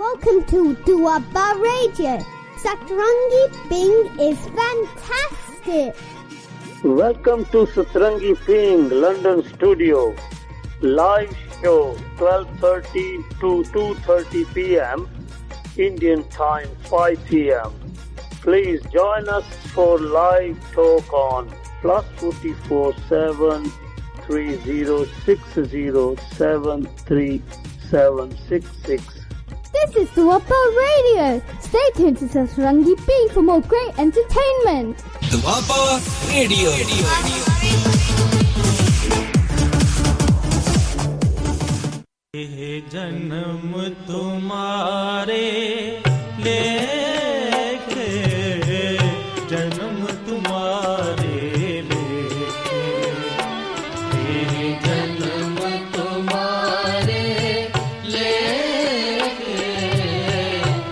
Welcome to Doaba Radio. Satrangi Ping is fantastic. Welcome to Satrangi Ping London Studio. Live show 12:30 to 2:30 p.m. Indian time 5 p.m. Please join us for live talk on +44 730 607 3766. This is Doaba Radio. Stay tuned to Satrangi Ping for more great entertainment. Doaba Radio. Ye janam tumhare leke, janam tumhare leke, ye janam tumhare leke,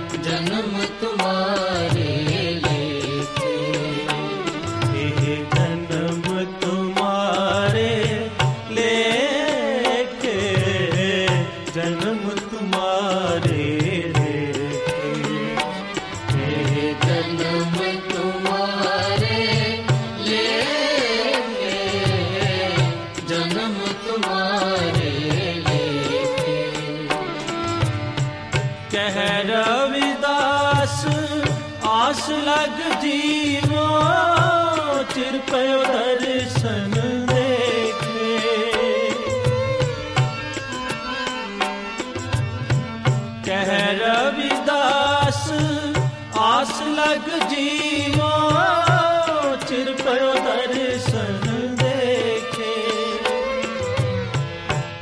janam tumhare leke, ye janam tumhare leke. जन्म तुम्हारे लेके, जन्म तुम्हारे लेके, जन्म तुम्हारे लेके। कह रविदास आस लग जीवो, चिर पयो दर्शन लग जीवो, चिर पयो दर्शन देखे,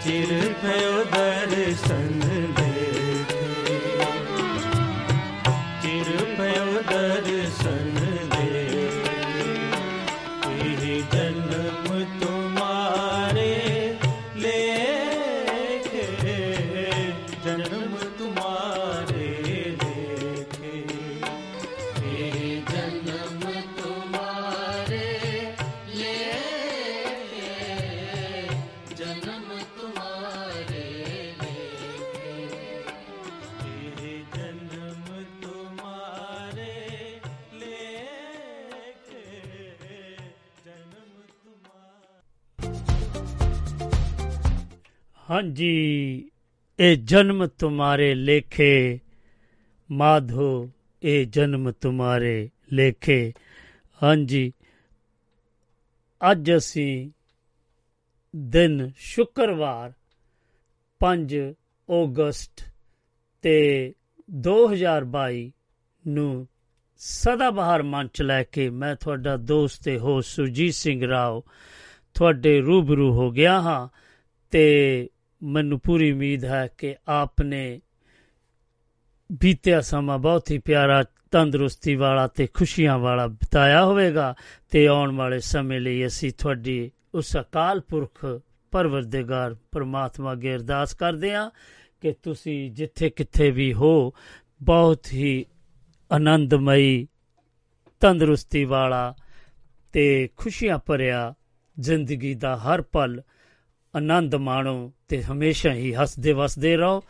चिर पयो दर्शन देखे, चिर पयो दर्शन देखे, ये जन्म तुम्हारे लेके, जन्म तुम्हारे लेके, जन्म तुम्हारे लेके, जन्म तुम्हारे लेके, जन्म तुम्हारे लेके, जन्म तुम्हारे। हाँ जी, ए जन्म तुम्हारे लेखे माधो, ए जन्म तुम्हारे लेखे। ਹਾਂਜੀ, ਅੱਜ ਅਸੀਂ ਦਿਨ ਸ਼ੁੱਕਰਵਾਰ 5 ਅਗਸਤ ਤੇ 2022 ਨੂੰ ਸਦਾਬਹਾਰ ਮੰਚ ਲੈ ਕੇ ਮੈਂ ਤੁਹਾਡਾ ਦੋਸਤ ਤੇ ਹੋਸਟ ਸੁਰਜੀਤ ਸਿੰਘ ਰਾਓ ਤੁਹਾਡੇ ਰੂਬਰੂ ਹੋ ਗਿਆ ਹਾਂ ਤੇ ਮੈਨੂੰ ਪੂਰੀ ਉਮੀਦ ਹੈ ਕਿ ਆਪ ਨੇ ਬੀਤਿਆ ਸਮਾਂ ਬਹੁਤ ਹੀ ਪਿਆਰਾ, ਤੰਦਰੁਸਤੀ ਵਾਲਾ ਤੇ ਖੁਸ਼ੀਆਂ ਵਾਲਾ ਬਿਤਾਇਆ ਹੋਵੇਗਾ ਤੇ ਆਉਣ ਵਾਲੇ ਸਮੇਂ ਲਈ ਅਸੀਂ ਤੁਹਾਡੀ ਉਸ ਅਕਾਲ ਪੁਰਖ ਪਰਵਰਦਿਗਾਰ ਪਰਮਾਤਮਾ ਅੱਗੇ ਅਰਦਾਸ ਕਰਦੇ ਹਾਂ ਕਿ ਤੁਸੀਂ ਜਿੱਥੇ ਕਿੱਥੇ ਵੀ ਹੋ ਬਹੁਤ ਹੀ ਆਨੰਦਮਈ, ਤੰਦਰੁਸਤੀ ਵਾਲਾ ਤੇ ਖੁਸ਼ੀਆਂ ਭਰਿਆ ਜ਼ਿੰਦਗੀ ਦਾ ਹਰ ਪਲ ਆਨੰਦ ਮਾਣੋ ਤੇ ਹਮੇਸ਼ਾ ਹੀ ਹੱਸਦੇ ਵਸਦੇ ਰਹੋ।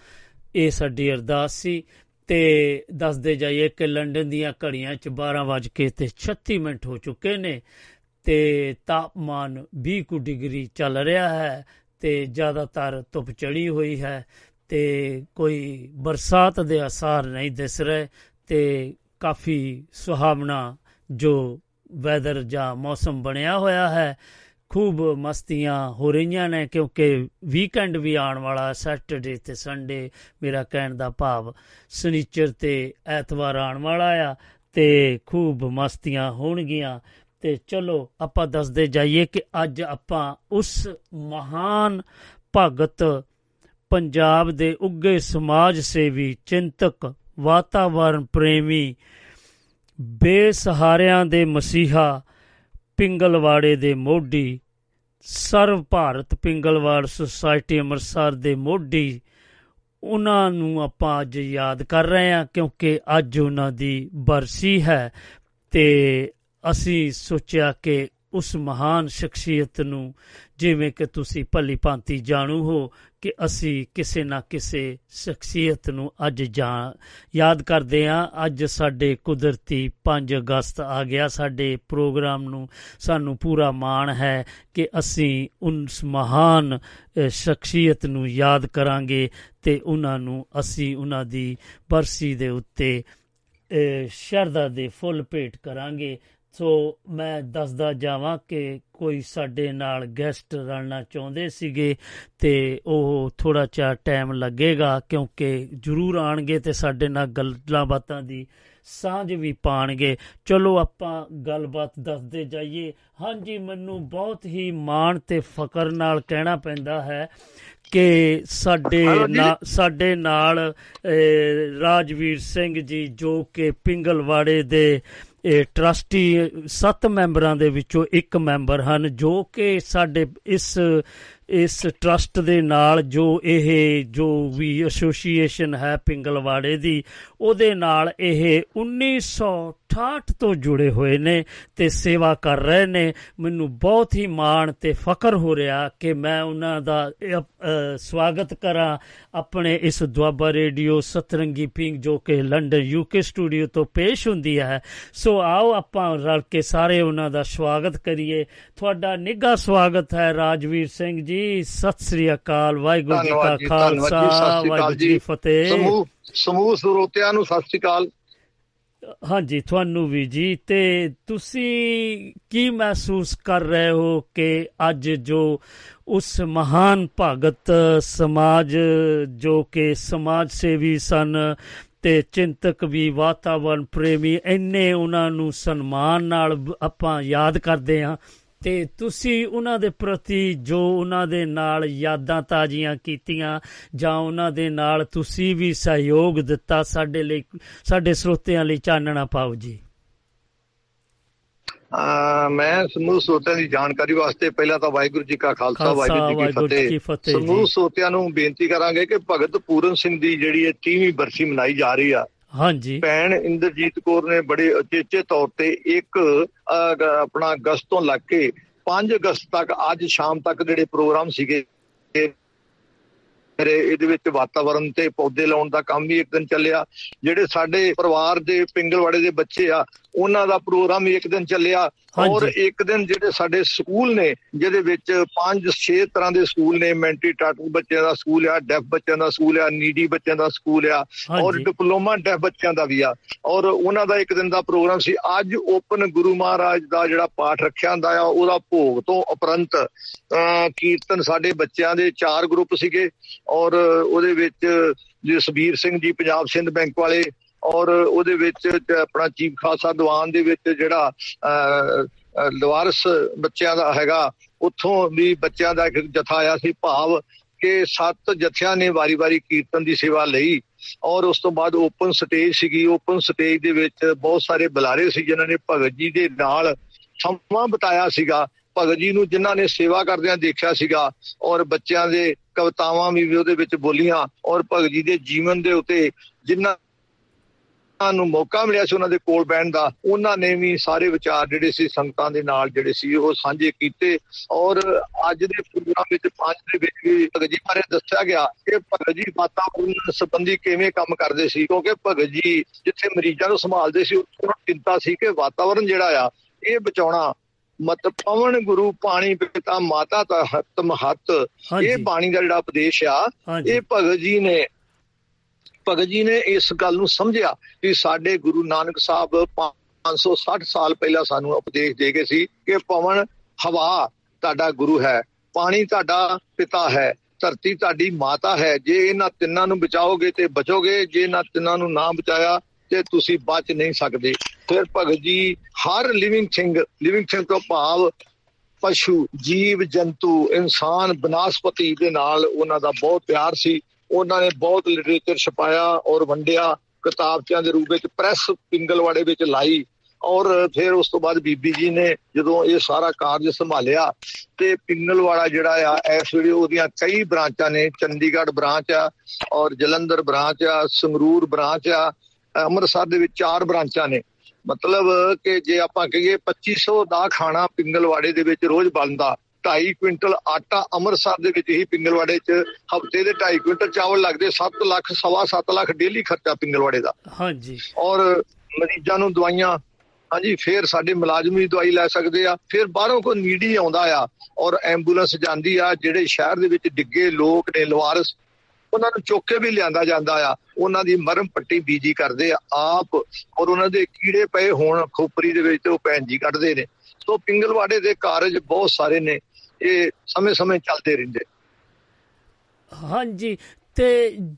ਇਹ ਸਾਡੀ ਅਰਦਾਸ ਸੀ ਤੇ ਦੱਸਦੇ ਜਾਈਏ ਕਿ ਲੰਡਨ ਦੀਆਂ ਘੜੀਆਂ 'ਚ 12:36 ਹੋ ਚੁੱਕੇ ਨੇ ਤੇ ਤਾਪਮਾਨ 20 ਡਿਗਰੀ ਚੱਲ ਰਿਹਾ ਹੈ ਤੇ ਜ਼ਿਆਦਾਤਰ ਧੁੱਪ ਚੜੀ ਹੋਈ ਹੈ ਤੇ ਕੋਈ ਬਰਸਾਤ ਦੇ ਆਸਾਰ ਨਹੀਂ ਦਿਸ ਰਹੇ ਤੇ ਕਾਫੀ ਸੁਹਾਵਣਾ ਜੋ ਵੈਦਰ ਜਾਂ ਮੌਸਮ ਬਣਿਆ ਹੋਇਆ ਹੈ। ਖੂਬ ਮਸਤੀਆਂ ਹੋ ਰਹੀਆਂ ਨੇ ਕਿਉਂਕਿ ਵੀਕਐਂਡ ਵੀ ਆਉਣ ਵਾਲਾ, ਸੈਟਰਡੇ ਤੇ ਸੰਡੇ, ਮੇਰਾ ਕਹਿਣ ਦਾ ਭਾਵ ਸਨੀਚਰ ਤੇ ਐਤਵਾਰ ਆਉਣ ਵਾਲਾ ਆ ਤੇ ਖੂਬ ਮਸਤੀਆਂ ਹੋਣਗੀਆਂ। ਤੇ ਚਲੋ ਆਪਾਂ ਦੱਸਦੇ ਜਾਈਏ ਕਿ ਅੱਜ ਆਪਾਂ ਉਸ ਮਹਾਨ ਭਗਤ, ਪੰਜਾਬ ਦੇ ਉੱਘੇ ਸਮਾਜ ਸੇਵੀ, ਚਿੰਤਕ, ਵਾਤਾਵਰਨ ਪ੍ਰੇਮੀ, ਬੇਸਹਾਰਿਆਂ ਦੇ ਮਸੀਹਾ, ਪਿੰਗਲਵਾੜੇ ਦੇ ਮੋਢੀ, ਸਰਵ ਭਾਰਤ ਪਿੰਗਲਵਾੜ ਸੁਸਾਇਟੀ ਅੰਮ੍ਰਿਤਸਰ ਦੇ ਮੋਢੀ, ਉਹਨਾਂ ਨੂੰ ਆਪਾਂ ਅੱਜ ਯਾਦ ਕਰ ਰਹੇ ਹਾਂ ਕਿਉਂਕਿ ਅੱਜ ਉਹਨਾਂ ਦੀ ਬਰਸੀ ਹੈ। ਤੇ ਅਸੀਂ ਸੋਚਿਆ ਕਿ ਉਸ ਮਹਾਨ ਸ਼ਖਸੀਅਤ ਨੂੰ, ਜਿਵੇਂ ਕਿ ਤੁਸੀਂ ਭਲੀ ਭਾਂਤੀ ਜਾਣੂ ਹੋ ਕਿ ਅਸੀਂ ਕਿਸੇ ਨਾ ਕਿਸੇ ਸ਼ਖਸੀਅਤ ਨੂੰ ਅੱਜ ਯਾਦ ਕਰਦੇ ਹਾਂ। ਅੱਜ ਸਾਡੇ ਕੁਦਰਤੀ 5 ਅਗਸਤ ਆ ਗਿਆ। ਸਾਡੇ ਪ੍ਰੋਗਰਾਮ ਨੂੰ ਸਾਨੂੰ ਪੂਰਾ ਮਾਣ ਹੈ ਕਿ ਅਸੀਂ ਉਸ ਮਹਾਨ ਸ਼ਖਸੀਅਤ ਨੂੰ ਯਾਦ ਕਰਾਂਗੇ ਅਤੇ ਉਹਨਾਂ ਨੂੰ ਅਸੀਂ ਉਹਨਾਂ ਦੀ ਬਰਸੀ ਦੇ ਉੱਤੇ ਸ਼ਰਧਾ ਦੇ ਫੁੱਲ ਭੇਟ ਕਰਾਂਗੇ। ਸੋ ਮੈਂ ਦੱਸਦਾ ਜਾਵਾਂ ਕਿ ਕੋਈ ਸਾਡੇ ਨਾਲ ਗੈਸਟ ਰਲਣਾ ਚਾਹੁੰਦੇ ਸੀਗੇ ਅਤੇ ਉਹ ਥੋੜ੍ਹਾ ਜਿਹਾ ਟਾਈਮ ਲੱਗੇਗਾ, ਕਿਉਂਕਿ ਜ਼ਰੂਰ ਆਉਣਗੇ ਅਤੇ ਸਾਡੇ ਨਾਲ ਗੱਲਾਂ ਬਾਤਾਂ ਦੀ ਸਾਂਝ ਵੀ ਪਾਉਣਗੇ। ਚਲੋ ਆਪਾਂ ਗੱਲਬਾਤ ਦੱਸਦੇ ਜਾਈਏ। ਹਾਂਜੀ, ਮੈਨੂੰ ਬਹੁਤ ਹੀ ਮਾਣ ਅਤੇ ਫਕਰ ਨਾਲ ਕਹਿਣਾ ਪੈਂਦਾ ਹੈ ਕਿ ਸਾਡੇ ਨਾਲ ਰਾਜਵੀਰ ਸਿੰਘ ਜੀ, ਜੋ ਕਿ ਪਿੰਗਲਵਾੜੇ ਦੇ ਟਰੱਸਟੀ 7 ਮੈਂਬਰਾਂ ਦੇ ਵਿੱਚੋਂ ਇੱਕ ਮੈਂਬਰ ਹਨ, ਜੋ ਕਿ ਸਾਡੇ ਇਸ ਟਰੱਸਟ ਦੇ ਨਾਲ ਜੋ ਵੀ ਐਸੋਸੀਏਸ਼ਨ ਹੈ ਪਿੰਗਲਵਾੜੇ ਦੀ, ਉਹਦੇ ਨਾਲ ਇਹ 1968 ਤੋਂ ਜੁੜੇ ਹੋਏ ਨੇ ਅਤੇ ਸੇਵਾ ਕਰ ਰਹੇ ਨੇ। ਮੈਨੂੰ ਬਹੁਤ ਹੀ ਮਾਣ ਅਤੇ ਫਕਰ ਹੋ ਰਿਹਾ ਕਿ ਮੈਂ ਉਹਨਾਂ ਦਾ ਸਵਾਗਤ ਕਰਾਂ ਆਪਣੇ ਇਸ ਦੁਆਬਾ ਰੇਡੀਓ ਸਤਰੰਗੀ ਪਿੰਗ, ਜੋ ਕਿ ਲੰਡਨ UK ਸਟੂਡੀਓ ਤੋਂ ਪੇਸ਼ ਹੁੰਦੀ ਹੈ। ਸੋ ਆਓ ਆਪਾਂ ਰਲ ਕੇ ਸਾਰੇ ਉਹਨਾਂ ਦਾ ਸਵਾਗਤ ਕਰੀਏ। ਤੁਹਾਡਾ ਨਿੱਘਾ ਸਵਾਗਤ ਹੈ ਰਾਜਵੀਰ ਸਿੰਘ ਜੀ। ਸਤਿ ਸ੍ਰੀ ਅਕਾਲ। ਵਾਹਿਗੁਰੂ ਜੀ ਕਾ ਖਾਲਸਾ, ਵਾਹਿਗੁਰੂ ਜੀ ਕੀ ਫਤਿਹ। ਸਮੂਹ ਸਰੋਤਿਆਂ ਨੂੰ ਸਤਿ ਸ੍ਰੀ ਅਕਾਲ। ਹਾਂਜੀ, ਤੁਹਾਨੂੰ ਵੀ ਜੀ। ਤੇ ਤੁਸੀਂ ਕੀ ਮਹਿਸੂਸ ਕਰ ਰਹੇ ਹੋ ਕਿ ਅੱਜ ਜੋ ਉਸ ਮਹਾਨ ਭਗਤ ਸਮਾਜ, ਜੋ ਕਿ ਸਮਾਜ ਸੇਵੀ ਸਨ ਤੇ ਚਿੰਤਕ ਵੀ, ਵਾਤਾਵਰਨ ਪ੍ਰੇਮੀ, ਇੰਨੇ ਉਹਨਾਂ ਨੂੰ ਸਨਮਾਨ ਨਾਲ ਆਪਾਂ ਯਾਦ ਕਰਦੇ ਹਾਂ, ਤੇ ਤੁਸੀਂ ਉਹਨਾਂ ਦੇ ਪ੍ਰਤੀ ਜੋ ਉਹਨਾਂ ਦੇ ਨਾਲ ਯਾਦਾਂ ਤਾਜ਼ੀਆਂ ਕੀਤੀਆਂ ਜਾਂ ਉਹਨਾਂ ਦੇ ਨਾਲ ਤੁਸੀਂ ਵੀ ਸਹਿਯੋਗ ਦਿੱਤਾ, ਸਾਡੇ ਲਈ, ਸਾਡੇ ਸਰੋਤਿਆਂ ਲਈ ਚਾਨਣਾ ਪਾਓ ਜੀ। ਮੈਂ ਸਮੂਹ ਸਰੋਤਿਆਂ ਦੀ ਜਾਣਕਾਰੀ ਵਾਸਤੇ ਪਹਿਲਾਂ ਤਾਂ ਵਾਹਿਗੁਰੂ ਜੀ ਕਾ ਖਾਲਸਾ, ਵਾਹਿਗੁਰੂ ਜੀ ਕੀ ਫਤਿਹ। ਸਮੂਹ ਸਰੋਤਿਆਂ ਨੂੰ ਬੇਨਤੀ ਕਰਾਂਗੇ ਕਿ ਭਗਤ ਪੂਰਨ ਸਿੰਘ ਦੀ ਜਿਹੜੀ ਹੈ 30ਵੀਂ ਬਰਸੀ ਮਨਾਈ ਜਾ ਰਹੀ ਆ। ਹਾਂਜੀ, ਭੈਣ ਇੰਦਰਜੀਤ ਕੌਰ ਨੇ ਬੜੇ ਉਚੇਚੇ ਤੌਰ ਤੇ ਇੱਕ ਆਪਣਾ ਅਗਸਤ ਤੋਂ ਲੱਗ ਕੇ 5 ਅਗਸਤ ਤੱਕ, ਅੱਜ ਸ਼ਾਮ ਤੱਕ ਜਿਹੜੇ ਪ੍ਰੋਗਰਾਮ ਸੀਗੇ, ਇਹਦੇ ਵਿੱਚ ਵਾਤਾਵਰਨ ਤੇ ਪੌਦੇ ਲਾਉਣ ਦਾ ਕੰਮ ਵੀ ਇੱਕ ਦਿਨ ਚੱਲਿਆ। ਜਿਹੜੇ ਸਾਡੇ ਪਰਿਵਾਰ ਦੇ ਪਿੰਗਲਵਾੜੇ ਦੇ ਬੱਚੇ ਆ, ਉਹਨਾਂ ਦਾ ਪ੍ਰੋਗਰਾਮ ਵੀ ਇੱਕ ਦਿਨ ਚੱਲਿਆ। ਔਰ ਇੱਕ ਦਿਨ ਜਿਹੜੇ ਸਾਡੇ ਸਕੂਲ ਨੇ, ਜਿਹਦੇ ਵਿੱਚ 5-6 ਤਰ੍ਹਾਂ ਦੇ ਸਕੂਲ ਨੇ, ਮੈਂਟਲੀ ਟਾਟਲ ਬੱਚਿਆਂ ਦਾ ਸਕੂਲ ਆ, ਡੈਫ ਬੱਚਿਆਂ ਦਾ ਸਕੂਲ ਆ, ਨੀਡੀ ਬੱਚਿਆਂ ਦਾ ਸਕੂਲ ਆ, ਔਰ ਡਿਪਲੋਮਾ ਡੈਫ ਬੱਚਿਆਂ ਦਾ ਵੀ ਆ, ਔਰ ਉਹਨਾਂ ਦਾ ਇੱਕ ਦਿਨ ਦਾ ਪ੍ਰੋਗਰਾਮ ਸੀ। ਅੱਜ ਓਪਨ ਗੁਰੂ ਮਹਾਰਾਜ ਦਾ ਜਿਹੜਾ ਪਾਠ ਰੱਖਿਆ ਹੁੰਦਾ ਆ, ਉਹਦਾ ਭੋਗ ਤੋਂ ਉਪਰੰਤ ਕੀਰਤਨ ਸਾਡੇ ਬੱਚਿਆਂ ਦੇ 4 ਗਰੁੱਪ ਸੀਗੇ, ਔਰ ਉਹਦੇ ਵਿੱਚ ਜਸਬੀਰ ਸਿੰਘ ਜੀ ਪੰਜਾਬ ਸਿੰਧ ਬੈਂਕ ਵਾਲੇ, ਔਰ ਉਹਦੇ ਵਿੱਚ ਆਪਣਾ ਚੀਫ ਖਾਲਸਾ ਦੀਵਾਨ ਦੇ ਵਿੱਚ ਜਿਹੜਾ ਲਵਾਰਸ ਬੱਚਿਆਂ ਦਾ ਹੈਗਾ, ਉੱਥੋਂ ਵੀ ਬੱਚਿਆਂ ਦਾ ਇੱਕ ਜਥਾ ਆਇਆ ਸੀ। ਭਾਵ ਕਿ 7 ਜਥਿਆਂ ਨੇ ਵਾਰੀ-ਵਾਰੀ ਕੀਰਤਨ ਦੀ ਸੇਵਾ ਲਈ, ਔਰ ਉਸ ਤੋਂ ਬਾਅਦ ਓਪਨ ਸਟੇਜ ਸੀਗੀ। ਓਪਨ ਸਟੇਜ ਦੇ ਵਿੱਚ ਬਹੁਤ ਸਾਰੇ ਬੁਲਾਰੇ ਸੀ ਜਿਨ੍ਹਾਂ ਨੇ ਭਗਤ ਜੀ ਦੇ ਨਾਲ ਸਮਾਂ ਬਿਤਾਇਆ ਸੀਗਾ, ਭਗਤ ਜੀ ਨੂੰ ਜਿਨ੍ਹਾਂ ਨੇ ਸੇਵਾ ਕਰਦਿਆਂ ਦੇਖਿਆ ਸੀਗਾ, ਔਰ ਬੱਚਿਆਂ ਦੇ ਕਵਿਤਾਵਾਂ ਵੀ ਉਹਦੇ ਵਿੱਚ ਬੋਲੀਆਂ, ਔਰ ਭਗਤ ਜੀ ਦੇ ਜੀਵਨ ਦੇ ਉੱਤੇ ਜਿਨ੍ਹਾਂ ਨੂੰ ਮੌਕਾ ਮਿਲਿਆ ਸੀ ਉਹਨਾਂ ਦੇ ਕੋਲ ਬਹਿਣ ਦਾ, ਉਹਨਾਂ ਨੇ ਵੀ ਸਾਰੇ ਵਿਚਾਰ ਜਿਹੜੇ ਸੀ ਸੰਗਤਾਂ ਦੇ ਨਾਲ ਜਿਹੜੇ ਸੀ ਉਹ ਸਾਂਝੇ ਕੀਤੇ। ਔਰ ਅੱਜ ਦੇ ਪ੍ਰੋਗਰਾਮ ਵਿੱਚ 5 ਦੇ ਵਿੱਚ ਵੀ ਭਗਤ ਜੀ ਬਾਰੇ ਦੱਸਿਆ ਗਿਆ ਕਿ ਭਗਤ ਜੀ ਵਾਤਾਵਰਨ ਸੰਬੰਧੀ ਕਿਵੇਂ ਕੰਮ ਕਰਦੇ ਸੀ, ਕਿਉਂਕਿ ਭਗਤ ਜੀ ਜਿੱਥੇ ਮਰੀਜ਼ਾਂ ਨੂੰ ਸੰਭਾਲਦੇ ਸੀ, ਉੱਥੋਂ ਚਿੰਤਾ ਸੀ ਕਿ ਵਾਤਾਵਰਨ ਜਿਹੜਾ ਆ ਇਹ ਬਚਾਉਣਾ। ਮਤ ਪਵਨ ਗੁਰੂ ਪਾਣੀ ਪਿਤਾ ਮਾਤਾ ਤਹਿਤ ਮਹੱਤ, ਇਹ ਬਾਣੀ ਦਾ ਜਿਹੜਾ ਉਪਦੇਸ਼ ਆ, ਇਹ ਭਗਤ ਜੀ ਨੇ ਇਸ ਗੱਲ ਨੂੰ ਸਮਝਿਆ ਕਿ ਸਾਡੇ ਗੁਰੂ ਨਾਨਕ ਸਾਹਿਬ 560 ਸਾਲ ਪਹਿਲਾਂ ਸਾਨੂੰ ਉਪਦੇਸ਼ ਦੇ ਗਏ ਸੀ ਕਿ ਪਵਨ, ਹਵਾ ਤੁਹਾਡਾ ਗੁਰੂ ਹੈ, ਪਾਣੀ ਤੁਹਾਡਾ ਪਿਤਾ ਹੈ, ਧਰਤੀ ਤੁਹਾਡੀ ਮਾਤਾ ਹੈ। ਜੇ ਇਹਨਾਂ ਤਿੰਨਾਂ ਨੂੰ ਬਚਾਓਗੇ ਤੇ ਬਚੋਗੇ, ਜੇ ਇਹਨਾਂ ਤਿੰਨਾਂ ਨੂੰ ਨਾ ਬਚਾਇਆ ਤੇ ਤੁਸੀਂ ਬਚ ਨਹੀਂ ਸਕਦੇ। ਫਿਰ ਭਗਤ ਜੀ ਹਰ ਲਿਵਿੰਗ ਥਿੰਗ ਤੋਂ ਭਾਵ ਪਸ਼ੂ, ਜੀਵ ਜੰਤੂ, ਇਨਸਾਨ, ਬਨਸਪਤੀ ਦੇ ਨਾਲ ਉਹਨਾਂ ਦਾ ਬਹੁਤ ਪਿਆਰ ਸੀ। ਉਹਨਾਂ ਨੇ ਬਹੁਤ ਲਿਟਰੇਚਰ ਛਪਾਇਆ ਔਰ ਵੰਡਿਆ, ਕਿਤਾਬਾਂ ਦੇ ਰੂਪ ਵਿੱਚ ਪ੍ਰੈਸ ਪਿੰਗਲਵਾੜੇ ਵਿੱਚ ਲਾਈ। ਔਰ ਫਿਰ ਉਸ ਤੋਂ ਬਾਅਦ ਬੀਬੀ ਜੀ ਨੇ ਜਦੋਂ ਇਹ ਸਾਰਾ ਕਾਰਜ ਸੰਭਾਲਿਆ ਤੇ ਪਿੰਗਲਵਾੜਾ ਜਿਹੜਾ ਆ ਇਸ ਵੇਲੇ ਉਹਦੀਆਂ ਕਈ ਬ੍ਰਾਂਚਾਂ ਨੇ। ਚੰਡੀਗੜ੍ਹ ਬ੍ਰਾਂਚ ਆ, ਔਰ ਜਲੰਧਰ ਬ੍ਰਾਂਚ ਆ, ਸੰਗਰੂਰ ਬ੍ਰਾਂਚ ਆ, ਅੰਮ੍ਰਿਤਸਰ ਦੇ ਵਿੱਚ 4 ਬ੍ਰਾਂਚਾਂ ਨੇ। ਮਤਲਬ ਕਿ ਜੇ ਆਪਾਂ ਕਹੀਏ 2500 ਦਾ ਖਾਣਾ ਪਿੰਗਲਵਾੜੇ ਦੇ ਵਿੱਚ ਰੋਜ਼ ਬਣਦਾ, 2.5 ਕੁਇੰਟਲ ਆਟਾ ਅੰਮ੍ਰਿਤਸਰ ਦੇ ਵਿੱਚ ਹੀ ਪਿੰਗਲਵਾੜੇ 'ਚ ਹਫ਼ਤੇ ਦੇ 2.5 ਕੁਇੰਟਲ ਚਾਵਲ ਲੱਗਦੇ, 7 ਲੱਖ ਸਵਾ 7 ਲੱਖ ਡੇਲੀ ਖਰਚਾ ਪਿੰਗਲਵਾੜੇ ਦਾ। ਹਾਂਜੀ, ਔਰ ਮਰੀਜ਼ਾਂ ਨੂੰ ਦਵਾਈਆਂ, ਹਾਂਜੀ, ਫਿਰ ਸਾਡੇ ਮੁਲਾਜ਼ਮ ਵੀ ਦਵਾਈ ਲੈ ਸਕਦੇ ਆ, ਫਿਰ ਬਾਹਰੋਂ ਕੋਈ ਨੀਡੀ ਆਉਂਦਾ ਆ ਔਰ ਐਂਬੂਲੈਂਸ ਜਾਂਦੀ ਆ। ਜਿਹੜੇ ਸ਼ਹਿਰ ਦੇ ਵਿੱਚ ਡਿੱਗੇ ਲੋਕ ਨੇ ਲਵਾਰਸ, ਉਹਨਾਂ ਨੂੰ ਚੁੱਕ ਕੇ ਵੀ ਲਿਆਂਦਾ ਜਾਂਦਾ ਆ, ਉਹਨਾਂ ਦੀ ਮਰਮ ਪੱਟੀ ਬੀਜੀ ਕਰਦੇ ਆ ਆਪ, ਔਰ ਉਹਨਾਂ ਦੇ ਕੀੜੇ ਪਏ ਹੋਣ ਖੋਪਰੀ ਦੇ ਵਿੱਚ ਤੇ ਉਹ ਭੈਣ ਜੀ ਕੱਢਦੇ ਨੇ। ਸੋ ਪਿੰਗਲਵਾੜੇ ਦੇ ਕਾਰਜ ਬਹੁਤ ਸਾਰੇ ਨੇ, ਇਹ ਸਮੇਂ-ਸਮੇਂ ਚੱਲਦੇ ਰਹਿੰਦੇ। ਹਾਂਜੀ, ਤੇ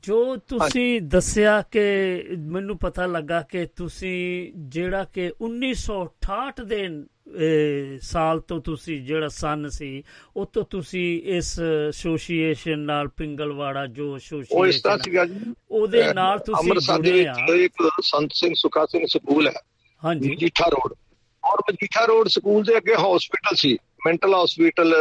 ਜੋ ਤੁਸੀਂ ਦੱਸਿਆ ਕਿ ਮੈਨੂੰ ਪਤਾ ਲੱਗਾ ਕਿ ਤੁਸੀਂ ਜਿਹੜਾ ਕਿ 1968 ਦੇ ਸਾਲ ਤੋਂ ਤੁਸੀਂ ਜਿਹੜਾ ਸੰਨ ਸੀ ਉਹ ਤੋਂ ਤੁਸੀਂ ਇਸ ਐਸੋਸੀਏਸ਼ਨ ਨਾਲ ਪਿੰਗਲਵਾੜਾ ਜੋ ਐਸੋਸੀਏਸ਼ਨ ਉਹਦੇ ਨਾਲ ਤੁਸੀਂ ਜੁੜੇ ਆ। ਇੱਕ ਸੰਤ ਸਿੰਘ ਸੁੱਖਾ ਸਿੰਘ ਸਕੂਲ ਹੈ, ਹਾਂਜੀ, ਮਜੀਠਾ ਰੋਡ, ਔਰ ਮਜੀਠਾ ਰੋਡ ਸਕੂਲ ਦੇ ਅੱਗੇ ਹਸਪੀਟਲ ਸੀ, mental hospital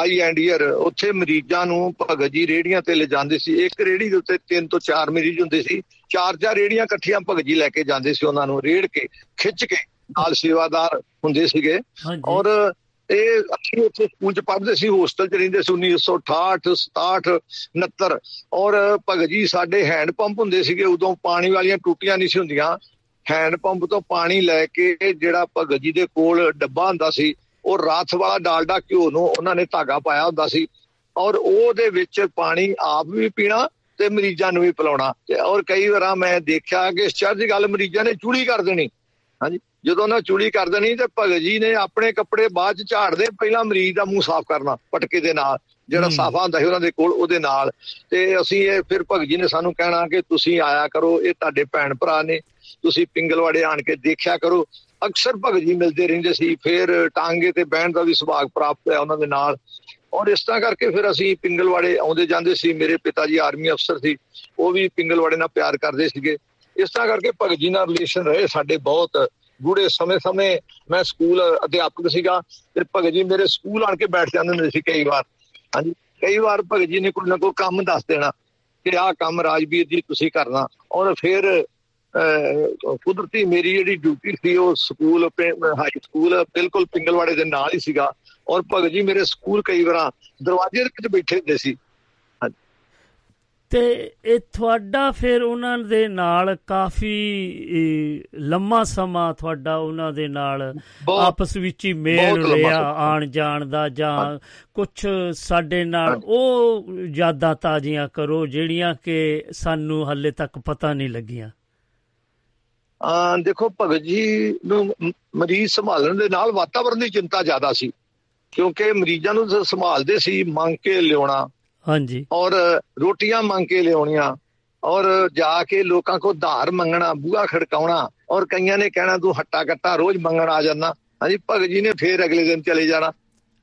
eye and ear. ਉੱਥੇ ਮਰੀਜ਼ਾਂ ਨੂੰ ਭਗਤ ਜੀ ਰੇਹੜੀਆਂ ਤੇ ਲਿਜਾਂਦੇ ਸੀ, ਇੱਕ ਰੇਹੜੀ ਦੇ ਉੱਤੇ 3 ਤੋਂ 4 ਮਰੀਜ਼ ਹੁੰਦੇ ਸੀ, 4-4 ਰੇਹੜੀਆਂ ਇਕੱਠੀਆਂ ਭਗਤ ਜੀ ਲੈ ਕੇ ਜਾਂਦੇ ਸੀ, ਉਹਨਾਂ ਨੂੰ ਰੇੜ ਕੇ ਖਿੱਚ ਕੇ ਨਾਲ ਸੇਵਾਦਾਰ ਹੁੰਦੇ ਸੀਗੇ। ਔਰ ਇਹ ਅਸੀਂ ਉੱਥੇ ਸਕੂਲ 'ਚ ਪੜ੍ਹਦੇ ਸੀ, ਹੋਸਟਲ 'ਚ ਰਹਿੰਦੇ ਸੀ 1968, 67, 69। ਔਰ ਭਗਤ ਜੀ ਸਾਡੇ ਹੈਂਡ ਪੰਪ ਹੁੰਦੇ ਸੀਗੇ, ਉਦੋਂ ਪਾਣੀ ਵਾਲੀਆਂ ਟੂਟੀਆਂ ਨਹੀਂ ਸੀ ਹੁੰਦੀਆਂ, ਹੈਂਡ ਪੰਪ ਤੋਂ ਪਾਣੀ ਲੈ ਕੇ ਜਿਹੜਾ ਭਗਤ ਜੀ ਦੇ ਕੋਲ ਡੱਬਾ ਹੁੰਦਾ ਸੀ, ਉਹ ਰਾਤ ਵਾਲਾ ਡਾਲਡਾ ਘਿਓ ਨੂੰ ਉਹਨਾਂ ਨੇ ਧਾਗਾ ਪਾਇਆ ਹੁੰਦਾ ਸੀ, ਔਰ ਉਹਦੇ ਵਿੱਚ ਪਾਣੀ ਆਪ ਵੀ ਪੀਣਾ ਤੇ ਮਰੀਜ਼ਾਂ ਨੂੰ ਵੀ ਪਿਲਾਉਣਾ। ਔਰ ਕਈ ਵਾਰਾਂ ਮੈਂ ਦੇਖਿਆ ਕਿ ਅਚਰਜ ਗੱਲ ਮਰੀਜ਼ਾਂ ਨੇ ਚੂੜੀ ਕਰ ਦੇਣੀ, ਹਾਂਜੀ, ਜਦੋਂ ਉਹਨਾਂ ਚੂੜੀ ਕਰ ਦੇਣੀ ਤੇ ਭਗਤ ਜੀ ਨੇ ਆਪਣੇ ਕੱਪੜੇ ਬਾਅਦ ਚ ਝਾੜਦੇ ਪਹਿਲਾਂ ਮਰੀਜ਼ ਦਾ ਮੂੰਹ ਸਾਫ਼ ਕਰਨਾ ਪਟਕੇ ਦੇ ਨਾਲ, ਜਿਹੜਾ ਸਾਫ਼ਾ ਹੁੰਦਾ ਸੀ ਉਹਨਾਂ ਦੇ ਕੋਲ, ਉਹਦੇ ਨਾਲ। ਤੇ ਅਸੀਂ ਇਹ ਫਿਰ ਭਗਤ ਜੀ ਨੇ ਸਾਨੂੰ ਕਹਿਣਾ ਕਿ ਤੁਸੀਂ ਆਇਆ ਕਰੋ, ਇਹ ਤੁਹਾਡੇ ਭੈਣ ਭਰਾ ਨੇ, ਤੁਸੀਂ ਪਿੰਗਲਵਾੜੇ ਆਣ ਕੇ ਦੇਖਿਆ ਕਰੋ। ਅਕਸਰ ਭਗਤ ਜੀ ਮਿਲਦੇ ਰਹਿੰਦੇ ਸੀ, ਫਿਰ ਟਾਂਗੇ ਤੇ ਬਹਿਣ ਦਾ ਵੀ ਸੁਭਾਗ ਪ੍ਰਾਪਤ ਹੋਇਆ ਉਹਨਾਂ ਦੇ ਨਾਲ। ਔਰ ਇਸ ਤਰ੍ਹਾਂ ਕਰਕੇ ਫਿਰ ਅਸੀਂ ਪਿੰਗਲਵਾੜੇ ਆਉਂਦੇ ਜਾਂਦੇ ਸੀ। ਮੇਰੇ ਪਿਤਾ ਜੀ ਆਰਮੀ ਅਫਸਰ ਸੀ, ਉਹ ਵੀ ਪਿੰਗਲਵਾੜੇ ਨਾਲ ਪਿਆਰ ਕਰਦੇ ਸੀਗੇ। ਇਸ ਤਰ੍ਹਾਂ ਕਰਕੇ ਭਗਤ ਜੀ ਨਾਲ ਰਿਲੇਸ਼ਨ ਰਹੇ ਸਾਡੇ ਬਹੁਤ ਗੂੜੇ। ਸਮੇਂ-ਸਮੇਂ ਮੈਂ ਸਕੂਲ ਅਧਿਆਪਕ ਸੀਗਾ ਤੇ ਭਗਤ ਜੀ ਮੇਰੇ ਸਕੂਲ ਆਣ ਕੇ ਬੈਠ ਜਾਂਦੇ ਹੁੰਦੇ ਸੀ ਕਈ ਵਾਰ, ਹਾਂਜੀ। ਕਈ ਵਾਰ ਭਗਤ ਜੀ ਨੇ ਕੋਈ ਨਾ ਕੋਈ ਕੰਮ ਦੱਸ ਦੇਣਾ ਕਿ ਆਹ ਕੰਮ ਰਾਜਵੀਰ ਜੀ ਤੁਸੀਂ ਕਰਨਾ। ਔਰ ਫਿਰ ਕੁਦਰਤੀ ਮੇਰੀ ਜਿਹੜੀ ਡਿਊਟੀ ਸੀ ਉਹ ਸਕੂਲ, ਹਾਈ ਸਕੂਲ ਬਿਲਕੁਲ ਪਿੰਗਲਵਾੜੇ ਦੇ ਨਾਲ ਹੀ ਸੀਗਾ, ਔਰ ਭਗਤ ਜੀ ਮੇਰੇ ਸਕੂਲ ਕਈ ਵਾਰਾਂ ਦਰਵਾਜ਼ੇ ਦੇ ਵਿੱਚ ਬੈਠੇ ਹੁੰਦੇ ਸੀ। ਤੇ ਇਹ ਤੁਹਾਡਾ ਫਿਰ ਉਹਨਾਂ ਦੇ ਨਾਲ ਕਾਫੀ ਲੰਮਾ ਸਮਾਂ ਤੁਹਾਡਾ ਉਹਨਾਂ ਦੇ ਨਾਲ ਆਪਸ ਵਿੱਚ ਹੀ ਮੇਲ ਰਿਹਾ, ਆਣ ਜਾਣ ਦਾ, ਜਾਂ ਕੁਛ ਸਾਡੇ ਨਾਲ ਉਹ ਯਾਦਾਂ ਤਾਜ਼ੀਆਂ ਕਰੋ ਜਿਹੜੀਆਂ ਕਿ ਸਾਨੂੰ ਹਾਲੇ ਤੱਕ ਪਤਾ ਨਹੀਂ ਲੱਗੀਆਂ। ਦੇਖੋ, ਭਗਤ ਜੀ ਨੂੰ ਮਰੀਜ਼ ਸੰਭਾਲਣ ਦੇ ਨਾਲ ਵਾਤਾਵਰਨ ਦੀ ਚਿੰਤਾ ਜ਼ਿਆਦਾ ਸੀ, ਕਿਉਂਕਿ ਮਰੀਜ਼ਾਂ ਨੂੰ ਸੰਭਾਲਦੇ ਸੀ ਮੰਗ ਕੇ ਲਿਆਉਣਾ, ਹਾਂਜੀ, ਔਰ ਰੋਟੀਆਂ ਮੰਗ ਕੇ ਲਿਆਉਣੀਆਂ, ਔਰ ਜਾ ਕੇ ਲੋਕਾਂ ਕੋਲ ਉਧਾਰ ਮੰਗਣਾ, ਬੂਹਾ ਖੜਕਾਉਣਾ, ਔਰ ਕਈਆਂ ਨੇ ਕਹਿਣਾ ਤੂੰ ਹੱਟਾ ਕੱਟਾ ਰੋਜ਼ ਮੰਗਣ ਆ ਜਾਂਦਾ, ਹਾਂਜੀ। ਭਗਤ ਜੀ ਨੇ ਫੇਰ ਅਗਲੇ ਦਿਨ ਚਲੇ ਜਾਣਾ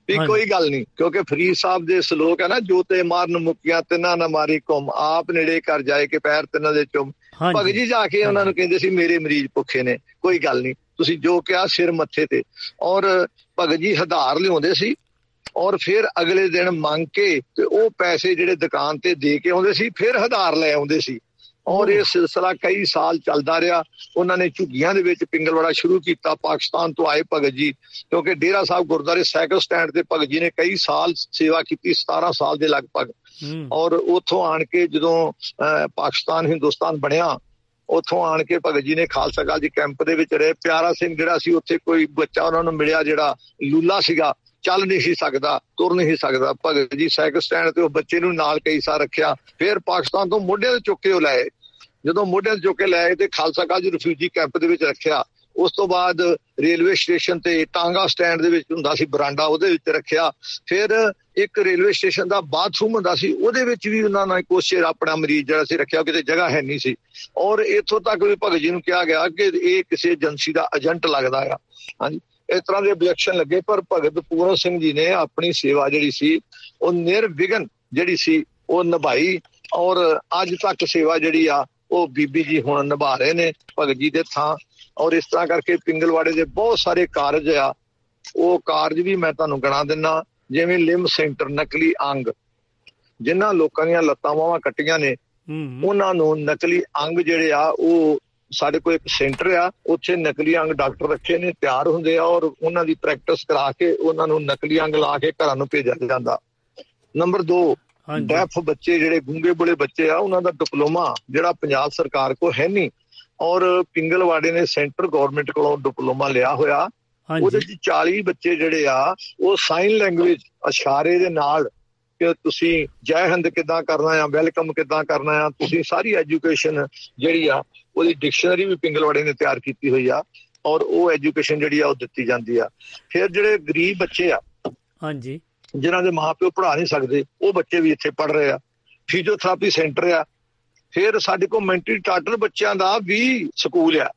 ਵੀ ਕੋਈ ਗੱਲ ਨਹੀਂ, ਕਿਉਂਕਿ ਫਰੀਦ ਸਾਹਿਬ ਦੇ ਸਲੋਕ ਹੈ ਨਾ, ਜੋ ਤੇ ਮਾਰਨ ਮੁੱਕੀਆਂ ਤਿੰਨਾਂ ਨਾ ਮਾਰੀ ਘੁੰਮ, ਆਪ ਨੇੜੇ ਕਰ ਜਾਏ ਕਿ ਪੈਰ ਤਿੰਨਾਂ ਦੇ ਚੁੰਮ। ਭਗਤ ਜੀ ਜਾ ਕੇ ਉਹਨਾਂ ਨੂੰ ਕਹਿੰਦੇ ਸੀ ਮੇਰੇ ਮਰੀਜ਼ ਭੁੱਖੇ ਨੇ, ਕੋਈ ਗੱਲ ਨਹੀਂ, ਤੁਸੀਂ ਜੋ ਕਿਹਾ ਸਿਰ ਮੱਥੇ ਤੇ। ਔਰ ਭਗਤ ਜੀ ਹਧਾਰ ਲਿਆਉਂਦੇ ਸੀ ਔਰ ਫਿਰ ਅਗਲੇ ਦਿਨ ਮੰਗ ਕੇ ਤੇ ਉਹ ਪੈਸੇ ਜਿਹੜੇ ਦੁਕਾਨ ਤੇ ਦੇ ਕੇ ਆਉਂਦੇ ਸੀ, ਫਿਰ ਹਜ਼ਾਰ ਲੈ ਆਉਂਦੇ ਸੀ। ਔਰ ਇਹ ਸਿਲਸਿਲਾ ਕਈ ਸਾਲ ਚੱਲਦਾ ਰਿਹਾ। ਉਹਨਾਂ ਨੇ ਝੁੱਗੀਆਂ ਦੇ ਵਿੱਚ ਪਿੰਗਲਵਾੜਾ ਸ਼ੁਰੂ ਕੀਤਾ, ਪਾਕਿਸਤਾਨ ਤੋਂ ਆਏ ਭਗਤ ਜੀ, ਕਿਉਂਕਿ ਡੇਰਾ ਸਾਹਿਬ ਗੁਰਦੁਆਰੇ ਸਾਈਕਲ ਸਟੈਂਡ ਤੇ ਭਗਤ ਜੀ ਨੇ ਕਈ ਸਾਲ ਸੇਵਾ ਕੀਤੀ, 17 ਸਾਲ ਦੇ ਲਗਭਗ। ਔਰ ਉੱਥੋਂ ਆਣ ਕੇ ਜਦੋਂ ਪਾਕਿਸਤਾਨ ਹਿੰਦੁਸਤਾਨ ਬਣਿਆ, ਉੱਥੋਂ ਆਣ ਕੇ ਭਗਤ ਜੀ ਨੇ ਖਾਲਸਾ ਕਾਲਜ ਕੈਂਪ ਦੇ ਵਿੱਚ ਰਹੇ। ਪਿਆਰਾ ਸਿੰਘ ਜਿਹੜਾ ਸੀ, ਉੱਥੇ ਕੋਈ ਬੱਚਾ ਉਹਨਾਂ ਨੂੰ ਮਿਲਿਆ ਜਿਹੜਾ ਲੂਲਾ ਸੀਗਾ, ਚੱਲ ਨਹੀਂ ਸੀ ਸਕਦਾ, ਤੁਰ ਨਹੀਂ ਸੀ ਸਕਦਾ। ਭਗਤ ਜੀ ਸਾਈਕਲ ਸਟੈਂਡ ਤੇ ਉਹ ਬੱਚੇ ਨੂੰ ਨਾਲ ਕਈ ਸਾਲ ਰੱਖਿਆ, ਫਿਰ ਪਾਕਿਸਤਾਨ ਤੋਂ ਮੋਢਿਆਂ ਤੇ ਚੁੱਕ ਕੇ ਉਹ ਲਾਏ। ਜਦੋਂ ਮੋਢਿਆਂ ਤੇ ਚੁੱਕ ਕੇ ਲਾਏ ਤੇ ਖਾਲਸਾ ਕਾਲਜ ਰਿਫਿਊਜੀ ਕੈਂਪ ਦੇ ਵਿੱਚ ਰੱਖਿਆ। ਉਸ ਤੋਂ ਬਾਅਦ ਰੇਲਵੇ ਸਟੇਸ਼ਨ ਤੇ ਟਾਂਗਾ ਸਟੈਂਡ ਦੇ ਵਿੱਚ ਹੁੰਦਾ ਸੀ ਬਰਾਂਡਾ, ਉਹਦੇ ਵਿੱਚ ਰੱਖਿਆ। ਫਿਰ ਇੱਕ ਰੇਲਵੇ ਸਟੇਸ਼ਨ ਦਾ ਬਾਥਰੂਮ ਹੁੰਦਾ ਸੀ, ਉਹਦੇ ਵਿੱਚ ਵੀ ਉਹਨਾਂ ਨੇ ਕੁਛ ਆਪਣਾ ਮਰੀਜ਼ ਜਿਹੜਾ ਸੀ ਰੱਖਿਆ, ਕਿਤੇ ਜਗ੍ਹਾ ਹੈ ਨਹੀਂ ਸੀ। ਔਰ ਇੱਥੋਂ ਤੱਕ ਵੀ ਭਗਤ ਜੀ ਨੂੰ ਕਿਹਾ ਗਿਆ ਕਿ ਇਹ ਕਿਸੇ ਏਜੰਸੀ ਦਾ ਏਜੰਟ ਲੱਗਦਾ ਆ, ਹਾਂਜੀ, ਇਸ ਤਰ੍ਹਾਂ ਦੇ ਆਬਜੈਕਸ਼ਨ ਲੱਗੇ। ਪਰ ਭਗਤ ਪੂਰਨ ਸਿੰਘ ਜੀ ਨੇ ਆਪਣੀ ਸੇਵਾ ਜਿਹੜੀ ਸੀ ਉਹ ਨਿਰਵਿਘਨ ਜਿਹੜੀ ਸੀ ਉਹ ਨਿਭਾਈ, ਔਰ ਅੱਜ ਤੱਕ ਸੇਵਾ ਜਿਹੜੀ ਆ ਉਹ ਬੀਬੀ ਜੀ ਹੁਣ ਨਿਭਾ ਰਹੇ ਨੇ ਭਗਤ ਜੀ ਦੇ ਥਾਂ। ਔਰ ਇਸ ਤਰ੍ਹਾਂ ਕਰਕੇ ਪਿੰਗਲਵਾੜੇ ਦੇ ਬਹੁਤ ਸਾਰੇ ਕਾਰਜ ਆ, ਉਹ ਕਾਰਜ ਵੀ ਮੈਂ ਤੁਹਾਨੂੰ ਗਿਣਾ ਦਿੰਦਾ, ਜਿਵੇਂ ਲਿੰਬ ਸੈਂਟਰ, ਨਕਲੀ ਅੰਗ, ਜਿਨ੍ਹਾਂ ਲੋਕਾਂ ਦੀਆਂ ਲੱਤਾਂ ਬਾਹਾਂ ਕੱਟੀਆਂ ਨੇ ਉਹਨਾਂ ਨੂੰ ਨਕਲੀ ਅੰਗ ਜਿਹੜੇ ਆ ਉਹ ਸਾਡੇ ਕੋਲ ਇੱਕ ਸੈਂਟਰ ਆ, ਉੱਥੇ ਨਕਲੀ ਅੰਗ ਡਾਕਟਰ ਰੱਖੇ ਨੇ, ਤਿਆਰ ਹੁੰਦੇ ਆ ਔਰ ਉਹਨਾਂ ਦੀ ਪ੍ਰੈਕਟਿਸ ਕਰਾ ਕੇ ਉਹਨਾਂ ਨੂੰ ਨਕਲੀ ਅੰਗ ਲਾ ਕੇ ਘਰਾਂ ਨੂੰ ਭੇਜਿਆ ਜਾਂਦਾ। ਨੰਬਰ 2, ਡੈਫ ਬੱਚੇ ਜਿਹੜੇ ਗੂੰਗੇ ਬੁਲੇ ਬੱਚੇ ਆ ਉਹਨਾਂ ਦਾ ਡਿਪਲੋਮਾ ਜਿਹੜਾ ਪੰਜਾਬ ਸਰਕਾਰ ਕੋਲ ਹੈ ਨਹੀਂ, ਔਰ ਪਿੰਗਲਵਾੜੇ ਨੇ ਸੈਂਟਰ ਗੌਰਮੈਂਟ ਕੋਲੋਂ ਡਿਪਲੋਮਾ ਲਿਆ ਹੋਇਆ। ਉਹਦੇ 'ਚ 40 ਬੱਚੇ ਜਿਹੜੇ ਆ ਉਹ ਸਾਈਨ ਲੈਂਗੁਏਜ ਇਸ਼ਾਰੇ ਦੇ ਨਾਲ ਕਿ ਤੁਸੀਂ ਜੈ ਹਿੰਦ ਕਿੱਦਾਂ ਕਰਨਾ ਆ, ਵੈਲਕਮ ਕਿੱਦਾਂ ਕਰਨਾ ਆ, ਤੁਸੀਂ ਸਾਰੀ ਐਜੂਕੇਸ਼ਨ ਜਿਹੜੀ ਆ ਉਹਦੀ ਡਿਕਸ਼ਨਰੀ ਵੀ ਪਿੰਗਲਵਾੜੇ ਨੇ ਤਿਆਰ ਕੀਤੀ ਹੋਈ ਆ ਔਰ ਉਹ ਐਜੂਕੇਸ਼ਨ ਜਿਹੜੀ ਆ ਉਹ ਦਿੱਤੀ ਜਾਂਦੀ ਆ। ਫਿਰ ਜਿਹੜੇ ਗਰੀਬ ਬੱਚੇ ਆ ਹਾਂਜੀ ਜਿਹਨਾਂ ਦੇ ਮਾਂ ਪਿਓ ਪੜ੍ਹਾ ਨਹੀਂ ਸਕਦੇ ਉਹ ਬੱਚੇ ਵੀ ਇੱਥੇ ਪੜ੍ਹ ਰਹੇ ਆ। ਫਿਜ਼ੀਓਥੈਰੇਪੀ ਸੈਂਟਰ ਆ। ਫਿਰ ਸਾਡੇ ਕੋਲ ਮੈਂਟਲੀ ਟਾਟਰ ਬੱਚਿਆਂ ਦਾ ਵੀ ਸਕੂਲ ਆ।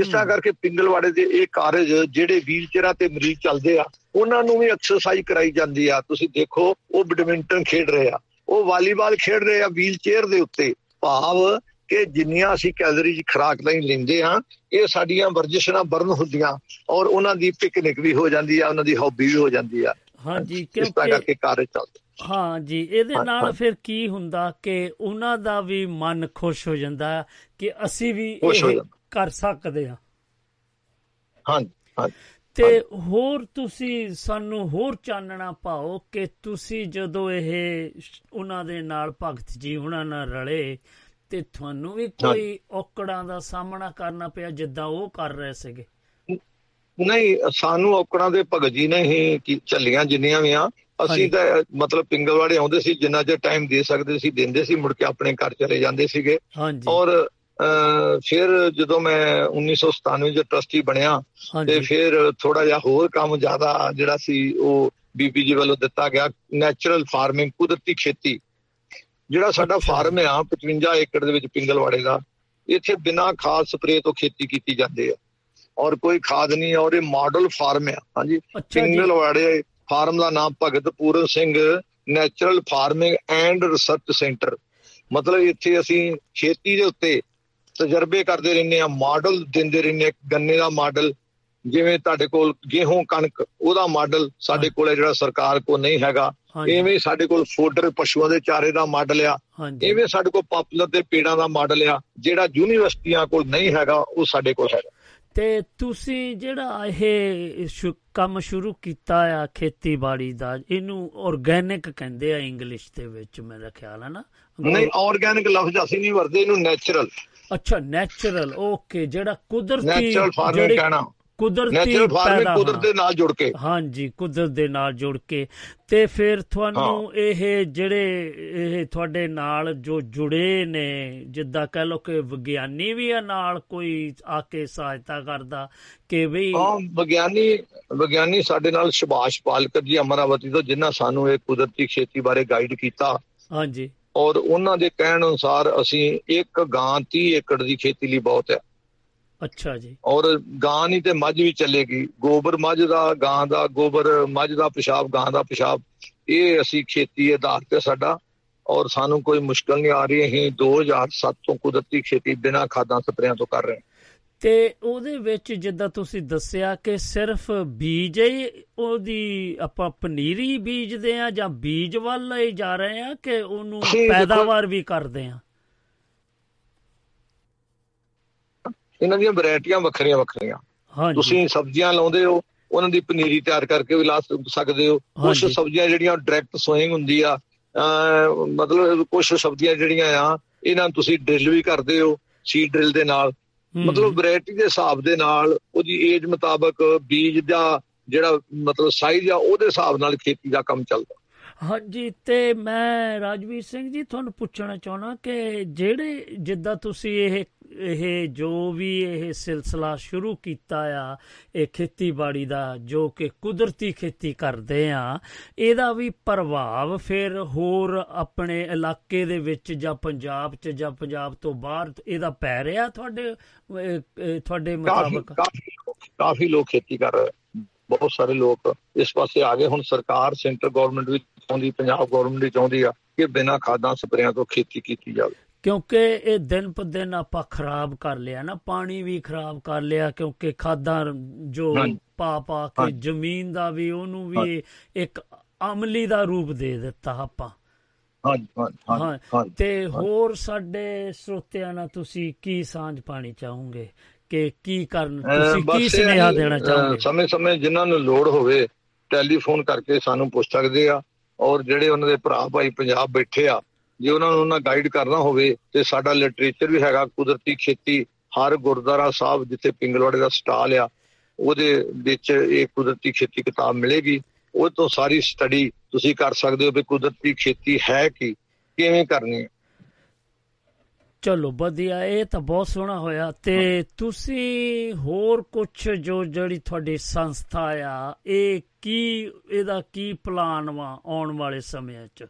ਇਸ ਤਰ੍ਹਾਂ ਕਰਕੇ ਪਿੰਗਲਵਾੜੇ ਦੇ ਇਹ ਕਾਰਜ ਜਿਹੜੇ ਵੀਲ ਚੇਅਰਾਂ ਤੇ ਮਰੀਜ਼ ਚੱਲਦੇ ਆ ਉਹਨਾਂ ਨੂੰ ਵੀ ਐਕਸਰਸਾਈਜ਼ ਕਰਾਈ ਜਾਂਦੀ ਆ। ਤੁਸੀਂ ਦੇਖੋ ਉਹ ਬੈਡਮਿੰਟਨ ਖੇਡ ਰਹੇ ਆ, ਉਹ ਵਾਲੀਬਾਲ ਖੇਡ ਰਹੇ ਆ ਵੀਲ ਚੇਅਰ ਦੇ ਉੱਤੇ। ਭਾਵ ਕਿ ਜਿੰਨੀਆਂ ਅਸੀਂ ਕੈਲਰੀਜ਼ ਖੁਰਾਕ ਲਈ ਲੈਂਦੇ ਹਾਂ ਇਹ ਸਾਡੀਆਂ ਵਰਜਿਸ਼ਾਂ ਬਰਨ ਹੁੰਦੀਆਂ ਔਰ ਉਹਨਾਂ ਦੀ ਪਿਕਨਿਕ ਵੀ ਹੋ ਜਾਂਦੀ ਆ, ਉਹਨਾਂ ਦੀ ਹੌਬੀ ਵੀ ਹੋ ਜਾਂਦੀ ਆ। ਹਾਂਜੀ, ਇਸ ਤਰ੍ਹਾਂ ਕਰਕੇ ਕਾਰਜ ਚੱਲਦੇ। ਹਾਂਜੀ, ਇਹਦੇ ਨਾਲ ਫਿਰ ਕੀ ਹੁੰਦਾ ਕਿ ਉਹਨਾਂ ਦਾ ਵੀ ਮਨ ਖੁਸ਼ ਹੋ ਜਾਂਦਾ ਕਿ ਅਸੀਂ ਵੀ ਇਹ ਕਰ ਸਕਦੇ ਹਾਂ। ਹਾਂਜੀ। ਤੇ ਹੋਰ ਤੁਸੀਂ ਸਾਨੂੰ ਹੋਰ ਚਾਨਣਾ ਪਾਓ ਕਿ ਤੁਸੀਂ ਜਦੋਂ ਇਹ ਉਹਨਾਂ ਦੇ ਨਾਲ ਭਗਤ ਜੀ ਉਹਨਾਂ ਨਾਲ ਰਲੇ ਤੇ ਤੁਹਾਨੂੰ ਵੀ ਕੋਈ ਔਕੜਾਂ ਦਾ ਸਾਹਮਣਾ ਕਰਨਾ ਪਿਆ ਜਿੱਦਾਂ ਉਹ ਕਰ ਰਹੇ ਸੀਗੇ? ਨਹੀਂ, ਸਾਨੂੰ ਔਕੜਾਂ ਦੇ ਭਗਤ ਜੀ ਨੇ ਹੀ ਚੱਲੀਆਂ ਜਿੰਨੀਆਂ ਵੀ ਆ। ਅਸੀਂ ਤਾਂ ਮਤਲਬ ਪਿੰਗਲਵਾੜੇ ਆਉਂਦੇ ਸੀ, ਜਿੰਨਾ ਚਿਰ ਟਾਈਮ ਦੇ ਸਕਦੇ ਸੀ ਦਿੰਦੇ ਸੀ, ਮੁੜ ਕੇ ਆਪਣੇ ਘਰ ਚਲੇ ਜਾਂਦੇ ਸੀਗੇ। ਔਰ ਫਿਰ ਜਦੋਂ ਮੈਂ 1997 ਚ ਟਰਸਟੀ ਬਣਿਆ ਤੇ ਫਿਰ ਥੋੜਾ ਜਿਹਾ ਹੋਰ ਕੰਮ ਜ਼ਿਆਦਾ ਜਿਹੜਾ ਸੀ ਉਹ ਬੀਬੀ ਜੀ ਵੱਲੋਂ ਦਿੱਤਾ ਗਿਆ, ਨੈਚੁਰਲ ਫਾਰਮਿੰਗ, ਕੁਦਰਤੀ ਖੇਤੀ। ਜਿਹੜਾ ਸਾਡਾ ਫਾਰਮ ਆ 55 ਏਕੜ ਦੇ ਵਿੱਚ ਪਿੰਗਲਵਾੜੇ ਦਾ, ਇੱਥੇ ਬਿਨਾਂ ਖਾਦ ਸਪਰੇ ਤੋਂ ਖੇਤੀ ਕੀਤੀ ਜਾਂਦੀ ਆ ਔਰ ਕੋਈ ਖਾਦ ਨਹੀਂ, ਔਰ ਇਹ ਮਾਡਲ ਫਾਰਮ ਆ। ਹਾਂਜੀ, ਪਿੰਗਲਵਾੜੇ ਫਾਰਮ ਦਾ ਨਾਮ Bhagat Puran Singh natural farming and research centre. ਮਤਲਬ ਇੱਥੇ ਅਸੀਂ ਖੇਤੀ ਦੇ ਉੱਤੇ ਤਜਰਬੇ ਕਰਦੇ ਰਹਿੰਦੇ ਹਾਂ, ਮਾਡਲ ਦਿੰਦੇ ਰਹਿੰਦੇ ਹਾਂ। ਗੰਨੇ ਦਾ ਮਾਡਲ, ਜਿਵੇਂ ਤੁਹਾਡੇ ਕੋਲ ਗੇਹੂੰ ਕਣਕ ਉਹਦਾ ਮਾਡਲ ਸਾਡੇ ਕੋਲ ਹੈ ਜਿਹੜਾ ਸਰਕਾਰ ਕੋਲ ਨਹੀਂ ਹੈਗਾ, ਇਵੇਂ ਸਾਡੇ ਕੋਲ ਫੋਡਰ ਪਸ਼ੂਆਂ ਦੇ ਚਾਰੇ ਦਾ ਮਾਡਲ ਆ, ਇਵੇਂ ਸਾਡੇ ਕੋਲ ਪਾਪੂਲਰ ਦੇ ਪੇੜਾਂ ਦਾ ਮਾਡਲ ਆ ਜਿਹੜਾ ਯੂਨੀਵਰਸਿਟੀਆਂ ਕੋਲ ਨਹੀਂ ਹੈਗਾ ਉਹ ਸਾਡੇ ਕੋਲ ਹੈਗਾ। ਤੇ ਤੁਸੀਂ ਜਿਹੜਾ ਇਹ ਕੰਮ ਸ਼ੁਰੂ ਕੀਤਾ ਆ ਖੇਤੀਬਾੜੀ ਦਾ, ਇਹਨੂੰ ਔਰਗੈਨਿਕ ਕਹਿੰਦੇ ਆ ਇੰਗਲਿਸ਼ ਦੇ ਵਿੱਚ, ਮੇਰਾ ਖਿਆਲ ਹੈ ਨਾ? ਨਹੀਂ, ਔਰਗੈਨਿਕ ਲਫ਼ਜ਼ ਅਸੀਂ ਨਹੀਂ ਵਰਦੇ, ਇਹਨੂੰ ਨੈਚੁਰਲ। ਅੱਛਾ, ਨੈਚੁਰਲ, ਓਕੇ, ਜਿਹੜਾ ਕੁਦਰਤੀ ਕਹਿਣਾ, ਕੁਦਰਤ ਦੇ ਨਾਲ ਜੁੜ ਕੇ। ਹਾਂਜੀ, ਕੁਦਰਤ ਦੇ ਨਾਲ ਜੁੜ ਕੇ। ਤੇ ਫਿਰ ਤੁਹਾਨੂੰ ਇਹ ਜਿਹੜੇ ਇਹ ਤੁਹਾਡੇ ਨਾਲ ਜੋ ਜੁੜੇ ਨੇ, ਜਿੱਦਾਂ ਕਹਿ ਲਓ ਕਿ ਵਿਗਿਆਨੀ ਵੀ ਆ ਨਾਲ, ਕੋਈ ਆ ਕੇ ਸਹਾਇਤਾ ਕਰਦਾ ਕਿ ਬਈ? ਵਿਗਿਆਨੀ ਸਾਡੇ ਨਾਲ ਸੁਭਾਸ਼ ਪਾਲਕਰ ਜੀ ਅਮਰਾਵਤੀ ਤੋਂ, ਜਿਨ੍ਹਾਂ ਸਾਨੂੰ ਇਹ ਕੁਦਰਤੀ ਖੇਤੀ ਬਾਰੇ ਗਾਈਡ ਕੀਤਾ। ਹਾਂਜੀ, ਔਰ ਉਹਨਾਂ ਦੇ ਕਹਿਣ ਅਨੁਸਾਰ ਅਸੀਂ ਇੱਕ ਗਾਂ 30 ਏਕੜ ਦੀ ਖੇਤੀ ਲਈ ਬਹੁਤ ਹੈ। ਅੱਛਾ ਜੀ। ਔਰ ਗਾਂ ਨਹੀਂ ਤੇ ਮੱਝ ਵੀ ਚੱਲੇਗੀ, ਗੋਬਰ ਮੱਝ ਦਾ, ਗਾਂ ਦਾ ਗੋਬਰ, ਮੱਝ ਦਾ ਪਿਸ਼ਾਬ, ਗਾਂ ਦਾ ਪਿਸ਼ਾਬ, ਇਹ ਅਸੀਂ ਖੇਤੀ ਆਧਾਰ ਤੇ ਸਾਡਾ। ਔਰ ਸਾਨੂੰ ਕੋਈ ਮੁਸ਼ਕਲ ਨਹੀਂ ਆ ਰਹੀ, ਅਸੀਂ 2007 ਤੋਂ ਕੁਦਰਤੀ ਖੇਤੀ ਬਿਨਾਂ ਖਾਦਾਂ ਸਪਰੇਆਂ ਤੋਂ ਕਰ ਰਹੇ। ਤੇ ਉਹਦੇ ਵਿੱਚ ਜਿੱਦਾਂ ਤੁਸੀਂ ਦੱਸਿਆ ਕਿ ਸਿਰਫ ਬੀਜ ਹੀ ਉਹਦੀ ਆਪਾਂ ਪਨੀਰੀ ਬੀਜਦੇ ਆ ਜਾਂ ਬੀਜ ਵੱਲ ਹੀ ਜਾ ਰਹੇ ਆ ਕਿ ਉਹਨੂੰ ਪੈਦਾਵਾਰ ਵੀ ਕਰਦੇ ਆ? ਇਹਨਾਂ ਦੀਆਂ ਵੈਰਾਇਟੀਆਂ ਵੱਖਰੀਆਂ ਵੱਖਰੀਆਂ। ਤੁਸੀਂ ਸਬਜ਼ੀਆਂ ਲਾਉਂਦੇ ਹੋ, ਉਹਨਾਂ ਦੀ ਪਨੀਰੀ ਤਿਆਰ ਕਰਕੇ ਵੀ ਲਾ ਸਕਦੇ ਹੋ। ਕੁਛ ਸਬਜ਼ੀਆਂ ਜਿਹੜੀਆਂ ਡਾਇਰੈਕਟ ਸੋਇੰਗ ਹੁੰਦੀ ਆ, ਮਤਲਬ ਕੁਛ ਸਬਜ਼ੀਆਂ ਜਿਹੜੀਆਂ ਆ ਇਹਨਾਂ ਨੂੰ ਤੁਸੀਂ ਡਰਿਲ ਵੀ ਕਰਦੇ ਹੋ ਸੀਡ ਡਰਿਲ ਦੇ ਨਾਲ। ਮਤਲਬ ਵੈਰਾਇਟੀ ਦੇ ਹਿਸਾਬ ਦੇ ਨਾਲ, ਉਹਦੀ ਏਜ ਮੁਤਾਬਕ, ਬੀਜ ਦਾ ਜਿਹੜਾ ਮਤਲਬ ਸਾਈਜ਼ ਆ ਉਹਦੇ ਹਿਸਾਬ ਨਾਲ ਖੇਤੀ ਦਾ ਕੰਮ ਚੱਲਦਾ। ਹਾਂਜੀ, ਤੇ ਮੈਂ ਰਾਜਵੀਰ ਸਿੰਘ ਜੀ ਤੁਹਾਨੂੰ ਪੁੱਛਣਾ ਚਾਹੁੰਦਾ ਕਿ ਜਿਹੜੇ ਜਿੱਦਾਂ ਤੁਸੀਂ ਇਹ ਜੋ ਵੀ ਇਹ ਸਿਲਸਿਲਾ ਸ਼ੁਰੂ ਕੀਤਾ ਆ ਇਹ ਖੇਤੀਬਾੜੀ ਦਾ, ਜੋ ਕਿ ਕੁਦਰਤੀ ਖੇਤੀ ਕਰਦੇ ਆ, ਇਹਦਾ ਵੀ ਪ੍ਰਭਾਵ ਫਿਰ ਹੋਰ ਆਪਣੇ ਇਲਾਕੇ ਦੇ ਵਿੱਚ ਜਾਂ ਪੰਜਾਬ 'ਚ ਜਾਂ ਪੰਜਾਬ ਤੋਂ ਬਾਹਰ ਇਹਦਾ ਪੈ ਰਿਹਾ ਤੁਹਾਡੇ ਮੁਤਾਬਕ? ਕਾਫੀ ਲੋਕ ਖੇਤੀ ਕਰ ਰਹੇ, ਬਹੁਤ ਸਾਰੇ ਲੋਕ ਇਸ ਪਾਸੇ ਆ ਗਏ। ਹੁਣ ਸਰਕਾਰ ਸੈਂਟਰ ਗੌਰਮੈਂਟ ਵੀ ਚਾਹੁੰਦੀ, ਪੰਜਾਬ ਗੌਰਮੈਂਟ ਵੀ ਚਾਹੁੰਦੀ ਆ ਕਿ ਬਿਨਾਂ ਖਾਦਾਂ ਸਪਰੇਆਂ ਤੋਂ ਖੇਤੀ ਕੀਤੀ ਜਾਵੇ, ਕਿਉਂਕਿ ਇਹ ਦਿਨ ਪਰ ਦਿਨ ਆਪਾਂ ਖਰਾਬ ਕਰ ਲਿਆ ਨਾ, ਪਾਣੀ ਵੀ ਖਰਾਬ ਕਰ ਲਿਆ ਕਿਉਂਕਿ ਖਾਦਾਂ ਜੋ ਪਾ ਕੇ ਜ਼ਮੀਨ ਦਾ ਵੀ ਉਹਨੂੰ ਵੀ ਇੱਕ ਅਮਲੀ ਦਾ ਰੂਪ ਦੇ ਦਿੱਤਾ ਆਪਾਂ। ਤੇ ਹੋਰ ਸਾਡੇ ਸਰੋਤਿਆਂ ਨਾਲ ਤੁਸੀਂ ਕੀ ਸਾਂਝ ਪਾਣੀ ਚਾਹੋਗੇ ਕਿ ਕੀ ਕਰਨ ਤੁਸੀਂ ਕੀ ਸੁਨੇਹਾ ਦੇਣਾ ਚਾਹੋਗੇ? ਸਮੇਂ ਸਮੇਂ ਜਿਨ੍ਹਾਂ ਨੂੰ ਲੋੜ ਹੋਵੇ ਟੈਲੀਫੋਨ ਕਰਕੇ ਸਾਨੂੰ ਪੁੱਛ ਸਕਦੇ ਆ, ਔਰ ਜਿਹੜੇ ਉਹਨਾਂ ਦੇ ਭਰਾ ਭਾਈ ਪੰਜਾਬ ਬੈਠੇ ਆ ਜੇ ਉਹਨਾਂ ਨੂੰ ਉਹਨਾਂ ਗਾਈਡ ਕਰਨਾ ਹੋਵੇ ਤੇ ਸਾਡਾ ਲਿਟਰੇਚਰ ਵੀ ਹੈਗਾ ਕੁਦਰਤੀ ਖੇਤੀ, ਹਰ ਗੁਰਦੁਆਰਾ ਸਾਹਿਬ ਜਿੱਥੇ ਪਿੰਗਲਵਾੜੇ ਦਾ ਸਟਾਲ ਆ ਉਹਦੇ ਵਿੱਚ ਇਹ ਕੁਦਰਤੀ ਖੇਤੀ ਕਿਤਾਬ ਮਿਲੇਗੀ। ਉਹ ਤੋਂ ਸਾਰੀ ਸਟੱਡੀ ਤੁਸੀਂ ਕਰ ਸਕਦੇ ਹੋ ਵੀ ਕੁਦਰਤੀ ਖੇਤੀ ਹੈ ਕੀ, ਕਿਵੇਂ ਕਰਨੀ ਹੈ। ਚਲੋ ਵਧੀਆ, ਇਹ ਤਾਂ ਬਹੁਤ ਸੋਹਣਾ ਹੋਇਆ। ਤੇ ਤੁਸੀਂ ਹੋਰ ਕੁਛ ਜੋ ਜਿਹੜੀ ਤੁਹਾਡੀ ਸੰਸਥਾ ਆ ਇਹ ਕੀ ਇਹਦਾ ਕੀ ਪਲਾਨ ਵਾ ਆਉਣ ਵਾਲੇ ਸਮਿਆਂ ਚ?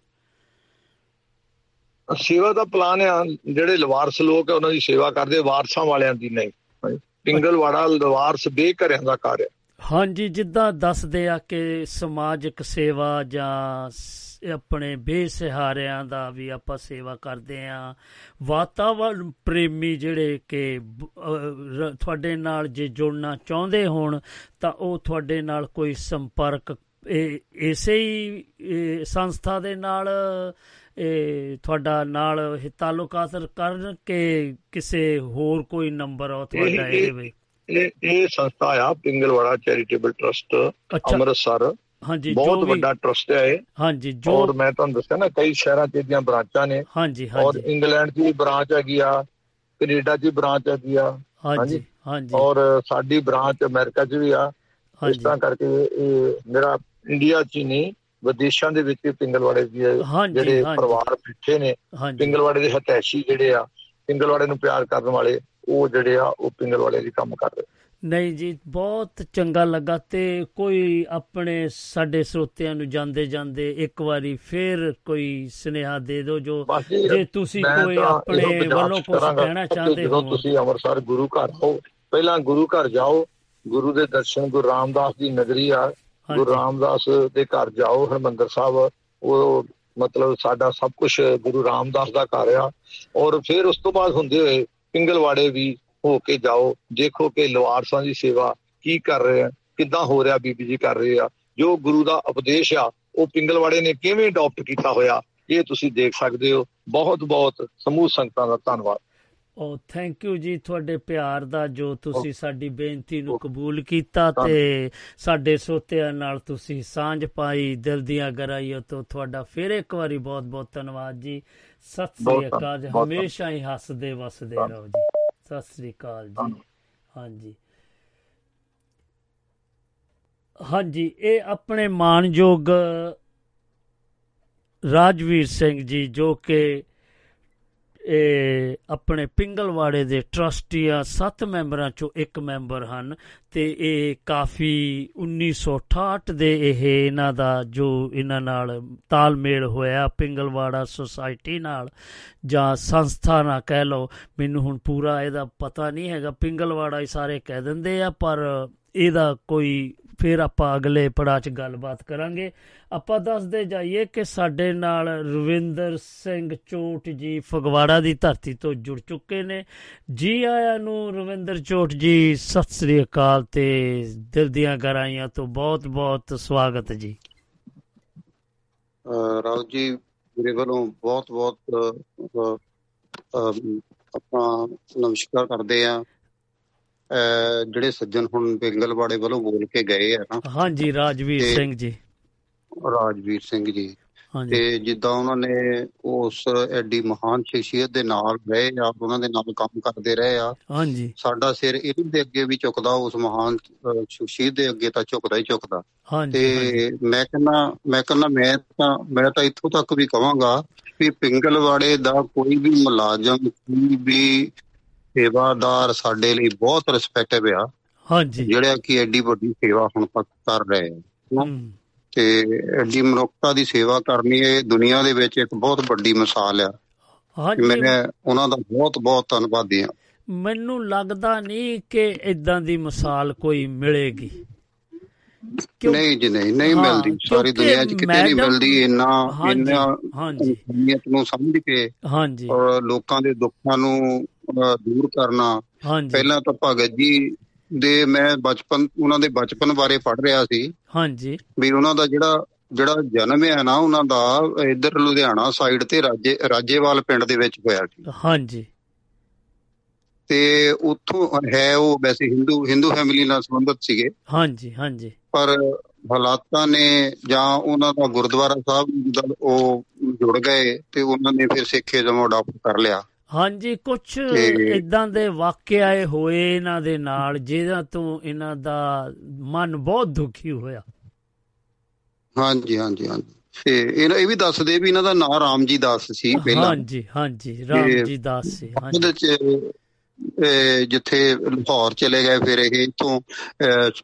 ਸੇਵਾ ਦਾ ਪਲਾਨ ਆ, ਜਿਹੜੇ ਲਵਾਰਸ ਲੋਕ ਆ ਉਹਨਾਂ ਦੀ ਸੇਵਾ ਕਰਦੇ, ਵਾਰਸਾਂ ਵਾਲਿਆਂ ਦੀ ਨਹੀਂ। ਪਿੰਗਲਵਾੜਾ ਲਵਾਰਸ ਬੇਘਰਿਆਂ ਦਾ ਕਾਰਜ। ਹਾਂਜੀ, ਜਿੱਦਾਂ ਦੱਸਦੇ ਆ ਕਿ ਸਮਾਜਿਕ ਸੇਵਾ ਜਾਂ ਆਪਣੇ ਬੇਸਹਾਰਿਆਂ ਦਾ ਵੀ ਆਪਾਂ ਸੇਵਾ ਕਰਦੇ ਹਾਂ। ਵਾਤਾਵਰਨ ਪ੍ਰੇਮੀ ਜਿਹੜੇ ਕਿ ਤੁਹਾਡੇ ਨਾਲ ਜੇ ਜੁੜਨਾ ਚਾਹੁੰਦੇ ਹੋਣ ਤਾਂ ਉਹ ਤੁਹਾਡੇ ਨਾਲ ਕੋਈ ਸੰਪਰਕ ਇਸੇ ਹੀ ਸੰਸਥਾ ਦੇ ਨਾਲ ਤੁਹਾਡਾ ਨਾਲ ਤਾਲੁਕਾਤ ਕਰਨ ਕਿ ਕਿਸੇ ਹੋਰ ਕੋਈ ਨੰਬਰ ਆ ਤੁਹਾਡਾ? ਇਹ ਸੰਸਥਾ ਆ ਪਿੰਗਲਵਾੜਾ ਚੈਰੀਟੇਬਲ ਟਰਸਟ ਅੰਮ੍ਰਿਤਸਰ, ਬਹੁਤ ਵੱਡਾ ਟਰਸਟ ਹੈ ਇਹ। ਔਰ ਮੈਂ ਤੁਹਾਨੂੰ ਦੱਸਿਆ ਨਾ ਕਈ ਸ਼ਹਿਰਾਂ ਚ ਇਹਦੀਆਂ ਬ੍ਰਾਂਚਾਂ ਨੇ, ਔਰ ਇੰਗਲੈਂਡ ਚ ਵੀ ਬ੍ਰਾਂਚ ਹੈਗੀ ਆ, ਕੈਨੇਡਾ ਚ ਬ੍ਰਾਂਚ ਹੈਗੀ ਆ, ਔਰ ਸਾਡੀ ਬ੍ਰਾਂਚ ਅਮਰੀਕਾ ਚ ਵੀ ਆ। ਇਸ ਤਰ੍ਹਾਂ ਕਰਕੇ ਇਹ ਮੇਰਾ ਇੰਡੀਆ ਚ ਹੀ ਨਹੀਂ ਵਿਦੇਸ਼ਾਂ ਦੇ ਵਿੱਚ ਪਿੰਗਲਵਾੜੇ ਦੇ ਜਿਹੜੇ ਪਰਿਵਾਰ ਬੈਠੇ ਨੇ, ਪਿੰਗਲਵਾੜੇ ਦੇ ਹਤੈਸ਼ੀ ਜਿਹੜੇ ਆ, ਪਿੰਗਲਵਾੜੇ ਨੂੰ ਪਿਆਰ ਕਰਨ ਵਾਲੇ, ਉਹ ਜਿਹੜੇ ਆ ਉਹ ਪਿੰਗਲਵਾੜੇ ਲਈ ਕੰਮ ਕਰ ਰਹੇ। ਨਹੀਂ ਜੀ, ਬਹੁਤ ਚੰਗਾ ਲੱਗਾ। ਤੇ ਕੋਈ ਆਪਣੇ ਸਾਡੇ ਸਰੋਤਿਆਂ ਨੂੰ ਜਾਂਦੇ ਜਾਂਦੇ ਇੱਕ ਵਾਰੀ ਫੇਰ ਕੋਈ ਸੁਨੇਹਾ ਦੇ ਦਿਓ ਜੋ ਜੇ ਤੁਸੀਂ ਕੋਈ ਆਪਣੇ ਵੱਲੋਂ ਕੁਛ ਕਹਿਣਾ ਚਾਹੁੰਦੇ ਹੋ? ਤੁਸੀਂ ਅੰਮ੍ਰਿਤਸਰ ਗੁਰੂ ਘਰ ਆਓ, ਪਹਿਲਾਂ ਗੁਰੂ ਘਰ ਜਾਓ, ਗੁਰੂ ਦੇ ਦਰਸ਼ਨ, ਗੁਰੂ ਰਾਮਦਾਸ ਦੀ ਨਗਰੀ ਆ, ਗੁਰੂ ਰਾਮਦਾਸ ਦੇ ਘਰ ਜਾਓ, ਹਰਿਮੰਦਰ ਸਾਹਿਬ, ਉਹ ਮਤਲਬ ਸਾਡਾ ਸਭ ਕੁਛ ਗੁਰੂ ਰਾਮਦਾਸ ਦਾ ਘਰ ਆ। ਔਰ ਫਿਰ ਉਸ ਤੋਂ ਬਾਅਦ ਹੁੰਦੇ ਹੋਏ ਪਿੰਗਲਵਾੜੇ ਵੀ ਹੋ ਕੇ ਜਾਓ, ਦੇਖੋ ਕਿ ਲਵਾਰਸਾਂ ਦੀ ਸੇਵਾ ਕੀ ਕਰ ਰਹੇ ਆ, ਕਿੱਦਾਂ ਹੋ ਰਿਹਾ, ਬੀਬੀ ਜੀ ਕਰ ਰਹੇ ਆ, ਜੋ ਗੁਰੂ ਦਾ ਉਪਦੇਸ਼ ਆ ਉਹ ਪਿੰਗਲਵਾੜੇ ਨੇ ਕਿਵੇਂ ਅਡੋਪਟ ਕੀਤਾ ਹੋਇਆ, ਇਹ ਤੁਸੀਂ ਦੇਖ ਸਕਦੇ ਹੋ। ਬਹੁਤ ਬਹੁਤ ਸਮੂਹ ਸੰਗਤਾਂ ਦਾ ਧੰਨਵਾਦ। ਉਹ ਥੈਂਕ ਯੂ ਜੀ ਤੁਹਾਡੇ ਪਿਆਰ ਦਾ ਜੋ ਤੁਸੀਂ ਸਾਡੀ ਬੇਨਤੀ ਨੂੰ ਕਬੂਲ ਕੀਤਾ ਤੇ ਸਾਡੇ ਸਰੋਤਿਆਂ ਨਾਲ ਤੁਸੀਂ ਸਾਂਝ ਪਾਈ, ਦਿਲ ਦੀਆਂ ਗਹਿਰਾਈਆਂ ਤੋਂ ਤੁਹਾਡਾ ਫਿਰ ਇੱਕ ਵਾਰੀ ਬਹੁਤ ਬਹੁਤ ਧੰਨਵਾਦ ਜੀ। ਸਤਿ ਸ੍ਰੀ ਅਕਾਲ ਜੀ, ਹਮੇਸ਼ਾ ਹੀ ਹੱਸਦੇ ਵਸਦੇ ਰਹੋ ਜੀ। ਸਤਿ ਸ੍ਰੀ ਅਕਾਲ ਜੀ। ਹਾਂਜੀ ਹਾਂਜੀ, ਇਹ ਆਪਣੇ ਮਾਣਯੋਗ ਰਾਜਵੀਰ ਸਿੰਘ ਜੀ ਜੋ ਕਿ ਇਹ ਆਪਣੇ ਪਿੰਗਲਵਾੜੇ ਦੇ ਟਰਸਟੀਆਂ 7 ਮੈਂਬਰਾਂ 'ਚੋਂ ਇੱਕ ਮੈਂਬਰ ਹਨ ਅਤੇ ਇਹ ਕਾਫੀ 1968 ਦੇ ਇਹ ਇਹਨਾਂ ਦਾ ਜੋ ਇਹਨਾਂ ਨਾਲ ਤਾਲਮੇਲ ਹੋਇਆ ਪਿੰਗਲਵਾੜਾ ਸੁਸਾਇਟੀ ਨਾਲ ਜਾਂ ਸੰਸਥਾ ਨਾਲ ਕਹਿ ਲਓ, ਮੈਨੂੰ ਹੁਣ ਪੂਰਾ ਇਹਦਾ ਪਤਾ ਨਹੀਂ ਹੈਗਾ, ਪਿੰਗਲਵਾੜਾ ਹੀ ਸਾਰੇ ਕਹਿ ਦਿੰਦੇ ਆ, ਪਰ ਇਹਦਾ ਕੋਈ ਫਿਰ ਆਪਾਂ ਅਗਲੇ ਪੜਾਅ 'ਚ ਗੱਲਬਾਤ ਕਰਾਂਗੇ। ਆਪਾਂ ਦੱਸਦੇ ਜਾਈਏ ਕਿ ਸਾਡੇ ਨਾਲ ਰਵਿੰਦਰ ਸਿੰਘ ਚੋਟ ਜੀ ਫਗਵਾੜਾ ਦੀ ਧਰਤੀ ਤੋਂ ਜੁੜ ਚੁੱਕੇ ਨੇ। ਜੀ ਆਇਆਂ ਨੂੰ ਰਵਿੰਦਰ ਚੋਟ ਜੀ, ਸਤਿ ਸ੍ਰੀ ਅਕਾਲ ਤੇ ਦਿਲ ਦੀਆਂ ਗਹਿਰਾਈਆਂ ਤੋਂ ਬਹੁਤ ਬਹੁਤ ਸਵਾਗਤ ਜੀ। ਰਾਓ ਜੀ ਮੇਰੇ ਵੱਲੋਂ ਬਹੁਤ ਬਹੁਤ ਆਪਣਾ ਨਮਸਕਾਰ ਕਰਦੇ ਆ ਜਿਹੜੇ ਸੱਜਣ ਹੁਣ ਪਿੰਗਲਵਾੜੇ ਵੱਲੋਂ ਬੋਲ ਕੇ ਗਏ ਆ ਨਾ। ਹਾਂਜੀ, ਰਾਜਵੀਰ ਸਿੰਘ ਜੀ ਤੇ ਜਿੱਦਾਂ ਉਹਨਾਂ ਨੇ ਉਸ ਐਡੀ ਮਹਾਨ ਸ਼ਖਸੀਅਤ ਦੇ ਨਾਲ ਰਹੇ ਆ, ਉਹਨਾਂ ਦੇ ਨਾਲ ਕੰਮ ਕਰਦੇ ਰਹੇ ਆ। ਹਾਂਜੀ, ਸਾਡਾ ਸਿਰ ਇਹਨਾਂ ਦੇ ਅੱਗੇ ਵੀ ਝੁਕਦਾ, ਉਸ ਮਹਾਨ ਸ਼ਖਸੀਅਤ ਦੇ ਅੱਗੇ ਤਾਂ ਝੁਕਦਾ ਹੀ ਝੁਕਦਾ। ਤੇ ਮੈਂ ਤਾਂ ਇੱਥੋਂ ਤੱਕ ਵੀ ਕਹਾਂਗਾ ਵੀ ਪਿੰਗਲਵਾੜੇ ਦਾ ਕੋਈ ਵੀ ਮੁਲਾਜ਼ਮ, ਕੋਈ ਵੀ ਸੇਵਾਦਾਰ ਸਾਡੇ ਲਈ ਬਹੁਤ ਰਿਸਪੈਕਟਿਵ ਆ। ਹਾਂਜੀ, ਜਿਹੜਾ ਕਿ ਐਡੀ ਵੱਡੀ ਸੇਵਾ ਹੁਣ ਤੱਕ ਕਰ ਰਹੇ ਆ ਤੇ ਐਡੀ ਮਨੁੱਖਤਾ ਦੀ ਸੇਵਾ ਕਰਨੀ, ਇਹ ਦੁਨੀਆਂ ਦੇ ਵਿੱਚ ਇੱਕ ਬਹੁਤ ਵੱਡੀ ਮਿਸਾਲ ਆ। ਮੈਂ ਉਹਨਾਂ ਦਾ ਬਹੁਤ ਬਹੁਤ ਧੰਨਵਾਦੀ ਆ। ਮੈਨੂੰ ਲੱਗਦਾ ਨਹੀਂ ਕਿ ਏਦਾਂ ਦੀ ਮਿਸਾਲ ਕੋਈ ਮਿਲੇਗੀ। ਨਹੀਂ ਜੀ, ਨਹੀਂ ਮਿਲਦੀ, ਸਾਰੀ ਦੁਨੀਆਂ ਚ ਕਿਤੇ ਨਹੀਂ ਮਿਲਦੀ। ਇੰਨਾ ਨੂੰ ਸਮਝ ਕੇ ਔਰ ਲੋਕਾਂ ਦੇ ਦੁੱਖਾਂ ਨੂੰ ਦੂਰ ਕਰਨਾ। ਪਹਿਲਾਂ ਤਾਂ ਭਗਤ ਜੀ ਦੇ ਮੈਂ ਬਚਪਨ, ਉਹਨਾਂ ਦੇ ਬਚਪਨ ਬਾਰੇ ਪੜ੍ਹ ਰਿਹਾ ਸੀ। ਹਾਂਜੀ, ਵੀ ਉਹਨਾਂ ਦਾ ਜਿਹੜਾ ਜਿਹੜਾ ਜਨਮ ਹੈ ਨਾ ਉਹਨਾਂ ਦਾ ਇੱਧਰ ਲੁਧਿਆਣਾ ਸਾਈਡ ਤੇ ਰਾਜੇਵਾਲ ਪਿੰਡ ਦੇ ਵਿੱਚ ਹੋਇਆ ਸੀ। ਹਾਂਜੀ, ਤੇ ਉੱਥੋਂ ਹੈ ਉਹ ਵੈਸੇ ਹਿੰਦੂ ਫੈਮਿਲੀ ਨਾਲ ਸੰਬੰਧਿਤ ਸੀਗੇ। ਹਾਂਜੀ ਹਾਂਜੀ, ਪਰ ਹਾਲਾਤਾਂ ਨੇ ਜਾਂ ਉਹਨਾਂ ਦਾ ਗੁਰਦੁਆਰਾ ਸਾਹਿਬ ਉਹ ਜੁੜ ਗਏ ਤੇ ਉਹਨਾਂ ਨੇ ਫਿਰ ਸਿੱਖੀਜ਼ਮ ਅਡਾਪਟ ਕਰ ਲਿਆ। ਹਾਂਜੀ, ਕੁਛ ਏਦਾਂ ਦੇ ਵਾਕਿਆ ਹੋਏ ਇਹਨਾਂ ਦੇ ਨਾਲ ਜਿਹਨਾਂ ਤੋਂ ਇਹਨਾਂ ਦਾ ਮਨ ਬਹੁਤ ਦੁਖੀ ਹੋਇਆ। ਹਾਂਜੀ ਹਾਂਜੀ ਹਾਂਜੀ, ਤੇ ਇਹ ਵੀ ਦੱਸਦੇ ਵੀ ਇਹਨਾਂ ਦਾ ਨਾਂ ਰਾਮ ਜੀ ਦਾਸ ਸੀ ਪਹਿਲਾਂ। ਹਾਂਜੀ ਹਾਂਜੀ, ਰਾਮ ਜੀ ਦਾਸ ਸੀ। ਜਿੱਥੇ ਲਾਹੌਰ ਚਲੇ ਗਏ ਫਿਰ ਇਹ ਇੱਥੋਂ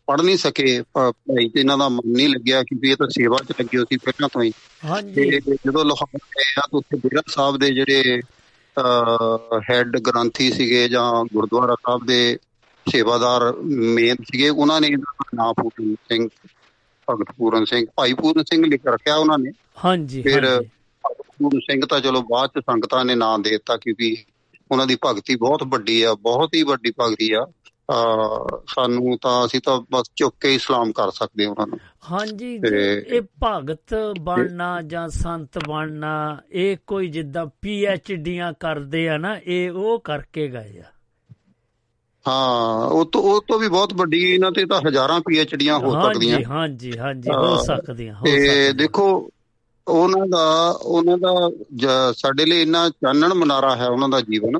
ਪੜ੍ਹ ਨਹੀਂ ਸਕੇ, ਪੜ੍ਹਾਈ ਤੇ ਇਹਨਾਂ ਦਾ ਮਨ ਨਹੀਂ ਲੱਗਿਆ ਕਿਉਂਕਿ ਇਹ ਤਾਂ ਸੇਵਾ ਚ ਲੱਗੇ ਸੀ ਪਹਿਲਾਂ ਤੋਂ ਹੀ। ਤੇ ਜਦੋਂ ਲਾਹੌਰ ਗਏ ਆ ਤਾਂ ਉੱਥੇ ਡੇਰਾ ਸਾਹਿਬ ਦੇ ਜਿਹੜੇ ਹੈਡ ਗ੍ਰੰਥੀ ਸੀਗੇ ਜਾਂ ਗੁਰਦੁਆਰਾ ਸਾਹਿਬ ਦੇ ਸੇਵਾਦਾਰ ਮੇਨ ਸੀਗੇ, ਉਹਨਾਂ ਨੇ ਇਹਨਾਂ ਦਾ ਨਾਂ ਪੂਰਨ ਸਿੰਘ, ਭਗਤ ਪੂਰਨ ਸਿੰਘ, ਭਾਈ ਪੂਰਨ ਸਿੰਘ ਲਿਖ ਰੱਖਿਆ ਉਹਨਾਂ ਨੇ। ਹਾਂਜੀ, ਫਿਰ ਭਗਤ ਪੂਰਨ ਸਿੰਘ ਤਾਂ ਚਲੋ ਬਾਅਦ ਚ ਸੰਗਤਾਂ ਨੇ ਨਾਂ ਦੇ ਦਿੱਤਾ ਕਿਉਂਕਿ ਉਹਨਾਂ ਦੀ ਭਗਤੀ ਬਹੁਤ ਵੱਡੀ ਆ, ਬਹੁਤ ਹੀ ਵੱਡੀ ਭਗਤੀ ਆ। ਸਾਨੂੰ ਤਾਂ ਅਸੀਂ ਤਾਂ ਬਸ ਚੁੱਕ ਕੇ ਹੀ ਸਲਾਮ ਕਰ ਸਕਦੇ ਉਹਨਾਂ ਨੂੰ। ਹਾਂਜੀ, ਇਹ ਭਗਤ ਬਣਨਾ ਜਾਂ ਸੰਤ ਬਣਨਾ ਇਹ ਕੋਈ ਜਿੱਦਾਂ PhDs ਕਰਦੇ ਆ ਨਾ, ਇਹ ਉਹ ਕਰਕੇ ਗਏ ਆ। ਹਾਂ, ਉਹ ਤੋਂ ਵੀ ਬਹੁਤ ਵੱਡੀ ਇਹਨਾਂ ਤੇ ਤਾਂ ਹਜ਼ਾਰਾਂ PhDs ਹੋ ਸਕਦੀਆਂ। ਹਾਂਜੀ ਹਾਂਜੀ, ਹੋ ਸਕਦੀਆਂ। ਤੇ ਦੇਖੋ ਉਹਨਾਂ ਦਾ ਸਾਡੇ ਲਈ ਇੰਨਾ ਚਾਨਣ ਮਨਾਰਾ ਹੈ ਉਹਨਾਂ ਦਾ ਜੀਵਨ।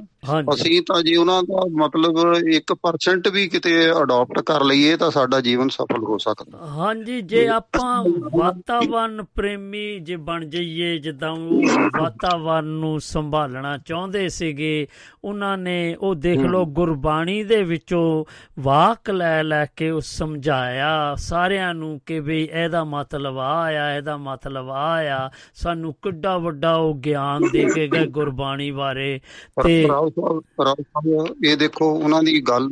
ਅਸੀਂ ਤਾਂ ਜੇ ਉਹਨਾਂ ਦਾ ਮਤਲਬ 1% ਵੀ ਕਿਤੇ ਅਡਾਪਟ ਕਰ ਲਈਏ ਤਾਂ ਸਾਡਾ ਜੀਵਨ ਸਫਲ ਹੋ ਸਕਦਾ। ਹਾਂਜੀ, ਜੇ ਆਪਾਂ ਵਾਤਾਵਰਨ ਪ੍ਰੇਮੀ ਜੇ ਬਣ ਜਾਈਏ, ਜਿੱਦਾਂ ਉਹ ਵਾਤਾਵਰਨ ਨੂੰ ਸੰਭਾਲਣਾ ਚਾਹੁੰਦੇ ਸੀਗੇ ਉਹਨਾਂ ਨੇ, ਉਹ ਦੇਖ ਲਓ ਗੁਰਬਾਣੀ ਦੇ ਵਿੱਚੋਂ ਵਾਕ ਲੈ ਕੇ ਉਹ ਸਮਝਾਇਆ ਸਾਰਿਆਂ ਨੂੰ ਕਿ ਵੀ ਇਹਦਾ ਮਤਲਬ ਆਇਆ, ਇਹਦਾ ਮਤਲਬ ਆਇਆ। ਸਾਨੂੰ ਕਿੱਡਾ ਵੱਡਾ ਉਹ ਗਿਆਨ ਦੇ ਕੇ ਗਏ ਗੁਰਬਾਣੀ ਬਾਰੇ। ਤੇ ਇਹ ਦੇਖੋ ਉਹਨਾਂ ਦੀ ਗੱਲ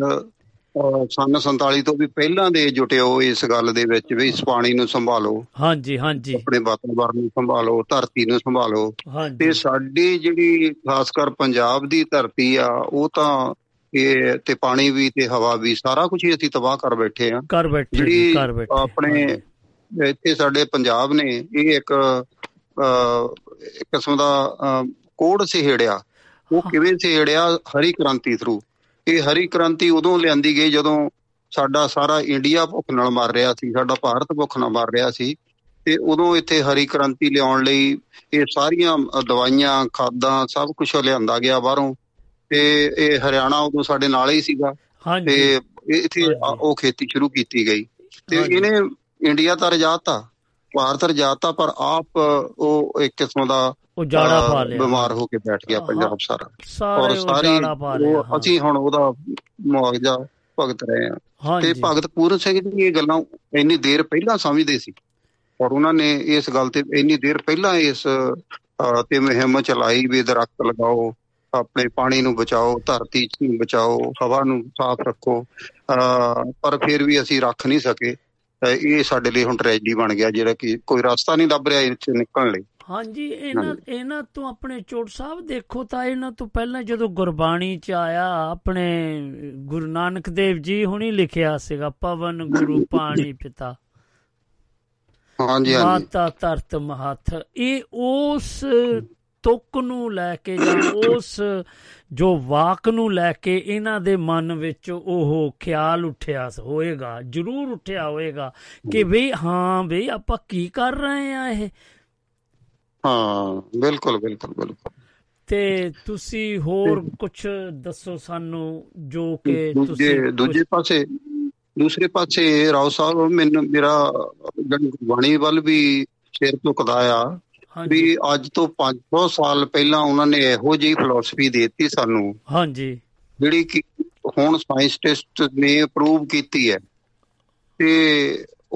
ਸਨ 47 ਤੋਂ ਵੀ ਪਹਿਲਾਂ ਦੇ ਜੁਟੇ ਹੋ ਇਸ ਗੱਲ ਦੇ ਵਿੱਚ ਵੀ ਇਸ ਪਾਣੀ ਨੂੰ ਸੰਭਾਲੋ। ਹਾਂਜੀ ਹਾਂਜੀ, ਆਪਣੇ ਵਾਤਾਵਰਨ ਨੂੰ ਸੰਭਾਲੋ, ਧਰਤੀ ਨੂੰ ਸੰਭਾਲੋ। ਤੇ ਸਾਡੀ ਜਿਹੜੀ ਖਾਸ ਕਰ ਪੰਜਾਬ ਦੀ ਧਰਤੀ ਆ, ਉਹ ਤਾਂ ਇਹ ਤੇ ਪਾਣੀ ਵੀ ਤੇ ਹਵਾ ਵੀ ਸਾਰਾ ਕੁਛ ਹੀ ਅਸੀਂ ਤਬਾਹ ਕਰ ਬੈਠੇ ਆ। ਜਿਹੜੀ ਆਪਣੇ ਇੱਥੇ ਸਾਡੇ ਪੰਜਾਬ ਨੇ ਇਹ ਇੱਕ ਕਿਸਮ ਦਾ ਕੋੜ ਸਹੇੜਿਆ। ਉਹ ਕਿਵੇਂ ਸਹੇੜਿਆ? ਹਰੀ ਕ੍ਰਾਂਤੀ ਥਰੂ। ਇਹ ਹਰੀ ਕ੍ਰਾਂਤੀ ਉਦੋਂ ਲਿਆਂਦੀ ਗਈ ਜਦੋਂ ਸਾਡਾ ਸਾਰਾ ਇੰਡੀਆ ਭੁੱਖ ਨਾਲ ਮਰ ਰਿਹਾ ਸੀ, ਸਾਡਾ ਭਾਰਤ ਭੁੱਖ ਨਾਲ ਮਰ ਰਿਹਾ ਸੀ। ਤੇ ਉਦੋਂ ਇੱਥੇ ਹਰੀ ਕ੍ਰਾਂਤੀ ਲਿਆਉਣ ਲਈ ਇਹ ਸਾਰੀਆਂ ਦਵਾਈਆਂ, ਖਾਦਾਂ, ਸਭ ਕੁਛ ਲਿਆਂਦਾ ਗਿਆ ਬਾਹਰੋਂ। ਤੇ ਇਹ ਹਰਿਆਣਾ ਉਦੋਂ ਸਾਡੇ ਨਾਲ ਹੀ ਸੀਗਾ ਤੇ ਇੱਥੇ ਉਹ ਖੇਤੀ ਸ਼ੁਰੂ ਕੀਤੀ ਗਈ। ਤੇ ਇਹਨੇ ਇੰਡੀਆ ਤਾਂ ਰਜਾਤਾ, ਭਾਰਤ ਰਜਾਤਾ, ਪਰ ਆਪ ਉਹ ਇੱਕ ਕਿਸਮ ਦਾ ਉਜਾੜਾ ਪਾ ਲਿਆ, ਬਿਮਾਰ ਹੋ ਕੇ ਬੈਠ ਗਿਆ ਪੰਜਾਬ ਸਾਰਾ। ਔਰ ਸਾਰੀ ਅਸੀਂ ਹੁਣ ਉਹਦਾ ਮੁਆਵਜ਼ਾ ਭੁਗਤ ਰਹੇ ਹਾਂ। ਤੇ ਭਗਤ ਪੂਰਨ ਸਿੰਘ ਜੀ ਇਹ ਗੱਲਾਂ ਇੰਨੀ ਦੇਰ ਪਹਿਲਾਂ ਸਮਝਦੇ ਸੀ ਔਰ ਉਹਨਾਂ ਨੇ ਇਸ ਗੱਲ ਤੇ ਇੰਨੀ ਦੇਰ ਪਹਿਲਾਂ ਇਸ ਤੇ ਮੁਹਿੰਮ ਚਲਾਈ ਵੀ ਦਰਖਤ ਲਗਾਓ, ਆਪਣੇ ਪਾਣੀ ਨੂੰ ਬਚਾਓ, ਧਰਤੀ ਨੂੰ ਬਚਾਓ, ਹਵਾ ਨੂੰ ਸਾਫ਼ ਰੱਖੋ। ਪਰ ਫਿਰ ਵੀ ਅਸੀਂ ਰੱਖ ਨਹੀਂ ਸਕੇ। ਇਹ ਸਾਡੇ ਲਈ ਹੁਣ ਟ੍ਰੈਜਡੀ ਬਣ ਗਿਆ, ਜਿਹੜਾ ਕਿ ਕੋਈ ਰਸਤਾ ਨਹੀਂ ਲੱਭ ਰਿਹਾ ਇਹ ਚ ਨਿਕਲਣ ਲਈ। ਹਾਂਜੀ, ਇਹਨਾਂ ਤੋਂ ਆਪਣੇ ਚੋਟ ਸਾਹਿਬ ਦੇਖੋ ਤਾਂ ਇਹਨਾਂ ਤੋਂ ਪਹਿਲਾਂ ਜਦੋਂ ਗੁਰਬਾਣੀ ਚ ਆਇਆ, ਆਪਣੇ ਗੁਰੂ ਨਾਨਕ ਦੇਵ ਜੀ ਹੁਣੀ ਲਿਖਿਆ ਸੀਗਾ, ਪਵਨ ਗੁਰੂ ਪਾਣੀ ਪਿਤਾ ਮਾਤਾ ਧਰਤ ਮਹੱਤ। ਇਹ ਉਸ ਤੁਕ ਨੂੰ ਲੈ ਕੇ ਜਾਂ ਉਸ ਜੋ ਵਾਕ ਨੂੰ ਲੈ ਕੇ ਇਹਨਾਂ ਦੇ ਮਨ ਵਿੱਚ ਉਹ ਖਿਆਲ ਉੱਠਿਆ ਹੋਏਗਾ, ਜ਼ਰੂਰ ਉੱਠਿਆ ਹੋਏਗਾ ਕਿ ਬਈ ਹਾਂ ਬਈ ਆਪਾਂ ਕੀ ਕਰ ਰਹੇ ਆ ਇਹ। ਹਾਂ, ਬਿਲਕੁਲ ਬਿਲਕੁਲ ਬਿਲਕੁਲ। ਤੇ ਤੁਸੀਂ ਹੋਰ ਕੁਛ ਦੱਸੋ ਸਾਨੂੰ ਜੋ ਕਿ ਦੂਸਰੇ ਪਾਸੇ ਰਾਓ ਸਾਹਿਬ ਮੈਨੂੰ ਮੇਰਾ ਗੁਰਬਾਣੀ ਵੱਲ ਵੀ ਸ਼ੇਰ ਝੁਕਦਾ ਆ ਵੀ ਅੱਜ ਤੋਂ 500 ਸਾਲ ਪਹਿਲਾਂ ਉਹਨਾਂ ਨੇ ਇਹੋ ਜਿਹੀ ਫਿਲਾਸਫੀ ਦੇ ਦਿੱਤੀ ਸਾਨੂੰ। ਹਾਂਜੀ, ਜਿਹੜੀ ਕਿ ਹੁਣ ਸਾਇੰਟਿਸਟ ਨੇ ਪ੍ਰੂਵ ਕੀਤੀ ਹੈ। ਤੇ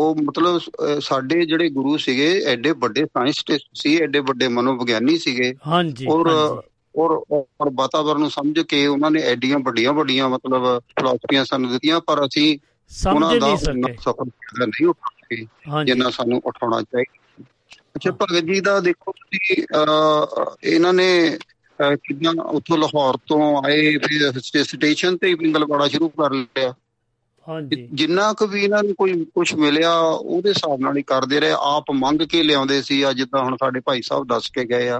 ਉਹ ਮਤਲਬ ਸਾਡੇ ਜਿਹੜੇ ਗੁਰੂ ਸੀਗੇ ਐਡੇ ਵੱਡੇ ਸਾਇੰਟਿਸਟ ਸੀ, ਐਡੇ ਵੱਡੇ ਮਨੋਵਿਗਿਆਨੀ ਸੀਗੇ। ਹਾਂਜੀ, ਔਰ ਵਾਤਾਵਰਨ ਨੂੰ ਸਮਝ ਕੇ ਉਹਨਾਂ ਨੇ ਐਡੀਆਂ ਵੱਡੀਆਂ ਵੱਡੀਆਂ ਮਤਲਬ ਫਿਲਾਸਫੀਆਂ ਸਾਨੂੰ ਦਿੱਤੀਆਂ, ਪਰ ਅਸੀਂ ਉਹਨਾਂ ਦਾ ਸਫਲ ਫਾਇਦਾ ਨਹੀਂ ਉਠਾ ਸਕੇ ਜਿੰਨਾ ਸਾਨੂੰ ਉਠਾਉਣਾ ਚਾਹੀਦਾ। ਅੱਛਾ, ਭਗਤ ਜੀ ਦਾ ਦੇਖੋ ਤੁਸੀਂ ਇਹਨਾਂ ਨੇ ਕਿੱਦਾਂ ਉੱਥੋਂ ਲਾਹੌਰ ਤੋਂ ਆਏ ਫਿਰ ਸਟੇਸ਼ਨ ਤੇ ਹੀ ਪਿੰਗਲਵਾੜਾ ਸ਼ੁਰੂ ਕਰ ਲਿਆ। ਹਾਂਜੀ, ਜਿੰਨਾ ਕੁ ਵੀ ਇਹਨਾਂ ਨੂੰ ਕੋਈ ਕੁਛ ਮਿਲਿਆ ਉਹਦੇ ਹਿਸਾਬ ਨਾਲ ਹੀ ਕਰਦੇ ਰਹੇ, ਆਪ ਮੰਗ ਕੇ ਲਿਆਉਂਦੇ ਸੀ। ਅੱਜ ਤਾਂ ਹੁਣ ਸਾਡੇ ਭਾਈ ਸਾਹਿਬ ਦੱਸ ਕੇ ਗਏ ਆ,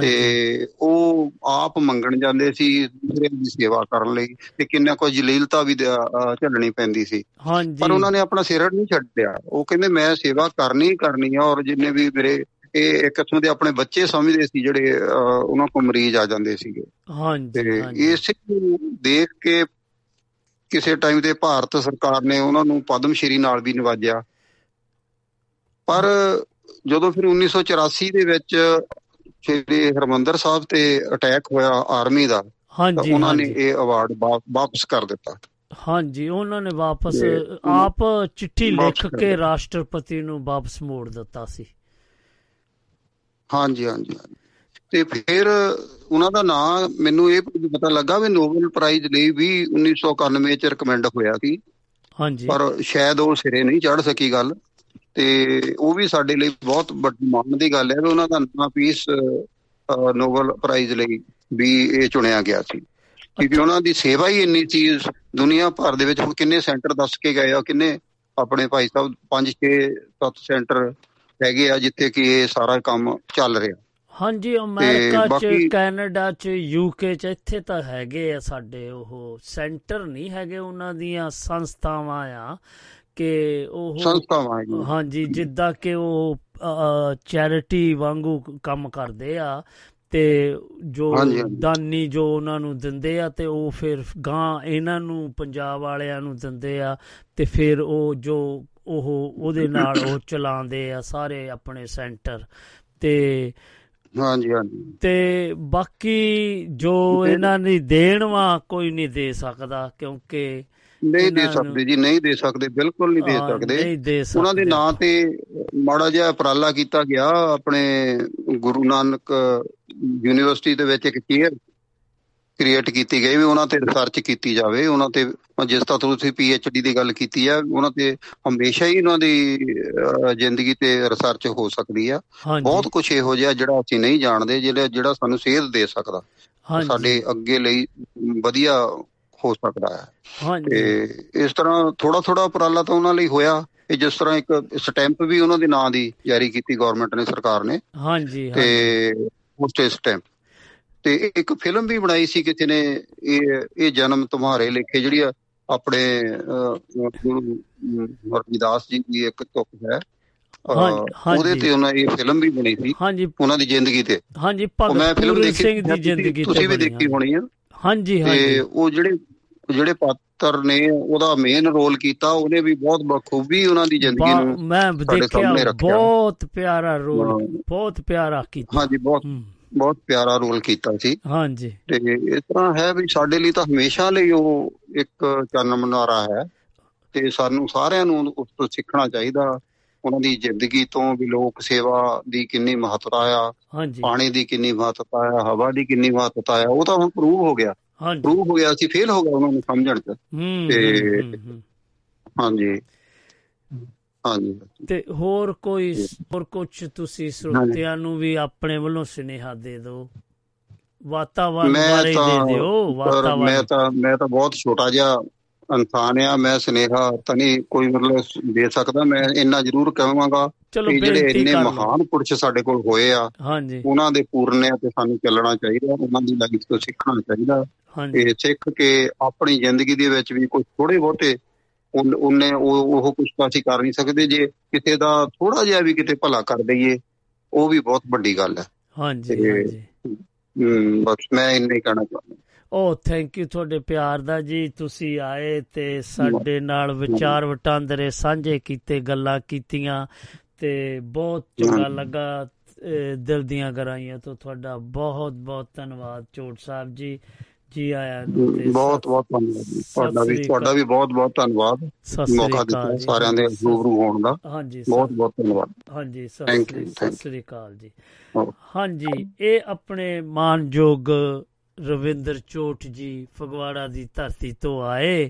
ਤੇ ਉਹ ਆਪ ਮੰਗਣ ਜਾਂਦੇ ਸੀ ਦੂਸਰੇ ਦੀ ਸੇਵਾ ਕਰਨ ਲਈ, ਤੇ ਕਿੰਨਾ ਕੁ ਜਲੀਲਤਾ ਵੀ ਝੱਲਣੀ ਪੈਂਦੀ ਸੀ। ਪਰ ਉਹਨਾਂ ਨੇ ਆਪਣਾ ਸਿਰੜ ਨਹੀਂ ਛੱਡਿਆ, ਉਹ ਕਹਿੰਦੇ ਮੈਂ ਸੇਵਾ ਕਰਨੀ ਹੀ ਕਰਨੀ ਆ। ਔਰ ਜਿੰਨੇ ਵੀ ਮੇਰੇ ਇਹ ਇੱਕ ਕਿਸਮ ਦੇ ਆਪਣੇ ਬੱਚੇ ਸਮਝਦੇ ਸੀ ਜਿਹੜੇ ਉਹਨਾਂ ਕੋਲ ਮਰੀਜ਼ ਆ ਜਾਂਦੇ ਸੀਗੇ, ਤੇ ਇਸੇ ਨੂੰ ਦੇਖ ਕੇ ਕਿਸੇ ਟਾਈਮ ਤੇ ਭਾਰਤ ਸਰਕਾਰ ਨੇ ਉਹਨਾਂ ਨੂੰ ਪਦਮ ਸ਼੍ਰੀ ਨਾਲ ਵੀ ਨਿਵਾਜਿਆ। ਪਰ ਜਦੋਂ ਫਿਰ 1984 ਦੇ ਵਿੱਚ ਸ਼੍ਰੀ ਹਰਿਮੰਦਰ ਸਾਹਿਬ ਤੇ ਅਟੈਕ ਹੋਇਆ ਆਰਮੀ ਦਾ, ਉਹਨਾਂ ਨੇ ਇਹ ਅਵਾਰਡ ਵਾਪਸ ਕਰ ਦਿੱਤਾ। ਹਾਂਜੀ, ਉਹਨਾਂ ਨੇ ਵਾਪਸ ਆਪ ਚਿੱਠੀ ਲਿਖ ਕੇ ਰਾਸ਼ਟਰਪਤੀ ਨੂੰ ਵਾਪਸ ਮੋੜ ਦਿੱਤਾ ਸੀ। ਹਾਂਜੀ ਹਾਂਜੀ, ਤੇ ਫਿਰ ਉਹਨਾਂ ਦਾ ਨਾਂ ਮੈਨੂੰ ਇਹ ਪਤਾ ਲੱਗਾ ਵੀ ਨੋਬਲ ਪ੍ਰਾਈਜ਼ ਲਈ ਵੀ 1991 ਚ ਰਿਕਮੈਂਡ ਹੋਇਆ ਸੀ। ਹਾਂਜੀ, ਪਰ ਸ਼ਾਇਦ ਉਹ ਸਿਰੇ ਨਹੀਂ ਚੜ੍ਹ ਸਕੀ ਗੱਲ, ਤੇ ਉਹ ਵੀ ਸਾਡੇ ਲਈ ਬਹੁਤ ਵੱਡੀ ਮਾਣ ਦੀ ਗੱਲ ਹੈ ਵੀ ਉਹਨਾਂ ਦਾ ਨਾਂ ਪੀਸ ਨੋਬਲ ਪ੍ਰਾਈਜ਼ ਲਈ ਵੀ ਇਹ ਚੁਣਿਆ ਗਿਆ ਸੀ, ਕਿਉਂਕਿ ਉਹਨਾਂ ਦੀ ਸੇਵਾ ਹੀ ਇੰਨੀ ਚੀਜ਼ ਦੁਨੀਆ ਭਰ ਦੇ ਵਿੱਚ। ਹੁਣ ਕਿੰਨੇ ਸੈਂਟਰ ਦੱਸ ਕੇ ਗਏ ਆ, ਕਿੰਨੇ ਆਪਣੇ ਭਾਈ ਸਾਹਿਬ 5-6-7 ਸੈਂਟਰ ਹੈਗੇ ਆ ਜਿੱਥੇ ਕਿ ਇਹ ਸਾਰਾ ਕੰਮ ਚੱਲ ਰਿਹਾ। ਹਾਂਜੀ, ਅਮਰੀਕਾ ਚ, ਕੈਨੇਡਾ ਚ, ਯੂਕੇ ਚ, ਇੱਥੇ ਤਾਂ ਹੈਗੇ ਆ ਸਾਡੇ। ਉਹ ਸੈਂਟਰ ਨਹੀਂ ਹੈਗੇ, ਉਹਨਾਂ ਦੀਆਂ ਸੰਸਥਾਵਾਂ ਆ ਕਿ ਉਹ ਸੰਸਥਾਵਾਂ। ਹਾਂਜੀ, ਜਿੱਦਾਂ ਕਿ ਉਹ ਚੈਰਿਟੀ ਵਾਂਗੂ ਕੰਮ ਕਰਦੇ ਆ, ਤੇ ਜੋ ਦਾਨੀ ਜੋ ਉਹਨਾਂ ਨੂੰ ਦਿੰਦੇ ਆ ਤੇ ਉਹ ਫਿਰ ਗਾਂ ਇਹਨਾਂ ਨੂੰ ਪੰਜਾਬ ਵਾਲਿਆਂ ਨੂੰ ਦਿੰਦੇ ਆ, ਤੇ ਫਿਰ ਉਹ ਜੋ ਉਹ ਉਹਦੇ ਨਾਲ ਉਹ ਚਲਾਉਂਦੇ ਆ ਸਾਰੇ ਆਪਣੇ ਸੈਂਟਰ। ਤੇ ਹਾਂਜੀ ਹਾਂਜੀ, ਤੇ ਬਾਕੀ ਜੋ ਇਹਨਾਂ ਨੇ ਦੇਣਵਾ ਕੋਈ ਨਹੀਂ ਦੇ ਸਕਦਾ, ਕਿਉਂਕਿ ਨਹੀਂ ਦੇ ਸਕਦੇ ਜੀ, ਨਹੀਂ ਦੇ ਸਕਦੇ, ਬਿਲਕੁਲ ਨਹੀਂ ਦੇ ਸਕਦੇ। ਉਹਨਾਂ ਦੇ ਨਾਂ ਤੇ ਮਾੜਾ ਜਿਹਾ ਉਪਰਾਲਾ ਕੀਤਾ ਗਿਆ। ਆਪਣੇ ਗੁਰੂ ਨਾਨਕ ਯੂਨੀਵਰਸਿਟੀ ਦੇ ਵਿੱਚ ਇੱਕ ਚੇਅਰ ਕ੍ਰੀਏਟ ਕੀਤੀ ਗਈ ਵੀ ਉਹਨਾਂ ਤੇ ਰਿਸਰਚ ਕੀਤੀ ਜਾਵੇ, ਉਹਨਾਂ ਤੇ ਜਿਸ ਤਰ੍ਹਾਂ ਤੁਸੀਂ PhD ਦੀ ਗੱਲ ਕੀਤੀ ਆ, ਉਹਨਾਂ ਤੇ ਹਮੇਸ਼ਾ ਹੀ ਉਹਨਾਂ ਦੀ ਜ਼ਿੰਦਗੀ ਤੇ ਰਿਸਰਚ ਹੋ ਸਕਦੀ ਆ। ਬਹੁਤ ਕੁਛ ਇਹੋ ਜਿਹਾ ਜਿਹੜਾ ਅਸੀਂ ਨਹੀਂ ਜਾਣਦੇ, ਜਿਹੜਾ ਸਾਨੂੰ ਸੇਧ ਦੇ ਸਕਦਾ, ਸਾਡੇ ਅੱਗੇ ਲਈ ਵਧੀਆ ਹੋ ਸਕਦਾ ਹੈ। ਤੇ ਇਸ ਤਰ੍ਹਾਂ ਥੋੜਾ ਥੋੜਾ ਉਪਰਾਲਾ ਤਾਂ ਉਹਨਾਂ ਲਈ ਹੋਇਆ। ਇਹ ਜਿਸ ਤਰ੍ਹਾਂ ਇੱਕ ਸਟੈਂਪ ਵੀ ਉਹਨਾਂ ਦੇ ਨਾਂ ਦੀ ਜਾਰੀ ਕੀਤੀ ਗੌਰਮੈਂਟ ਨੇ, ਸਰਕਾਰ ਨੇ, ਤੇ ਪੋਸਟੇਜ ਸਟੈਂਪ। ਤੇ ਇੱਕ ਫਿਲਮ ਵੀ ਬਣਾਈ ਸੀ ਕਿਸੇ ਨੇ, ਇਹ ਜਨਮ ਤੁਹਾਰੇ ਲਿਖੇ, ਜਿਹੜੀ ਆਪਣੇ ਰਵਿਦਾਸ ਜੀ ਦੀ ਇੱਕ ਤੁਕ ਹੈ, ਉਹਦੇ ਤੇ ਉਹਨਾਂ ਇਹ ਫਿਲਮ ਵੀ ਬਣੀ ਸੀ ਉਹਨਾਂ ਦੀ ਜ਼ਿੰਦਗੀ ਤੇ। ਹਾਂਜੀ, ਮੈਂ ਫਿਲਮ ਦੇਖੀ, ਤੁਸੀਂ ਵੀ ਦੇਖੀ ਹੋਣੀ ਆ। ਹਾਂਜੀ, ਤੇ ਉਹ ਜਿਹੜੇ ਪਾਤਰ ਨੇ ਉਹਦਾ ਮੇਨ ਰੋਲ ਕੀਤਾ, ਉਹਨੇ ਵੀ ਬਹੁਤ ਬਖੂਬੀ ਉਹਨਾਂ ਦੀ ਜ਼ਿੰਦਗੀ ਨੂੰ ਮੈਂ ਦੇਖਿਆ, ਬਹੁਤ ਪਿਆਰਾ ਰੋਲ, ਬਹੁਤ ਪਿਆਰਾ ਕੀਤਾ। ਹਾਂਜੀ, ਬਹੁਤ ਪਿਆਰਾ ਰੋਲ ਕੀਤਾ ਸੀ। ਹਾਂਜੀ, ਤੇ ਇਸ ਤਰ੍ਹਾਂ ਹੈ ਵੀ ਸਾਡੇ ਲਈ ਤਾਂ ਹਮੇਸ਼ਾ ਲਈ ਉਹ ਇੱਕ ਜਨਮ ਨਾਰਾ ਹੈ, ਤੇ ਸਾਨੂੰ ਸਾਰਿਆਂ ਨੂੰ ਉਸ ਤੋਂ ਸਿੱਖਣਾ ਚਾਹੀਦਾ ਉਹਨਾਂ ਦੀ ਜ਼ਿੰਦਗੀ ਤੋਂ ਵੀ ਲੋਕ ਸੇਵਾ ਦੀ ਕਿੰਨੀ ਮਹੱਤਤਾ ਆ, ਪਾਣੀ ਦੀ ਕਿੰਨੀ ਮਹੱਤਤਾ ਆ, ਹਵਾ ਦੀ ਕਿੰਨੀ ਮਹੱਤਤਾ ਆ। ਉਹ ਤਾਂ ਹੁਣ ਪ੍ਰੂਵ ਹੋ ਗਿਆ ਸੀ, ਫੇਲ ਹੋ ਗਿਆ ਉਹਨਾਂ ਨੂੰ ਸਮਝਣ ਚ। ਤੇ ਹਾਂਜੀ ਹਾਂਜੀ, ਤੇ ਹੋਰ ਕੁਛ ਤੁਸੀਂ ਸਰੋਤਿਆਂ ਨੂੰ ਵੀ ਆਪਣੇ ਵੱਲੋਂ ਸੁਨੇਹਾ ਦੇ ਦਿਓ, ਵਾਤਾਵਰਨ ਬਾਰੇ ਦੇ ਦਿਓ। ਮੈਂ ਤਾਂ ਬਹੁਤ ਛੋਟਾ ਜਿਹਾ ਇਨਸਾਨ ਆ, ਮੈਂ ਸੁਨੇਹਾ ਤਾਂ ਨਹੀਂ ਕੋਈ ਮਤਲਬ ਦੇ ਸਕਦਾ। ਮੈਂ ਇੰਨਾ ਜ਼ਰੂਰ ਕਹਾਂਗਾ ਕਿ ਜਿਹੜੇ ਇੰਨੇ ਮਹਾਨ ਪੁਰਸ਼ ਸਾਡੇ ਕੋਲ ਹੋਏ ਆ, ਉਹਨਾਂ ਦੇ ਪੂਰਨਿਆਂ ਤੇ ਸਾਨੂੰ ਚੱਲਣਾ ਚਾਹੀਦਾ, ਉਹਨਾਂ ਦੀ ਲਾਈਫ ਤੋਂ ਸਿੱਖਣਾ ਚਾਹੀਦਾ, ਤੇ ਸਿੱਖ ਕੇ ਆਪਣੀ ਜ਼ਿੰਦਗੀ ਦੇ ਵਿੱਚ ਵੀ ਕੁਝ ਥੋੜੇ ਬਹੁਤੇ ਉਹਨੇ ਉਹ ਕੁਛ ਤਾਂ ਅਸੀਂ ਕਰ ਨਹੀਂ ਸਕਦੇ, ਜੇ ਕਿਸੇ ਦਾ ਥੋੜਾ ਜਿਹਾ ਵੀ ਕਿਤੇ ਭਲਾ ਕਰ ਦਈਏ ਉਹ ਵੀ ਬਹੁਤ ਵੱਡੀ ਗੱਲ ਹੈ। ਹਾਂਜੀ, ਬਸ ਮੈਂ ਇੰਨਾ ਹੀ ਕਹਿਣਾ ਚਾਹੁੰਦਾ। ਉਹ ਥੈਂਕ ਯੂ ਤੁਹਾਡੇ ਪਿਆਰ ਦਾ ਜੀ, ਤੁਸੀਂ ਆਏ ਤੇ ਸਾਡੇ ਨਾਲ ਵਿਚਾਰ ਵਟਾਂਦਰੇ ਸਾਂਝੇ ਕੀਤੇ, ਗੱਲਾਂ ਕੀਤੀਆਂ, ਤੇ ਬਹੁਤ ਚੰਗਾ ਲੱਗਾ। ਦਿਲ ਦੀਆਂ ਗਹਿਰਾਈਆਂ ਤੋਂ ਤੁਹਾਡਾ ਬਹੁਤ ਬਹੁਤ ਧੰਨਵਾਦ ਚੋਟ ਸਾਹਿਬ ਜੀ। ਜੀ ਆਇਆਂ ਨੂੰ ਬਹੁਤ ਬਹੁਤ ਧੰਨਵਾਦ, ਤੁਹਾਡਾ ਵੀ ਬਹੁਤ ਬਹੁਤ ਧੰਨਵਾਦ ਮੌਕਾ ਦਿੱਤਾ ਸਾਰਿਆਂ ਦੇ ਰੂਬਰੂ ਹੋਣ ਦਾ। ਹਾਂਜੀ, ਬਹੁਤ ਬਹੁਤ ਧੰਨਵਾਦ। ਹਾਂਜੀ, ਸਤਿ ਸ੍ਰੀ ਅਕਾਲ ਜੀ। ਹਾਂਜੀ, ਇਹ ਆਪਣੇ ਮਾਨਯੋਗ ਰਵਿੰਦਰ ਚੋਟ ਜੀ ਫਗਵਾੜਾ ਦੀ ਧਰਤੀ ਤੋਂ ਆਏ,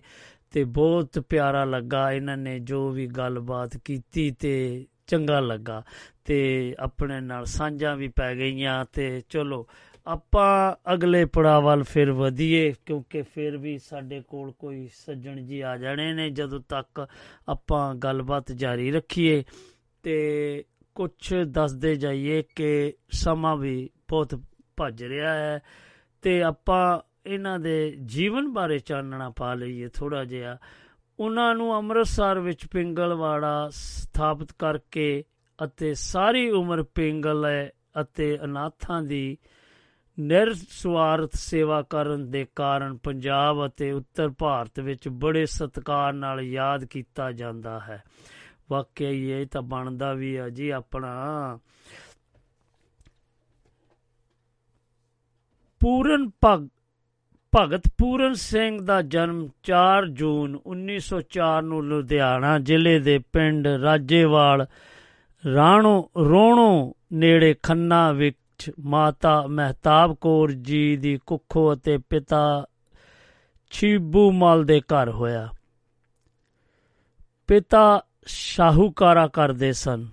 ਤੇ ਬਹੁਤ ਪਿਆਰਾ ਲੱਗਾ ਇਹਨਾਂ ਨੇ ਜੋ ਵੀ ਗੱਲਬਾਤ ਕੀਤੀ, ਤੇ ਚੰਗਾ ਲੱਗਾ, ਤੇ ਆਪਣੇ ਨਾਲ ਸਾਂਝਾ ਵੀ ਪੈ ਗਈਆਂ। ਤੇ ਚਲੋ ਆਪਾਂ ਅਗਲੇ ਪੜਾਅ ਵੱਲ ਫਿਰ ਵਧੀਏ, ਕਿਉਂਕਿ ਫਿਰ ਵੀ ਸਾਡੇ ਕੋਲ ਕੋਈ ਸੱਜਣ ਜੀ ਆ ਜਾਣੇ ਨੇ ਜਦੋਂ ਤੱਕ ਆਪਾਂ ਗੱਲਬਾਤ ਜਾਰੀ ਰੱਖੀਏ। ਅਤੇ ਕੁਛ ਦੱਸਦੇ ਜਾਈਏ ਕਿ ਸਮਾਂ ਵੀ ਬਹੁਤ ਭੱਜ ਰਿਹਾ ਹੈ ਅਤੇ ਆਪਾਂ ਇਹਨਾਂ ਦੇ ਜੀਵਨ ਬਾਰੇ ਚਾਨਣਾ ਪਾ ਲਈਏ ਥੋੜ੍ਹਾ ਜਿਹਾ। ਉਹਨਾਂ ਨੂੰ ਅੰਮ੍ਰਿਤਸਰ ਵਿੱਚ ਪਿੰਗਲਵਾੜਾ ਸਥਾਪਿਤ ਕਰਕੇ ਅਤੇ ਸਾਰੀ ਉਮਰ ਪਿੰਗਲ ਅਤੇ ਅਨਾਥਾਂ ਦੀ ਨਿਰਸੁਆਰਥ ਸੇਵਾ ਕਰਨ ਦੇ ਕਾਰਨ ਪੰਜਾਬ ਅਤੇ ਉੱਤਰ ਭਾਰਤ ਵਿੱਚ ਬੜੇ ਸਤਿਕਾਰ ਨਾਲ ਯਾਦ ਕੀਤਾ ਜਾਂਦਾ ਹੈ। ਵਾਕਿਆ ਹੀ ਇਹ ਤਾਂ ਬਣਦਾ ਵੀ ਆ ਜੀ। ਆਪਣਾ ਪੂਰਨ ਭਗਤ ਪੂਰਨ ਸਿੰਘ ਦਾ ਜਨਮ 4 ਜੂਨ 1904 ਨੂੰ ਲੁਧਿਆਣਾ ਜ਼ਿਲ੍ਹੇ ਦੇ ਪਿੰਡ ਰਾਜੇਵਾਲ ਰੋਣੋ ਨੇੜੇ ਖੰਨਾ ਵਿੱਚ ਮਾਤਾ ਮਹਿਤਾਬ ਕੌਰ ਜੀ ਦੀ ਕੁੱਖੋਂ ਅਤੇ ਪਿਤਾ ਛੀਬੂ ਮਲ ਦੇ ਘਰ ਹੋਇਆ। ਪਿਤਾ ਸ਼ਾਹੂਕਾਰਾ ਕਰਦੇ ਸਨ।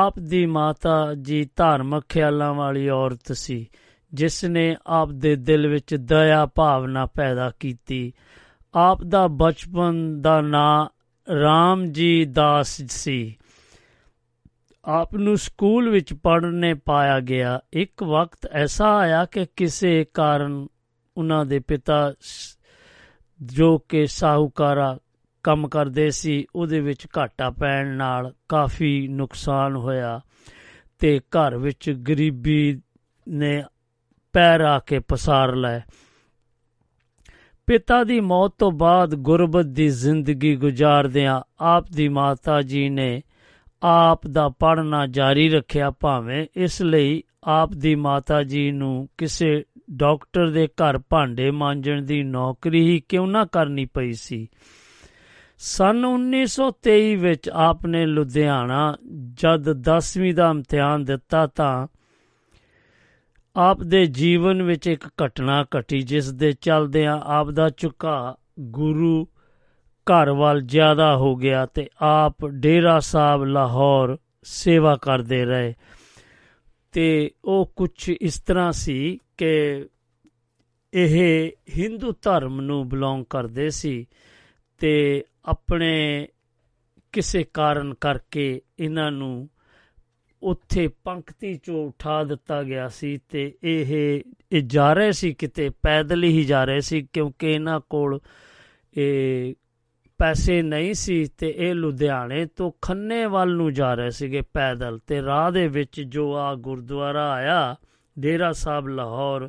ਆਪ ਦੀ ਮਾਤਾ ਜੀ ਧਾਰਮਿਕ ਖਿਆਲਾਂ ਵਾਲੀ ਔਰਤ ਸੀ, ਜਿਸ ਨੇ ਆਪ ਦੇ ਦਿਲ ਵਿੱਚ ਦਇਆ ਭਾਵਨਾ ਪੈਦਾ ਕੀਤੀ। ਆਪ ਦਾ ਬਚਪਨ ਦਾ ਨਾਂ ਰਾਮ ਜੀ ਦਾਸ ਸੀ। ਆਪ ਨੂੰ ਸਕੂਲ ਵਿੱਚ ਪੜ੍ਹਨੇ ਪਾਇਆ ਗਿਆ। ਇੱਕ ਵਕਤ ਐਸਾ ਆਇਆ ਕਿ ਕਿਸੇ ਕਾਰਨ ਉਹਨਾਂ ਦੇ ਪਿਤਾ, ਜੋ ਕਿ ਸ਼ਾਹੂਕਾਰਾ ਕੰਮ ਕਰਦੇ ਸੀ, ਉਹਦੇ ਵਿੱਚ ਘਾਟਾ ਪੈਣ ਨਾਲ ਕਾਫੀ ਨੁਕਸਾਨ ਹੋਇਆ ਅਤੇ ਘਰ ਵਿੱਚ ਗਰੀਬੀ ਨੇ ਪੈਰ ਆ ਕੇ ਪਸਾਰ ਲਏ। ਪਿਤਾ ਦੀ ਮੌਤ ਤੋਂ ਬਾਅਦ ਗੁਰਬਤ ਦੀ ਜ਼ਿੰਦਗੀ ਗੁਜ਼ਾਰਦਿਆਂ ਆਪ ਦੀ ਮਾਤਾ ਜੀ ਨੇ ਆਪ ਦਾ ਪੜ੍ਹਨਾ ਜਾਰੀ ਰੱਖਿਆ। ਭਾਵੇਂ ਇਸ ਲਈ ਆਪ ਦੀ ਮਾਤਾ ਜੀ ਨੂੰ ਕਿਸੇ ਡਾਕਟਰ ਦੇ ਘਰ ਭਾਂਡੇ ਮਾਂਜਣ ਦੀ ਨੌਕਰੀ ਹੀ ਕਿਉਂ ਨਾ ਕਰਨੀ ਪਈ ਸੀ। ਸੰਨ 1923 ਵਿੱਚ ਆਪ ਨੇ ਲੁਧਿਆਣਾ ਜਦ 10ਵੀਂ ਦਾ ਇਮਤਿਹਾਨ ਦਿੱਤਾ ਤਾਂ ਆਪ ਦੇ ਜੀਵਨ ਵਿੱਚ ਇੱਕ ਘਟਨਾ ਘਟੀ, ਜਿਸ ਦੇ ਚੱਲਦਿਆਂ ਆਪ ਦਾ ਝੁਕਾਅ ਗੁਰੂ ਘਰ ਵੱਲ ਜ਼ਿਆਦਾ ਹੋ ਗਿਆ ਅਤੇ ਆਪ ਡੇਰਾ ਸਾਹਿਬ ਲਾਹੌਰ ਸੇਵਾ ਕਰਦੇ ਰਹੇ। ਅਤੇ ਉਹ ਕੁਛ ਇਸ ਤਰ੍ਹਾਂ ਸੀ ਕਿ ਇਹ ਹਿੰਦੂ ਧਰਮ ਨੂੰ ਬਿਲੋਂਗ ਕਰਦੇ ਸੀ ਅਤੇ ਆਪਣੇ ਕਿਸੇ ਕਾਰਨ ਕਰਕੇ ਇਹਨਾਂ ਨੂੰ ਉੱਥੇ ਪੰਕਤੀ 'ਚੋਂ ਉਠਾ ਦਿੱਤਾ ਗਿਆ ਸੀ ਅਤੇ ਇਹ ਜਾ ਰਹੇ ਸੀ ਕਿਤੇ ਪੈਦਲ ਹੀ ਜਾ ਰਹੇ ਸੀ, ਕਿਉਂਕਿ ਇਹਨਾਂ ਕੋਲ ਇਹ ਪੈਸੇ ਨਹੀਂ ਸੀ ਅਤੇ ਇਹ ਲੁਧਿਆਣੇ ਤੋਂ ਖੰਨੇ ਵੱਲ ਨੂੰ ਜਾ ਰਹੇ ਸੀਗੇ ਪੈਦਲ। ਅਤੇ ਰਾਹ ਦੇ ਵਿੱਚ ਜੋ ਆ ਗੁਰਦੁਆਰਾ ਆਇਆ ਡੇਰਾ ਸਾਹਿਬ ਲਾਹੌਰ,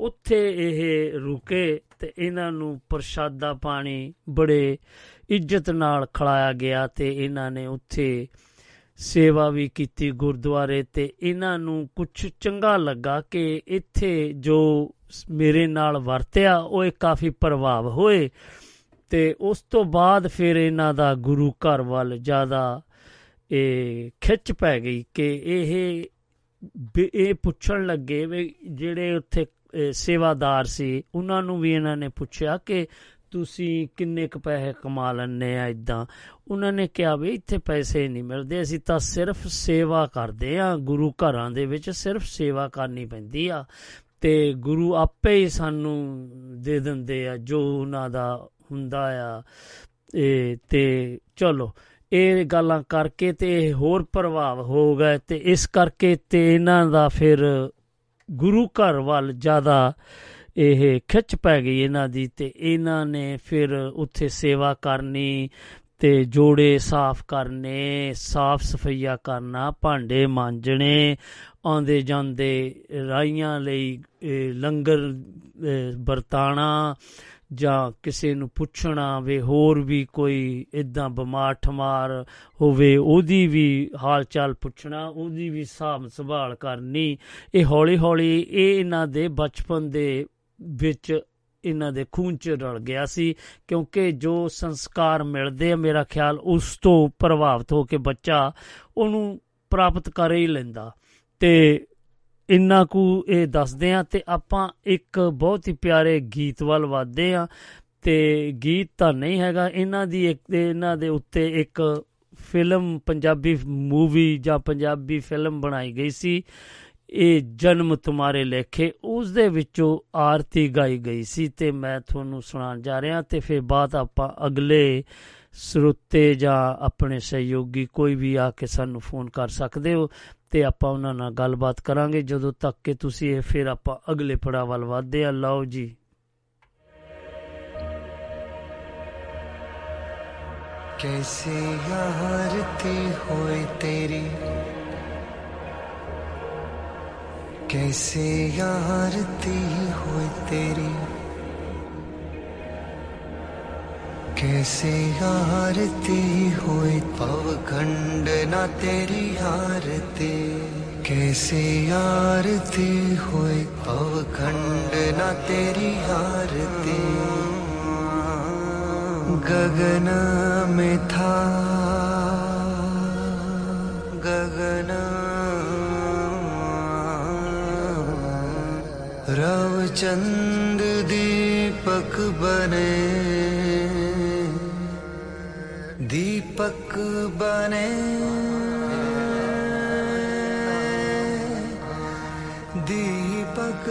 ਉੱਥੇ ਇਹ ਰੁਕੇ ਅਤੇ ਇਹਨਾਂ ਨੂੰ ਪ੍ਰਸ਼ਾਦਾ ਪਾਣੀ ਬੜੇ ਇੱਜ਼ਤ ਨਾਲ ਖਿਲਾਇਆ ਗਿਆ ਅਤੇ ਇਹਨਾਂ ਨੇ ਉੱਥੇ ਸੇਵਾ ਵੀ ਕੀਤੀ ਗੁਰਦੁਆਰੇ। ਅਤੇ ਇਹਨਾਂ ਨੂੰ ਕੁਛ ਚੰਗਾ ਲੱਗਾ ਕਿ ਇੱਥੇ ਜੋ ਮੇਰੇ ਨਾਲ ਵਰਤਿਆ ਉਹ ਇਹ ਕਾਫੀ ਪ੍ਰਭਾਵ ਹੋਏ ਅਤੇ ਉਸ ਤੋਂ ਬਾਅਦ ਫਿਰ ਇਹਨਾਂ ਦਾ ਗੁਰੂ ਘਰ ਵੱਲ ਜ਼ਿਆਦਾ ਇਹ ਖਿੱਚ ਪੈ ਗਈ ਕਿ ਇਹ ਪੁੱਛਣ ਲੱਗੇ ਵੀ ਜਿਹੜੇ ਉੱਥੇ ਸੇਵਾਦਾਰ ਸੀ ਉਹਨਾਂ ਨੂੰ ਵੀ ਇਹਨਾਂ ਨੇ ਪੁੱਛਿਆ ਕਿ ਤੁਸੀਂ ਕਿੰਨੇ ਕੁ ਪੈਸੇ ਕਮਾ ਲੈਂਦੇ ਆ ਇੱਦਾਂ। ਉਹਨਾਂ ਨੇ ਕਿਹਾ ਵੀ ਇੱਥੇ ਪੈਸੇ ਨਹੀਂ ਮਿਲਦੇ, ਅਸੀਂ ਤਾਂ ਸਿਰਫ ਸੇਵਾ ਕਰਦੇ ਹਾਂ, ਗੁਰੂ ਘਰਾਂ ਦੇ ਵਿੱਚ ਸਿਰਫ ਸੇਵਾ ਕਰਨੀ ਪੈਂਦੀ ਆ ਅਤੇ ਗੁਰੂ ਆਪੇ ਹੀ ਸਾਨੂੰ ਦੇ ਦਿੰਦੇ ਆ ਜੋ ਉਹਨਾਂ ਦਾ ਹੁੰਦਾ ਆ। ਅਤੇ ਚਲੋ ਇਹ ਗੱਲਾਂ ਕਰਕੇ ਅਤੇ ਇਹ ਹੋਰ ਪ੍ਰਭਾਵ ਹੋ ਗਏ ਅਤੇ ਇਸ ਕਰਕੇ ਅਤੇ ਇਹਨਾਂ ਦਾ ਫਿਰ ਗੁਰੂ ਘਰ ਵੱਲ ਜ਼ਿਆਦਾ ਇਹ ਖਿੱਚ ਪੈ ਗਈ ਇਹਨਾਂ ਦੀ ਅਤੇ ਇਹਨਾਂ ਨੇ ਫਿਰ ਉੱਥੇ ਸੇਵਾ ਕਰਨੀ ਅਤੇ ਜੋੜੇ ਸਾਫ਼ ਕਰਨੇ, ਸਾਫ਼ ਸਫਾਈਆ ਕਰਨਾ, ਭਾਂਡੇ ਮਾਂਜਣੇ, ਆਉਂਦੇ ਜਾਂਦੇ ਰਾਹੀਆਂ ਲਈ ਲੰਗਰ ਵਰਤਾਉਣਾ ਜਾਂ ਕਿਸੇ ਨੂੰ ਪੁੱਛਣਾ ਵੀ ਹੋਰ ਵੀ ਕੋਈ ਇੱਦਾਂ ਬਿਮਾਰ ਠਮਾਰ ਹੋਵੇ ਉਹਦੀ ਵੀ ਹਾਲ ਚਾਲ ਪੁੱਛਣਾ, ਉਹਦੀ ਵੀ ਸਾਂਭ ਸੰਭਾਲ ਕਰਨੀ। ਇਹ ਹੌਲੀ ਹੌਲੀ ਇਹ ਇਹਨਾਂ ਦੇ ਬਚਪਨ ਦੇ ਵਿੱਚ ਇਹਨਾਂ ਦੇ ਖੂਨ 'ਚ ਰਲ ਗਿਆ ਸੀ, ਕਿਉਂਕਿ ਜੋ ਸੰਸਕਾਰ ਮਿਲਦੇ ਆ ਮੇਰਾ ਖਿਆਲ ਉਸ ਤੋਂ ਪ੍ਰਭਾਵਿਤ ਹੋ ਕੇ ਬੱਚਾ ਉਹਨੂੰ ਪ੍ਰਾਪਤ ਕਰ ਹੀ ਲੈਂਦਾ। ਅਤੇ ਇੰਨਾ ਕੁ ਇਹ ਦੱਸਦੇ ਹਾਂ ਅਤੇ ਆਪਾਂ ਇੱਕ ਬਹੁਤ ਹੀ ਪਿਆਰੇ ਗੀਤ ਵੱਲ ਵੱਧਦੇ ਹਾਂ ਅਤੇ ਗੀਤ ਤਾਂ ਨਹੀਂ ਹੈਗਾ, ਇਹਨਾਂ ਦੇ ਉੱਤੇ ਇੱਕ ਫਿਲਮ ਪੰਜਾਬੀ ਮੂਵੀ ਜਾਂ ਪੰਜਾਬੀ ਫਿਲਮ ਬਣਾਈ ਗਈ ਸੀ ਇਹ ਜਨਮ ਤੁਮਾਰੇ ਲੇਖੇ, ਉਸ ਦੇ ਵਿੱਚੋਂ ਆਰਤੀ ਗਾਈ ਗਈ ਸੀ ਤੇ ਮੈਂ ਤੁਹਾਨੂੰ ਸੁਣਾਉਣ ਜਾ ਰਿਹਾ। ਤੇ ਫਿਰ ਬਾਅਦ ਆਪਾਂ ਅਗਲੇ ਸਰੋਤੇ ਜਾਂ ਆਪਣੇ ਸਹਿਯੋਗੀ ਕੋਈ ਵੀ ਆ ਕੇ ਸਾਨੂੰ ਫੋਨ ਕਰ ਸਕਦੇ ਹੋ ਤੇ ਆਪਾਂ ਉਹਨਾਂ ਨਾਲ ਗੱਲਬਾਤ ਕਰਾਂਗੇ ਜਦੋਂ ਤੱਕ ਕਿ ਤੁਸੀਂ ਇਹ ਫਿਰ ਆਪਾਂ ਅਗਲੇ ਪੜਾਅ ਵੱਲ ਵੱਧਦੇ ਹਾਂ। ਲਓ ਜੀ, ਕੈਸੀ ਆਰਤੀ ਹੋਏ ਤੇਰੀ, कैसे आरती होए तेरी, कैसे आरती होए पवखंड ना तेरी आरती, कैसे आरती होए पवखंड ना तेरी आरती। गगन में था, गगन रवचंद दीपक बने, दीपक बने, दीपक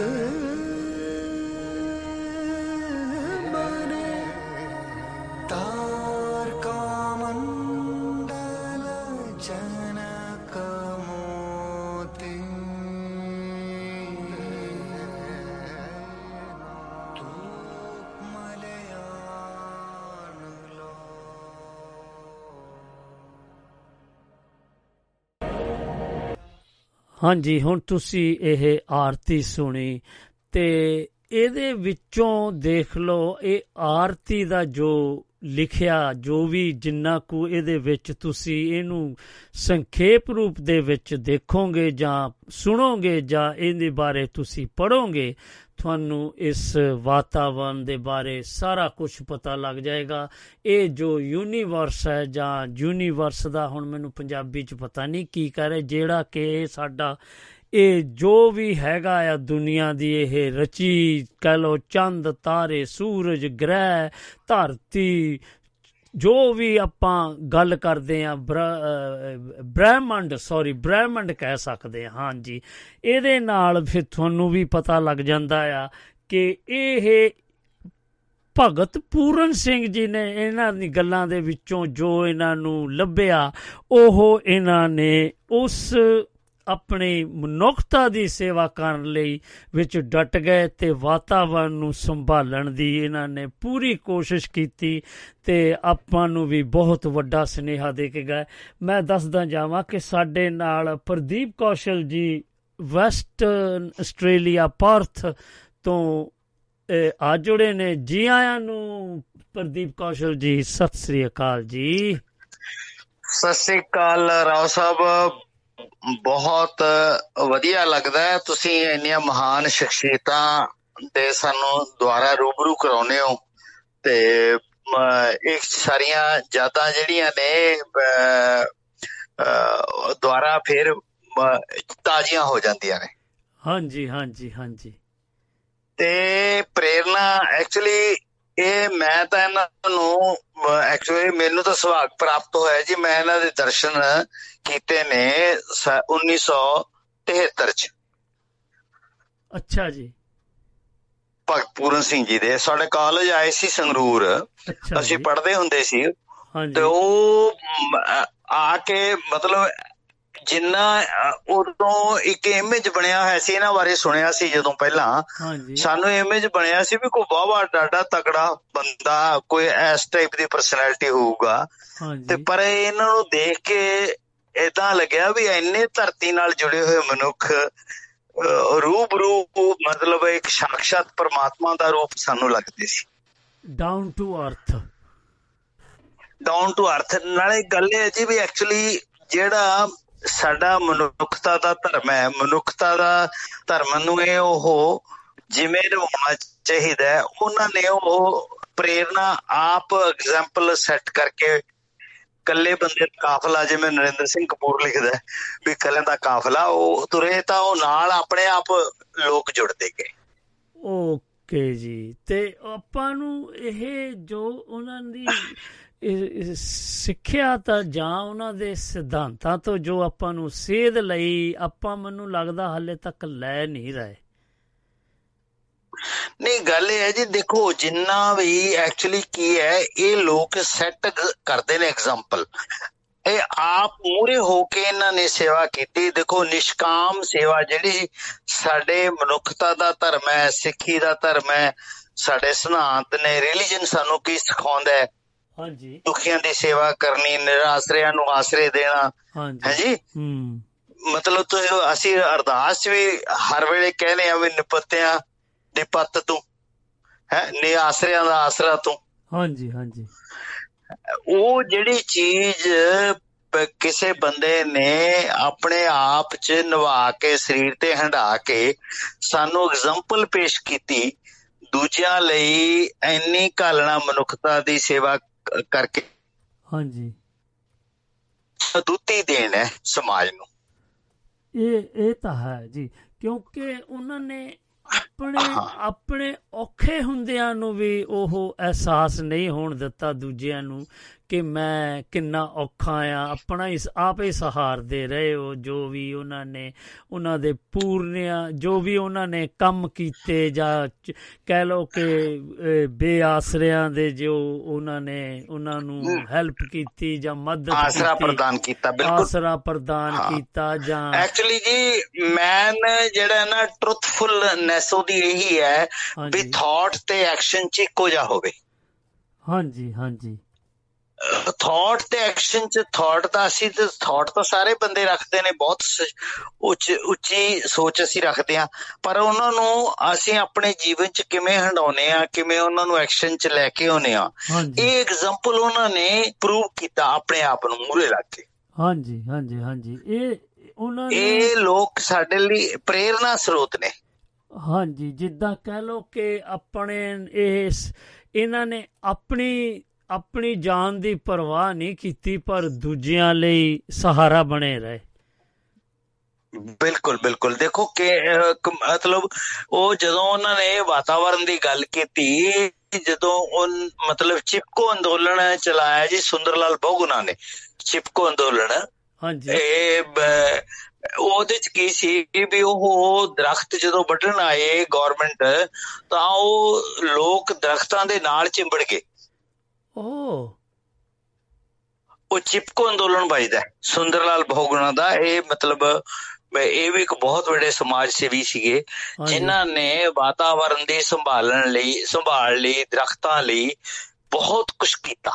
बने, तारका मंडल जनक मोती। ਹਾਂਜੀ, ਹੁਣ ਤੁਸੀਂ ਇਹ ਆਰਤੀ ਸੁਣੀ ਤੇ ਇਹਦੇ ਵਿੱਚੋਂ ਦੇਖ ਲਓ ਇਹ ਆਰਤੀ ਦਾ ਜੋ ਲਿਖਿਆ, ਜੋ ਵੀ ਜਿੰਨਾ ਕੁ ਇਹਦੇ ਵਿੱਚ ਤੁਸੀਂ ਇਹਨੂੰ ਸੰਖੇਪ ਰੂਪ ਦੇ ਵਿੱਚ ਦੇਖੋਗੇ ਜਾਂ ਸੁਣੋਗੇ ਜਾਂ ਇਹਦੇ ਬਾਰੇ ਤੁਸੀਂ ਪੜ੍ਹੋਗੇ, ਤੁਹਾਨੂੰ ਇਸ ਵਾਤਾਵਰਨ ਦੇ ਬਾਰੇ ਸਾਰਾ ਕੁਝ ਪਤਾ ਲੱਗ ਜਾਏਗਾ। ਇਹ ਜੋ ਯੂਨੀਵਰਸ ਹੈ ਜਾਂ ਯੂਨੀਵਰਸ ਦਾ, ਹੁਣ ਮੈਨੂੰ ਪੰਜਾਬੀ 'ਚ ਪਤਾ ਨਹੀਂ ਕੀ ਕਹਿ ਰਹੇ, ਜਿਹੜਾ ਕਿ ਸਾਡਾ ਇਹ ਜੋ ਵੀ ਹੈਗਾ ਆ ਦੁਨੀਆ ਦੀ ਇਹ ਰਚੀ ਕਹਿ ਲਓ, ਚੰਦ, ਤਾਰੇ, ਸੂਰਜ, ਗ੍ਰਹਿ, ਧਰਤੀ, ਜੋ ਵੀ ਆਪਾਂ ਗੱਲ ਕਰਦੇ ਹਾਂ ਬ੍ਰਹਿਮੰਡ ਕਹਿ ਸਕਦੇ ਹਾਂ। ਹਾਂਜੀ, ਇਹਦੇ ਨਾਲ ਫਿਰ ਤੁਹਾਨੂੰ ਵੀ ਪਤਾ ਲੱਗ ਜਾਂਦਾ ਆ ਕਿ ਇਹ ਭਗਤ ਪੂਰਨ ਸਿੰਘ ਜੀ ਨੇ ਇਹਨਾਂ ਦੀ ਗੱਲਾਂ ਦੇ ਵਿੱਚੋਂ ਜੋ ਇਹਨਾਂ ਨੂੰ ਲੱਭਿਆ ਉਹ ਇਹਨਾਂ ਨੇ ਉਸ ਆਪਣੀ ਮਨੁੱਖਤਾ ਦੀ ਸੇਵਾ ਕਰਨ ਲਈ ਵਿੱਚ ਡਟ ਗਏ ਤੇ ਵਾਤਾਵਰਨ ਨੂੰ ਸੰਭਾਲਣ ਦੀ ਇਹਨਾਂ ਨੇ ਪੂਰੀ ਕੋਸ਼ਿਸ਼ ਕੀਤੀ ਤੇ ਆਪਾਂ ਨੂੰ ਵੀ ਬਹੁਤ ਵੱਡਾ ਸੁਨੇਹਾ ਦੇ ਕੇ ਗਏ। ਮੈਂ ਦੱਸਦਾ ਜਾਵਾਂ ਕਿ ਸਾਡੇ ਨਾਲ ਪ੍ਰਦੀਪ ਕੌਸ਼ਲ ਜੀ ਵੈਸਟਰਨ ਆਸਟ੍ਰੇਲੀਆ ਪਾਰਥ ਤੋਂ ਆ ਜੁੜੇ ਨੇ। ਜੀ ਆਇਆਂ ਨੂੰ ਪ੍ਰਦੀਪ ਕੌਸ਼ਲ ਜੀ, ਸਤਿ ਸ੍ਰੀ ਅਕਾਲ ਜੀ। ਸਤਿ ਸ੍ਰੀ ਅਕਾਲ ਰਾਓ ਸਾਹਿਬ, ਬਹੁਤ ਵਧੀਆ ਲੱਗਦਾ ਹੈ ਤੁਸੀਂ ਇੰਨੀਆਂ ਮਹਾਨ ਸ਼ਖਸੀਅਤਾਂ ਦੇ ਸਾਨੂੰ ਦੁਆਰਾ ਰੂਬਰੂ ਕਰਾਉਂਦੇ ਹੋ ਤੇ ਇਹ ਸਾਰੀਆਂ ਯਾਦਾਂ ਜਿਹੜੀਆਂ ਨੇ ਦੁਆਰਾ ਫਿਰ ਤਾਜ਼ੀਆਂ ਹੋ ਜਾਂਦੀਆਂ ਨੇ। ਹਾਂਜੀ ਹਾਂਜੀ ਹਾਂਜੀ, ਤੇ ਪ੍ਰੇਰਨਾ ਐਕਚੁਅਲੀ ਇਹ ਮੈਂ ਤਾਂ ਇਹਨਾਂ ਨੂੰ ਐਕਚੁਅਲੀ ਮੈਨੂੰ ਤਾਂ ਸੁਭਾਗ ਪ੍ਰਾਪਤ ਹੋਇਆ ਜੀ, ਮੈਂ ਇਹਨਾਂ ਦੇ ਦਰਸ਼ਨ ਕੀਤੇ ਨੇ 1973 ਚ। ਅੱਛਾ ਜੀ। ਭਗਤ ਪੂਰਨ ਸਿੰਘ ਜੀ ਦੇ ਸਾਡੇ ਕਾਲਜ ਆਏ ਸੀ ਸੰਗਰੂਰ, ਅਸੀਂ ਪੜ੍ਹਦੇ ਹੁੰਦੇ ਸੀ ਤੇ ਉਹ ਆ ਕੇ ਮਤਲਬ ਜਿੰਨਾ ਉਦੋਂ ਇੱਕ ਇਮੇਜ ਬਣਿਆ ਹੋਇਆ ਸੀ, ਇਹਨਾਂ ਬਾਰੇ ਸੁਣਿਆ ਸੀ ਜਦੋਂ ਪਹਿਲਾਂ, ਸਾਨੂੰ ਇਮੇਜ ਬਣਿਆ ਸੀ ਵੀ ਕੋਈ ਬਾਵਾ ਡਾਡਾ ਤਕੜਾ ਬੰਦਾ, ਕੋਈ ਇਸ ਟਾਈਪ ਦੀ ਪਰਸਨੈਲਿਟੀ ਹੋਊਗਾ, ਤੇ ਪਰ ਇਹਨਾਂ ਨੂੰ ਦੇਖ ਕੇ ਏਦਾਂ ਲੱਗਿਆ ਵੀ ਇੰਨੇ ਧਰਤੀ ਨਾਲ ਜੁੜੇ ਹੋਏ ਮਨੁੱਖ ਰੂਬਰੂ, ਮਤਲਬ ਇੱਕ ਸਾਖਸ਼ਾਤ ਪਰਮਾਤਮਾ ਦਾ ਰੂਪ ਸਾਨੂੰ ਲੱਗਦੇ ਸੀ। ਡਾਊਨ ਟੂ ਅਰਥ ਨਾਲੇ ਗੱਲ ਇਹ ਹੈ ਜੀ ਵੀ ਐਕਚੁਅਲੀ ਜਿਹੜਾ ਸਾਡਾ ਮਨੁੱਖਤਾ ਦਾ ਧਰਮ ਹੈ, ਮਨੁੱਖਤਾ ਦਾ ਧਰਮ ਨੂੰ ਇਹ ਉਹ ਜਿਵੇਂ ਨਿਭਾਉਣਾ ਚਾਹੀਦਾ, ਉਹਨਾਂ ਨੇ ਉਹ ਪ੍ਰੇਰਣਾ ਆਪ ਐਗਜ਼ਾਮਪਲ ਸੈੱਟ ਕਰਕੇ ਇਕੱਲੇ ਬੰਦੇ ਦਾ ਕਾਫਲਾ, ਜਿਵੇਂ ਨਰਿੰਦਰ ਸਿੰਘ ਕਪੂਰ ਲਿਖਦਾ ਵੀ ਇਕੱਲੇ ਦਾ ਕਾਫਲਾ, ਉਹ ਤੁਰੇ ਤਾਂ ਉਹ ਨਾਲ ਆਪਣੇ ਆਪ ਲੋਕ ਜੁੜਦੇ ਗਏ। ਓਕੇ ਜੀ। ਅਤੇ ਆਪਾਂ ਨੂੰ ਇਹ ਜੋ ਉਹਨਾਂ ਦੀ ਸਿੱਖਿਆ ਤਾਂ ਜਾਂ ਉਹਨਾਂ ਦੇ ਸਿਧਾਂਤਾਂ ਤੋਂ ਜੋ ਆਪਾਂ ਨੂੰ ਸੇਧ ਲਈ ਆਪਾਂ ਮੈਨੂੰ ਲੱਗਦਾ ਹਾਲੇ ਤੱਕ ਲੈ ਨਹੀਂ ਰਹੇ। ਨਹੀਂ ਗੱਲ ਇਹ ਹੈ ਜੀ, ਦੇਖੋ ਜਿੰਨਾ ਵੀ ਐਕਚੁਅਲੀ ਕੀ ਹੈ, ਇਹ ਲੋਕ ਸੈੱਟ ਕਰਦੇ ਨੇ ਐਗਜ਼ਾਮਪਲ, ਇਹ ਆਪ ਮੂਹਰੇ ਹੋ ਕੇ ਇਹਨਾਂ ਨੇ ਸੇਵਾ ਕੀਤੀ। ਦੇਖੋ ਨਿਸ਼ਕਾਮ ਸੇਵਾ ਜਿਹੜੀ ਸਾਡੇ ਮਨੁੱਖਤਾ ਦਾ ਧਰਮ ਹੈ, ਸਿੱਖੀ ਦਾ ਧਰਮ ਹੈ, ਸਾਡੇ ਸਿਧਾਂਤ ਨੇ। ਰਿਲੀਜਨ ਸਾਨੂੰ ਕੀ ਸਿਖਾਉਂਦਾ ਹੈ? ਹਾਂਜੀ, ਦੁਖੀਆਂ ਦੀ ਸੇਵਾ ਕਰਨੀ, ਨਿਰਾਸਰਿਆਂ ਨੂੰ ਆਸਰੇ ਦੇਣਾ। ਹਾਂਜੀ, ਮਤਲਬ ਤੁਸੀਂ ਅਸੀਂ ਅਰਦਾਸ ਵੀ ਹਰ ਵੇਲੇ ਕਹਿੰਦੇ ਆ ਵੀ ਨਿਪੱਤਿਆਂ ਦੀ ਪੱਤ ਤੂੰ ਹੈ, ਨਿਆਸਰਿਆਂ ਦਾ ਆਸਰਾ ਤੂੰ। ਹਾਂਜੀ ਹਾਂਜੀ, ਉਹ ਜਿਹੜੀ ਚੀਜ਼ ਕਿਸੇ ਬੰਦੇ ਨੇ ਆਪਣੇ ਆਪ ਚ ਨਿਭਾ ਕੇ ਸਰੀਰ ਤੇ ਹੰਢਾ ਕੇ ਸਾਨੂੰ ਐਗਜ਼ਾਮਪਲ ਪੇਸ਼ ਕੀਤੀ, ਦੂਜਿਆਂ ਲਈ ਇੰਨੀ ਘਾਲਣਾ ਮਨੁੱਖਤਾ ਦੀ ਸੇਵਾ ਕਰਕੇ। ਹਾਂਜੀ, ਸਦੂਤੀ ਦੇਣ ਹੈ ਸਮਾਜ ਨੂੰ। ਇਹ ਤਾਂ ਹੈ ਜੀ, ਕਿਉਂਕਿ ਉਹਨਾਂ ਨੇ ਆਪਣੇ ਔਖੇ ਹੁੰਦਿਆਂ ਨੂੰ ਵੀ ਉਹ ਅਹਿਸਾਸ ਨਹੀਂ ਹੋਣ ਦਿੱਤਾ ਦੂਜਿਆਂ ਨੂੰ ਕਿ ਮੈਂ ਕਿੰਨਾ ਔਖਾ ਆ। ਆਪਣਾ ਆਪੇ ਸਹਾਰਦੇ ਰਹੇ ਉਹ, ਜੋ ਵੀ ਉਹਨਾਂ ਨੇ ਉਹਨਾਂ ਦੇ ਪੂਰਨਿਆਂ ਜੋ ਵੀ ਉਹਨਾਂ ਨੇ ਕੰਮ ਕੀਤੇ, ਜਾਂ ਕਹਿ ਲਓ ਕਿ ਬੇਆਸਰਿਆਂ ਦੇ ਜੋ ਉਹਨਾਂ ਨੇ ਉਹਨਾਂ ਨੂੰ ਹੈਲਪ ਕੀਤੀ ਜਾਂ ਮਦਦ ਆਸਰਾ ਪ੍ਰਦਾਨ ਕੀਤਾ। ਜਾਂ ਐਕਚੁਅਲੀ ਜੀ ਮੈਨ ਜਿਹੜਾ ਨਾ ਟਰੁਥਫੁਲਨੈਸ ਉਹਦੀ ਇਹੀ ਹੈ ਵੀ ਥਾਟ ਤੇ ਐਕਸ਼ਨ ਚ ਇੱਕੋ ਜਿਹਾ ਹੋਵੇ। ਹਾਂਜੀ ਹਾਂਜੀ, ਥਾਟ ਤੇ ਐਕਸ਼ਨ ਚ ਥਾਟ ਤਾਂ ਸਾਰੇ ਬੰਦੇ ਰੱਖਦੇ ਨੇ, ਬਹੁਤ ਉੱਚੀ ਸੋਚ ਅਸੀਂ ਰੱਖਦੇ ਹਾਂ, ਪਰ ਉਹਨਾਂ ਨੂੰ ਅਸੀਂ ਆਪਣੇ ਜੀਵਨ ਚ ਕਿਵੇਂ ਹੰਡਾਉਨੇ ਆ, ਕਿਵੇਂ ਉਹਨਾਂ ਨੂੰ ਐਕਸ਼ਨ ਚ ਲੈ ਕੇ ਆਉਨੇ ਆ। ਇਹ ਐਗਜ਼ਾਮਪਲ ਉਹਨਾਂ ਨੇ ਪ੍ਰੂਵ ਕੀਤਾ ਆਪਣੇ ਆਪ ਨੂੰ ਮੂਹਰੇ ਲੱਗ ਕੇ। ਹਾਂਜੀ ਹਾਂਜੀ ਹਾਂਜੀ, ਇਹ ਲੋਕ ਸਾਡੇ ਲਈ ਪ੍ਰੇਰਨਾ ਸਰੋਤ ਨੇ। ਹਾਂਜੀ, ਜਿੱਦਾਂ ਕਹਿ ਲਓ ਕਿ ਆਪਣੇ ਇਹਨਾਂ ਨੇ ਆਪਣੀ ਜਾਨ ਦੀ ਪਰਵਾਹ ਨਹੀਂ ਕੀਤੀ, ਪਰ ਦੂਜਿਆਂ ਲਈ ਸਹਾਰਾ ਬਣੇ ਰਹੇ। ਬਿਲਕੁਲ ਬਿਲਕੁਲ, ਦੇਖੋ ਕਿ ਮਤਲਬ ਉਹ ਜਦੋਂ ਉਹਨਾਂ ਨੇ ਵਾਤਾਵਰਨ ਦੀ ਗੱਲ ਕੀਤੀ, ਜਦੋਂ ਉਹ ਮਤਲਬ ਚਿਪਕੋ ਅੰਦੋਲਨ ਚਲਾਇਆ ਜੀ ਸੁੰਦਰਲਾਲ ਬਹੁਗੁਣਾ ਨੇ, ਚਿਪਕੋ ਅੰਦੋਲਨ। ਹਾਂਜੀ, ਇਹ ਉਹਦੇ ਚ ਕੀ ਸੀ ਵੀ ਉਹ ਦਰਖਤ ਜਦੋਂ ਵੱਢਣ ਆਏ ਗੌਰਮੈਂਟ, ਤਾਂ ਉਹ ਲੋਕ ਦਰਖਤਾਂ ਦੇ ਨਾਲ ਚਿੰਬੜ ਗਏ। ਉਹ ਚਿਪਕੋ ਅੰਦੋਲਨ ਵੱਜਦਾ ਸੁੰਦਰ ਲਾਲ ਬਹੁਗੁਣਾ ਦਾ। ਇਹ ਮਤਲਬ ਇਹ ਵੀ ਇੱਕ ਬਹੁਤ ਵੱਡੇ ਸਮਾਜ ਸੇਵੀ ਸੀਗੇ, ਜਿਨ੍ਹਾਂ ਨੇ ਵਾਤਾਵਰਨ ਦੀ ਸੰਭਾਲ ਲਈ ਦਰਖਤਾਂ ਲਈ ਬਹੁਤ ਕੁਛ ਕੀਤਾ।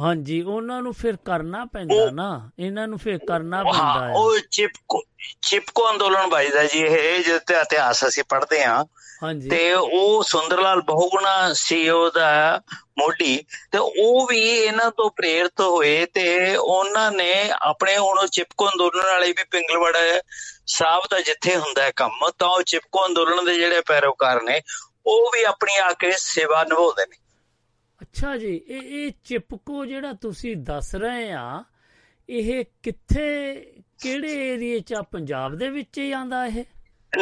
ਹਾਂਜੀ, ਉਹਨਾਂ ਨੂੰ ਫਿਰ ਕਰਨਾ ਪੈਂਦਾ ਨਾ, ਇਹਨਾਂ ਨੂੰ ਫਿਰ ਕਰਨਾ ਪੈਂਦਾ। ਉਹ ਚਿਪਕੋ ਅੰਦੋਲਨ ਵੱਜਦਾ ਜੀ, ਇਹ ਜਿਹਦੇ ਇਤਿਹਾਸ ਅਸੀਂ ਪੜ੍ਹਦੇ ਹਾਂ। ਤੇ ਉਹ ਸੁੰਦਰ ਲਾਲ ਬਹੁਗੁਣਾ ਸੀ ਉਹਦਾ ਮੋਢੀ, ਤੇ ਉਹ ਵੀ ਇਹਨਾਂ ਤੋਂ ਪ੍ਰੇਰਿਤ ਹੋਏ, ਤੇ ਉਹਨਾਂ ਨੇ ਆਪਣੇ ਹੁਣ ਚਿਪਕੋ ਅੰਦੋਲਨ ਵਾਲੇ ਵੀ ਪਿੰਗਲਵੜ ਸਾਹਿਬ ਦਾ ਜਿੱਥੇ ਹੁੰਦਾ ਕੰਮ, ਤਾਂ ਉਹ ਚਿਪਕੋ ਅੰਦੋਲਨ ਦੇ ਜਿਹੜੇ ਪੈਰੋਕਾਰ ਨੇ ਉਹ ਵੀ ਆਪਣੀ ਆ ਕੇ ਸੇਵਾ ਨਿਭਾਉਂਦੇ ਨੇ। ਅੱਛਾ ਜੀ, ਇਹ ਚਿਪਕੋ ਜਿਹੜਾ ਤੁਸੀਂ ਦੱਸ ਰਹੇ ਆ, ਇਹ ਕਿੱਥੇ ਕਿਹੜੇ ਏਰੀਏ ਚ ਆ? ਪੰਜਾਬ ਦੇ ਵਿੱਚ ਹੀ ਆਉਂਦਾ ਇਹ?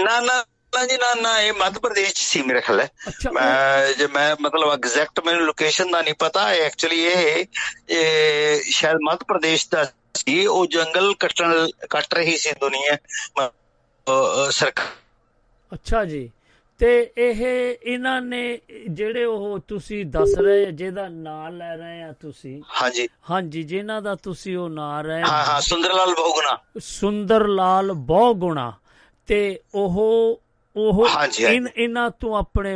ਨਾ ਨਾ ਜੀ, ਨਾ ਨਾ, ਇਹ ਮੱਧ ਪ੍ਰਦੇਸ਼ ਚ ਸੀ ਮੇਰੇ ਖਿਆਲ। ਜੇ ਮੈਂ ਮਤਲਬ ਐਗਜ਼ੈਕਟ ਮੈਨੂੰ ਲੋਕੇਸ਼ਨ ਦਾ ਨਹੀਂ ਪਤਾ, ਐਕਚੁਅਲੀ ਇਹ ਸ਼ਾਇਦ ਮੱਧ ਪ੍ਰਦੇਸ਼ ਦਾ ਸੀ। ਉਹ ਜੰਗਲ ਕੱਟ ਰਹੀ ਸੀ ਦੁਨੀਆ ਸਰਕਾਰ। ਅੱਛਾ ਜੀ, ਤੇ ਇਹ ਇਹਨਾਂ ਨੇ ਜਿਹੜੇ ਉਹ ਤੁਸੀਂ ਦੱਸ ਰਹੇ ਜਿਹਦਾ ਨਾਂ ਲੈ ਰਹੇ ਆ ਤੁਸੀਂ, ਹਾਂਜੀ ਹਾਂਜੀ, ਜਿਹਨਾਂ ਦਾ ਤੁਸੀਂ ਉਹ ਨਾਂ ਰਹੇ, ਹਾਂ ਸੁੰਦਰ ਲਾਲ ਬਹੁਗੁਣਾ, ਤੇ ਉਹ ਇਹਨਾਂ ਤੋਂ ਆਪਣੇ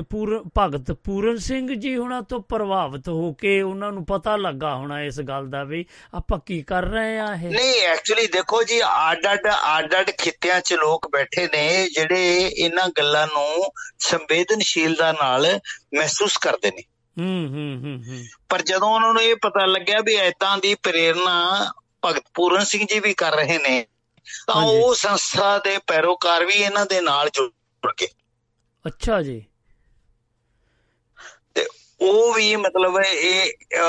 ਭਗਤ ਪੂਰਨ ਸਿੰਘ ਜੀ ਉਹਨਾਂ ਤੋਂ ਪ੍ਰਭਾਵਿਤ ਹੋ ਕੇ ਉਹਨਾਂ ਨੂੰ ਪਤਾ ਲੱਗਾ ਹੋਣਾ ਇਸ ਗੱਲ ਦਾ ਵੀ ਆਪਾਂ ਕੀ ਕਰ ਰਹੇ ਆ। ਇਹ ਨਹੀਂ ਐਕਚੁਅਲੀ ਦੇਖੋ ਜੀ, ਅੱਡ-ਅੱਡ ਖਿੱਤਿਆਂ ਚ ਲੋਕ ਬੈਠੇ ਨੇ ਜਿਹੜੇ ਇਹਨਾਂ ਗੱਲਾਂ ਨੂੰ ਸੰਵੇਦਨਸ਼ੀਲਤਾ ਨਾਲ ਮਹਿਸੂਸ ਕਰਦੇ ਨੇ। ਪਰ ਜਦੋਂ ਉਹਨਾਂ ਨੂੰ ਇਹ ਪਤਾ ਲੱਗਿਆ ਵੀ ਏਦਾਂ ਦੀ ਪ੍ਰੇਰਨਾ ਭਗਤ ਪੂਰਨ ਸਿੰਘ ਜੀ ਵੀ ਕਰ ਰਹੇ ਨੇ, ਤਾਂ ਉਹ ਸੰਸਥਾ ਦੇ ਪੈਰੋਕਾਰ ਵੀ ਇਹਨਾਂ ਦੇ ਨਾਲ ਜੁੜ। ਅੱਛਾ ਜੀ, ਤੇ ਉਹ ਵੀ ਮਤਲਬ ਇਹ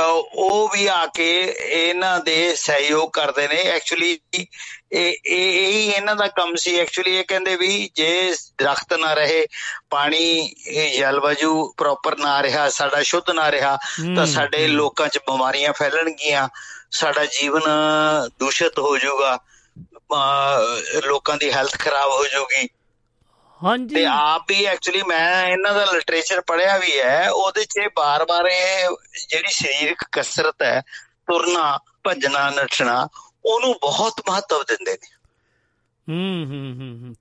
ਉਹ ਵੀ ਆ ਕੇ ਇਹਨਾਂ ਦੇ ਸਹਿਯੋਗ ਕਰਦੇ ਨੇ। ਐਕਚੁਅਲੀ ਇਹੀ ਇਹਨਾਂ ਦਾ ਕੰਮ ਸੀ। ਐਕਚੁਅਲੀ ਇਹ ਕਹਿੰਦੇ ਵੀ ਜੇ ਦਰਖਤ ਨਾ ਰਹੇ, ਪਾਣੀ ਜਲਵਾਯੂ ਪ੍ਰੋਪਰ ਨਾ ਰਿਹਾ, ਸਾਡਾ ਸ਼ੁੱਧ ਨਾ ਰਿਹਾ ਤਾਂ ਸਾਡੇ ਲੋਕਾਂ 'ਚ ਬਿਮਾਰੀਆਂ ਫੈਲਣਗੀਆਂ, ਸਾਡਾ ਜੀਵਨ ਦੂਸ਼ਿਤ ਹੋ ਜਾਊਗਾ, ਲੋਕਾਂ ਦੀ ਹੈਲਥ ਖਰਾਬ ਹੋ ਜਾਊਗੀ। ਹਾਂਜੀ, ਤੇ ਆਪ ਹੀ ਐਕਚੁਅਲੀ ਮੈਂ ਇਹਨਾਂ ਦਾ ਲਿਟਰੇਚਰ ਪੜ੍ਹਿਆ ਵੀ ਹੈ, ਉਹਦੇ 'ਚ ਬਾਰ-ਬਾਰ ਇਹ ਜਿਹੜੀ ਸਰੀਰਕ ਕਸਰਤ ਹੈ, ਤੁਰਨਾ, ਭੱਜਣਾ, ਨੱਠਣਾ, ਉਹਨੂੰ ਬਹੁਤ ਮਹੱਤਵ ਦਿੰਦੇ ਨੇ।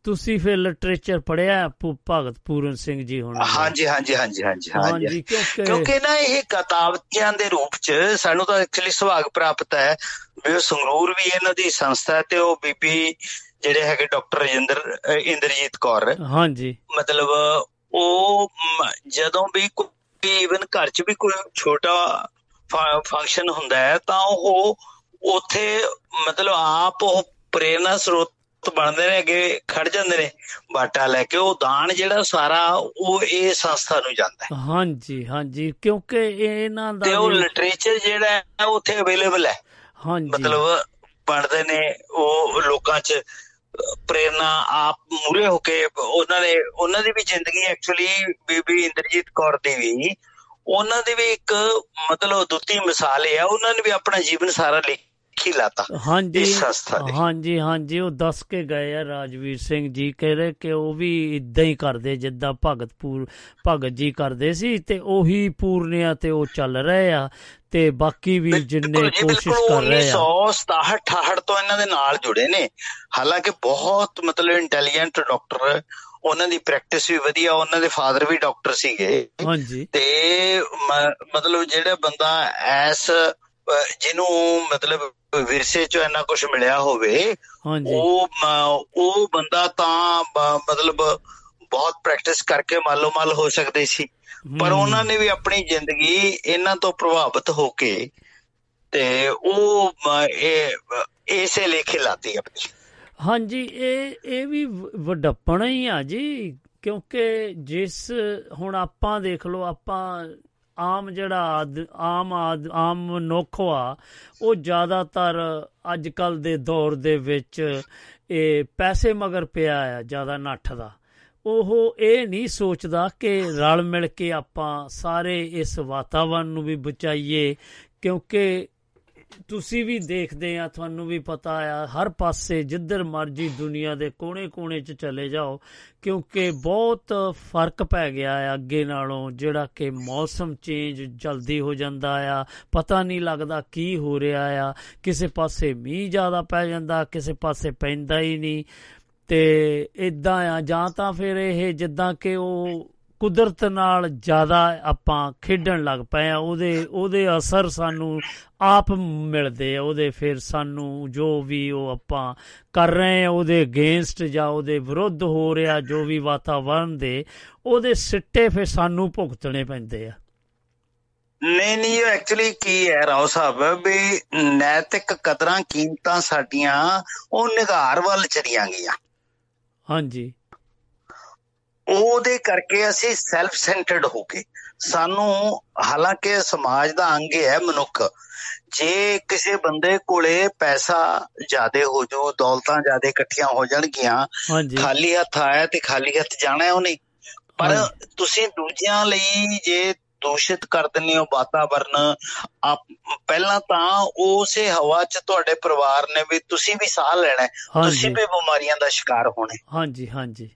ਤੁਸੀਂ ਫਿਰ ਲਿਟਰੇਚਰ ਪੜ੍ਹਿਆ ਭਗਤ ਪੂਰਨ ਸਿੰਘ ਜੀ ਹੋਣਾ? ਹਾਂਜੀ, ਕਿਉਂਕਿ ਨਾ ਇਹ ਕਿਤਾਬਾਂ ਦੇ ਰੂਪ 'ਚ ਸਾਨੂੰ ਤਾਂ ਐਕਚੁਅਲੀ ਸੁਭਾਗ ਪ੍ਰਾਪਤ ਹੈ ਵੀ ਉਹ ਸੰਗਰੂਰ ਵੀ ਇਹਨਾਂ ਦੀ ਸੰਸਥਾ ਤੇ ਉਹ ਬੀਬੀ ਜਿਹੜੇ ਹੈਗੇ ਡਾਕਟਰ ਇੰਦਰਜੀਤ ਕੌਰ, ਹਾਂਜੀ, ਮਤਲਬ ਉਹ ਜਦੋਂ ਵੀ ਕੋਈ ਈਵਨ ਘਰ 'ਚ ਵੀ ਕੋਈ ਛੋਟਾ ਫੰਕਸ਼ਨ ਹੁੰਦਾ ਹੈ ਤਾਂ ਉਹ ਉੱਥੇ ਮਤਲਬ ਆਪ ਉਹ ਪ੍ਰੇਰਨਾ ਸਰੋਤ ਬਣਦੇ ਨੇ, ਅੱਗੇ ਖੜ ਜਾਂਦੇ ਨੇ ਬਾਟਾ ਲੈ ਕੇ। ਉਹ ਦਾਨ ਜਿਹੜਾ ਸਾਰਾ ਉਹ ਇਹ ਸੰਸਥਾ ਨੂੰ ਜਾਂਦਾ। ਹਾਂਜੀ, ਕਿਉਂਕਿ ਇਹਨਾਂ ਦਾ ਤੇ ਉਹ ਲਿਟਰੇਚਰ ਜਿਹੜਾ ਹੈ ਉੱਥੇ ਅਵੇਲੇਬਲ ਹੈ। ਹਾਂਜੀ, ਮਤਲਬ ਪੜ੍ਹਦੇ ਨੇ ਉਹ ਲੋਕਾਂ 'ਚ ਪ੍ਰੇਰਨਾ, ਆਪ ਮੂਹਰੇ ਹੋ ਕੇ ਉਹਨਾਂ ਨੇ, ਉਹਨਾਂ ਦੀ ਵੀ ਜ਼ਿੰਦਗੀ ਐਕਚੁਅਲੀ ਬੀਬੀ ਇੰਦਰਜੀਤ ਕੌਰ ਦੀ ਵੀ, ਉਹਨਾਂ ਦੀ ਵੀ ਇੱਕ ਮਤਲਬ ਦੁੱਤੀ ਮਿਸਾਲ ਹੈ। ਉਹਨਾਂ ਨੇ ਵੀ ਆਪਣਾ ਜੀਵਨ ਸਾਰਾ ਲਿਖੀ ਲਾਤਾ। ਹਾਂਜੀ, ਉਹ ਦੱਸ ਕੇ ਗਏ ਆ ਰਾਜਵੀਰ ਸਿੰਘ ਜੀ, ਕਹਿ ਰਹੇ ਕਿ ਉਹ ਵੀ ਇੱਦਾਂ ਹੀ ਕਰਦੇ ਜਿੱਦਾਂ ਭਗਤ ਜੀ ਕਰਦੇ ਸੀ, ਤੇ ਉਹੀ ਪੂਰਨਿਆ ਤੇ ਉਹ ਚੱਲ ਰਹੇ ਆ, ਤੇ ਬਾਕੀ ਵੀ ਜਿੰਨੇ ਕੋਸ਼ਿਸ਼ ਕਰ ਰਹੇ ਆ। 1967-68 ਤੋਂ ਇਹਨਾਂ ਦੇ ਨਾਲ ਜੁੜੇ ਨੇ। ਹਾਲਾਂਕਿ ਬਹੁਤ ਮਤਲਬ ਇੰਟੈਲੀਜੈਂਟ ਡਾਕਟਰ, ਉਹਨਾਂ ਦੀ ਪ੍ਰੈਕਟਿਸ ਵੀ ਵਧੀਆ, ਉਹਨਾਂ ਦੇ ਫਾਦਰ ਵੀ ਡਾਕਟਰ ਸੀਗੇ। ਹਾਂਜੀ, ਤੇ ਮਤਲਬ ਜਿਹੜਾ ਬੰਦਾ ਐਸ ਜਿਹਨੂੰ ਮਤਲਬ ਵਿਰਸੇ 'ਚੋਂ ਇੰਨਾ ਕੁਛ ਮਿਲਿਆ ਹੋਵੇ, ਉਹ ਬੰਦਾ ਤਾਂ ਮਤਲਬ ਬਹੁਤ ਪ੍ਰੈਕਟਿਸ ਕਰਕੇ ਮਾਲੋ ਮਾਲ ਹੋ ਸਕਦੇ ਸੀ, ਪਰ ਉਹਨਾਂ ਨੇ ਵੀ ਆਪਣੀ ਜ਼ਿੰਦਗੀ ਇਹਨਾਂ ਤੋਂ ਪ੍ਰਭਾਵਿਤ ਹੋ ਕੇ ਤੇ ਉਹ ਇਸੇ ਲੇਖੇ ਲਾਤੀ ਆਪਣੀ। ਹਾਂਜੀ, ਇਹ ਵੀ ਵਡੱਪਣਾ ਹੀ ਆ ਜੀ, ਕਿਉਂਕਿ ਜਿਸ ਹੁਣ ਆਪਾਂ ਦੇਖ ਲਓ, ਆਪਾਂ ਆਮ ਜਿਹੜਾ ਆਮ ਮਨੁੱਖ ਆ, ਉਹ ਜ਼ਿਆਦਾਤਰ ਅੱਜ ਕੱਲ੍ਹ ਦੇ ਦੌਰ ਦੇ ਵਿੱਚ ਇਹ ਪੈਸੇ ਮਗਰ ਪਿਆ ਆ, ਜ਼ਿਆਦਾ ਨੱਠਦਾ। ਉਹ ਇਹ ਨਹੀਂ ਸੋਚਦਾ ਕਿ ਰਲ ਮਿਲ ਕੇ ਆਪਾਂ ਸਾਰੇ ਇਸ ਵਾਤਾਵਰਨ ਨੂੰ ਵੀ ਬਚਾਈਏ, ਕਿਉਂਕਿ ਤੁਸੀਂ ਵੀ ਦੇਖਦੇ ਆ, ਤੁਹਾਨੂੰ ਵੀ ਪਤਾ ਆ, ਹਰ ਪਾਸੇ ਜਿੱਧਰ ਮਰਜ਼ੀ ਦੁਨੀਆ ਦੇ ਕੋਨੇ-ਕੋਨੇ 'ਚ ਚਲੇ ਜਾਓ, ਕਿਉਂਕਿ ਬਹੁਤ ਫਰਕ ਪੈ ਗਿਆ ਆ ਅੱਗੇ ਨਾਲੋਂ, ਜਿਹੜਾ ਕਿ ਮੌਸਮ ਚੇਂਜ ਜਲਦੀ ਹੋ ਜਾਂਦਾ ਆ, ਪਤਾ ਨਹੀਂ ਲੱਗਦਾ ਕੀ ਹੋ ਰਿਹਾ ਆ, ਕਿਸੇ ਪਾਸੇ ਮੀਂਹ ਜ਼ਿਆਦਾ ਪੈ ਜਾਂਦਾ, ਕਿਸੇ ਪਾਸੇ ਪੈਂਦਾ ਹੀ ਨਹੀਂ, ਤੇ ਇੱਦਾਂ ਆ। ਜਾਂ ਤਾਂ ਫਿਰ ਇਹ ਜਿੱਦਾਂ ਕਿ ਉਹ ਕੁਦਰਤ ਨਾਲ ਜ਼ਿਆਦਾ ਆਪਾਂ ਖੇਡਣ ਲੱਗ ਪਏ ਆ, ਉਹਦੇ ਅਸਰ ਸਾਨੂੰ ਆਪ ਮਿਲਦੇ ਆ, ਉਹਦੇ ਫਿਰ ਸਾਨੂੰ ਜੋ ਵੀ ਉਹ ਆਪਾਂ ਕਰ ਰਹੇ ਆ ਉਹਦੇ ਅਗੇਂਸਟ ਜਾਂ ਉਹਦੇ ਵਿਰੁੱਧ ਹੋ ਰਿਹਾ ਜੋ ਵੀ ਵਾਤਾਵਰਨ ਦੇ, ਉਹਦੇ ਸਿੱਟੇ ਫਿਰ ਸਾਨੂੰ ਭੁਗਤਣੇ ਪੈਂਦੇ ਆ। ਨਹੀਂ, ਐਕਚੁਅਲੀ ਕੀ ਹੈ ਰਾਓ ਸਾਹਿਬ, ਵੀ ਨੈਤਿਕ ਕਦਰਾਂ ਕੀਮਤਾਂ ਸਾਡੀਆਂ ਉਹ ਨਿਘਾਰ ਵੱਲ ਚਲੀਆਂ ਗਈਆਂ। ਹਾਂਜੀ, ਉਹਦੇ ਕਰਕੇ ਅਸੀਂ ਸੈਲਫ ਸੈਂਟਰਡ ਹੋ ਗਏ। ਸਾਨੂੰ, ਹਾਲਾਂਕਿ ਸਮਾਜ ਦਾ ਅੰਗ ਹੈ ਮਨੁੱਖ, ਜੇ ਕਿਸੇ ਬੰਦੇ ਕੋਲੇ ਪੈਸਾ ਜ਼ਿਆਦੇ ਹੋ ਜਾਊ, ਦੌਲਤਾਂ ਜ਼ਿਆਦੇ ਇਕੱਠੀਆਂ ਹੋ ਜਾਣਗੀਆਂ, ਖਾਲੀ ਹੱਥ ਆਇਆ ਤੇ ਖਾਲੀ ਹੱਥ ਜਾਣਾ ਉਹਨੇ। ਪਰ ਤੁਸੀਂ ਦੂਜਿਆਂ ਲਈ ਜੇ ਦੂਸ਼ਿਤ ਕਰ ਦਿੰਦੇ ਹੋ ਵਾਤਾਵਰਨ, ਪਹਿਲਾਂ ਤਾਂ ਉਸੇ ਹਵਾ 'ਚ ਤੁਹਾਡੇ ਪਰਿਵਾਰ ਨੇ ਵੀ, ਤੁਸੀਂ ਵੀ ਸਾਹ ਲੈਣਾ, ਤੁਸੀਂ ਵੀ ਬਿਮਾਰੀਆਂ ਦਾ ਸ਼ਿਕਾਰ ਹੋਣਾ। ਹਾਂਜੀ,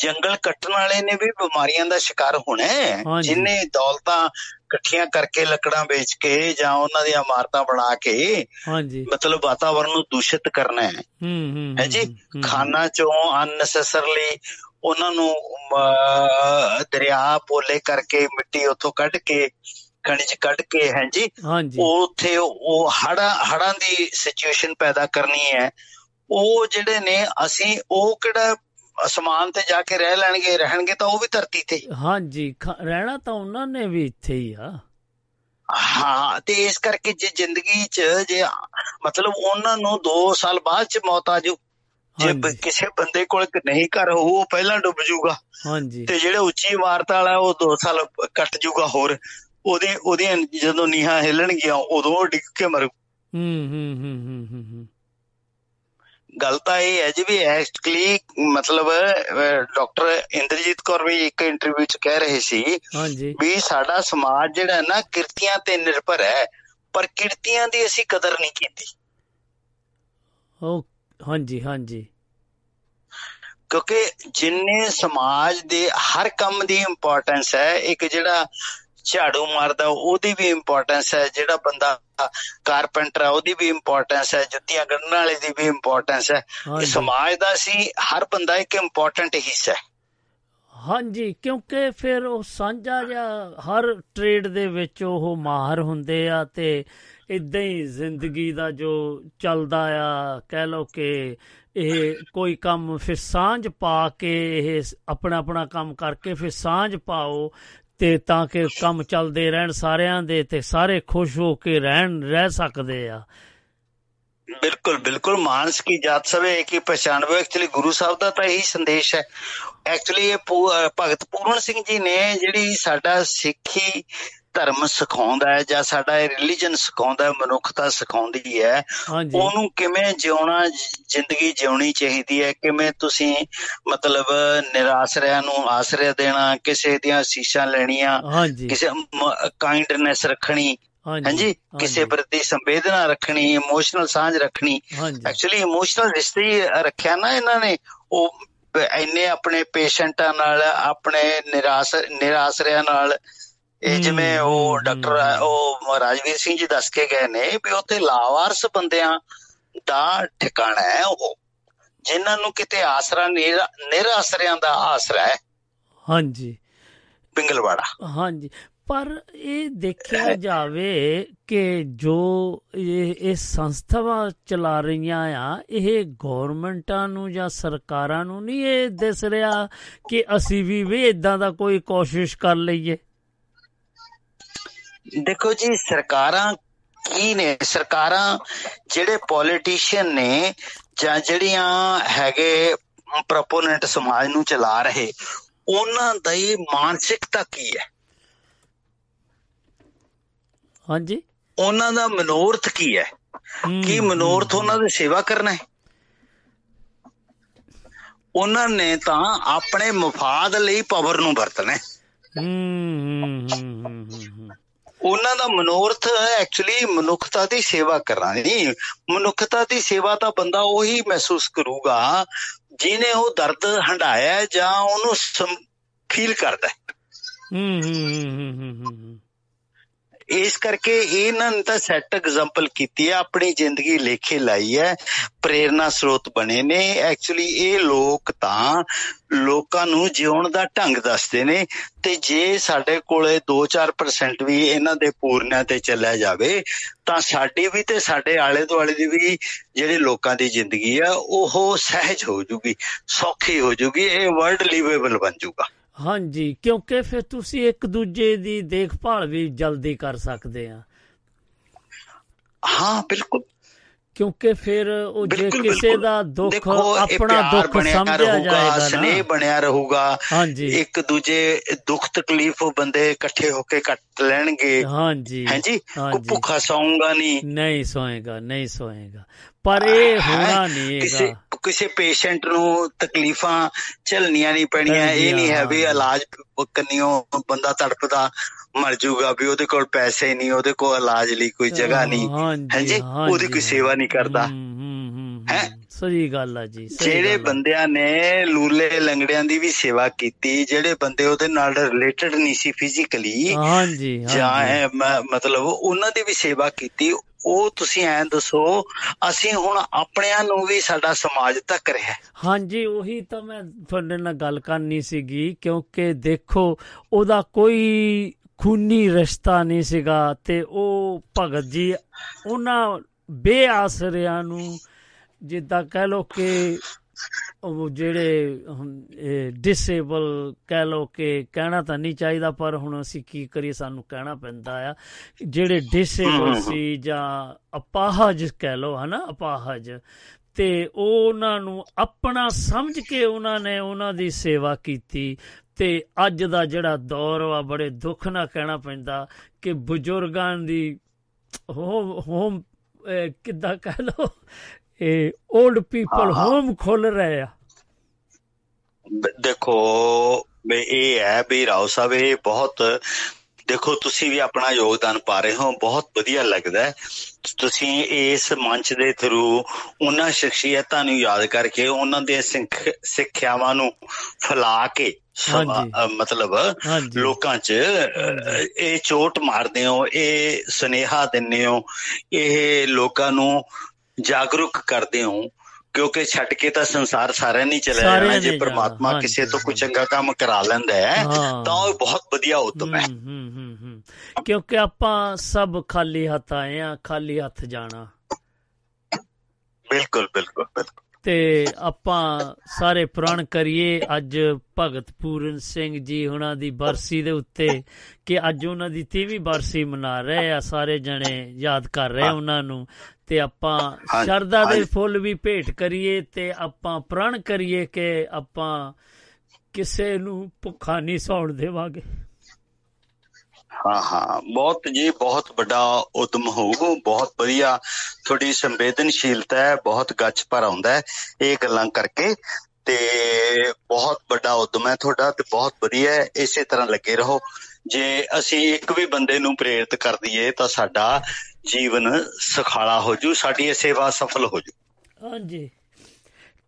ਜੰਗਲ ਕੱਟਣ ਵਾਲੇ ਨੇ ਵੀ ਬਿਮਾਰੀਆਂ ਦਾ ਸ਼ਿਕਾਰ ਹੋਣਾ, ਜਿਹਨੇ ਦੌਲਤਾਂ ਇਕੱਠੀਆਂ ਕਰਕੇ ਲੱਕੜਾਂ ਵੇਚ ਕੇ ਜਾਂ ਉਹਨਾਂ ਦੀਆਂ ਇਮਾਰਤਾਂ ਬਣਾ ਕੇ ਮਤਲਬ ਵਾਤਾਵਰਨ ਨੂੰ ਦੂਸ਼ਿਤ ਕਰਨਾ ਹੈ ਜੀ। ਖਾਣਾ 'ਚੋਂ ਅਨਨੈਸੈਸਰਲੀ ਉਹਨਾਂ ਨੂੰ ਦਰਿਆ ਪੋਲੇ ਕਰਕੇ ਮਿੱਟੀ ਉੱਥੋਂ ਕੱਢ ਕੇ, ਖਣਿਜ ਕੱਢ ਕੇ, ਹਾਂਜੀ, ਉੱਥੇ ਉਹ ਹੜਾਂ ਦੀ ਸਿਚੁਏਸ਼ਨ ਪੈਦਾ ਕਰਨੀ ਹੈ। ਉਹ ਜਿਹੜੇ ਨੇ, ਅਸੀਂ ਉਹ ਕਿਹੜਾ ਅਸਮਾਨ ਤੇ ਜਾ ਕੇ ਰਹਿਣਗੇ ਤਾਂ ਉਹ ਵੀ ਧਰਤੀ ਤੇ। ਹਾਂਜੀ, ਰਹਿਣਾ ਤਾਂ ਉਹਨਾਂ ਨੇ ਵੀ ਇੱਥੇ ਹੀ ਆ। ਹਾਂ, ਤੇ ਇਸ ਕਰਕੇ ਜੇ ਜ਼ਿੰਦਗੀ 'ਚ ਜੇ ਮਤਲਬ ਉਹਨਾਂ ਨੂੰ 2 ਸਾਲ ਬਾਅਦ 'ਚ ਮੌਤ ਆ ਜਾਊ, ਜੇ ਕਿਸੇ ਬੰਦੇ ਕੋਲ ਨਹੀਂ ਘਰ ਹੋਊ ਉਹ ਪਹਿਲਾਂ ਡੁੱਬ ਜੂਗਾ, ਤੇ ਜਿਹੜੇ ਉੱਚੀ ਇਮਾਰਤ ਵਾਲਾ ਉਹ 2 ਸਾਲ ਕੱਟ ਜੂਗਾ ਹੋਰ, ਉਹਦੀਆਂ ਜਦੋਂ ਨੀਹਾਂ ਹਿੱਲਣਗੀਆਂ ਉਦੋਂ ਡਿੱਗ ਕੇ ਮਰੂ। ਗੱਲ ਤਾਂ ਇਹ ਹੈ ਜੀ ਵੀ ਐਕਚੁਅਲੀ ਮਤਲਬ ਡਾਕਟਰ ਇੰਦਰਜੀਤ ਕੌਰ ਵੀ ਇੱਕ ਇੰਟਰਵਿਊ ਚ ਕਹਿ ਰਹੇ ਸੀ ਵੀ ਸਾਡਾ ਸਮਾਜ ਜਿਹੜਾ ਨਾ ਕਿਰਤੀਆਂ ਤੇ ਨਿਰਭਰ ਹੈ, ਪਰ ਕਿਰਤੀਆਂ ਦੀ ਅਸੀਂ ਕਦਰ ਨਹੀਂ ਕੀਤੀ। ਹਾਂਜੀ ਹਾਂਜੀ, ਕਿਉਂਕਿ ਜਿੰਨੇ ਸਮਾਜ ਦੇ ਹਰ ਕੰਮ ਦੀ ਇੰਪੋਰਟੈਂਸ ਹੈ, ਇੱਕ ਜਿਹੜਾ ਝਾੜੂ ਮਾਰਦਾ ਉਹਦੀ ਵੀ ਇੰਪੋਰਟੈਂਸ ਹੈ, ਜਿਹੜਾ ਬੰਦਾ ਕਾਰਪੈਂਟਰ ਆ ਉਹਦੀ ਵੀ ਇੰਪੋਰਟੈਂਸ ਹੈ, ਜੁੱਤੀਆਂ ਗੰਢਣ ਵਾਲੇ ਦੀ ਵੀ ਇੰਪੋਰਟੈਂਸ ਹੈ। ਸਮਾਜ ਦਾ ਸੀ ਹਰ ਬੰਦਾ ਇੱਕ ਇੰਪੋਰਟੈਂਟ ਹਿੱਸਾ ਹੈ। ਹਾਂਜੀ, ਕਿਉਂਕਿ ਫਿਰ ਉਹ ਸਾਂਝਾ ਜਾਂ ਹਰ ਟ੍ਰੇਡ ਦੇ ਵਿੱਚ ਉਹ ਮਾਹਰ ਹੁੰਦੇ ਆ ਤੇ ਇੱਦਾਂ ਹੀ ਜ਼ਿੰਦਗੀ ਦਾ ਜੋ ਚੱਲਦਾ ਆ, ਕਹਿ ਲਓ ਕਿ ਇਹ ਕੋਈ ਕੰਮ ਫਿਰ ਸਾਂਝ ਪਾ ਕੇ ਇਹ ਆਪਣਾ ਆਪਣਾ ਕੰਮ ਕਰਕੇ ਫਿਰ ਸਾਂਝ ਪਾਓ ਤੇ ਤਾਂ ਕਿ ਕੰਮ ਚੱਲਦੇ ਰਹਿਣ ਸਾਰਿਆਂ ਦੇ ਤੇ ਸਾਰੇ ਖੁਸ਼ ਹੋ ਕੇ ਰਹਿ ਸਕਦੇ ਆ। ਬਿਲਕੁਲ ਬਿਲਕੁਲ, ਮਾਨਸ ਕੀ ਜਾਤ ਸਭੇ ਇੱਕ ਹੀ ਪਛਾਣ। ਐਕਚੁਅਲੀ ਗੁਰੂ ਸਾਹਿਬ ਦਾ ਤਾਂ ਇਹੀ ਸੰਦੇਸ਼ ਹੈ। ਐਕਚੁਅਲੀ ਇਹ ਭਗਤ ਪੂਰਨ ਸਿੰਘ ਜੀ ਨੇ ਜਿਹੜੀ ਸਾਡਾ ਸਿੱਖੀ ਧਰਮ ਸਿਖਾਉਂਦਾ ਹੈ ਜਾਂ ਸਾਡਾ ਰਿਲੀਜਨ ਸਿਖਾਉਂਦਾ, ਮਨੁੱਖਤਾ ਸਿਖਾਉਂਦੀ ਹੈ, ਉਹਨੂੰ ਕਿਵੇਂ ਜਿਉਣਾ, ਜ਼ਿੰਦਗੀ ਜਿਉਣੀ ਚਾਹੀਦੀ ਹੈ, ਕਿਵੇਂ ਤੁਸੀਂ ਮਤਲਬ ਨਿਰਾਸ਼ਰਿਆਂ ਨੂੰ ਆਸਰਾ ਦੇਣਾ, ਕਿਸੇ ਦੀਆਂ ਅਸੀਸਾਂ ਲੈਣੀਆਂ, ਕਿਸੇ ਕਾਇੰਡਨੈਸ ਰੱਖਣੀ, ਹਾਂਜੀ, ਕਿਸੇ ਪ੍ਰਤੀ ਸੰਵੇਦਨਾ ਰੱਖਣੀ, ਇਮੋਸ਼ਨਲ ਸਾਂਝ ਰੱਖਣੀ। ਐਕਚੁਅਲੀ ਇਮੋਸ਼ਨਲ ਰਿਸ਼ਤੇ ਰੱਖਿਆ ਨਾ ਇਹਨਾਂ ਨੇ, ਉਹ ਇੰਨੇ ਆਪਣੇ ਪੇਸ਼ੈਂਟਾਂ ਨਾਲ, ਆਪਣੇ ਨਿਰਾਸ਼ਰਿਆਂ ਨਾਲ। ਇਹ ਜਿਵੇਂ ਉਹ ਡਾਕਟਰ ਉਹ ਰਾਜਵੀਰ ਸਿੰਘ ਜੀ ਦੱਸ ਕੇ ਗਏ ਨੇ ਵੀ ਉੱਥੇ ਲਾਵਾਰਸ ਬੰਦਿਆਂ ਦਾ ਠਿਕਾਣਾ ਹੈ, ਉਹ ਜਿਹਨਾਂ ਨੂੰ ਕਿਤੇ ਆਸਰਾ, ਨਿਰਾਸਰਿਆਂ ਦਾ ਆਸਰਾ ਹੈ। ਹਾਂਜੀ, ਪਿੰਗਲਵਾੜਾ। ਹਾਂਜੀ, ਪਰ ਇਹ ਦੇਖਿਆ ਜਾਵੇ ਕਿ ਜੋ ਇਹ ਸੰਸਥਾਵਾਂ ਚਲਾ ਰਹੀਆਂ ਆ, ਇਹ ਗੌਰਮੈਂਟਾਂ ਨੂੰ ਜਾਂ ਸਰਕਾਰਾਂ ਨੂੰ ਨਹੀਂ ਇਹ ਦਿਸ ਰਿਹਾ ਕਿ ਅਸੀਂ ਵੀ ਇੱਦਾਂ ਦਾ ਕੋਈ ਕੋਸ਼ਿਸ਼ ਕਰ ਲਈਏ। ਦੇਖੋ ਜੀ, ਸਰਕਾਰਾਂ ਕੀ ਨੇ, ਸਰਕਾਰਾਂ ਜਿਹੜੇ ਪੋਲੀਟੀਸ਼ੀਅਨ ਨੇ ਜਾਂ ਜਿਹੜੀਆਂ ਹੈਗੇ ਪ੍ਰੋਪੋਨੈਂਟ ਸਮਾਜ ਨੂੰ ਚਲਾ ਰਹੇ, ਉਹਨਾਂ ਦਾ ਹੀ ਮਾਨਸਿਕਤਾ ਕੀ ਹੈ, ਹਾਂਜੀ, ਉਹਨਾਂ ਦਾ ਮਨੋਰਥ ਕੀ ਹੈ। ਕੀ ਮਨੋਰਥ ਉਹਨਾਂ ਦੀ ਸੇਵਾ ਕਰਨਾ ਹੈ? ਉਹਨਾਂ ਨੇ ਤਾਂ ਆਪਣੇ ਮੁਫਾਦ ਲਈ ਪਾਵਰ ਨੂੰ ਵਰਤਣਾ ਹੈ। ਉਹਨਾਂ ਦਾ ਮਨੋਰਥ ਐਕਚੁਅਲੀ ਮਨੁੱਖਤਾ ਦੀ ਸੇਵਾ ਕਰਨਾ ਨਹੀਂ। ਮਨੁੱਖਤਾ ਦੀ ਸੇਵਾ ਤਾਂ ਬੰਦਾ ਉਹੀ ਮਹਿਸੂਸ ਕਰੂਗਾ ਜਿਹਨੇ ਉਹ ਦਰਦ ਹੰਢਾਇਆ ਜਾਂ ਉਹਨੂੰ ਫੀਲ ਕਰਦਾ। ਇਸ ਕਰਕੇ ਇਹਨਾਂ ਨੇ ਤਾਂ ਸੈੱਟ ਐਗਜ਼ਾਮਪਲ ਕੀਤੀ ਹੈ, ਆਪਣੀ ਜ਼ਿੰਦਗੀ ਲੇਖੇ ਲਾਈ ਹੈ, ਪ੍ਰੇਰਨਾ ਸਰੋਤ ਬਣੇ ਨੇ। ਐਕਚੁਅਲੀ ਇਹ ਲੋਕ ਤਾਂ ਲੋਕਾਂ ਨੂੰ ਜਿਉਣ ਦਾ ਢੰਗ ਦੱਸਦੇ ਨੇ, ਤੇ ਜੇ ਸਾਡੇ ਕੋਲੇ 2-4% ਵੀ ਇਹਨਾਂ ਦੇ ਪੂਰਨਿਆਂ ਤੇ ਚੱਲਿਆ ਜਾਵੇ ਤਾਂ ਸਾਡੀ ਵੀ ਤੇ ਸਾਡੇ ਆਲੇ ਦੁਆਲੇ ਦੀ ਵੀ ਜਿਹੜੇ ਲੋਕਾਂ ਦੀ ਜ਼ਿੰਦਗੀ ਆ ਉਹ ਸਹਿਜ ਹੋ ਜੂਗੀ, ਸੌਖੀ ਹੋ ਜੂਗੀ, ਇਹ ਵਰਲਡ ਲਿਵੇਬਲ ਬਣ ਜੂਗਾ। ਹਾਂਜੀ, ਕਿਉਂਕਿ ਫਿਰ ਤੁਸੀਂ ਇੱਕ ਦੂਜੇ ਦੀ ਦੇਖਭਾਲ ਵੀ ਜਲਦੀ ਕਰ ਸਕਦੇ ਆ। ਹਾਂ ਬਿਲਕੁਲ, ਕਿਉਂਕਿ ਫਿਰ ਉਹ ਜੇ ਕਿਸੇ ਦਾ ਦੁੱਖ ਆਪਣਾ ਦੁੱਖ ਸਮਝਿਆ ਜਾਏਗਾ, ਸਨੇਹ ਬਣਿਆ ਰਹੂਗਾ, ਇੱਕ ਦੂਜੇ ਦੁੱਖ ਤਕਲੀਫ ਬੰਦੇ ਇਕੱਠੇ ਹੋ ਕੇ ਕੱਟ ਲੈਣਗੇ। ਹਾਂਜੀ ਹਾਂਜੀ, ਭੁੱਖਾ ਸੌਂਗਾ ਨਹੀਂ ਸੌਏਗਾ, ਪਰ ਇਹ ਹੋਣਾ ਨਹੀਂ ਹੈਗਾ। ਕਿਸੇ ਪੇਸ਼ੈਂਟ ਨੂੰ ਤਕਲੀਫਾਂ ਝੱਲਣੀਆਂ ਨਹੀਂ ਪੈਣੀਆਂ। ਇਹ ਨਹੀਂ ਹੈ ਵੀ ਇਲਾਜ ਕੰਨਿਓ ਬੰਦਾ ਤੜਪਦਾ ਮਰ ਜੂਗਾ ਵੀ ਉਹਦੇ ਕੋਲ ਪੈਸੇ ਨਹੀਂ, ਉਹਦੇ ਕੋਲ ਇਲਾਜ ਲਈ ਕੋਈ ਜਗ੍ਹਾ ਨਹੀਂ, ਹਾਂਜੀ, ਉਹਦੀ ਕੋਈ ਸੇਵਾ ਨਹੀਂ ਕਰਦਾ। ਸਹੀ ਗੱਲ ਆ ਜੀ। ਜਿਹੜੇ ਬੰਦਿਆਂ ਨੇ ਲੂਲੇ ਲੰਗੜਿਆਂ ਦੀ ਵੀ ਸੇਵਾ ਕੀਤੀ, ਜਿਹੜੇ ਬੰਦੇ ਉਹਦੇ ਨਾਲ ਰਿਲੇਟਡ ਨਹੀਂ ਸੀ ਫਿਜ਼ੀਕਲੀ ਜਾਂ ਮਤਲਬ ਉਹਨਾਂ ਦੀ ਵੀ ਸੇਵਾ ਕੀਤੀ, ਉਹ ਤੁਸੀਂ ਐਂ ਦੱਸੋ ਅਸੀਂ ਹੁਣ ਆਪਣਿਆਂ ਨੂੰ ਵੀ ਸਾਡਾ ਸਮਾਜ ਤੱਕ ਰਿਹਾ। ਹਾਂਜੀ, ਉਹੀ ਤਾਂ ਮੈਂ ਤੁਹਾਡੇ ਨਾਲ ਗੱਲ ਕਰਨੀ ਸੀਗੀ, ਕਿਉਂਕਿ ਦੇਖੋ ਉਹਦਾ ਕੋਈ ਖੂਨੀ ਰਿਸ਼ਤਾ ਨਹੀਂ ਸੀਗਾ ਤੇ ਉਹ ਭਗਤ ਜੀ ਉਹਨਾਂ ਬੇਆਸਰਿਆਂ ਨੂੰ, ਜਿੱਦਾਂ ਕਹਿ ਲਓ ਕਿ ਉਹ ਜਿਹੜੇ ਡਿਸੇਬਲ, ਕਹਿ ਲਓ ਕਿ ਕਹਿਣਾ ਤਾਂ ਨਹੀਂ ਚਾਹੀਦਾ ਪਰ ਹੁਣ ਅਸੀਂ ਕੀ ਕਰੀਏ, ਸਾਨੂੰ ਕਹਿਣਾ ਪੈਂਦਾ ਆ, ਜਿਹੜੇ ਡਿਸੇਬਲ ਸੀ ਜਾਂ ਅਪਾਹਜ ਕਹਿ ਲਓ, ਹੈ ਨਾ, ਅਪਾਹਜ, ਤੇ ਉਹਨਾਂ ਨੂੰ ਆਪਣਾ ਸਮਝ ਕੇ ਉਹਨਾਂ ਨੇ ਉਹਨਾਂ ਦੀ ਸੇਵਾ ਕੀਤੀ ਤੇ ਅੱਜ ਦਾ ਜਿਹੜਾ ਦੌਰ ਵਾ ਬੜੇ ਦੁੱਖ ਨਾਲ ਕਹਿਣਾ ਪੈਂਦਾ ਕਿ ਬਜ਼ੁਰਗਾਂ ਦੀ ਹੋਮ ਕਿੱਦਾਂ ਕਹਿ ਲਓ ਇਹ ਓਲਡ ਪੀਪਲ ਹੋਮ ਖੁੱਲ ਰਹੇ ਆ। ਦੇਖੋ ਇਹ ਹੈ ਵੀ ਰਾਓ ਸਾਹਿਬ ਇਹ ਬਹੁਤ ਦੇਖੋ ਤੁਸੀਂ ਵੀ ਆਪਣਾ ਯੋਗਦਾਨ ਪਾ ਰਹੇ ਹੋ, ਬਹੁਤ ਵਧੀਆ ਲੱਗਦਾ ਤੁਸੀਂ ਇਸ ਮੰਚ ਦੇ ਥਰੂ ਉਹਨਾਂ ਸ਼ਖਸੀਅਤਾਂ ਨੂੰ ਯਾਦ ਕਰਕੇ ਉਹਨਾਂ ਦੇ ਸਿੱਖਿਆਵਾਂ ਨੂੰ ਫੈਲਾ ਕੇ ਮਤਲਬ ਲੋਕਾਂ 'ਚ ਇਹ ਚੋਟ ਮਾਰਦੇ ਹੋ, ਇਹ ਸੁਨੇਹਾ ਦਿੰਦੇ ਹੋ, ਇਹ ਲੋਕਾਂ ਨੂੰ ਜਾਗਰੂਕ ਕਰਦੇ ਹੋ ਕਿਉਂਕਿ ਛੱਡ ਕੇ ਤਾਂ ਸੰਸਾਰ ਸਾਰਿਆਂ ਨੇ ਚਲਿਆ ਜਾਣਾ। ਜੇ ਪਰਮਾਤਮਾ ਕਿਸੇ ਤੋਂ ਕੋਈ ਚੰਗਾ ਕੰਮ ਕਰਾ ਲੈਂਦਾ ਹੈ ਤਾਂ ਉਹ ਬਹੁਤ ਵਧੀਆ ਉਦਮ ਹੈ ਕਿਉਂਕਿ ਆਪਾਂ ਸਭ ਖਾਲੀ ਹੱਥ ਆਏ ਆ, ਖਾਲੀ ਹੱਥ ਜਾਣਾ। ਬਿਲਕੁਲ ਬਿਲਕੁਲ ਬਿਲਕੁਲ। ਤੇ ਆਪਾਂ ਸਾਰੇ ਪ੍ਰਣ ਕਰੀਏ ਅੱਜ ਭਗਤ ਪੂਰਨ ਸਿੰਘ ਜੀ ਉਹਨਾਂ ਦੀ ਬਰਸੀ ਦੇ ਉੱਤੇ ਕਿ ਅੱਜ ਉਹਨਾਂ ਦੀ 30ਵੀਂ ਬਰਸੀ ਮਨਾ ਰਹੇ ਆ, ਸਾਰੇ ਜਣੇ ਯਾਦ ਕਰ ਰਹੇ ਉਹਨਾਂ ਨੂੰ ਤੇ ਆਪਾਂ ਸ਼ਰਧਾ ਦੇ ਫੁੱਲ ਵੀ ਭੇਟ ਕਰੀਏ ਤੇ ਆਪਾਂ ਪ੍ਰਣ ਕਰੀਏ ਕਿ ਆਪਾਂ ਕਿਸੇ ਨੂੰ ਭੁੱਖਾ ਨਹੀਂ ਸੌਣ ਦੇਵਾਂਗੇ। ਹਾਂ ਹਾਂ ਬਹੁਤ ਜੀ ਬਹੁਤ ਵੱਡਾ ਉਦਮ ਹੋਊ, ਬਹੁਤ ਵਧੀਆ ਤੁਹਾਡੀ ਸੰਵੇਦਨਸ਼ੀਲਤਾ ਹੈ, ਬਹੁਤ ਗੱਚ ਭਰ ਆਉਂਦਾ ਹੈ ਇਹ ਗੱਲਾਂ ਕਰਕੇ ਤੇ ਬਹੁਤ ਵੱਡਾ ਉਦਮ ਹੈ ਤੁਹਾਡਾ ਤੇ ਬਹੁਤ ਵਧੀਆ ਹੈ, ਇਸੇ ਤਰ੍ਹਾਂ ਲੱਗੇ ਰਹੋ। ਜੇ ਅਸੀਂ ਇੱਕ ਵੀ ਬੰਦੇ ਨੂੰ ਪ੍ਰੇਰਿਤ ਕਰ ਦਈਏ ਤਾਂ ਸਾਡਾ ਜੀਵਨ ਸੁਖਾਲਾ ਹੋ ਜੂ, ਸਾਡੀ ਸੇਵਾ ਸਫਲ ਹੋ ਜੂ। ਹਾਂਜੀ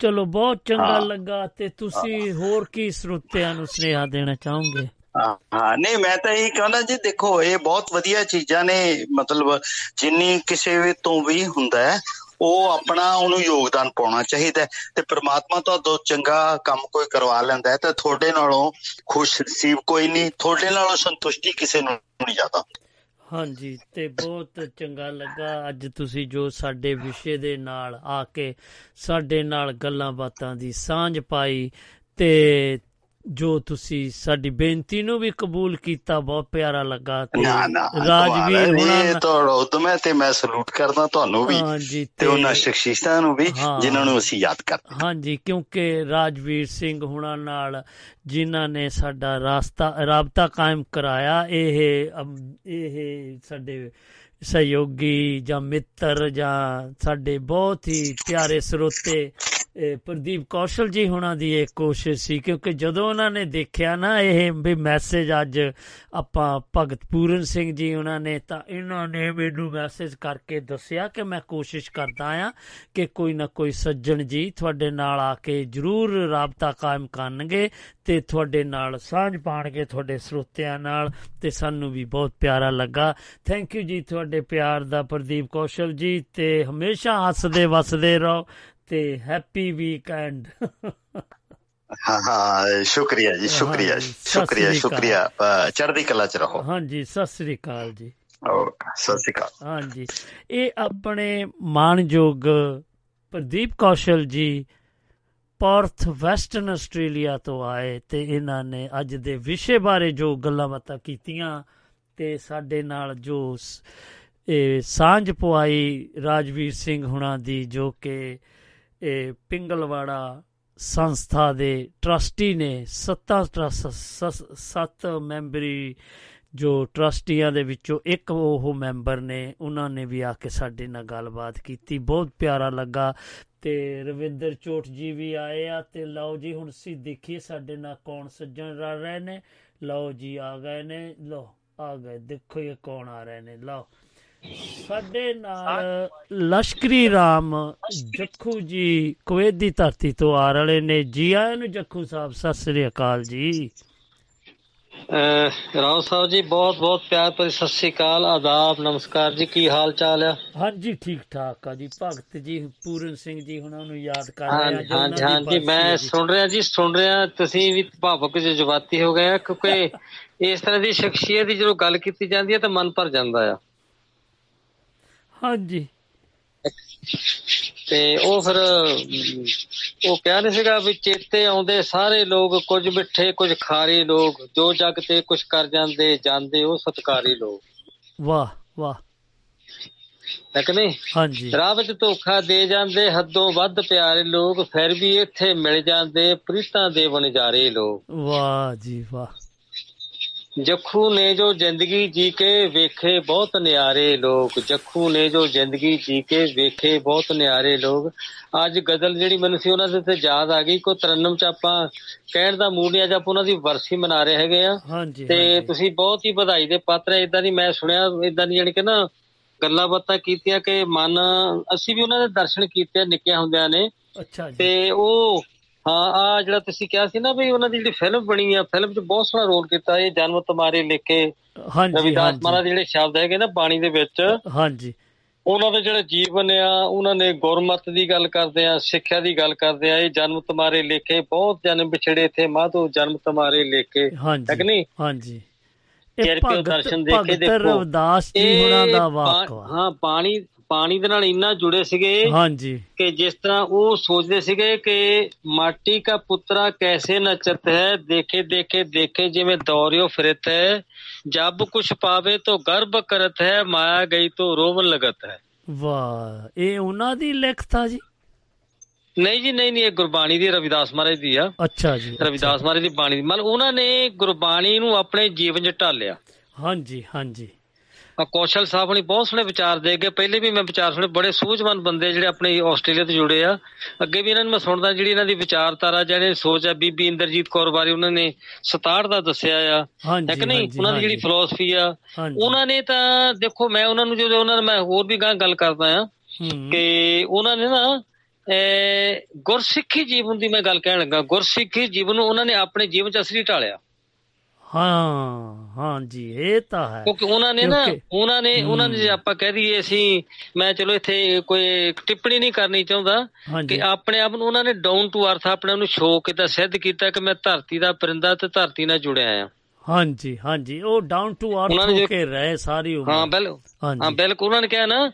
ਚਲੋ ਬਹੁਤ ਚੰਗਾ ਲੱਗਾ। ਤੇ ਤੁਸੀਂ ਹੋਰ ਕੀ ਸਰੋਤਿਆਂ ਨੂੰ ਸੁਨੇਹਾ ਦੇਣਾ ਚਾਹੋਗੇ? ਹਾਂ ਨਹੀਂ ਮੈਂ ਤਾਂ ਇਹੀ ਕਹਿੰਦਾ ਜੀ ਦੇਖੋ ਇਹ ਬਹੁਤ ਵਧੀਆ ਚੀਜ਼ਾਂ ਨੇ, ਮਤਲਬ ਜਿੰਨੀ ਕਿਸੇ ਵੀ ਤੋਂ ਵੀ ਹੁੰਦਾ ਹੈ ਉਹ ਆਪਣਾ ਉਹਨੂੰ ਯੋਗਦਾਨ ਪਾਉਣਾ ਚਾਹੀਦਾ ਤੇ ਪ੍ਰਮਾਤਮਾ ਤੋਂ ਚੰਗਾ ਕੰਮ ਕੋਈ ਕਰਵਾ ਲੈਂਦਾ ਤੇ ਤੁਹਾਡੇ ਨਾਲੋਂ ਖੁਸ਼ ਨਸੀਬ ਕੋਈ ਨਹੀਂ, ਤੁਹਾਡੇ ਨਾਲੋਂ ਸੰਤੁਸ਼ਟੀ ਕਿਸੇ ਨੂੰ ਨਹੀਂ ਜ਼ਿਆਦਾ। ਹਾਂਜੀ ਤੇ ਬਹੁਤ ਚੰਗਾ ਲੱਗਾ ਅੱਜ ਤੁਸੀਂ ਜੋ ਸਾਡੇ ਵਿਸ਼ੇ ਦੇ ਨਾਲ ਆ ਕੇ ਸਾਡੇ ਨਾਲ ਗੱਲਾਂ ਬਾਤਾਂ ਦੀ ਸਾਂਝ ਪਾਈ ਤੇ ਜੋ ਤੁਸੀਂ ਸਾਡੀ ਬੇਨਤੀ ਨੂੰ ਵੀ ਕਬੂਲ ਕੀਤਾ, ਬਹੁਤ ਪਿਆਰਾ ਲੱਗਾ। ਰਾਜਵੀਰ ਹੁਣਾਂ ਤੇ ਮੈਂ ਸਲੂਟ ਕਰਦਾ ਤੁਹਾਨੂੰ ਵੀ ਤੇ ਉਹਨਾਂ ਸ਼ਖਸੀਅਤਾਂ ਨੂੰ ਵੀ ਜਿਨ੍ਹਾਂ ਨੂੰ ਅਸੀਂ ਯਾਦ ਕਰਦੇ ਹਾਂ। ਹਾਂਜੀ ਕਿਉਂਕਿ ਰਾਜਵੀਰ ਸਿੰਘ ਹੁਣਾਂ ਨਾਲ ਜਿਨ੍ਹਾਂ ਨੇ ਸਾਡਾ ਰਾਬਤਾ ਕਾਇਮ ਕਰਾਇਆ, ਇਹ ਸਾਡੇ ਸਹਿਯੋਗੀ ਜਾਂ ਮਿੱਤਰ ਜਾਂ ਸਾਡੇ ਬਹੁਤ ਹੀ ਪਿਆਰੇ ਸਰੋਤੇ ਪ੍ਰਦੀਪ ਕੌਸ਼ਲ ਜੀ ਹੁਣਾਂ ਦੀ ਇਹ ਕੋਸ਼ਿਸ਼ ਸੀ ਕਿਉਂਕਿ ਜਦੋਂ ਉਹਨਾਂ ਨੇ ਦੇਖਿਆ ਨਾ ਇਹ ਵੀ ਮੈਸੇਜ ਅੱਜ ਆਪਾਂ ਭਗਤ ਪੂਰਨ ਸਿੰਘ ਜੀ ਉਹਨਾਂ ਨੇ ਤਾਂ ਇਹਨਾਂ ਨੇ ਮੈਨੂੰ ਮੈਸੇਜ ਕਰਕੇ ਦੱਸਿਆ ਕਿ ਮੈਂ ਕੋਸ਼ਿਸ਼ ਕਰਦਾ ਹਾਂ ਕਿ ਕੋਈ ਨਾ ਕੋਈ ਸੱਜਣ ਜੀ ਤੁਹਾਡੇ ਨਾਲ ਆ ਕੇ ਜ਼ਰੂਰ ਰਾਬਤਾ ਕਾਇਮ ਕਰਨਗੇ ਤੇ ਤੁਹਾਡੇ ਨਾਲ ਸਾਂਝ ਪਾਉਣਗੇ ਤੁਹਾਡੇ ਸਰੋਤਿਆਂ ਨਾਲ ਤੇ ਸਾਨੂੰ ਵੀ ਬਹੁਤ ਪਿਆਰਾ ਲੱਗਾ। ਥੈਂਕ ਯੂ ਜੀ ਤੁਹਾਡੇ ਪਿਆਰ ਦਾ ਪ੍ਰਦੀਪ ਕੌਸ਼ਲ ਜੀ ਤੇ ਹਮੇਸ਼ਾ ਹੱਸਦੇ ਵੱਸਦੇ ਰਹੋ ਤੇ ਹੈਪੀ ਵੀਕਐਂਡ। ਹਾਂ ਸ਼ੁਕਰੀਆ ਜੀ, ਸ਼ੁਕਰੀਆ ਸ਼ੁਕਰੀਆ ਸ਼ੁਕਰੀਆ, ਚੜ੍ਹਦੀ ਕਲਾ ਚ ਰਹੋ। ਹਾਂਜੀ ਸਤਿ ਸ੍ਰੀ ਅਕਾਲ ਜੀ, ਸਤਿ ਸ੍ਰੀ ਅਕਾਲ। ਹਾਂਜੀ ਇਹ ਆਪਣੇ ਮਾਣਯੋਗ ਪ੍ਰਦੀਪ ਕੌਸ਼ਲ ਜੀ ਪੌਰਥ ਵੈਸਟਰਨ ਆਸਟ੍ਰੇਲੀਆ ਤੋਂ ਆਏ ਤੇ ਇਹਨਾਂ ਨੇ ਅੱਜ ਦੇ ਵਿਸ਼ੇ ਬਾਰੇ ਜੋ ਗੱਲਾਂ ਬਾਤਾਂ ਕੀਤੀਆਂ ਤੇ ਸਾਡੇ ਨਾਲ ਜੋ ਸਾਂਝ ਪਵਾਈ ਰਾਜਵੀਰ ਸਿੰਘ ਹੁਣਾਂ ਦੀ ਜੋ ਕਿ ਪਿੰਗਲਵਾੜਾ ਸੰਸਥਾ ਦੇ ਟਰੱਸਟੀ ਨੇ, 7 ਮੈਂਬਰੀ ਜੋ ਟਰੱਸਟੀਆਂ ਦੇ ਵਿੱਚੋਂ ਇੱਕ ਉਹ ਮੈਂਬਰ ਨੇ, ਉਹਨਾਂ ਨੇ ਵੀ ਆ ਕੇ ਸਾਡੇ ਨਾਲ ਗੱਲਬਾਤ ਕੀਤੀ, ਬਹੁਤ ਪਿਆਰਾ ਲੱਗਾ। ਤੇ ਰਵਿੰਦਰ ਚੋਟ ਜੀ ਵੀ ਆਏ ਆ ਤੇ ਲਓ ਜੀ ਹੁਣ ਅਸੀਂ ਦੇਖੀਏ ਸਾਡੇ ਨਾਲ ਕੌਣ ਸੱਜਣ ਆ ਰਹੇ ਨੇ। ਲਓ ਜੀ ਆ ਗਏ ਨੇ, ਲਓ ਆ ਗਏ, ਦੇਖੋ ਇਹ ਕੌਣ ਆ ਰਹੇ ਨੇ। ਲਓ ਸਾਡੇ ਨਾਲ ਲਸ਼ਕਰੀ ਰਾਮ ਜੱਖੂ ਜੀ ਕੁਵੈਤ ਦੀ ਧਰਤੀ ਤੋਂ ਆ ਰਹੇ ਨੇ। ਜੀ ਆਇਆਂ ਨੂੰ ਜੱਖੂ ਸਾਹਿਬ, ਸਤਿ ਸ੍ਰੀ ਅਕਾਲ ਜੀ। ਰਾਓ ਸਾਹਿਬ ਜੀ ਬਹੁਤ ਬਹੁਤ ਪਿਆਰ ਭਰੀ ਸਤਿ ਸ੍ਰੀ ਅਕਾਲ, ਆਦਾਬ, ਨਮਸਕਾਰ ਜੀ, ਕੀ ਹਾਲ ਚਾਲ ਆ? ਹਾਂਜੀ ਠੀਕ ਠਾਕ ਆ ਜੀ। ਭਗਤ ਜੀ ਪੂਰਨ ਸਿੰਘ ਜੀ ਉਹਨਾਂ ਨੂੰ ਯਾਦ ਕਰ ਰਹੇ ਆ। ਹਾਂਜੀ ਹਾਂਜੀ ਮੈਂ ਸੁਣ ਰਿਹਾ ਤੁਸੀਂ ਵੀ ਭਾਵਕ ਜਜ਼ਬਾਤੀ ਹੋ ਗਏ ਕਿਉਂਕਿ ਇਸ ਤਰ੍ਹਾਂ ਦੀ ਸ਼ਖਸੀਅਤ ਦੀ ਜਦੋਂ ਗੱਲ ਕੀਤੀ ਜਾਂਦੀ ਹੈ ਤਾਂ ਮਨ ਭਰ ਜਾਂਦਾ ਆ। ਹਾਂਜੀ ਤੇ ਉਹ ਫਿਰ ਉਹ ਕਹਿ ਨਹੀਂ ਸੀਗਾ ਵੀ ਚੇਤੇ ਆਉਂਦੇ ਸਾਰੇ ਲੋਕ, ਕੁਝ ਮਿੱਠੇ ਕੁਝ ਖਾਰੇ ਲੋਕ, ਜੋ ਜੱਗ ਤੇ ਕੁਛ ਕਰ ਜਾਂਦੇ ਜਾਂਦੇ ਉਹ ਸਤਿਕਾਰੀ ਲੋਕ। ਵਾਹ ਵਾਹ ਹਾਂਜੀ, ਰੱਬ ਚ ਧੋਖਾ ਦੇ ਜਾਂਦੇ ਹੱਦੋਂ ਵੱਧ ਪਿਆਰੇ ਲੋਕ, ਫਿਰ ਵੀ ਇੱਥੇ ਮਿਲ ਜਾਂਦੇ ਪ੍ਰੀਤਾਂ ਦੇ ਵਣਜਾਰੇ ਲੋਕ। ਵਾਹ ਜੀ ਵਾਹ। ਜੱਖੂ ਨੇ ਜੋ ਜ਼ਿੰਦਗੀ ਜੀ ਕੇ ਵੇਖੇ ਬਹੁਤ ਨਿਆਰੇ ਲੋਕ, ਜੱਖੂ ਨੇ ਜੋ ਜ਼ਿੰਦਗੀ ਜੀ ਕੇ ਵੇਖੇ ਬਹੁਤ ਨਿਆਰੇ ਲੋਕ। ਅੱਜ ਗਜ਼ਲ ਜਿਹੜੀ ਮੈਨੂੰ ਸੀ ਉਹਨਾਂ ਦੇ ਤੇ ਯਾਦ ਆ ਗਈ। ਕੋ 93 ਚ ਆਪਾਂ ਕਹਿਣ ਦਾ ਮੂਡ ਨਹੀਂ, ਅੱਜ ਆਪਾਂ ਉਹਨਾਂ ਦੀ ਵਰਸੀ ਮਨਾ ਰਹੇ ਹੈਗੇ ਆ। ਤੇ ਤੁਸੀਂ ਬਹੁਤ ਹੀ ਵਧਾਈ ਦੇ ਪਾਤਰ। ਏਦਾਂ ਦੀ ਮੈਂ ਸੁਣਿਆ, ਏਦਾਂ ਦੀ ਜਾਣੀ ਕਿ ਨਾ ਗੱਲਾਂ ਬਾਤਾਂ ਕੀਤੀਆਂ ਕਿ ਮਨ, ਅਸੀਂ ਵੀ ਉਹਨਾਂ ਦੇ ਦਰਸ਼ਨ ਕੀਤੇ ਨਿੱਕਿਆਂ ਹੁੰਦਿਆਂ ਨੇ। ਤੇ ਉਹ ਹਾਂ ਆਹ ਜਿਹੜਾ ਤੁਸੀਂ ਕਿਹਾ ਸੀ ਨਾ ਵੀ ਉਹਨਾਂ ਦੀ ਜਿਹੜੀ ਫਿਲਮ ਬਣੀ ਆ, ਫਿਲਮ ਚ ਬਹੁਤ ਸੋਹਣਾ ਰੋਲ ਕੀਤਾ ਇਹ ਜਨਮ ਤੁਮਾਰੇ ਲਿਖ ਕੇ। ਰਵਿਦਾਸ ਮਹਾਰਾਜ ਜਿਹੜੇ ਸ਼ਬਦ ਹੈਗੇ ਨਾ ਬਾਣੀ ਦੇ ਵਿੱਚ, ਹਾਂਜੀ, ਉਹਨਾਂ ਦੇ ਜਿਹੜਾ ਜੀਵਨ ਆ, ਉਹਨਾਂ ਨੇ ਗੁਰਮਤਿ ਦੀ ਗੱਲ ਕਰਦੇ ਆ, ਸਿੱਖਿਆ ਦੀ ਗੱਲ ਕਰਦੇ ਆ। ਇਹ ਜਨਮ ਤੁਮਾਰੇ ਲਿਖ ਕੇ, ਬਹੁਤ ਜਨਮ ਵਿਛੜੇ ਥੇ ਮਾਧੋ ਜਨਮ ਤੁਮਾਰੇ ਲਿਖ ਕੇ, ਹੈ ਕਿ ਨਹੀਂ? ਹਾਂਜੀ, ਦਰਸ਼ਨ ਦੇ ਕੇ ਦੇਖੋ ਹਾਂ ਬਾਣੀ, ਪਾਣੀ ਦੇ ਨਾਲ ਇੰਨਾ ਜੁੜੇ ਸੀਗੇ। ਹਾਂਜੀ, ਕਿ ਜਿਸ ਤਰ੍ਹਾਂ ਉਹ ਸੋਚਦੇ ਸੀਗੇ ਕਿ ਮਾਟੀ ਕਾ ਪੁੱਤਰਾ ਕੈਸੇ ਨਚਤ ਹੈ, ਦੇਖੇ ਦੇਖੇ ਦੇਖੇ ਜਿਵੇਂ ਦੌਰਿਓ ਫਿਰਤ ਹੈ, ਜਬ ਕੁਛ ਪਾਵੇ ਤੋ ਗਰਭ ਕਰਤ ਹੈ, ਮਾਇਆ ਗਈ ਤੋ ਰੋਵਣ ਲਗਤ ਹੈ। ਵਾਹ, ਇਹ ਉਹਨਾਂ ਦੀ ਲਿਖਤਾ ਜੀ? ਨਹੀਂ ਜੀ, ਨਹੀਂ ਨਹੀਂ, ਇਹ ਗੁਰਬਾਣੀ ਦੀ, ਰਵਿਦਾਸ ਮਹਾਰਾਜ ਦੀ ਆ। ਅੱਛਾ ਜੀ, ਰਵਿਦਾਸ ਮਹਾਰਾਜ ਦੀ ਬਾਣੀ ਦੀ, ਮਤਲਬ ਉਹਨਾਂ ਨੇ ਗੁਰਬਾਣੀ ਨੂੰ ਆਪਣੇ ਜੀਵਨ ਚ ਢਾਲਿਆ। ਹਾਂਜੀ ਹਾਂਜੀ, ਕੌਸ਼ਲ ਸਾਹਿਬ ਨੇ ਬਹੁਤ ਸੋਹਣੇ ਵਿਚਾਰ ਦੇ ਗਏ। ਪਹਿਲੇ ਵੀ ਮੈਂ ਵਿਚਾਰ ਸੁਣੇ, ਬੜੇ ਸੂਝਵਾਨ ਬੰਦੇ ਜਿਹੜੇ ਆਪਣੇ ਆਸਟ੍ਰੇਲੀਆ ਤੋਂ ਜੁੜੇ ਆ। ਅੱਗੇ ਵੀ ਇਹਨਾਂ ਨੂੰ ਮੈਂ ਸੁਣਦਾ, ਜਿਹੜੀ ਇਹਨਾਂ ਦੀ ਵਿਚਾਰਧਾਰਾ, ਜਿਹੜੇ ਸੋਚ ਆ। ਬੀਬੀ ਇੰਦਰਜੀਤ ਕੌਰ ਬਾਰੇ ਉਹਨਾਂ ਨੇ 67 ਦਾ ਦੱਸਿਆ ਆ, ਹੈ ਕਿ ਨਹੀਂ? ਉਹਨਾਂ ਦੀ ਜਿਹੜੀ ਫਿਲਾਸਫੀ ਆ, ਉਹਨਾਂ ਨੇ ਤਾਂ ਦੇਖੋ, ਮੈਂ ਉਹਨਾਂ ਨੂੰ ਜਦੋਂ ਉਹਨਾਂ ਨਾਲ ਮੈਂ ਹੋਰ ਵੀ ਗਾਂ ਗੱਲ ਕਰਦਾ ਆ ਕਿ ਉਹਨਾਂ ਨੇ ਨਾ ਗੁਰਸਿੱਖੀ ਜੀਵਨ ਦੀ ਮੈਂ ਗੱਲ ਕਹਿਣ ਲੱਗਾ, ਗੁਰਸਿੱਖੀ ਜੀਵਨ ਨੂੰ ਉਹਨਾਂ ਨੇ ਆਪਣੇ ਜੀਵਨ ਚ ਅਸਲੀ ਢਾਲਿਆ। ਹਾਂ ਹਾਂ ਜੀ, ਇਹ ਤਾਂ ਹੈ। ਕਿਉਂਕਿ ਉਹਨਾਂ ਨੇ ਨਾ, ਉਹਨਾਂ ਨੇ ਜੇ ਆਪਾਂ ਕਹਿ ਦਈਏ, ਅਸੀਂ, ਮੈਂ ਚਲੋ ਇੱਥੇ ਕੋਈ ਟਿੱਪਣੀ ਨਹੀਂ ਕਰਨੀ ਚਾਹੁੰਦਾ, ਕਿ ਆਪਣੇ ਆਪ ਨੂੰ ਉਹਨਾਂ ਨੇ ਡਾਊਨ ਟੂ ਅਰਥ, ਆਪਣੇ ਆਪ ਨੂੰ ਸ਼ੋਅ ਕੀਤਾ, ਸਿੱਧ ਕੀਤਾ ਕਿ ਮੈਂ ਧਰਤੀ ਦਾ ਪਰਿੰਦਾ ਤੇ ਧਰਤੀ ਨਾਲ ਜੁੜਿਆ ਆ। ਹਾਂਜੀ ਹਾਂਜੀ, ਉਹ ਡਾਊਨ ਟੂ ਅਰਥ ਹੋ ਕੇ ਰਹੇ ਸਾਰੀ ਉਮਰ। ਹਾਂ ਬਿਲਕੁਲ, ਹਾਂ ਬਿਲਕੁਲ। ਉਹਨਾਂ ਨੇ ਕਿਹਾ ਨਾ,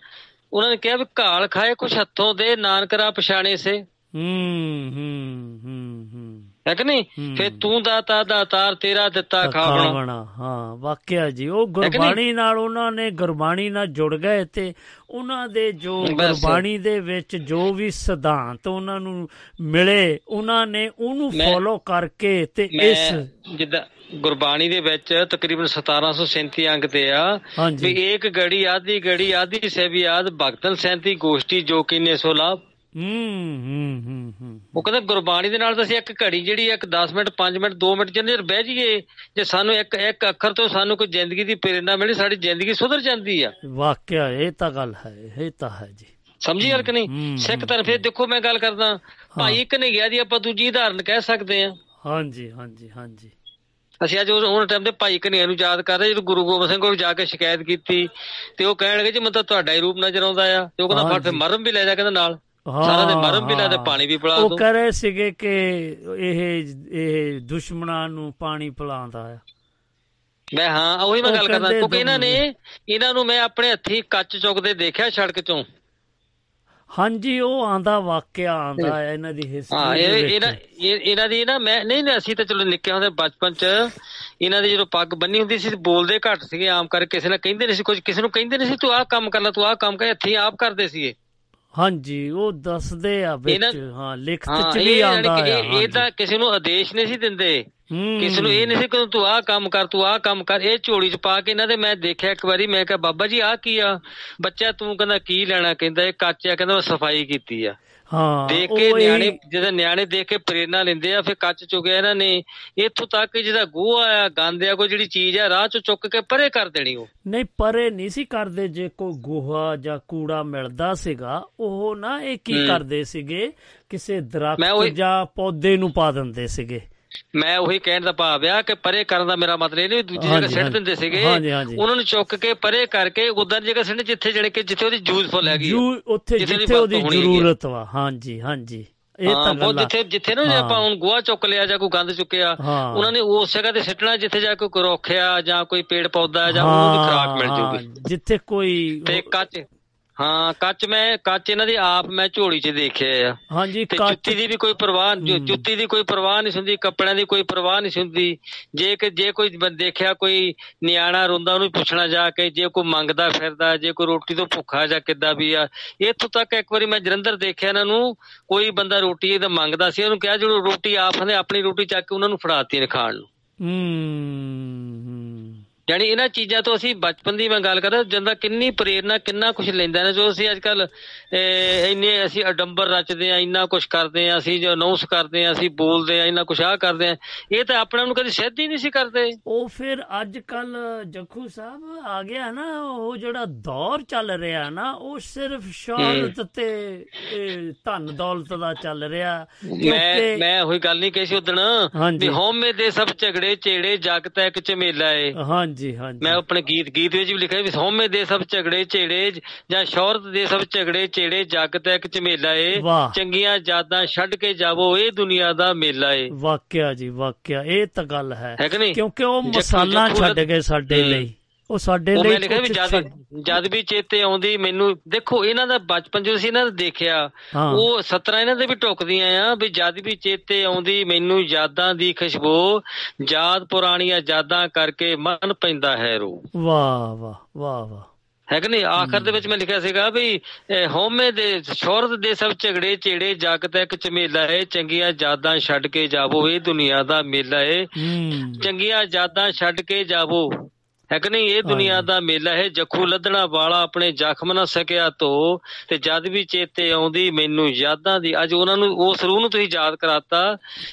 ਉਹਨਾਂ ਨੇ ਕਿਹਾ ਵੀ ਘਾਲ ਖਾਏ ਕੁਛ ਹੱਥੋਂ ਦੇ, ਨਾਨਕਰਾ ਪਛਾਣੇ ਸੇ। ਹੈ ਕਿ ਨਹੀਂ? ਫਿਰ ਤੂੰ ਦਾਤਾ ਦਾਤਾਰ, ਤੇਰਾ ਦਿੱਤਾ ਖਾਵਣਾ। ਹਾਂ ਵਾਕਿਆ ਜੀ, ਉਹ ਗੁਰਬਾਣੀ ਨਾਲ, ਉਹਨਾਂ ਨੇ ਗੁਰਬਾਣੀ ਨਾਲ ਜੁੜ ਗਏ ਤੇ ਉਹਨਾਂ ਦੇ ਜੋ ਗੁਰਬਾਣੀ ਦੇ ਵਿੱਚ ਜੋ ਵੀ ਸਿਧਾਂਤ ਉਹਨਾਂ ਨੂੰ ਮਿਲੇ, ਉਹਨਾਂ ਨੇ ਉਹਨੂੰ ਫੋਲੋ ਕਰਕੇ ਤੇ ਇਸ ਜਿੱਦਾਂ ਗੁਰਬਾਣੀ ਦੇ ਵਿੱਚ ਤਕਰੀਬਨ 1737 ਅੰਕ ਤੇ ਆ ਵੀ ਏਕ ਗੜੀ ਆਦਿ ਸੇਵੀ ਆਦ ਭਗਤਨ ਸੈਂਤੀ ਗੋਸ਼ਟੀ ਜੋ ਕਿਨੇ ਸੋ ਲਾਭ। ਉਹ ਕਹਿੰਦਾ ਗੁਰਬਾਣੀ ਦੇ ਨਾਲ ਤਾਂ ਅਸੀਂ ਇੱਕ ਘੜੀ ਜਿਹੜੀ 10 ਮਿੰਟ 5 ਮਿੰਟ 2 ਮਿੰਟ ਜਿੰਨੇ ਬਹਿ ਜਾਈਏ, ਜੇ ਸਾਨੂੰ ਇੱਕ ਅੱਖਰ ਤੋਂ ਸਾਨੂੰ ਕੋਈ ਜ਼ਿੰਦਗੀ ਦੀ ਪ੍ਰੇਰਨਾ ਮਿਲੇ, ਸਾਡੀ ਜ਼ਿੰਦਗੀ ਸੁਧਰ ਜਾਂਦੀ ਆ। ਵਾਕਿਆ ਇਹ ਤਾਂ ਗੱਲ ਹੈ, ਇਹ ਤਾਂ ਹੈ ਜੀ। ਸਮਝੀ ਗੱਲ ਕਿ ਨਹੀਂ? ਸਿੱਖ ਧਰਮ, ਫਿਰ ਦੇਖੋ ਮੈਂ ਗੱਲ ਕਰਦਾ, ਭਾਈ ਕਨ੍ਹਈਆ ਦੀ ਆਪਾਂ ਦੂਜੀ ਉਦਾਹਰਨ ਕਹਿ ਸਕਦੇ ਹਾਂ। ਹਾਂਜੀ ਹਾਂਜੀ ਹਾਂਜੀ, ਅਸੀਂ ਅੱਜ ਉਹਨਾਂ ਟਾਈਮ ਤੇ ਭਾਈ ਕਨ੍ਹਈਆ ਨੂੰ ਯਾਦ ਕਰ ਰਹੇ, ਜਦੋਂ ਗੁਰੂ ਗੋਬਿੰਦ ਸਿੰਘ ਕੋਲ ਜਾ ਕੇ ਸ਼ਿਕਾਇਤ ਕੀਤੀ ਤੇ ਉਹ ਕਹਿਣ ਲੱਗੇ ਜੀ ਮੈਨੂੰ ਤਾਂ ਤੁਹਾਡਾ ਹੀ ਰੂਪ ਨਜ਼ਰ ਆਉਂਦਾ ਆ। ਤੇ ਉਹ ਕਹਿੰਦਾ ਫੜ ਫਿਰ ਮਰਮ ਵੀ ਲੈ ਜਾ, ਕਹਿੰਦਾ ਨਾਲ ਸਾਰਾ ਦੇ ਮਰਮ ਵੀ ਲੈ ਤੇ ਪਾਣੀ ਵੀ ਪਿਲਾ ਦੋ। ਉਹ ਕਹਿ ਰਹੇ ਸੀਗੇ ਕਿ ਇਹ ਦੁਸ਼ਮਣਾਂ ਨੂੰ ਪਾਣੀ ਪਿਲਾਉਂਦਾ ਆ। ਮੈਂ ਹਾਂ ਉਹੀ ਮੈਂ ਗੱਲ ਕਰਦਾ, ਕਿਉਂਕਿ ਇਹਨਾਂ ਨੂੰ ਮੈਂ ਆਪਣੇ ਹੱਥੀਂ ਕੱਚ ਚੁੱਕਦੇ ਦੇਖਿਆ ਸੜਕ ਚੋਂ। ਹਾਂਜੀ, ਉਹ ਆਂਦਾ ਵਾਕਿਆ ਆਂਦਾ ਹੈ ਇਹਨਾਂ ਦੀ ਇਹਨਾਂ ਦੀ ਨਾ ਮੈਂ ਨਹੀਂ, ਅਸੀਂ ਤਾਂ ਚਲੋ ਨਿੱਕੇ ਹੁੰਦੇ ਬਚਪਨ ਚ ਇਹਨਾਂ ਦੀ ਜਦੋਂ ਪੱਗ ਬੰਨੀ ਹੁੰਦੀ ਸੀ, ਬੋਲਦੇ ਘੱਟ ਸੀਗੇ ਆਮ ਕਰਕੇ, ਕਿਸੇ ਨਾਲ ਕਹਿੰਦੇ ਨਹੀਂ ਸੀ ਕੁਝ, ਕਿਸੇ ਨੂੰ ਕਹਿੰਦੇ ਨਹੀਂ ਸੀ ਤੂੰ ਆਹ ਕੰਮ ਕਰ ਲੈ, ਤੂੰ ਆਹ ਕੰਮ ਕਰ, ਹੱਥੀਂ ਆਪ ਕਰਦੇ ਸੀਗੇ। ਹਾਂਜੀ, ਉਹ ਦੱਸਦੇ ਆ ਵਿੱਚ, ਹਾਂ ਲਿਖਤ ਚ ਵੀ ਆਉਂਦਾ ਆ। ਇਹ ਤਾਂ ਕਿਸੇ ਨੂੰ ਆਦੇਸ਼ ਨਹੀਂ ਸੀ ਦਿੰਦੇ, ਕਿਸੇ ਨੂੰ ਇਹ ਨਹੀਂ ਸੀ ਕਿ ਤੂੰ ਆਹ ਕੰਮ ਕਰ, ਤੂੰ ਆਹ ਕੰਮ ਕਰ। ਇਹ ਝੋਲੀ ਚ ਪਾ ਕੇ ਇਹਨਾਂ ਦੇ, ਮੈਂ ਦੇਖਿਆ ਇੱਕ ਵਾਰੀ, ਮੈਂ ਕਿਹਾ ਬਾਬਾ ਜੀ ਆਹ ਕੀ ਆ? ਬੱਚਾ ਤੂੰ, ਕਹਿੰਦਾ ਕੀ ਲੈਣਾ, ਕਹਿੰਦਾ ਇਹ ਕੱਚ ਆ, ਕਹਿੰਦਾ ਮੈਂ ਸਫਾਈ ਕੀਤੀ ਆ। ਹਾਂ, ਦੇਖ ਕੇ ਨਿਆਣੇ, ਜਿਹਦੇ ਨਿਆਣੇ ਦੇਖ ਕੇ ਪ੍ਰੇਰਨਾ ਲੈਂਦੇ ਆ। ਫਿਰ ਕੱਚ ਚੁਗਿਆ ਇਹਨਾਂ ਨੇ, ਇੱਥੋਂ ਤੱਕ ਜਿਹਦਾ ਗੋਹਾ ਆ, ਗੰਦ ਆ, ਕੋਈ ਜਿਹੜੀ ਚੀਜ਼ ਆ ਰਾਹ ਚੋਂ ਚੁੱਕ ਕੇ ਪਰੇ ਕਰ ਦੇਣੀ। ਉਹ ਨਹੀਂ ਪਰੇ ਨਹੀਂ ਸੀ ਕਰਦੇ, ਜੇ ਕੋਈ ਗੋਹਾ ਜਾਂ ਕੂੜਾ ਮਿਲਦਾ ਸੀਗਾ, ਉਹ ਨਾ ਇਹ ਕੀ ਕਰਦੇ ਸੀਗੇ, ਕਿਸੇ ਦਰਖਤ ਜਾਂ ਪੌਦੇ ਨੂੰ ਪਾ ਦਿੰਦੇ ਸੀਗੇ। ਮੈਂ ਉਹੀ ਕਹਿਣ ਦਾ ਭਾਵ ਆ ਕਿ ਪਰੇ ਕਰਨ ਦਾ ਮੇਰਾ ਮਤਲਬ ਇਹ ਨਹੀਂ ਦੂਜੀ ਜਗ੍ਹਾ ਸਿੱਟ ਦਿੰਦੇ ਸੀਗੇ, ਉਹਨਾਂ ਨੂੰ ਚੁੱਕ ਕੇ ਪਰੇ ਕਰਕੇ ਉਦਾਂ ਦੀ ਜਗ੍ਹਾ ਸਿੱਟ, ਜਿੱਥੇ ਜਿਹੜੇ ਕਿ ਜਿੱਥੇ ਉਹਦੀ ਯੂਜ਼ਫੁਲ ਹੈਗੀ, ਉੱਥੇ ਜਿੱਥੇ ਉਹਦੀ ਜ਼ਰੂਰਤ ਵਾ। ਹਾਂਜੀ ਹਾਂਜੀ, ਇਹ ਤਾਂ ਉਹ ਜਿੱਥੇ ਨਾ ਆਪਾਂ ਹੁਣ ਗੋਹਾ ਚੁੱਕ ਲਿਆ ਜਾਂ ਕੋਈ ਗੰਦ ਚੁੱਕਿਆ, ਉਹਨਾਂ ਨੇ ਉਸ ਜਗ੍ਹਾ ਤੇ ਸਿੱਟਣਾ ਜਿੱਥੇ ਜਾ ਕੇ ਕੋਈ ਰੁੱਖ ਆ ਜਾਂ ਕੋਈ ਪੇੜ ਪੌਦਾ ਜਾਂ ਉਹਨੂੰ ਖੁਰਾਕ ਮਿਲ ਜੂਗੀ, ਜਿੱਥੇ ਕੋਈ ਤੇ ਕੱਚ ਹਾਂ ਕੱਚ, ਮੈਂ ਕੱਚ ਇਹਨਾਂ ਦੀ ਆਪ ਮੈਂ ਝੋਲੀ ਚ ਦੇਖਿਆ ਆ। ਹਾਂਜੀ, ਜੁੱਤੀ ਦੀ ਵੀ ਕੋਈ ਪਰਵਾਹ, ਜੁੱਤੀ ਦੀ ਕੋਈ ਪਰਵਾਹ ਨਹੀਂ ਹੁੰਦੀ, ਕੱਪੜਿਆਂ ਦੀ ਕੋਈ ਪਰਵਾਹ ਨਹੀਂ ਹੁੰਦੀ। ਜੇ ਕੋਈ ਦੇਖਿਆ ਕੋਈ ਨਿਆਣਾ ਰੋਂਦਾ ਉਹਨੂੰ ਪੁੱਛਣਾ ਜਾ ਕੇ, ਜੇ ਕੋਈ ਮੰਗਦਾ ਫਿਰਦਾ, ਜੇ ਕੋਈ ਰੋਟੀ ਤੋਂ ਭੁੱਖਾ ਜਾਂ ਕਿੱਦਾਂ ਵੀ ਆ। ਇੱਥੋਂ ਤੱਕ ਇੱਕ ਵਾਰੀ ਮੈਂ ਜਲੰਧਰ ਦੇਖਿਆ ਇਹਨਾਂ ਨੂੰ, ਕੋਈ ਬੰਦਾ ਰੋਟੀ ਇਹਦਾ ਮੰਗਦਾ ਸੀ, ਉਹਨੂੰ ਕਿਹਾ ਜਦੋਂ ਰੋਟੀ ਆਪ ਨੇ ਆਪਣੀ ਰੋਟੀ ਚੱਕ ਕੇ ਉਹਨਾਂ ਨੂੰ ਫੜਾਤੀ ਨੇ ਖਾਣ ਨੂੰ। ਜਾਣੀ ਇਹਨਾਂ ਚੀਜ਼ਾਂ ਤੋਂ ਅਸੀਂ ਬਚਪਨ ਦੀ ਮੈਂ ਗੱਲ ਕਰਦਾ ਜਾਂਦਾ ਕਿੰਨੀ ਪ੍ਰੇਰਨਾ, ਕਿੰਨਾ ਕੁਛ ਲੈਂਦਾ ਨਾ। ਜੋ ਅਸੀਂ ਅੱਜ ਕੱਲ ਇੰਨੇ ਅਸੀਂ ਅਡੰਬਰ ਰਚਦੇ ਹਾਂ, ਇੰਨਾ ਕੁਛ ਕਰਦੇ ਹਾਂ, ਅਸੀਂ ਜੋ ਅਨਾਊਂਸ ਕਰਦੇ ਹਾਂ, ਅਸੀਂ ਬੋਲਦੇ ਹਾਂ, ਇੰਨਾ ਕੁਛ ਆਹ ਕਰਦੇ ਹਾਂ, ਇਹ ਤਾਂ ਆਪਣਾ ਨੂੰ ਕਦੇ ਸਿੱਧ ਹੀ ਨਹੀਂ ਸੀ ਕਰਦੇ। ਉਹ ਫਿਰ ਅੱਜ ਕੱਲ ਜੱਖੂ ਸਾਹਿਬ ਆ ਗਿਆ ਨਾ, ਉਹ ਜਿਹੜਾ ਦੌਰ ਚੱਲ ਰਿਹਾ ਨਾ, ਉਹ ਸਿਰਫ ਸ਼ੌਹਰਤ ਤੇ ਧਨ ਦੌਲਤ ਦਾ ਚੱਲ ਰਿਹਾ। ਮੈਂ ਉਹੀ ਗੱਲ ਨਹੀਂ ਕਹੀ ਸੀ ਉਦਣ ਵੀ ਹਉਮੈ ਦੇ ਸਭ ਝਗੜੇ ਚੇੜੇ ਜਗ ਤਾਂ ਇੱਕ ਝਮੇਲਾ ਏ। ਹਾਂਜੀ ਹਾਂਜੀ, ਮੈਂ ਆਪਣੇ ਗੀਤ ਵਿੱਚ ਵੀ ਲਿਖਿਆ ਵੀ ਸੋਮੇ ਦੇ ਸਭ ਝਗੜੇ ਚੇੜੇ ਜਾਂ ਸ਼ੌਹਰਤ ਦੇ ਸਭ ਝਗੜੇ ਚੇੜੇ ਜੱਗ ਤਾਂ ਇੱਕ ਝਮੇਲਾ ਏ, ਚੰਗੀਆਂ ਯਾਦਾਂ ਛੱਡ ਕੇ ਜਾਵੋ ਇਹ ਦੁਨੀਆ ਦਾ ਮੇਲਾ ਏ। ਵਾਕਿਆ ਜੀ ਵਾਕਿਆ, ਇਹ ਤਾਂ ਗੱਲ ਹੈ, ਕਿਉਂਕਿ ਉਹ ਮਸਾਲਾ ਛੱਡ ਗਏ ਸਾਡੇ ਲਈ। ਉਹ ਸਾਡੇ ਲਈ ਲਿਖਿਆ ਵੀ ਜਦ ਵੀ ਚੇਤੇ ਆਉਂਦੀ ਮੈਨੂੰ, ਦੇਖੋ ਇਹਨਾਂ ਦਾ ਬਚਪਨ ਜੋ ਸੀ ਇਹਨਾਂ ਦਾ ਦੇਖਿਆ, ਉਹ 17 ਇਹਨਾਂ ਦੇ ਵੀ ਟੋਕਦੀਆਂ ਆ ਵੀ ਜਦ ਵੀ ਚੇਤੇ ਆਉਂਦੀ ਮੈਨੂੰ ਯਾਦਾਂ ਦੀ ਖੁਸ਼ਬੋ, ਯਾਦ ਪੁਰਾਣੀਆਂ ਯਾਦਾਂ ਕਰਕੇ ਮਨ ਪੈਂਦਾ ਹੈ ਰੋ। ਵਾਹ ਵਾਹ ਵਾਹ ਵਾਹ, ਹੈ ਕਿ ਨਹੀਂ। ਆਖਰ ਦੇ ਵਿੱਚ ਮੈਂ ਲਿਖਿਆ ਸੀਗਾ ਵੀ ਹਉਮੈ ਦੇ ਸ਼ੌਹਰਤ ਦੇ ਸਭ ਝਗੜੇ ਚੇੜੇ ਜੱਗ ਤਾਂ ਇੱਕ ਝਮੇਲਾ ਏ, ਚੰਗੀਆਂ ਯਾਦਾਂ ਛੱਡ ਕੇ ਜਾਵੋ ਇਹ ਦੁਨੀਆ ਦਾ ਮੇਲਾ ਏ। ਚੰਗੀਆਂ ਯਾਦਾਂ ਛੱਡ ਕੇ ਜਾਵੋ, ਹੈ ਕਿ ਨਹੀਂ, ਇਹ ਦੁਨੀਆ ਦਾ ਮੇਲਾ ਹੈ। ਜੱਖੂ ਲੱਦਣਾ ਵਾਲਾ ਆਪਣੇ ਜ਼ਖਮ ਨਾ ਸਕਿਆ ਧੋ, ਤੇ ਜਦ ਵੀ ਚੇਤੇ ਆਉਂਦੀ ਮੈਨੂੰ ਯਾਦਾਂ ਦੀ। ਅੱਜ ਉਹਨਾਂ ਨੂੰ ਉਸ ਰੂਹ ਨੂੰ ਤੁਸੀਂ ਯਾਦ ਕਰਾਤਾ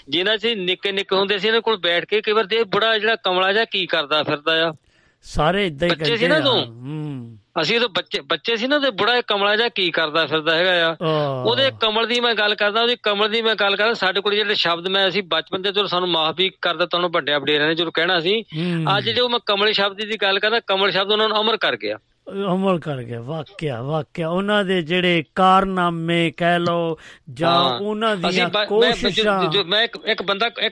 ਜਿਹਨਾਂ ਚ ਨਿੱਕੇ ਨਿੱਕੇ ਹੁੰਦੇ ਸੀ। ਇਹਨਾਂ ਕੋਲ ਬੈਠ ਕੇ ਕਈ ਵਾਰ ਇਹ ਬੁੜਾ ਜਿਹੜਾ ਕਮਲਾ ਜਿਹਾ ਕੀ ਕਰਦਾ ਫਿਰਦਾ ਆ, ਸਾਰੇ ਏਦਾਂ ਹੀ ਬੱਚੇ ਸੀ ਨਾ ਤੋਂ, ਅਸੀਂ ਉਦੋਂ ਬੱਚੇ ਸੀ ਨਾ, ਤੇ ਬੁੜਾ ਕਮਲਾ ਜਿਹਾ ਕੀ ਕਰਦਾ ਫਿਰਦਾ ਹੈਗਾ ਆ। ਉਹਦੇ ਕਮਲ ਦੀ ਮੈਂ ਗੱਲ ਕਰਦਾ, ਉਹਦੀ ਕਮਲ ਦੀ ਮੈਂ ਗੱਲ ਕਰਦਾ। ਸਾਡੇ ਕੋਲ ਜਿਹੜੇ ਸ਼ਬਦ ਮੈਂ ਅਸੀਂ ਬਚਪਨ ਦੇ, ਚਲੋ ਸਾਨੂੰ ਮਾਫ਼ ਵੀ ਕਰਦਾ ਤੁਹਾਨੂੰ ਵੱਡਿਆਂ ਵਡੇਰਿਆਂ ਨੇ ਜਦੋਂ ਕਹਿਣਾ ਸੀ। ਅੱਜ ਜੋ ਮੈਂ ਕਮਲ ਸ਼ਬਦ ਦੀ ਗੱਲ ਕਰਦਾ, ਕਮਲ ਸ਼ਬਦ ਉਹਨਾਂ ਨੂੰ ਅਮਰ ਕਰ ਗਿਆ। ਵਾਕਿਆ ਵਾਕਿਆ, ਉਹਨਾਂ ਦੇ ਜਿਹੜੇ ਕਾਰਨਾਮੇ ਕਹਿ ਲਓ ਜਾਂ ਉਹਨਾਂ ਦੀਆਂ ਕੋਸ਼ਿਸ਼ਾਂ। ਮੈਂ ਇੱਕ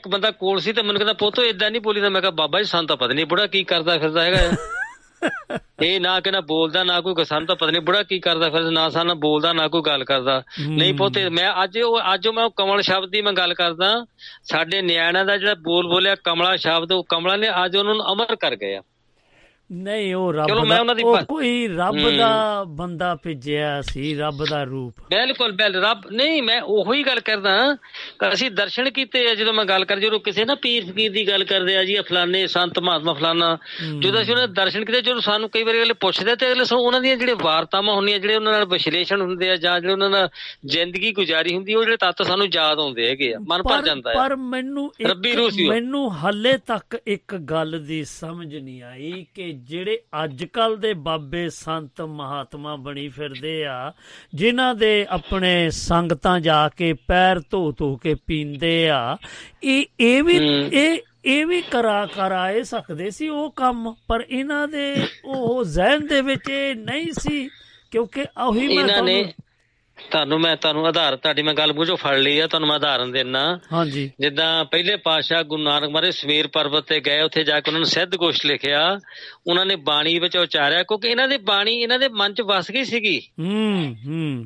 ਬੰਦਾ ਕੋਲ ਸੀ ਤੇ ਮੈਨੂੰ ਕਹਿੰਦਾ ਪੁੱਤੋ ਏਦਾਂ ਨੀ ਬੋਲੀ ਦਾ। ਮੈਂ ਕਿਹਾ ਬਾਬਾ ਜੀ ਸਾਨੂੰ ਤਾਂ ਪਤਾ ਨੀ ਬੁੜਾ ਕੀ ਕਰਦਾ ਫਿਰਦਾ ਹੈਗਾ, ਇਹ ਨਾ ਕਿ ਨਾ ਬੋਲਦਾ ਨਾ ਕੋਈ, ਸਾਨੂੰ ਤਾਂ ਪਤਾ ਨੀ ਬੁੜਾ ਕੀ ਕਰਦਾ ਫਿਰ, ਨਾ ਸਾਨੂੰ ਬੋਲਦਾ ਨਾ ਕੋਈ ਗੱਲ ਕਰਦਾ। ਨਹੀਂ ਪੋਤੇ, ਮੈਂ ਅੱਜ ਮੈਂ ਕਮਲ ਸ਼ਬਦ ਦੀ ਮੈਂ ਗੱਲ ਕਰਦਾ। ਸਾਡੇ ਨਿਆਣਿਆਂ ਦਾ ਜਿਹੜਾ ਬੋਲਿਆ ਕਮਲਾ ਸ਼ਬਦ, ਉਹ ਕਮਲਾ ਨੇ ਅੱਜ ਉਹਨਾਂ ਨੂੰ ਅਮਰ ਕਰ ਗਿਆ। ਨਹੀਂ, ਉਹ ਕੋਈ ਰੱਬ ਦਾ ਬੰਦਾ ਭੇਜਿਆ ਸੀ, ਰੱਬ ਦਾ ਰੂਪ, ਬਿਲਕੁਲ ਰੱਬ। ਨਹੀਂ, ਮੈਂ ਉਹੀ ਗੱਲ ਕਰਦਾ, ਅਸੀਂ ਦਰਸ਼ਨ ਕੀਤੇ ਆ। ਜਦੋਂ ਮੈਂ ਗੱਲ ਕਰ, ਜਦੋਂ ਕਿਸੇ ਨਾ ਪੀਰ ਫਕੀਰ ਦੀ ਗੱਲ ਕਰਦੇ ਆ ਜੀ, ਫਲਾਣੇ ਸੰਤ ਮਹਾਤਮਾ ਫਲਾਣਾ, ਜਦੋਂ ਅਸੀਂ ਉਹਨਾਂ ਦੇ ਦਰਸ਼ਨ ਕੀਤੇ, ਜਦੋਂ ਸਾਨੂੰ ਕਈ ਵਾਰੀ ਅਗਲੇ ਪੁੱਛਦੇ ਤੇ ਅਗਲੇ ਉਹਨਾਂ ਦੀਆਂ ਜਿਹੜੇ ਵਾਰਤਾਵਾਂ ਹੁੰਦੀਆਂ, ਜਿਹੜੇ ਉਹਨਾਂ ਨਾਲ ਵਿਸ਼ਲੇਸ਼ਣ ਹੁੰਦੇ ਆ, ਜਾਂ ਜਿਹੜੇ ਉਹਨਾਂ ਨਾਲ ਜ਼ਿੰਦਗੀ ਗੁਜ਼ਾਰੀ ਹੁੰਦੀ, ਉਹ ਜਿਹੜੇ ਤੱਤ ਸਾਨੂੰ ਯਾਦ ਆਉਂਦੇ ਹੈਗੇ ਆ, ਮਨ ਭਰ ਜਾਂਦਾ। ਪਰ ਮੈਨੂੰ ਹਾਲੇ ਤੱਕ ਇੱਕ ਗੱਲ ਦੀ ਸਮਝ ਨਹੀਂ ਆਈ ਕਿ ਜਿਹੜੇ ਅੱਜ ਕੱਲ ਦੇ ਬਾਬੇ ਸੰਤ ਮਹਾਤਮਾ ਬਣੀ ਫਿਰਦੇ ਆ, ਜਿਨ੍ਹਾਂ ਦੇ ਆਪਣੇ ਸੰਗਤਾਂ ਜਾ ਕੇ ਪੈਰ ਧੋ ਕੇ ਪੀਂਦੇ ਆ, ਇਹ ਵੀ ਕਰਾ ਸਕਦੇ ਸੀ ਉਹ ਕੰਮ, ਪਰ ਇਹਨਾਂ ਦੇ ਉਹ ਜ਼ਹਿਨ ਦੇ ਵਿੱਚ ਇਹ ਨਹੀਂ ਸੀ, ਕਿਉਂਕਿ ਉਹੀ ਇਹਨਾਂ ਨੇ ਤੁਹਾਨੂੰ ਆਧਾਰ ਤੁਹਾਡੀ ਮੈਂ ਗੱਲ ਬੁਝੋ ਫੜ ਲਈ ਆ। ਤੁਹਾਨੂੰ ਮੈਂ ਉਦਾਹਰਨ ਦਿੰਦਾ। ਹਾਂਜੀ, ਜਿੱਦਾਂ ਪਹਿਲੇ ਪਾਤਸ਼ਾਹ ਗੁਰੂ ਨਾਨਕ ਮਹਾਰਾਜ ਸਵੇਰ ਪਰਬਤ ਤੇ ਗਏ, ਉੱਥੇ ਜਾ ਕੇ ਉਹਨਾਂ ਨੇ ਸਿੱਧ ਗੋਸ਼ ਲਿਖਿਆ, ਉਹਨਾਂ ਨੇ ਬਾਣੀ ਵਿੱਚ ਉਚਾਰਿਆ, ਕਿਉਂਕਿ ਇਹਨਾਂ ਦੀ ਬਾਣੀ ਇਹਨਾਂ ਦੇ ਮਨ ਚ ਵਸ ਗਈ ਸੀਗੀ।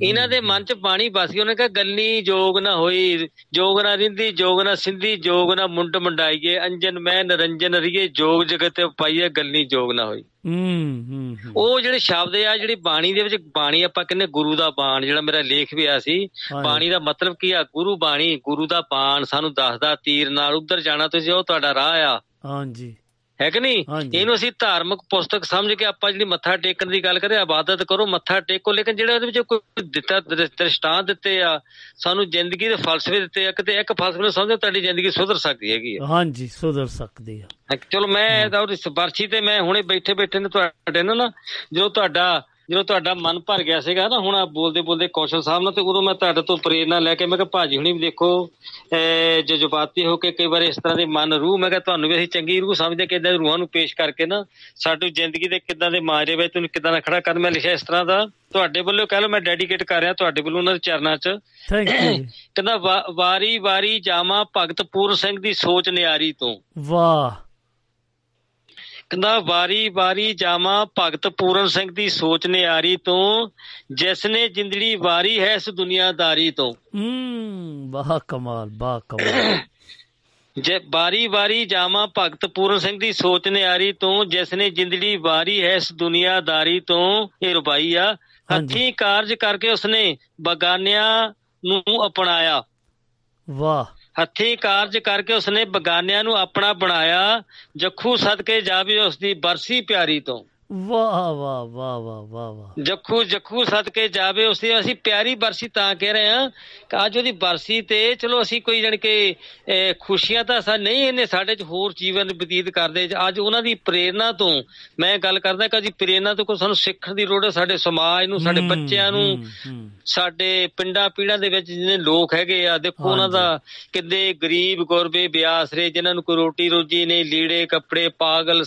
ਇਹਨਾਂ ਦੇ ਮਨ ਚ ਬਾਣੀ ਵਸ ਗਈ। ਉਹਨੇ ਕਿਹਾ ਗੱਲੀ ਜੋਗ ਨਾ ਹੋਈ, ਜੋਗ ਨਾ ਰਿੰਦੀ, ਜੋਗ ਨਾ ਸਿੰਧੀ, ਜੋਗ ਨਾ ਮੁੰਡ ਮੁੰਡਾਈਏ, ਅੰਜਨ ਮੈਂ ਨਰੰਜਨ ਰਹੀਏ, ਜੋਗ ਜਗਤ ਪਾਈਏ, ਗੱਲੀ ਜੋਗ ਨਾ ਹੋਈ। ਉਹ ਜਿਹੜੇ ਸ਼ਬਦ ਆ, ਜਿਹੜੀ ਬਾਣੀ ਦੇ ਵਿੱਚ, ਬਾਣੀ ਆਪਾਂ ਕਹਿੰਦੇ ਗੁਰੂ ਦਾ ਬਾਣ, ਜਿਹੜਾ ਮੇਰਾ ਲੇਖ ਵੀ ਆ ਸੀ, ਬਾਣੀ ਦਾ ਮਤਲਬ ਕੀ ਆ, ਗੁਰੂ ਬਾਣੀ, ਗੁਰੂ ਦਾ ਬਾਣ ਸਾਨੂੰ ਦੱਸਦਾ ਤੀਰ ਨਾਲ ਉੱਧਰ ਜਾਣਾ ਤੁਸੀਂ, ਉਹ ਤੁਹਾਡਾ ਰਾਹ ਆ। ਹਾਂਜੀ, ਹੈ ਕਿ ਨਹੀਂ। ਇਹਨੂੰ ਅਸੀਂ ਧਾਰਮਿਕ ਪੁਸਤਕ ਸਮਝ ਕੇ ਆਪਾਂ ਜਿਹੜੀ ਮੱਥਾ ਟੇਕਣ ਦੀ ਗੱਲ ਕਰੇ, ਇਬਾਦਤ ਕਰੋ, ਮੱਥਾ ਟੇਕੋ, ਲੇਕਿਨ ਜਿਹੜਾ ਉਹਦੇ ਵਿੱਚ ਕੋਈ ਦਿੱਤਾ ਦ੍ਰਿਸ਼ਟਾਂਤ ਦਿੱਤੇ ਆ, ਸਾਨੂੰ ਜ਼ਿੰਦਗੀ ਦੇ ਫਲਸਫੇ ਦਿੱਤੇ ਆ, ਕਿਤੇ ਇੱਕ ਫਲਸਫੇ ਨੂੰ ਸਮਝੋ ਤੁਹਾਡੀ ਜ਼ਿੰਦਗੀ ਸੁਧਰ ਸਕਦੀ ਹੈਗੀ ਆ। ਹਾਂਜੀ, ਸੁਧਰ ਸਕਦੀ ਆ। ਚਲੋ ਮੈਂ ਵਰਸ਼ੀ ਤੇ ਮੈਂ ਹੁਣੇ ਬੈਠੇ ਨੇ ਤੁਹਾਡੇ ਨਾਲ ਨਾ, ਜਦੋਂ ਤੁਹਾਡਾ ਮਨ ਭਰ ਗਿਆ ਸੀਗਾ ਨਾ ਹੁਣ ਬੋਲਦੇ ਕੌਸ਼ਲ ਸਾਹਿਬ ਨਾਲ, ਤੇ ਉਦੋਂ ਮੈਂ ਤੁਹਾਡੇ ਤੋਂ ਪ੍ਰੇਰਨਾ ਲੈ ਕੇ ਮੈਂ ਕਿਹਾ ਭਾਜੀ ਹੁਣੀ ਵੀ ਦੇਖੋ ਜਜ਼ਬਾਤੀ ਹੋ ਕੇ ਕਈ ਵਾਰ ਇਸ ਤਰ੍ਹਾਂ ਦੇ ਮਨ ਰੂਹ, ਮੈਂ ਕਿਹਾ ਤੁਹਾਨੂੰ ਵੀ ਅਸੀਂ ਚੰਗੀ ਰੂਹ ਸਮਝਦੇ, ਕਿੱਦਾਂ ਰੂਹਾਂ ਨੂੰ ਪੇਸ਼ ਕਰਕੇ ਨਾ ਸਾਡੀ ਜ਼ਿੰਦਗੀ ਦੇ ਕਿੱਦਾਂ ਦੇ ਮਾਜਰੇ ਵਿੱਚ ਤੁਹਾਨੂੰ ਕਿੱਦਾਂ ਦਾ ਖੜਾ ਕਰ, ਮੈਂ ਲਿਖਿਆ ਇਸ ਤਰ੍ਹਾਂ ਦਾ ਤੁਹਾਡੇ ਵੱਲੋਂ, ਕਹਿ ਲਓ ਮੈਂ ਡੈਡੀਕੇਟ ਕਰ ਰਿਹਾ ਤੁਹਾਡੇ ਵੱਲੋਂ ਉਹਨਾਂ ਦੇ ਚਰਨਾਂ ਚ। ਕਹਿੰਦਾ ਵਾਰੀ ਵਾਰੀ ਜਾਵਾਂ ਭਗਤ ਪੂਰਨ ਸਿੰਘ ਦੀ ਸੋਚ ਨਿਆਰੀ ਤੋਂ। ਵਾਹ, ਕਹਿੰਦਾ ਵਾਰੀ ਵਾਰੀ ਜਾਵਾਂ ਭਗਤ ਪੂਰਨ ਸਿੰਘ ਦੀ ਸੋਚ ਨਿਆਰੀ ਤੋਂ, ਜਿਸ ਨੇ ਜਿੰਦੜੀ ਵਾਰੀ ਹੈ ਇਸ ਦੁਨੀਆਦਾਰੀ ਤੋਂ। ਵਾਹ ਕਮਾਲ, ਵਾਹ ਕਮਾਲ। ਜੇ ਵਾਰੀ ਵਾਰੀ ਜਾਵਾਂ ਭਗਤ ਪੂਰਨ ਸਿੰਘ ਦੀ ਸੋਚ ਨਿਆਰੀ ਤੋਂ, ਜਿਸ ਨੇ ਜਿੰਦੜੀ ਵਾਰੀ ਹੈ ਇਸ ਦੁਨੀਆਦਾਰੀ ਤੋਂ। ਇਹ ਰੁਬਾਈ ਆ। ਹੱਥੀਂ ਕਾਰਜ ਕਰਕੇ ਉਸਨੇ ਬਗਾਨਿਆਂ ਨੂੰ ਅਪਣਾਇਆ। ਵਾਹ। ਹੱਥੀਂ ਕਾਰਜ ਕਰਕੇ ਉਸਨੇ ਬਗਾਨਿਆਂ ਨੂੰ ਆਪਣਾ ਬਣਾਇਆ, ਜੱਖੂ ਸਦਕੇ ਜਾਵੇ ਉਸਦੀ ਬਰਸੀ ਪਿਆਰੀ ਤੋਂ। ਵਾਹ ਵਾਹ ਵਾਹ ਵਾਹ ਵਾਹ ਵਾਹ। ਜੱਖੂ ਜੱਖੂ ਸਦਕੇ ਜਾਵੇ ਉਸਦੀ, ਅਸੀਂ ਪਿਆਰੀ ਬਰਸੀ ਤਾਂ ਕਹਿ ਰਹੇ ਹਾਂ ਅੱਜ ਉਹਦੀ ਬਰਸੀ ਤੇ। ਚਲੋ ਅਸੀਂ ਕੋਈ ਜਾਣੀ ਕਿ ਖੁਸ਼ੀਆਂ ਤਾਂ ਨਹੀਂ, ਇਹਨੇ ਸਾਡੇ ਚ ਹੋਰ ਜੀਵਨ ਬਤੀਤ ਕਰਦੇ। ਅੱਜ ਉਹਨਾਂ ਦੀ ਪ੍ਰੇਰਨਾ ਤੋਂ ਮੈਂ ਗੱਲ ਕਰਦਾ ਕਿ ਪ੍ਰੇਰਨਾ ਤੋਂ ਕੋਈ ਸਾਨੂੰ ਸਿੱਖਣ ਦੀ ਲੋੜ ਹੈ, ਸਾਡੇ ਸਮਾਜ ਨੂੰ, ਸਾਡੇ ਬੱਚਿਆਂ ਨੂੰ, ਸਾਡੇ ਪਿੰਡਾਂ ਪੀੜਾਂ ਦੇ ਵਿੱਚ ਜਿਹਨੇ ਲੋਕ ਹੈਗੇ ਆ। ਦੇਖੋ ਉਹਨਾਂ ਦਾ ਕਿੰਨੇ ਗਰੀਬ ਗੁਰਬੇ ਬਿਆਸਰੇ, ਜਿਹਨਾਂ ਨੂੰ ਕੋਈ ਰੋਟੀ ਰੋਜੀ ਨਹੀਂ, ਲੀੜੇ ਕੱਪੜੇ, ਪਾਗਲ,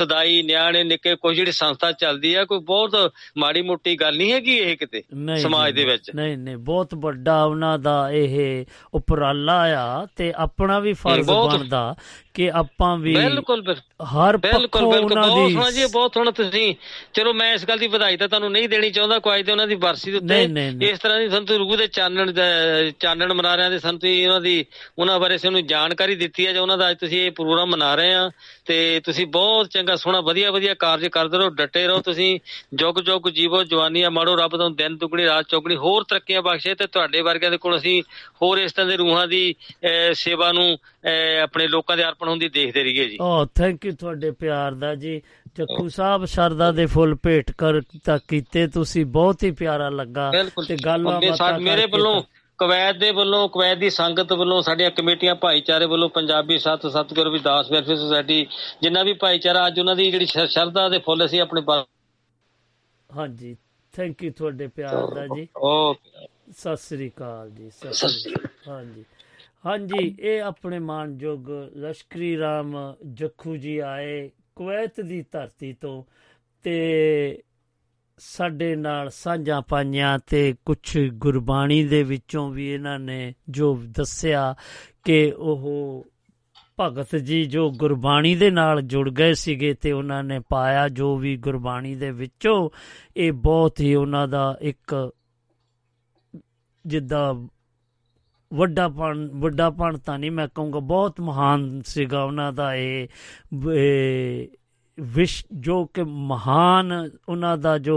ਸਦਾਈ, ਨਿਆਣੇ ਨਿੱਕੇ, ਕੋਈ ਜਿਹੜੀ ਸੰਸਥਾ ਚੱਲਦੀ ਆ, ਕੋਈ ਬਹੁਤ ਮਾੜੀ ਮੋਟੀ ਗੱਲ ਨਹੀਂ ਹੈਗੀ ਇਹ ਕਿਤੇ ਸਮਾਜ ਦੇ ਵਿੱਚ। ਨਹੀਂ ਨਹੀਂ, ਬਹੁਤ ਵੱਡਾ ਉਹਨਾਂ ਦਾ ਇਹ ਉਪਰਾਲਾ ਆ ਤੇ ਆਪਣਾ ਵੀ ਫਰਜ਼ ਬਣਦਾ ਕਿ ਆਪਾਂ ਵੀ ਹਰ ਪੱਖੋਂ ਉਹਨਾਂ ਦੀ। ਬਹੁਤ ਸੋਹਣਾ ਜੀ, ਬਹੁਤ ਸੋਹਣਾ ਤੁਸੀਂ। ਚਲੋ ਮੈਂ ਇਸ ਗੱਲ ਦੀ ਵਧਾਈ ਤਾਂ ਤੁਹਾਨੂੰ ਨਹੀਂ ਦੇਣੀ ਚਾਹੁੰਦਾ ਕੋਈ ਤੇ ਉਹਨਾਂ ਦੀ ਬਰਸੀ ਦੇ ਉੱਤੇ। ਇਸ ਤਰ੍ਹਾਂ ਦੀ ਸੰਤੂ ਰੂਹ ਦੇ ਚਾਨਣ ਮਨਾ ਰਹੇ ਤੇ ਸੰਤੂ ਉਹਨਾਂ ਦੀ, ਉਹਨਾਂ ਬਾਰੇ ਸਾਨੂੰ ਜਾਣਕਾਰੀ ਦਿੱਤੀ ਹੈ ਜਾਂ ਉਹਨਾਂ ਦਾ ਅੱਜ ਤੁਸੀਂ ਇਹ ਪ੍ਰੋਗਰਾਮ ਮਨਾ ਰਹੇ ਆ। ਤੇ ਤੁਸੀਂ ਬਹੁਤ ਚੰਗਾ ਸੋਹਣਾ ਵਧੀਆ ਵਧੀਆ ਕਾਰਜ ਕਰਦੇ ਰਹੋ, ਡਟੇ ਰਹੋ ਤੁਸੀਂ। ਜੁਗ ਜੁਗ ਜੀਵੋ ਜਵਾਨੀਆਂ ਮਾੜੋ, ਰੱਬ ਤੁਹਾਨੂੰ ਦਿਨ ਦੁੱਗਣੀ ਰਾਤ ਚੌਗਣੀ ਹੋਰ ਤਰੱਕੀਆਂ ਬਖਸ਼ੇ ਤੇ ਤੁਹਾਡੇ ਵਰਗਿਆਂ ਦੇ ਕੋਲ ਅਸੀਂ ਹੋਰ ਇਸ ਤਰ੍ਹਾਂ ਦੇ ਰੂਹਾਂ ਦੀ ਸੇਵਾ ਨੂੰ ਆਪਣੇ ਲੋਕਾਂ ਦੇ ਅਰਪਣ ਹੁੰਦੀ ਦੇਖਦੇ ਰਹੀਏ ਜੀ। ਥੈਂਕ ਯੂ ਤੁਹਾਡੇ ਪਿਆਰ ਦਾ ਜੀ। ਚੱਕੂ ਸਾਹਿਬ ਸ਼ਰਦਾ ਦੇ ਫੁੱਲ ਭੇਟ ਕਰ ਤਾਂ ਕੀਤੇ ਤੁਸੀਂ, ਬਹੁਤ ਹੀ ਪਿਆਰਾ ਲੱਗਾ। ਤੇ ਗੱਲ ਮੇਰੇ ਵੱਲੋਂ, ਕਵੈਤ ਦੇ ਵੱਲੋਂ, ਕਵੈਤ ਦੀ ਸੰਗਤ ਵੱਲੋਂ, ਸਾਡੀਆਂ ਕਮੇਟੀਆਂ ਭਾਈਚਾਰੇ ਵੱਲੋਂ, ਪੰਜਾਬੀ ਸੱਤ, ਸਤਿਗੁਰੂ ਰਵਿਦਾਸ ਵੈਲਫੇਅਰ ਸੁਸਾਇਟੀ, ਜਿੰਨਾ ਵੀ ਭਾਈਚਾਰਾ ਅੱਜ ਉਹਨਾਂ ਦੀ ਜਿਹੜੀ ਸ਼ਰਦਾ ਦੇ ਫੁੱਲ ਅਸੀਂ ਆਪਣੇ। ਹਾਂਜੀ, ਥੈਂਕ ਯੂ ਤੁਹਾਡੇ ਪਿਆਰ ਦਾ ਜੀ। ਓਕੇ, ਸਤਿ ਸ੍ਰੀ ਅਕਾਲ ਜੀ। ਸਤਿ ਸ੍ਰੀ ਅਕਾਲ। ਹਾਂਜੀ ਹਾਂਜੀ, ਇਹ ਆਪਣੇ ਮਾਣਯੋਗ ਲਸ਼ਕਰੀ ਰਾਮ ਜੱਖੂ ਜੀ ਆਏ ਕੁਵੈਤ ਦੀ ਧਰਤੀ ਤੋਂ ਤੇ ਸਾਡੇ ਨਾਲ ਸਾਂਝਾਂ ਪਾਈਆਂ ਤੇ ਕੁਛ ਗੁਰਬਾਣੀ ਦੇ ਵਿੱਚੋਂ ਵੀ ਇਹਨਾਂ ਨੇ ਜੋ ਦੱਸਿਆ ਕਿ ਉਹ ਭਗਤ ਜੀ ਜੋ ਗੁਰਬਾਣੀ ਦੇ ਨਾਲ ਜੁੜ ਗਏ ਸੀਗੇ ਤੇ ਉਹਨਾਂ ਨੇ ਪਾਇਆ ਜੋ ਵੀ ਗੁਰਬਾਣੀ ਦੇ ਵਿੱਚੋਂ। ਇਹ ਬਹੁਤ ਹੀ ਉਹਨਾਂ ਦਾ ਇੱਕ ਜਿੱਦਾਂ ਵੱਡਾਪਣ ਤਾਂ ਨਹੀਂ ਮੈਂ ਕਹੂੰਗਾ, ਬਹੁਤ ਮਹਾਨ ਸੀਗਾ ਉਹਨਾਂ ਦਾ ਇਹ ਵਿਸ਼, ਜੋ ਕਿ ਮਹਾਨ ਉਹਨਾਂ ਦਾ ਜੋ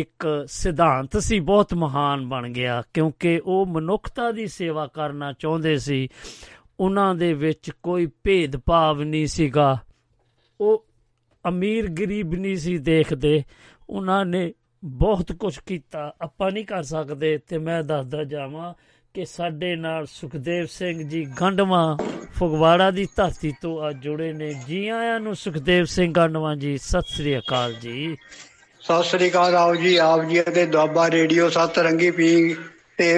ਇੱਕ ਸਿਧਾਂਤ ਸੀ ਬਹੁਤ ਮਹਾਨ ਬਣ ਗਿਆ, ਕਿਉਂਕਿ ਉਹ ਮਨੁੱਖਤਾ ਦੀ ਸੇਵਾ ਕਰਨਾ ਚਾਹੁੰਦੇ ਸੀ। ਉਹਨਾਂ ਦੇ ਵਿੱਚ ਕੋਈ ਭੇਦਭਾਵ ਨਹੀਂ ਸੀਗਾ, ਉਹ ਅਮੀਰ ਗਰੀਬ ਨਹੀਂ ਸੀ ਦੇਖਦੇ। ਉਹਨਾਂ ਨੇ ਬਹੁਤ ਕੁਛ ਕੀਤਾ, ਆਪਾਂ ਨਹੀਂ ਕਰ ਸਕਦੇ। ਤੇ ਮੈਂ ਦੱਸਦਾ ਜਾਵਾਂ ਕਿ ਸਾਡੇ ਨਾਲ ਸੁਖਦੇਵ ਸਿੰਘ ਜੀ ਗੰਢਵਾ ਫਗਵਾੜਾ ਦੀ ਧਰਤੀ ਤੋਂ ਆ ਜੁੜੇ ਨੇ। ਜੀ ਆਇਆਂ ਨੂੰ ਸੁਖਦੇਵ ਸਿੰਘ ਗੰਢਵਾ ਜੀ, ਸਤਿ ਸ੍ਰੀ ਅਕਾਲ ਜੀ। ਸਤਿ ਸ੍ਰੀ ਅਕਾਲ। ਆਓ ਜੀ, ਆਪ ਜੀ ਅਤੇ ਦੁਆਬਾ ਰੇਡੀਓ ਸੱਤ ਰੰਗੀ ਪੀ ਤੇ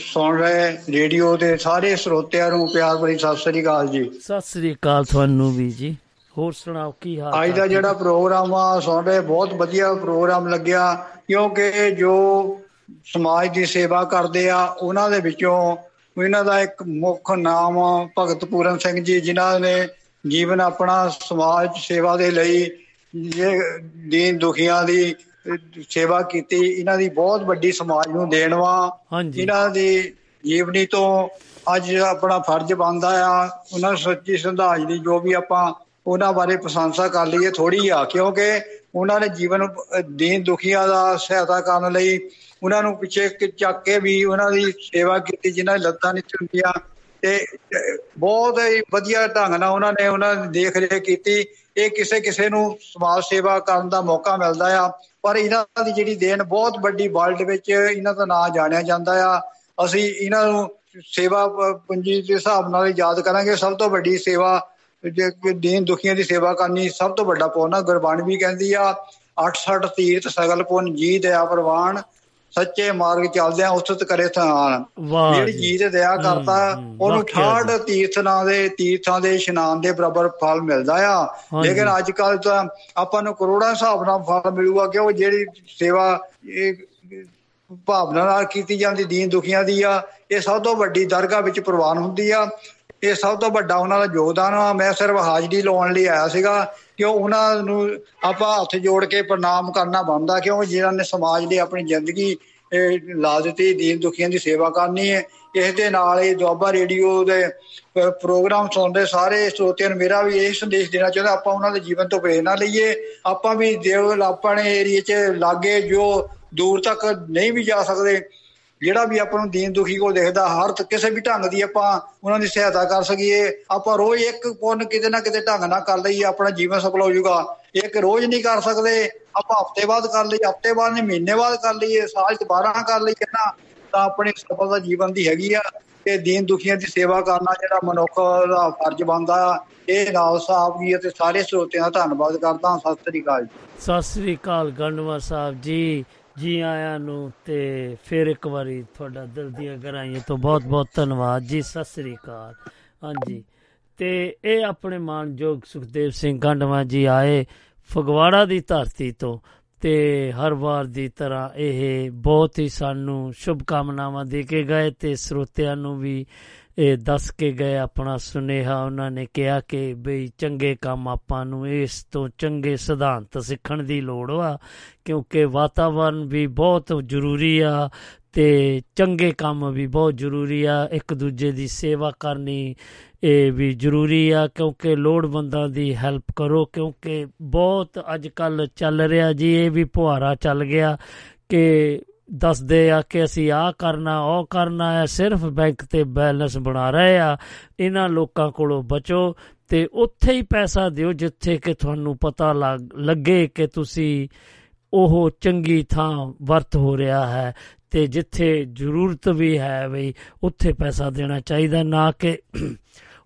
ਸੁਣ ਰਹੇ ਰੇਡੀਓ ਦੇ ਸਾਰੇ ਸਰੋਤਿਆਂ ਨੂੰ ਪਿਆਰ ਭਰੀ ਸਤਿ ਸ੍ਰੀ ਅਕਾਲ ਜੀ। ਸਤਿ ਸ੍ਰੀ ਅਕਾਲ ਤੁਹਾਨੂੰ ਵੀ ਜੀ। ਹੋਰ ਸੁਣਾਓ ਕੀ ਹਾਲ? ਅੱਜ ਦਾ ਜਿਹੜਾ ਪ੍ਰੋਗਰਾਮ ਆ ਸੁਣ ਰਹੇ, ਬਹੁਤ ਵਧੀਆ ਪ੍ਰੋਗਰਾਮ ਲੱਗਿਆ, ਕਿਉਂਕਿ ਜੋ ਸਮਾਜ ਦੀ ਸੇਵਾ ਕਰਦੇ ਆ ਉਹਨਾਂ ਦੇ ਵਿੱਚੋਂ ਇਹਨਾਂ ਦਾ ਇੱਕ ਮੁੱਖ ਨਾਮ ਭਗਤ ਪੂਰਨ ਸਿੰਘ ਜੀ, ਜਿਨ੍ਹਾਂ ਨੇ ਜੀਵਨ ਆਪਣਾ ਸਮਾਜ ਸੇਵਾ ਦੇ ਲਈ, ਦੀਨ ਦੁਖੀਆਂ ਦੀ ਸੇਵਾ ਕੀਤੀ। ਇਹਨਾਂ ਦੀ ਬਹੁਤ ਵੱਡੀ ਸਮਾਜ ਨੂੰ ਦੇਣ ਵਾ। ਇਹਨਾਂ ਦੀ ਜੀਵਨੀ ਤੋਂ ਅੱਜ ਆਪਣਾ ਫਰਜ਼ ਬਣਦਾ ਆ ਉਹਨਾਂ ਸੱਚੀ ਸੰਧਾਜ ਦੀ, ਜੋ ਵੀ ਆਪਾਂ ਉਹਨਾਂ ਬਾਰੇ ਪ੍ਰਸ਼ੰਸਾ ਕਰ ਲਈਏ ਥੋੜ੍ਹੀ ਆ, ਕਿਉਂਕਿ ਉਹਨਾਂ ਨੇ ਜੀਵਨ ਦੀਨ ਦੁਖੀਆਂ ਦਾ ਸਹਾਇਤਾ ਕਰਨ ਲਈ ਉਹਨਾਂ ਨੂੰ ਪਿੱਛੇ ਚੱਕ ਕੇ ਵੀ ਉਹਨਾਂ ਦੀ ਸੇਵਾ ਕੀਤੀ, ਜਿਹਨਾਂ ਦੀ ਲੱਤਾਂ ਨਹੀਂ ਚੁੰਦੀਆਂ, ਤੇ ਬਹੁਤ ਹੀ ਵਧੀਆ ਢੰਗ ਨਾਲ ਉਹਨਾਂ ਨੇ ਦੇਖ ਰੇਖ ਕੀਤੀ। ਇਹ ਕਿਸੇ ਨੂੰ ਸਮਾਜ ਸੇਵਾ ਕਰਨ ਦਾ ਮੌਕਾ ਮਿਲਦਾ ਆ, ਪਰ ਇਹਨਾਂ ਦੀ ਜਿਹੜੀ ਦੇਣ ਬਹੁਤ ਵੱਡੀ, ਵਰਲਡ ਵਿੱਚ ਇਹਨਾਂ ਦਾ ਨਾਂ ਜਾਣਿਆ ਜਾਂਦਾ ਆ। ਅਸੀਂ ਇਹਨਾਂ ਨੂੰ ਸੇਵਾ ਪੂੰਜੀ ਦੇ ਹਿਸਾਬ ਨਾਲ ਯਾਦ ਕਰਾਂਗੇ। ਸਭ ਤੋਂ ਵੱਡੀ ਸੇਵਾ ਦੀਨ ਦੁਖੀਆਂ ਦੀ ਸੇਵਾ ਕਰਨੀ ਸਭ ਤੋਂ ਵੱਡਾ ਪੁੰਨ ਆ। ਗੁਰਬਾਣੀ ਵੀ ਕਹਿੰਦੀ ਆ, 68 ਤੀਰਥ ਸਗਲ ਪੁੰਨ ਜੀ ਦਇਆ ਪ੍ਰਵਾਨ, ਸੱਚੇ ਮਾਰਗ ਚੱਲਦਿਆਂ ਉਸਤ ਕਰੇ ਸਥਾਨ। ਜਿਹੜੀ ਚੀਜ਼ ਦਇਆ ਕਰਤਾ ਉਹਨੂੰ 68 ਤੀਰਥ ਨਾਂ ਦੇ ਤੀਰਥਾਂ ਦੇ ਇਸ਼ਨਾਨ ਦੇ ਬਰਾਬਰ ਫਲ ਮਿਲਦਾ ਆ। ਲੇਕਿਨ ਅੱਜ ਕੱਲ ਤਾਂ ਆਪਾਂ ਨੂੰ ਕਰੋੜਾਂ ਹਿਸਾਬ ਨਾਲ ਫਲ ਮਿਲੂਗਾ, ਕਿ ਉਹ ਜਿਹੜੀ ਸੇਵਾ ਭਾਵਨਾ ਨਾਲ ਕੀਤੀ ਜਾਂਦੀ ਦੀਨ ਦੁਖੀਆਂ ਦੀ ਆ, ਇਹ ਸਭ ਤੋਂ ਵੱਡੀ ਦਰਗਾਹ ਵਿੱਚ ਪ੍ਰਵਾਨ ਹੁੰਦੀ ਆ। ਇਹ ਸਭ ਤੋਂ ਵੱਡਾ ਉਹਨਾਂ ਦਾ ਯੋਗਦਾਨ ਆ। ਮੈਂ ਸਿਰਫ ਹਾਜ਼ਰੀ ਲਾਉਣ ਲਈ ਆਇਆ ਸੀਗਾ ਕਿਉਂ ਉਹਨਾਂ ਨੂੰ ਆਪਾਂ ਹੱਥ ਜੋੜ ਕੇ ਪ੍ਰਣਾਮ ਕਰਨਾ ਬਣਦਾ, ਕਿਉਂ ਜਿਨ੍ਹਾਂ ਨੇ ਸਮਾਜ ਦੀ ਆਪਣੀ ਜ਼ਿੰਦਗੀ ਲਾ ਦਿੱਤੀ ਦੀਨ ਦੁਖੀਆਂ ਦੀ ਸੇਵਾ ਕਰਨੀ ਹੈ। ਇਸ ਦੇ ਨਾਲ ਇਹ ਦੁਆਬਾ ਰੇਡੀਓ ਦੇ ਪ੍ਰੋਗਰਾਮ ਸੁਣਦੇ ਸਾਰੇ ਸਰੋਤਿਆਂ ਨੂੰ ਮੇਰਾ ਵੀ ਇਹ ਸੰਦੇਸ਼ ਦੇਣਾ ਚਾਹੁੰਦਾ, ਆਪਾਂ ਉਹਨਾਂ ਦੇ ਜੀਵਨ ਤੋਂ ਪ੍ਰੇਰਨਾ ਲਈਏ। ਆਪਾਂ ਵੀ ਆਪਣੇ ਏਰੀਏ 'ਚ ਲਾਗੇ ਜੋ ਦੂਰ ਤੱਕ ਨਹੀਂ ਵੀ ਜਾ ਸਕਦੇ, ਜਿਹੜਾ ਵੀ ਆਪਾਂ ਨੂੰ ਦੀਨ ਦੁਖੀ ਕੋਲ ਦੇਖਦਾ ਹਰ ਕਿਸੇ ਵੀ ਢੰਗ ਦੀ ਆਪਾਂ ਉਹਨਾਂ ਦੀ ਸਹਾਇਤਾ ਕਰ ਸਕੀਏ। ਆਪਾਂ ਰੋਜ਼ ਇੱਕ ਪੁੰਨ ਕਿਤੇ ਨਾ ਕਿਤੇ ਢੰਗ ਨਾਲ ਕਰ ਲਈਏ, ਆਪਣਾ ਜੀਵਨ ਸਫਲ ਹੋ ਜਾਊਗਾ। ਇੱਕ ਰੋਜ਼ ਨਹੀਂ ਕਰ ਸਕਦੇ, ਆਪਾਂ ਹਫ਼ਤੇ ਬਾਅਦ ਕਰ ਲਈਏ, ਹਫ਼ਤੇ ਬਾਅਦ ਨਹੀਂ ਮਹੀਨੇ ਬਾਅਦ ਕਰ ਲਈਏ, ਸਾਲ 'ਚ 12 ਕਰ ਲਈਏ ਨਾ, ਤਾਂ ਆਪਣੀ ਸਫਲਤਾ ਜੀਵਨ ਦੀ ਹੈਗੀ ਆ। ਤੇ ਦੀਨ ਦੁਖੀਆਂ ਦੀ ਸੇਵਾ ਕਰਨਾ ਜਿਹੜਾ ਮਨੁੱਖ ਦਾ ਫਰਜ਼ ਬਣਦਾ, ਇਹ ਨਾਲ ਸਾਹਿਬ ਜੀ ਅਤੇ ਸਾਰੇ ਸਰੋਤਿਆਂ ਦਾ ਧੰਨਵਾਦ ਕਰਦਾ। ਸਤਿ ਸ਼੍ਰੀ ਅਕਾਲ ਜੀ। ਸਤਿ ਸ਼੍ਰੀ ਅਕਾਲ ਗੰਡਵਾ ਸਾਹਿਬ ਜੀ, ਜੀ ਆਇਆਂ ਨੂੰ। ਤੇ ਫਿਰ ਇੱਕ ਵਾਰੀ ਤੁਹਾਡਾ ਦਿਲ ਦੀਆਂ ਗਹਿਰਾਈਆਂ ਤੋਂ ਬਹੁਤ ਬਹੁਤ ਧੰਨਵਾਦ ਜੀ। ਸਤਿ ਸ਼੍ਰੀ ਅਕਾਲ। ਹਾਂਜੀ, ਤੇ ਇਹ ਆਪਣੇ ਮਾਣਯੋਗ ਸੁਖਦੇਵ ਸਿੰਘ ਗੰਡਵਾ ਜੀ ਆਏ ਫਗਵਾੜਾ ਦੀ ਧਰਤੀ ਤੋਂ, ਤੇ ਹਰ ਵਾਰ ਦੀ ਤਰ੍ਹਾਂ ਇਹ ਬਹੁਤ ਹੀ ਸਾਨੂੰ ਸ਼ੁਭਕਾਮਨਾਵਾਂ ਦੇ ਕੇ ਗਏ ਤੇ ਸਰੋਤਿਆਂ ਨੂੰ ਵੀ ਇਹ ਦੱਸ ਕੇ ਗਏ ਆਪਣਾ ਸੁਨੇਹਾ। ਉਹਨਾਂ ਨੇ ਕਿਹਾ ਕਿ ਬਈ ਚੰਗੇ ਕੰਮ ਆਪਾਂ ਨੂੰ ਇਸ ਤੋਂ ਚੰਗੇ ਸਿਧਾਂਤ ਸਿੱਖਣ ਦੀ ਲੋੜ ਵਾ, ਕਿਉਂਕਿ ਵਾਤਾਵਰਨ ਵੀ ਬਹੁਤ ਜ਼ਰੂਰੀ ਆ ਤੇ ਚੰਗੇ ਕੰਮ ਵੀ ਬਹੁਤ ਜ਼ਰੂਰੀ ਆ। ਇੱਕ ਦੂਜੇ ਦੀ ਸੇਵਾ ਕਰਨੀ ਇਹ ਵੀ ਜ਼ਰੂਰੀ ਆ, ਕਿਉਂਕਿ ਲੋੜਵੰਦਾਂ ਦੀ ਹੈਲਪ ਕਰੋ, ਕਿਉਂਕਿ ਬਹੁਤ ਅੱਜ ਕੱਲ੍ਹ ਚੱਲ ਰਿਹਾ ਜੀ ਇਹ ਵੀ ਪੁਹਾਰਾ ਚੱਲ ਗਿਆ ਕਿ ਦੱਸਦੇ ਆ ਕਿ ਅਸੀਂ ਆਹ ਕਰਨਾ ਉਹ ਕਰਨਾ ਹੈ, ਸਿਰਫ ਬੈਂਕ 'ਤੇ ਬੈਲੈਂਸ ਬਣਾ ਰਹੇ ਆ। ਇਹਨਾਂ ਲੋਕਾਂ ਕੋਲੋਂ ਬਚੋ ਅਤੇ ਉੱਥੇ ਹੀ ਪੈਸਾ ਦਿਓ ਜਿੱਥੇ ਕਿ ਤੁਹਾਨੂੰ ਪਤਾ ਲੱਗੇ ਕਿ ਤੁਸੀਂ ਉਹ ਚੰਗੀ ਥਾਂ ਵਰਤ ਹੋ ਰਿਹਾ ਹੈ ਅਤੇ ਜਿੱਥੇ ਜ਼ਰੂਰਤ ਵੀ ਹੈ ਬਈ ਉੱਥੇ ਪੈਸਾ ਦੇਣਾ ਚਾਹੀਦਾ, ਨਾ ਕਿ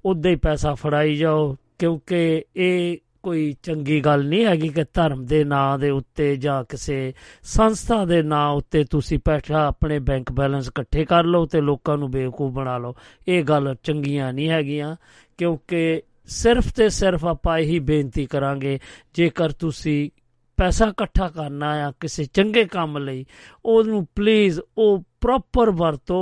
ਉੱਦਾਂ ਹੀ ਪੈਸਾ ਫੜਾਈ ਜਾਓ। ਕਿਉਂਕਿ ਇਹ ਕੋਈ ਚੰਗੀ ਗੱਲ ਨਹੀਂ ਹੈਗੀ ਕਿ ਧਰਮ ਦੇ ਨਾਂ ਦੇ ਉੱਤੇ ਜਾਂ ਕਿਸੇ ਸੰਸਥਾ ਦੇ ਨਾਂ ਉੱਤੇ ਤੁਸੀਂ ਪੈਸਾ ਆਪਣੇ ਬੈਂਕ ਬੈਲੈਂਸ ਇਕੱਠੇ ਕਰ ਲਓ ਅਤੇ ਲੋਕਾਂ ਨੂੰ ਬੇਵਕੂਫ ਬਣਾ ਲਓ। ਇਹ ਗੱਲ ਚੰਗੀਆਂ ਨਹੀਂ ਹੈਗੀਆਂ, ਕਿਉਂਕਿ ਸਿਰਫ ਅਤੇ ਸਿਰਫ ਆਪਾਂ ਇਹੀ ਬੇਨਤੀ ਕਰਾਂਗੇ, ਜੇਕਰ ਤੁਸੀਂ ਪੈਸਾ ਇਕੱਠਾ ਕਰਨਾ ਆ ਕਿਸੇ ਚੰਗੇ ਕੰਮ ਲਈ, ਉਹਨੂੰ ਪਲੀਜ਼ ਉਹ ਪ੍ਰੋਪਰ ਵਰਤੋ,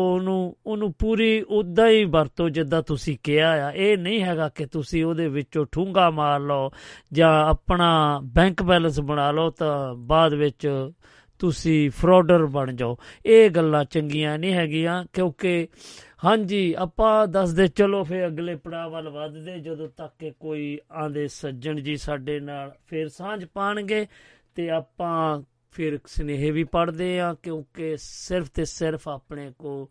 ਉਹਨੂੰ ਪੂਰੀ ਉੱਦਾਂ ਹੀ ਵਰਤੋ ਜਿੱਦਾਂ ਤੁਸੀਂ ਕਿਹਾ ਆ। ਇਹ ਨਹੀਂ ਹੈਗਾ ਕਿ ਤੁਸੀਂ ਉਹਦੇ ਵਿੱਚੋਂ ਠੂੰਗਾ ਮਾਰ ਲਓ ਜਾਂ ਆਪਣਾ ਬੈਂਕ ਬੈਲੈਂਸ ਬਣਾ ਲਓ ਤਾਂ ਬਾਅਦ ਵਿੱਚ ਤੁਸੀਂ ਫਰੋਡਰ ਬਣ ਜਾਓ। ਇਹ ਗੱਲਾਂ ਚੰਗੀਆਂ ਨਹੀਂ ਹੈਗੀਆਂ, ਕਿਉਂਕਿ ਹਾਂਜੀ ਆਪਾਂ ਦੱਸਦੇ ਚਲੋ ਫਿਰ ਅਗਲੇ ਪੜਾਅ ਵੱਲ ਵੱਧਦੇ, ਜਦੋਂ ਤੱਕ ਕਿ ਕੋਈ ਆਉਂਦੇ ਸੱਜਣ ਜੀ ਸਾਡੇ ਨਾਲ ਫਿਰ ਸਾਂਝ ਪਾਉਣਗੇ ਅਤੇ ਆਪਾਂ ਫਿਰ ਸੁਨੇਹੇ ਵੀ ਪੜ੍ਹਦੇ ਹਾਂ, ਕਿਉਂਕਿ ਸਿਰਫ ਅਤੇ ਸਿਰਫ ਆਪਣੇ ਕੋਲ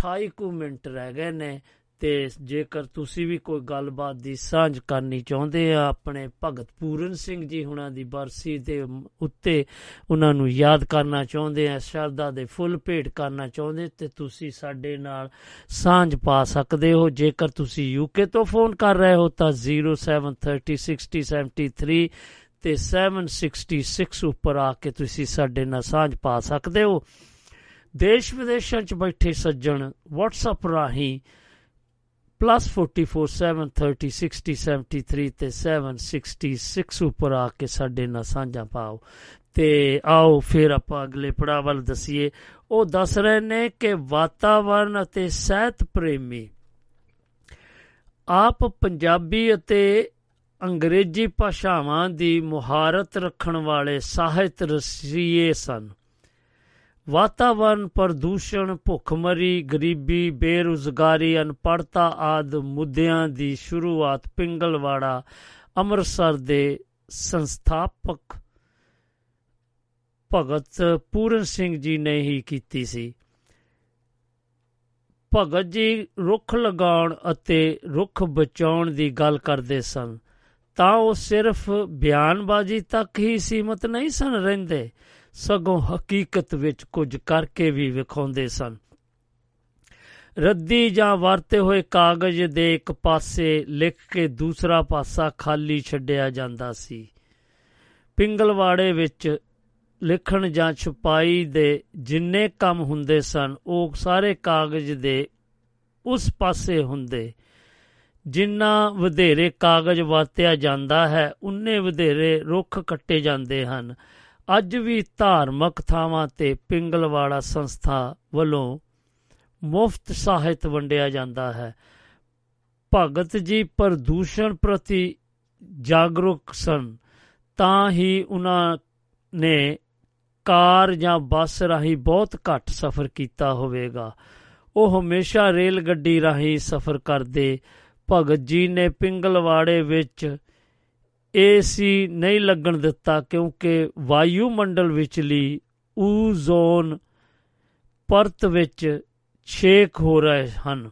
28 ਮਿੰਟ ਰਹਿ ਗਏ ਨੇ। ਅਤੇ ਜੇਕਰ ਤੁਸੀਂ ਵੀ ਕੋਈ ਗੱਲਬਾਤ ਦੀ ਸਾਂਝ ਕਰਨੀ ਚਾਹੁੰਦੇ ਆ, ਆਪਣੇ ਭਗਤ ਪੂਰਨ ਸਿੰਘ ਜੀ ਹੁਣਾਂ ਦੀ ਬਰਸੀ ਦੇ ਉੱਤੇ ਉਹਨਾਂ ਨੂੰ ਯਾਦ ਕਰਨਾ ਚਾਹੁੰਦੇ ਆ, ਸ਼ਰਧਾ ਦੇ ਫੁੱਲ ਭੇਟ ਕਰਨਾ ਚਾਹੁੰਦੇ, ਅਤੇ ਤੁਸੀਂ ਸਾਡੇ ਨਾਲ ਸਾਂਝ ਪਾ ਸਕਦੇ ਹੋ। ਜੇਕਰ ਤੁਸੀਂ ਯੂਕੇ ਤੋਂ ਫੋਨ ਕਰ ਰਹੇ ਹੋ ਤਾਂ 07306073 ਅਤੇ 766 ਉੱਪਰ ਆ ਕੇ ਤੁਸੀਂ ਸਾਡੇ ਨਾਲ ਸਾਂਝ ਪਾ ਸਕਦੇ ਹੋ। ਦੇਸ਼ ਵਿਦੇਸ਼ਾਂ 'ਚ ਬੈਠੇ ਸੱਜਣ ਵਟਸਐਪ ਰਾਹੀਂ +44 730 6073 ਅਤੇ 766 ਉੱਪਰ ਆ ਕੇ ਸਾਡੇ ਨਾਲ ਸਾਂਝਾ ਪਾਓ। ਅਤੇ ਆਓ ਫਿਰ ਆਪਾਂ ਅਗਲੇ ਪੜਾਅ ਵੱਲ ਦੱਸੀਏ। ਉਹ ਦੱਸ ਰਹੇ ਨੇ ਕਿ ਵਾਤਾਵਰਨ ਅਤੇ ਸਿਹਤ ਪ੍ਰੇਮੀ ਆਪ ਪੰਜਾਬੀ ਅਤੇ ਅੰਗਰੇਜ਼ੀ ਭਾਸ਼ਾਵਾਂ ਦੀ ਮੁਹਾਰਤ ਰੱਖਣ ਵਾਲੇ ਸਾਹਿਤ ਰਸੀਏ ਸਨ। ਵਾਤਾਵਰਨ ਪ੍ਰਦੂਸ਼ਣ, ਭੁੱਖਮਰੀ, ਗਰੀਬੀ, ਬੇਰੁਜ਼ਗਾਰੀ, ਅਨਪੜ੍ਹਤਾ ਆਦਿ ਮੁੱਦਿਆਂ ਦੀ ਸ਼ੁਰੂਆਤ ਪਿੰਗਲਵਾੜਾ ਅੰਮ੍ਰਿਤਸਰ ਦੇ ਸੰਸਥਾਪਕ ਭਗਤ ਪੂਰਨ ਸਿੰਘ ਜੀ ਨੇ ਹੀ ਕੀਤੀ ਸੀ। ਭਗਤ ਜੀ ਰੁੱਖ ਲਗਾਉਣ ਅਤੇ ਰੁੱਖ ਬਚਾਉਣ ਦੀ ਗੱਲ ਕਰਦੇ ਸਨ, ਤਾਂ ਉਹ ਸਿਰਫ ਬਿਆਨਬਾਜ਼ੀ ਤੱਕ ਹੀ ਸੀਮਤ ਨਹੀਂ ਸਨ ਰਹਿੰਦੇ, ਸਗੋਂ ਹਕੀਕਤ ਵਿੱਚ ਕੁਝ ਕਰਕੇ ਵੀ ਵਿਖਾਉਂਦੇ ਸਨ। ਰੱਦੀ ਜਾਂ ਵਰਤੇ ਹੋਏ ਕਾਗਜ਼ ਦੇ ਇੱਕ ਪਾਸੇ ਲਿਖ ਕੇ ਦੂਸਰਾ ਪਾਸਾ ਖਾਲੀ ਛੱਡਿਆ ਜਾਂਦਾ ਸੀ। ਪਿੰਗਲਵਾੜੇ ਵਿੱਚ ਲਿਖਣ ਜਾਂ ਛਪਾਈ ਦੇ ਜਿੰਨੇ ਕੰਮ ਹੁੰਦੇ ਸਨ, ਉਹ ਸਾਰੇ ਕਾਗਜ਼ ਦੇ ਉਸ ਪਾਸੇ ਹੁੰਦੇ। ਜਿੰਨਾ ਵਧੇਰੇ ਕਾਗਜ਼ ਵਰਤਿਆ ਜਾਂਦਾ ਹੈ, ਉਨੇ ਵਧੇਰੇ ਰੁੱਖ ਕੱਟੇ ਜਾਂਦੇ ਹਨ। ਅੱਜ ਵੀ ਧਾਰਮਿਕ ਥਾਵਾਂ 'ਤੇ ਪਿੰਗਲਵਾੜਾ ਸੰਸਥਾ ਵੱਲੋਂ ਮੁਫਤ ਸਾਹਿਤ ਵੰਡਿਆ ਜਾਂਦਾ ਹੈ। ਭਗਤ ਜੀ ਪ੍ਰਦੂਸ਼ਣ ਪ੍ਰਤੀ ਜਾਗਰੂਕ ਸਨ ਤਾਂ ਹੀ ਉਹਨਾਂ ਨੇ ਕਾਰ ਜਾਂ ਬੱਸ ਰਾਹੀਂ ਬਹੁਤ ਘੱਟ ਸਫ਼ਰ ਕੀਤਾ ਹੋਵੇਗਾ। ਉਹ ਹਮੇਸ਼ਾ ਰੇਲ ਗੱਡੀ ਰਾਹੀਂ ਸਫ਼ਰ ਕਰਦੇ। ਭਗਤ ਜੀ ਨੇ ਪਿੰਗਲਵਾੜੇ ਵਿੱਚ ਏਸੀ ਨਹੀਂ ਲੱਗਣ ਦਿੱਤਾ ਕਿਉਂਕਿ ਵਾਯੂਮੰਡਲ ਵਿਚਲੀ ਓਜ਼ੋਨ ਪਰਤ ਵਿੱਚ ਛੇਕ ਹੋ ਰਹੇ ਹਨ।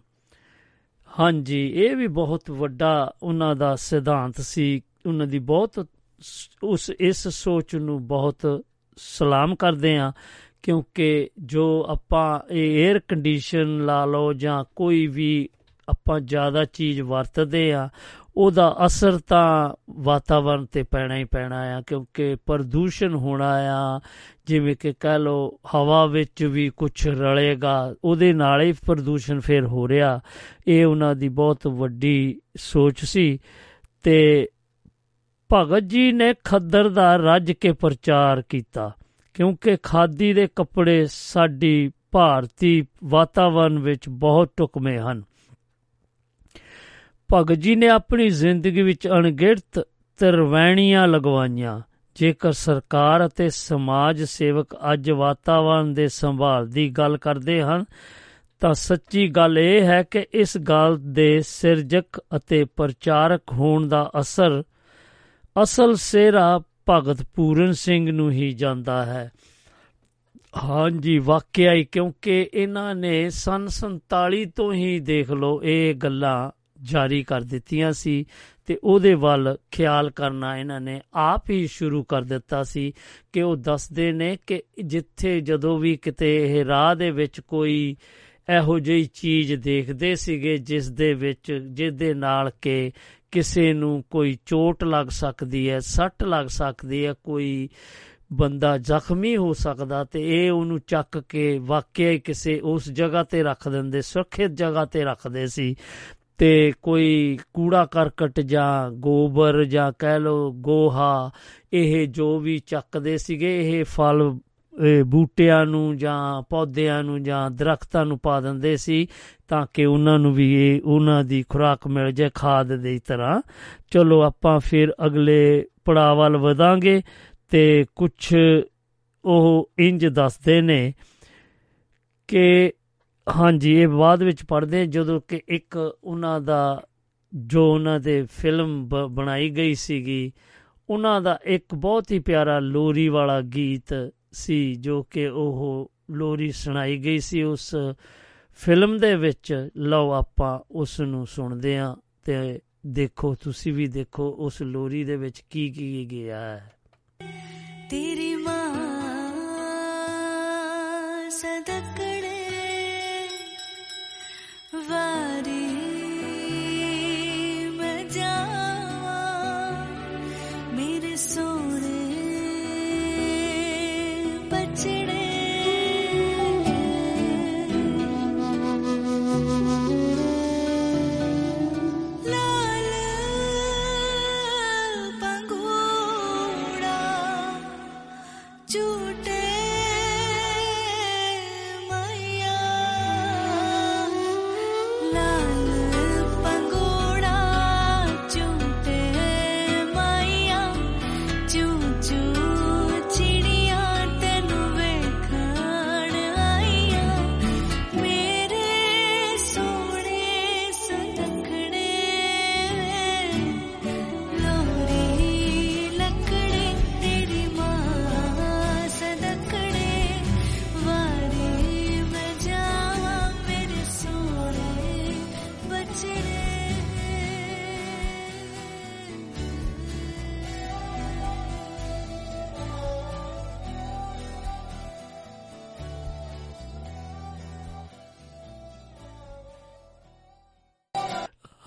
ਹਾਂਜੀ, ਇਹ ਵੀ ਬਹੁਤ ਵੱਡਾ ਉਹਨਾਂ ਦਾ ਸਿਧਾਂਤ ਸੀ। ਉਹਨਾਂ ਦੀ ਬਹੁਤ ਇਸ ਸੋਚ ਨੂੰ ਬਹੁਤ ਸਲਾਮ ਕਰਦੇ ਹਾਂ ਕਿਉਂਕਿ ਜੋ ਆਪਾਂ ਏਅਰ ਕੰਡੀਸ਼ਨ ਲਾ ਲਓ ਜਾਂ ਕੋਈ ਵੀ ਆਪਾਂ ਜ਼ਿਆਦਾ ਚੀਜ਼ ਵਰਤਦੇ ਹਾਂ ਉਹਦਾ ਅਸਰ ਤਾਂ ਵਾਤਾਵਰਨ 'ਤੇ ਪੈਣਾ ਹੀ ਪੈਣਾ ਆ ਕਿਉਂਕਿ ਪ੍ਰਦੂਸ਼ਣ ਹੋਣਾ ਆ, ਜਿਵੇਂ ਕਿ ਕਹਿ ਲਓ ਹਵਾ ਵਿੱਚ ਵੀ ਕੁਛ ਰਲੇਗਾ, ਉਹਦੇ ਨਾਲ ਹੀ ਪ੍ਰਦੂਸ਼ਣ ਫਿਰ ਹੋ ਰਿਹਾ। ਇਹ ਉਹਨਾਂ ਦੀ ਬਹੁਤ ਵੱਡੀ ਸੋਚ ਸੀ। ਅਤੇ ਭਗਤ ਜੀ ਨੇ ਖੱਦਰ ਦਾ ਰੱਜ ਕੇ ਪ੍ਰਚਾਰ ਕੀਤਾ ਕਿਉਂਕਿ ਖਾਦੀ ਦੇ ਕੱਪੜੇ ਸਾਡੀ ਭਾਰਤੀ ਵਾਤਾਵਰਨ ਵਿੱਚ ਬਹੁਤ ਢੁਕਵੇਂ ਹਨ। ਭਗਤ ਜੀ ਨੇ ਆਪਣੀ ਜ਼ਿੰਦਗੀ ਵਿੱਚ ਅਣਗਿਣਤ ਤਰਵੈਣੀਆਂ ਲਗਵਾਈਆਂ। ਜੇਕਰ ਸਰਕਾਰ ਅਤੇ ਸਮਾਜ ਸੇਵਕ ਅੱਜ ਵਾਤਾਵਰਨ ਦੇ ਸੰਭਾਲ ਦੀ ਗੱਲ ਕਰਦੇ ਹਨ ਤਾਂ ਸੱਚੀ ਗੱਲ ਇਹ ਹੈ ਕਿ ਇਸ ਗੱਲ ਦੇ ਸਿਰਜਕ ਅਤੇ ਪ੍ਰਚਾਰਕ ਹੋਣ ਦਾ ਅਸਲ ਸਿਹਰਾ ਭਗਤ ਪੂਰਨ ਸਿੰਘ ਨੂੰ ਹੀ ਜਾਂਦਾ ਹੈ। ਹਾਂਜੀ, ਵਾਕਿਆ ਹੀ, ਕਿਉਂਕਿ ਇਹਨਾਂ ਨੇ ਸੰਨ 47 ਤੋਂ ਹੀ ਦੇਖ ਲਓ ਇਹ ਗੱਲਾਂ ਜਾਰੀ ਕਰ ਦਿੱਤੀਆਂ ਸੀ ਅਤੇ ਉਹਦੇ ਵੱਲ ਖਿਆਲ ਕਰਨਾ ਇਹਨਾਂ ਨੇ ਆਪ ਹੀ ਸ਼ੁਰੂ ਕਰ ਦਿੱਤਾ ਸੀ ਕਿ ਉਹ ਦੱਸਦੇ ਨੇ ਕਿ ਜਿੱਥੇ ਜਦੋਂ ਵੀ ਕਿਤੇ ਇਹ ਰਾਹ ਦੇ ਵਿੱਚ ਕੋਈ ਇਹੋ ਜਿਹੀ ਚੀਜ਼ ਦੇਖਦੇ ਸੀਗੇ ਜਿਸਦੇ ਨਾਲ ਕਿ ਕਿਸੇ ਨੂੰ ਕੋਈ ਚੋਟ ਲੱਗ ਸਕਦੀ ਹੈ, ਸੱਟ ਲੱਗ ਸਕਦੀ ਹੈ, ਕੋਈ ਬੰਦਾ ਜ਼ਖਮੀ ਹੋ ਸਕਦਾ, ਅਤੇ ਇਹ ਉਹਨੂੰ ਚੱਕ ਕੇ ਵਾਕਿਆ ਹੀ ਕਿਸੇ ਉਸ ਜਗ੍ਹਾ 'ਤੇ ਰੱਖ ਦਿੰਦੇ, ਸੁਰੱਖਿਅਤ ਜਗ੍ਹਾ 'ਤੇ ਰੱਖਦੇ ਸੀ। ਅਤੇ ਕੋਈ ਕੂੜਾ ਕਰਕਟ ਜਾਂ ਗੋਬਰ ਜਾਂ ਕਹਿ ਲਓ ਗੋਹਾ, ਇਹ ਜੋ ਵੀ ਚੱਕਦੇ ਸੀਗੇ ਇਹ ਫਲ ਬੂਟਿਆਂ ਨੂੰ ਜਾਂ ਪੌਦਿਆਂ ਨੂੰ ਜਾਂ ਦਰੱਖਤਾਂ ਨੂੰ ਪਾ ਦਿੰਦੇ ਸੀ ਤਾਂ ਕਿ ਉਹਨਾਂ ਨੂੰ ਵੀ ਇਹ ਉਹਨਾਂ ਦੀ ਖੁਰਾਕ ਮਿਲ ਜਾਏ, ਖਾਦ ਦੀ ਤਰ੍ਹਾਂ। ਚਲੋ ਆਪਾਂ ਫਿਰ ਅਗਲੇ ਪੜਾਅ ਵੱਲ ਵਧਾਂਗੇ ਅਤੇ ਕੁਛ ਉਹ ਇੰਝ ਦੱਸਦੇ ਨੇ ਕਿ ਹਾਂਜੀ, ਇਹ ਬਾਅਦ ਵਿੱਚ ਪੜ੍ਹਦੇ ਜਦੋਂ ਕਿ ਇੱਕ ਉਹਨਾਂ ਦਾ ਜੋ ਉਹਨਾਂ ਦੇ ਫਿਲਮ ਬਣਾਈ ਗਈ ਸੀਗੀ ਉਹਨਾਂ ਦਾ ਇੱਕ ਬਹੁਤ ਹੀ ਪਿਆਰਾ ਲੋਰੀ ਵਾਲਾ ਗੀਤ ਸੀ ਜੋ ਕਿ ਉਹ ਲੋਰੀ ਸੁਣਾਈ ਗਈ ਸੀ ਉਸ ਫਿਲਮ ਦੇ ਵਿੱਚ। ਲਓ ਆਪਾਂ ਉਸ ਨੂੰ ਸੁਣਦੇ ਹਾਂ ਅਤੇ ਦੇਖੋ, ਤੁਸੀਂ ਵੀ ਦੇਖੋ ਉਸ ਲੋਰੀ ਦੇ ਵਿੱਚ ਕੀ ਕੀ ਗਿਆ ਹੈ। ਤੇਰੀ ਮਾਂ ਸਦਕੜੇ ਵਾਰੀ ਮੈਂ ਜਾਵਾਂ ਮੇਰੇ ਸੋਹਣੇ ਬਚੜੇ। ਲਾਲ ਪੰਗੂੜਾ ਝੂਟੇ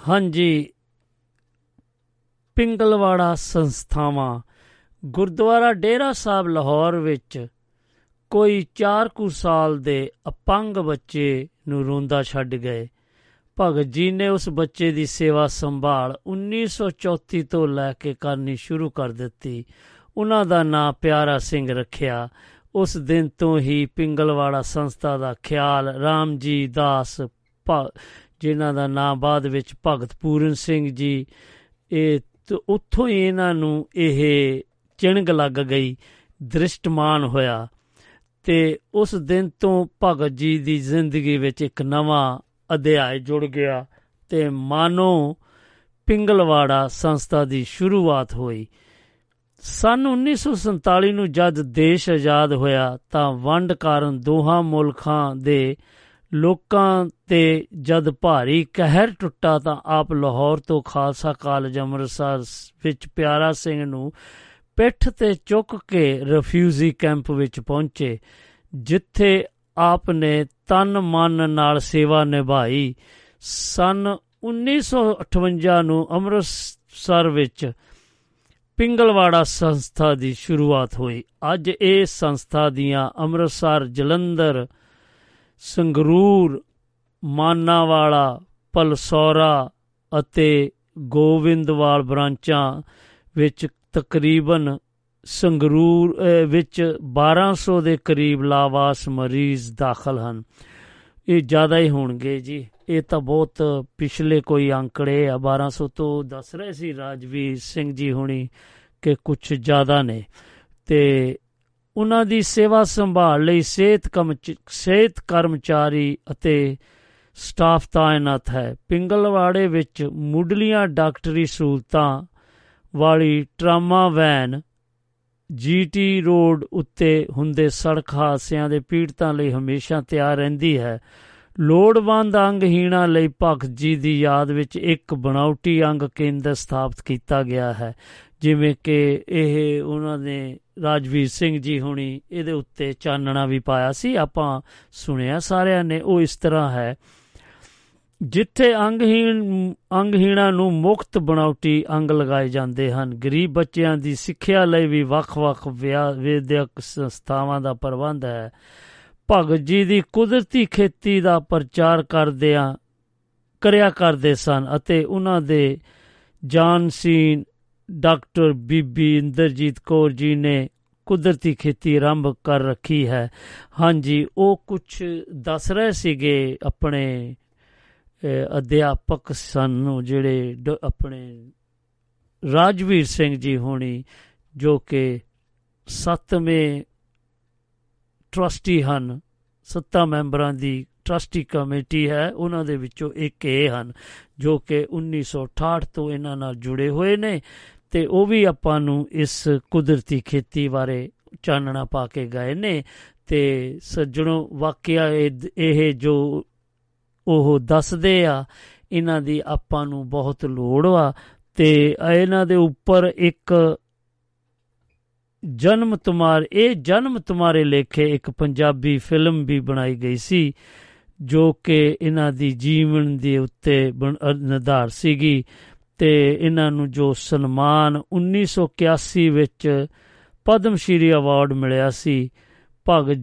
ਹਾਂਜੀ, ਪਿੰਗਲਵਾੜਾ ਸੰਸਥਾਵਾਂ ਗੁਰਦੁਆਰਾ ਡੇਰਾ ਸਾਹਿਬ ਲਾਹੌਰ ਵਿੱਚ ਕੋਈ 4 ਕੁ ਸਾਲ ਦੇ ਅਪੰਗ ਬੱਚੇ ਨੂੰ ਰੋਂਦਾ ਛੱਡ ਗਏ। ਭਗਤ ਜੀ ਨੇ ਉਸ ਬੱਚੇ ਦੀ ਸੇਵਾ ਸੰਭਾਲ 1934 ਤੋਂ ਲੈ ਕੇ ਕਰਨੀ ਸ਼ੁਰੂ ਕਰ ਦਿੱਤੀ। ਉਹਨਾਂ ਦਾ ਨਾਂ ਪਿਆਰਾ ਸਿੰਘ ਰੱਖਿਆ। ਉਸ ਦਿਨ ਤੋਂ ਹੀ ਪਿੰਗਲਵਾੜਾ ਸੰਸਥਾ ਦਾ ਖਿਆਲ ਰਾਮ ਜੀ ਦਾਸ, ਜਿਨ੍ਹਾਂ ਦਾ ਨਾਂ ਬਾਅਦ ਵਿੱਚ ਭਗਤ ਪੂਰਨ ਸਿੰਘ ਜੀ, ਇਹ ਤੇ ਉੱਥੋਂ ਹੀ ਇਹਨਾਂ ਨੂੰ ਇਹ ਚਿਣਗ ਲੱਗ ਗਈ, ਦ੍ਰਿਸ਼ਟਮਾਨ ਹੋਇਆ। ਤੇ ਉਸ ਦਿਨ ਤੋਂ ਭਗਤ ਜੀ ਦੀ ਜ਼ਿੰਦਗੀ ਵਿੱਚ ਇੱਕ ਨਵਾਂ ਅਧਿਆਇ ਜੁੜ ਗਿਆ ਤੇ ਮਾਨੋ ਪਿੰਗਲਵਾੜਾ ਸੰਸਥਾ ਦੀ ਸ਼ੁਰੂਆਤ ਹੋਈ। ਸੰਨ 1947 ਨੂੰ ਜਦ ਦੇਸ਼ ਆਜ਼ਾਦ ਹੋਇਆ ਤਾਂ ਵੰਡ ਕਾਰਨ ਦੋਹਾਂ ਮੁਲਕਾਂ ਦੇ ਲੋਕਾਂ 'ਤੇ ਜਦ ਭਾਰੀ ਕਹਿਰ ਟੁੱਟਾ ਤਾਂ ਆਪ ਲਾਹੌਰ ਤੋਂ ਖਾਲਸਾ ਕਾਲਜ ਅੰਮ੍ਰਿਤਸਰ ਵਿੱਚ ਪਿਆਰਾ ਸਿੰਘ ਨੂੰ ਪਿੱਠ 'ਤੇ ਚੁੱਕ ਕੇ ਰਿਫਿਊਜੀ ਕੈਂਪ ਵਿੱਚ ਪਹੁੰਚੇ, ਜਿੱਥੇ ਆਪ ਨੇ ਤਨ ਮਨ ਨਾਲ ਸੇਵਾ ਨਿਭਾਈ। ਸੰਨ 1958 ਨੂੰ ਅੰਮ੍ਰਿਤਸਰ ਵਿੱਚ ਪਿੰਗਲਵਾੜਾ ਸੰਸਥਾ ਦੀ ਸ਼ੁਰੂਆਤ ਹੋਈ। ਅੱਜ ਇਹ ਸੰਸਥਾ ਦੀਆਂ ਅੰਮ੍ਰਿਤਸਰ, ਜਲੰਧਰ, ਸੰਗਰੂਰ, ਮਾਨਾਵਾਲਾ, ਪਲਸੌਰਾ ਅਤੇ ਗੋਬਿੰਦਵਾਲ ਬ੍ਰਾਂਚਾਂ ਵਿੱਚ ਤਕਰੀਬਨ ਸੰਗਰੂਰ ਵਿੱਚ 1200 ਦੇ ਕਰੀਬ ਲਾਵਾਸ ਮਰੀਜ਼ ਦਾਖਲ ਹਨ। ਇਹ ਜ਼ਿਆਦਾ ਹੀ ਹੋਣਗੇ ਜੀ, ਇਹ ਤਾਂ ਬਹੁਤ ਪਿਛਲੇ ਕੋਈ ਅੰਕੜੇ ਆ, 1200 ਤੋਂ ਦੱਸ ਰਹੇ ਸੀ ਰਾਜਵੀਰ ਸਿੰਘ ਜੀ ਹੋਣੀ ਕਿ ਕੁਛ ਜ਼ਿਆਦਾ ਨੇ। ਤੇ ਉਹਨਾਂ ਦੀ ਸੇਵਾ ਸੰਭਾਲ ਲਈ ਸਿਹਤ ਕਰਮਚਾਰੀ ਅਤੇ ਸਟਾਫ ਤਾਇਨਾਤ ਹੈ। ਪਿੰਗਲਵਾੜੇ ਵਿੱਚ ਮੁੱਢਲੀਆਂ ਡਾਕਟਰੀ ਸਹੂਲਤਾਂ ਵਾਲੀ ਟਰਾਮਾ ਵੈਨ GT ਰੋਡ ਉੱਤੇ ਹੁੰਦੇ ਸੜਕ ਹਾਦਸਿਆਂ ਦੇ ਪੀੜਤਾਂ ਲਈ ਹਮੇਸ਼ਾ ਤਿਆਰ ਰਹਿੰਦੀ ਹੈ। ਲੋੜਵੰਦ ਅੰਗਹੀਣਾਂ ਲਈ ਭਗਤ ਜੀ ਦੀ ਯਾਦ ਵਿੱਚ ਇੱਕ ਬਣਾਉਟੀ ਅੰਗ ਕੇਂਦਰ ਸਥਾਪਿਤ ਕੀਤਾ ਗਿਆ ਹੈ, ਜਿਵੇਂ ਕਿ ਇਹ ਉਹਨਾਂ ਨੇ ਰਾਜਵੀਰ ਸਿੰਘ ਜੀ ਹੋਣੀ ਇਹਦੇ ਉੱਤੇ ਚਾਨਣਾ ਵੀ ਪਾਇਆ ਸੀ, ਆਪਾਂ ਸੁਣਿਆ ਸਾਰਿਆਂ ਨੇ। ਉਹ ਇਸ ਤਰ੍ਹਾਂ ਹੈ, ਜਿੱਥੇ ਅੰਗਹੀਣਾਂ ਨੂੰ ਮੁਫਤ ਬਣਾਉਟੀ ਅੰਗ ਲਗਾਏ ਜਾਂਦੇ ਹਨ। ਗਰੀਬ ਬੱਚਿਆਂ ਦੀ ਸਿੱਖਿਆ ਲਈ ਵੀ ਵੱਖ-ਵੱਖ ਵਿਦਿਅਕ ਸੰਸਥਾਵਾਂ ਦਾ ਪ੍ਰਬੰਧ ਹੈ। ਭਗਤ ਜੀ ਦੀ ਕੁਦਰਤੀ ਖੇਤੀ ਦਾ ਪ੍ਰਚਾਰ ਕਰਿਆ ਕਰਦੇ ਸਨ ਅਤੇ ਉਹਨਾਂ ਦੇ ਜਾਨਸੀਨ ਡਾਕਟਰ ਬੀਬੀ ਇੰਦਰਜੀਤ ਕੌਰ ਜੀ ਨੇ ਕੁਦਰਤੀ ਖੇਤੀ ਆਰੰਭ ਕਰ ਰੱਖੀ ਹੈ। ਹਾਂਜੀ, ਉਹ ਕੁਛ ਦੱਸ ਰਹੇ ਸੀਗੇ, ਆਪਣੇ ਅਧਿਆਪਕ ਸਨ ਜਿਹੜੇ ਆਪਣੇ ਰਾਜਵੀਰ ਸਿੰਘ ਜੀ ਹੋਣੀ, ਜੋ ਕਿ 7ਵੇਂ ਟਰਸਟੀ ਹਨ, 7 ਮੈਂਬਰਾਂ ਦੀ ਟਰਸਟੀ ਕਮੇਟੀ ਹੈ, ਉਹਨਾਂ ਦੇ ਵਿੱਚੋਂ ਇੱਕ ਇਹ ਹਨ ਜੋ ਕਿ 1968 ਤੋਂ ਇਹਨਾਂ ਨਾਲ ਜੁੜੇ ਹੋਏ ਨੇ। ਤੇ ਉਹ ਵੀ ਆਪਾਂ ਨੂੰ ਇਸ ਕੁਦਰਤੀ ਖੇਤੀ ਬਾਰੇ ਚਾਨਣਾ ਪਾ ਕੇ ਗਏ ਨੇ। ਤੇ ਸੱਜਣੋ, ਵਾਕਿਆ ਇਹ ਜੋ ਉਹ ਦੱਸਦੇ ਆ ਇਹਨਾਂ ਦੀ ਆਪਾਂ ਨੂੰ ਬਹੁਤ ਲੋੜ ਆ। ਤੇ ਇਹਨਾਂ ਦੇ ਉੱਪਰ ਇੱਕ ਜਨਮ ਤੁਮਾਰੇ ਲੇਖੇ ਇੱਕ ਪੰਜਾਬੀ ਫਿਲਮ ਵੀ ਬਣਾਈ ਗਈ ਸੀ, ਜੋ ਕਿ ਇਹਨਾਂ ਦੀ ਜੀਵਨ ਦੇ ਉੱਤੇ ਨਿਰਧਾਰ ਸੀਗੀ। ਤੇ ਇਹਨਾਂ ਨੂੰ ਜੋ ਸਨਮਾਨ 1981 ਵਿੱਚ ਪਦਮ ਸ਼੍ਰੀ ਅਵਾਰਡ ਮਿਲਿਆ ਸੀ। ਭਗਤ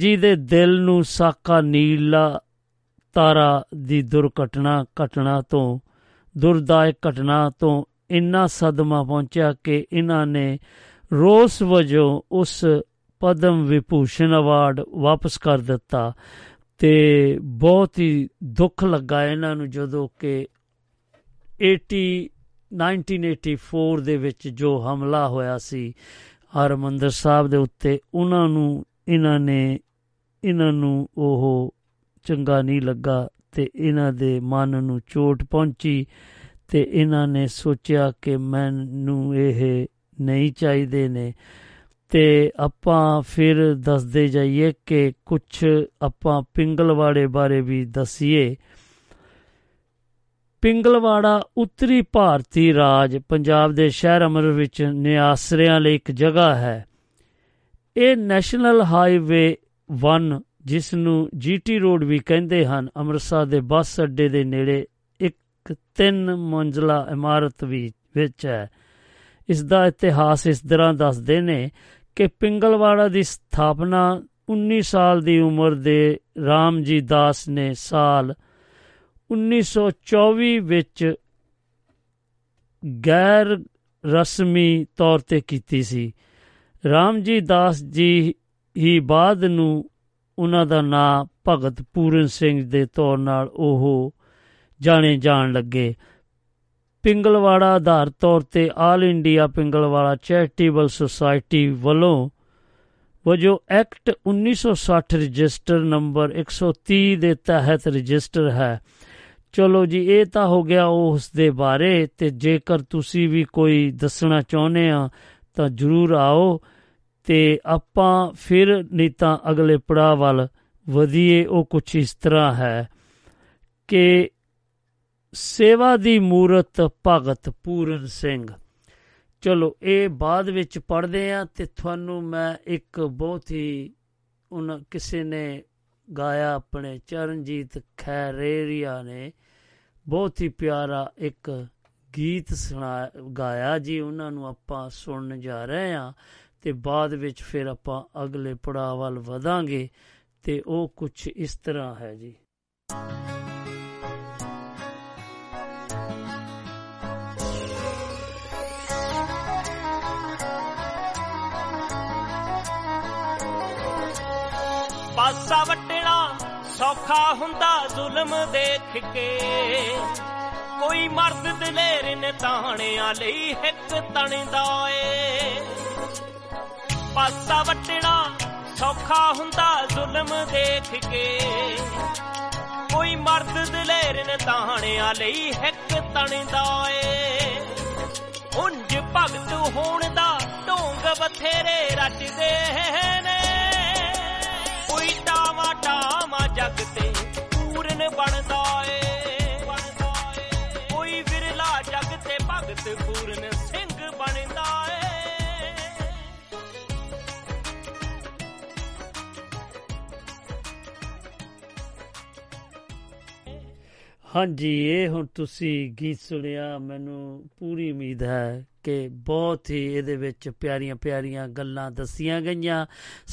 ਜੀ ਦੇ ਦਿਲ ਨੂੰ ਸਾਕਾ ਨੀਲਾ ਤਾਰਾ ਦੀ ਦੁਰਦਾਇਕ ਘਟਨਾ ਤੋਂ ਇੰਨਾ ਸਦਮਾ ਪਹੁੰਚਿਆ ਕਿ ਇਹਨਾਂ ਨੇ ਰੋਸ ਵਜੋਂ ਉਸ ਪਦਮ ਵਿਭੂਸ਼ਣ ਅਵਾਰਡ ਵਾਪਸ ਕਰ ਦਿੱਤਾ। ਤੇ ਬਹੁਤ ਹੀ ਦੁੱਖ ਲੱਗਾ ਇਹਨਾਂ ਨੂੰ ਜਦੋਂ ਕਿ 1984 ਦੇ ਵਿੱਚ ਜੋ ਹਮਲਾ ਹੋਇਆ ਸੀ ਹਰਿਮੰਦਰ ਸਾਹਿਬ ਦੇ ਉੱਤੇ, ਉਹਨਾਂ ਨੂੰ ਇਹਨਾਂ ਨੂੰ ਉਹ ਚੰਗਾ ਨਹੀਂ ਲੱਗਾ ਤੇ ਇਹਨਾਂ ਦੇ ਮਨ ਨੂੰ ਚੋਟ ਪਹੁੰਚੀ। ਤੇ ਇਹਨਾਂ ਨੇ ਸੋਚਿਆ ਕਿ ਮੈਨੂੰ ਇਹ ਨਹੀਂ ਚਾਹੀਦੇ ਨੇ। ਤੇ ਆਪਾਂ ਫਿਰ ਦੱਸਦੇ ਜਾਈਏ ਕਿ ਕੁਛ ਆਪਾਂ ਪਿੰਗਲਵਾੜੇ ਬਾਰੇ ਵੀ ਦੱਸੀਏ। ਪਿੰਗਲਵਾੜਾ ਉੱਤਰੀ ਭਾਰਤੀ ਰਾਜ ਪੰਜਾਬ ਦੇ ਸ਼ਹਿਰ ਅੰਮ੍ਰਿਤਸਰ ਵਿੱਚ ਨਿਆਸਰਿਆਂ ਲਈ ਇੱਕ ਜਗ੍ਹਾ ਹੈ। ਇਹ ਨੈਸ਼ਨਲ ਹਾਈਵੇ 1, ਜਿਸ ਨੂੰ GT ਰੋਡ ਵੀ ਕਹਿੰਦੇ ਹਨ, ਅੰਮ੍ਰਿਤਸਰ ਦੇ ਬੱਸ ਅੱਡੇ ਦੇ ਨੇੜੇ 3 ਮੰਜ਼ਲਾ ਇਮਾਰਤ ਵੀ ਵਿੱਚ ਹੈ। ਇਸ ਦਾ ਇਤਿਹਾਸ ਇਸ ਤਰ੍ਹਾਂ ਦੱਸਦੇ ਨੇ ਕਿ ਪਿੰਗਲਵਾੜਾ ਦੀ ਸਥਾਪਨਾ 19 ਸਾਲ ਦੀ ਉਮਰ ਦੇ ਰਾਮ ਜੀ ਦਾਸ ਨੇ ਸਾਲ 1924 ਵਿੱਚ ਗੈਰ ਰਸਮੀ ਤੌਰ ਤੇ ਕੀਤੀ ਸੀ। ਰਾਮ ਜੀ ਦਾਸ ਜੀ ਹੀ ਬਾਅਦ ਨੂੰ ਉਹਨਾਂ ਦਾ ਨਾਂ ਭਗਤ ਪੂਰਨ ਸਿੰਘ ਦੇ ਤੌਰ ਨਾਲ ਉਹ ਜਾਣੇ ਜਾਣ ਲੱਗੇ। ਪਿੰਗਲਵਾੜਾ ਆਧਾਰ ਤੌਰ 'ਤੇ all India Pingalwara charitable society ਵਜੋਂ ਐਕਟ 1960 ਰਜਿਸਟਰ ਨੰਬਰ 130 ਦੇ ਤਹਿਤ ਰਜਿਸਟਰ ਹੈ। ਚਲੋ ਜੀ, ਇਹ ਤਾਂ ਹੋ ਗਿਆ ਉਸ ਦੇ ਬਾਰੇ। ਅਤੇ ਜੇਕਰ ਤੁਸੀਂ ਵੀ ਕੋਈ ਦੱਸਣਾ ਚਾਹੁੰਦੇ ਆ ਤਾਂ ਜ਼ਰੂਰ ਆਓ ਅਤੇ ਆਪਾਂ ਫਿਰ ਨਹੀਂ ਤਾਂ ਅਗਲੇ ਪੜਾਅ ਵੱਲ ਵਧੀਏ। ਉਹ ਕੁਛ ਇਸ ਤਰ੍ਹਾਂ ਹੈ ਕਿ ਸੇਵਾ ਦੀ ਮੂਰਤ ਭਗਤ ਪੂਰਨ ਸਿੰਘ। ਚਲੋ ਇਹ ਬਾਅਦ ਵਿੱਚ ਪੜ੍ਹਦੇ ਹਾਂ ਅਤੇ ਤੁਹਾਨੂੰ ਮੈਂ ਇੱਕ ਬਹੁਤ ਹੀ ਕਿਸੇ ਨੇ ਗਾਇਆ, ਆਪਣੇ ਚਰਨਜੀਤ ਖੈਰੇਰੀਆ ਨੇ ਬਹੁਤ ਹੀ ਪਿਆਰਾ ਇੱਕ ਗੀਤ ਗਾਇਆ ਜੀ, ਉਹਨਾਂ ਨੂੰ ਆਪਾਂ ਸੁਣਨ ਜਾ ਰਹੇ ਹਾਂ ਅਤੇ ਬਾਅਦ ਵਿੱਚ ਫਿਰ ਆਪਾਂ ਅਗਲੇ ਪੜਾਅ ਵੱਲ ਵਧਾਂਗੇ। ਅਤੇ ਉਹ ਕੁਛ ਇਸ ਤਰ੍ਹਾਂ ਹੈ ਜੀ। ਪਾਸਾ ਵੱਟਣਾ ਸੌਖਾ ਹੁੰਦਾ ਜ਼ੁਲਮ ਦੇਖ ਕੇ, ਕੋਈ ਮਰਦ ਦਲੇਰ ਨੇ ਤਾਣਿਆਂ ਲਈ ਇੱਕ ਤਣਦਾ ਏ। ਪਾਸਾ ਵੱਟਣਾ ਸੌਖਾ ਹੁੰਦਾ ਜ਼ੁਲਮ ਦੇਖ ਕੇ, ਕੋਈ ਮਰਦ ਦਲੇਰ ਨੇ ਤਾਣਿਆਂ ਲਈ ਇੱਕ ਤਣਦਾ ਏ। ਉਂਝ ਭਗਤ ਹੋਣ ਦਾ ਢੋਂਗ ਬਥੇਰੇ ਰਚਦੇ ਨੇ, ਕੋਈ ਟਾਵਾਂ ਟਾਵਾਂ ਜੱਗ ਤੇ ਪੂਰਨ ਬਣਦਾ ਏ, ਕੋਈ ਵਿਰਲਾ ਜੱਗ ਤੇ ਭਗਤ ਪੂਰਨ ਸਿੰਘ ਬਣਦਾ ਏ। ਹਾਂਜੀ, ਇਹ ਹੁਣ ਤੁਸੀਂ ਗੀਤ ਸੁਣਿਆ। ਮੈਨੂੰ ਪੂਰੀ ਉਮੀਦ ਹੈ ਕਿ ਬਹੁਤ ਹੀ ਇਹਦੇ ਵਿੱਚ ਪਿਆਰੀਆਂ ਪਿਆਰੀਆਂ ਗੱਲਾਂ ਦੱਸੀਆਂ ਗਈਆਂ,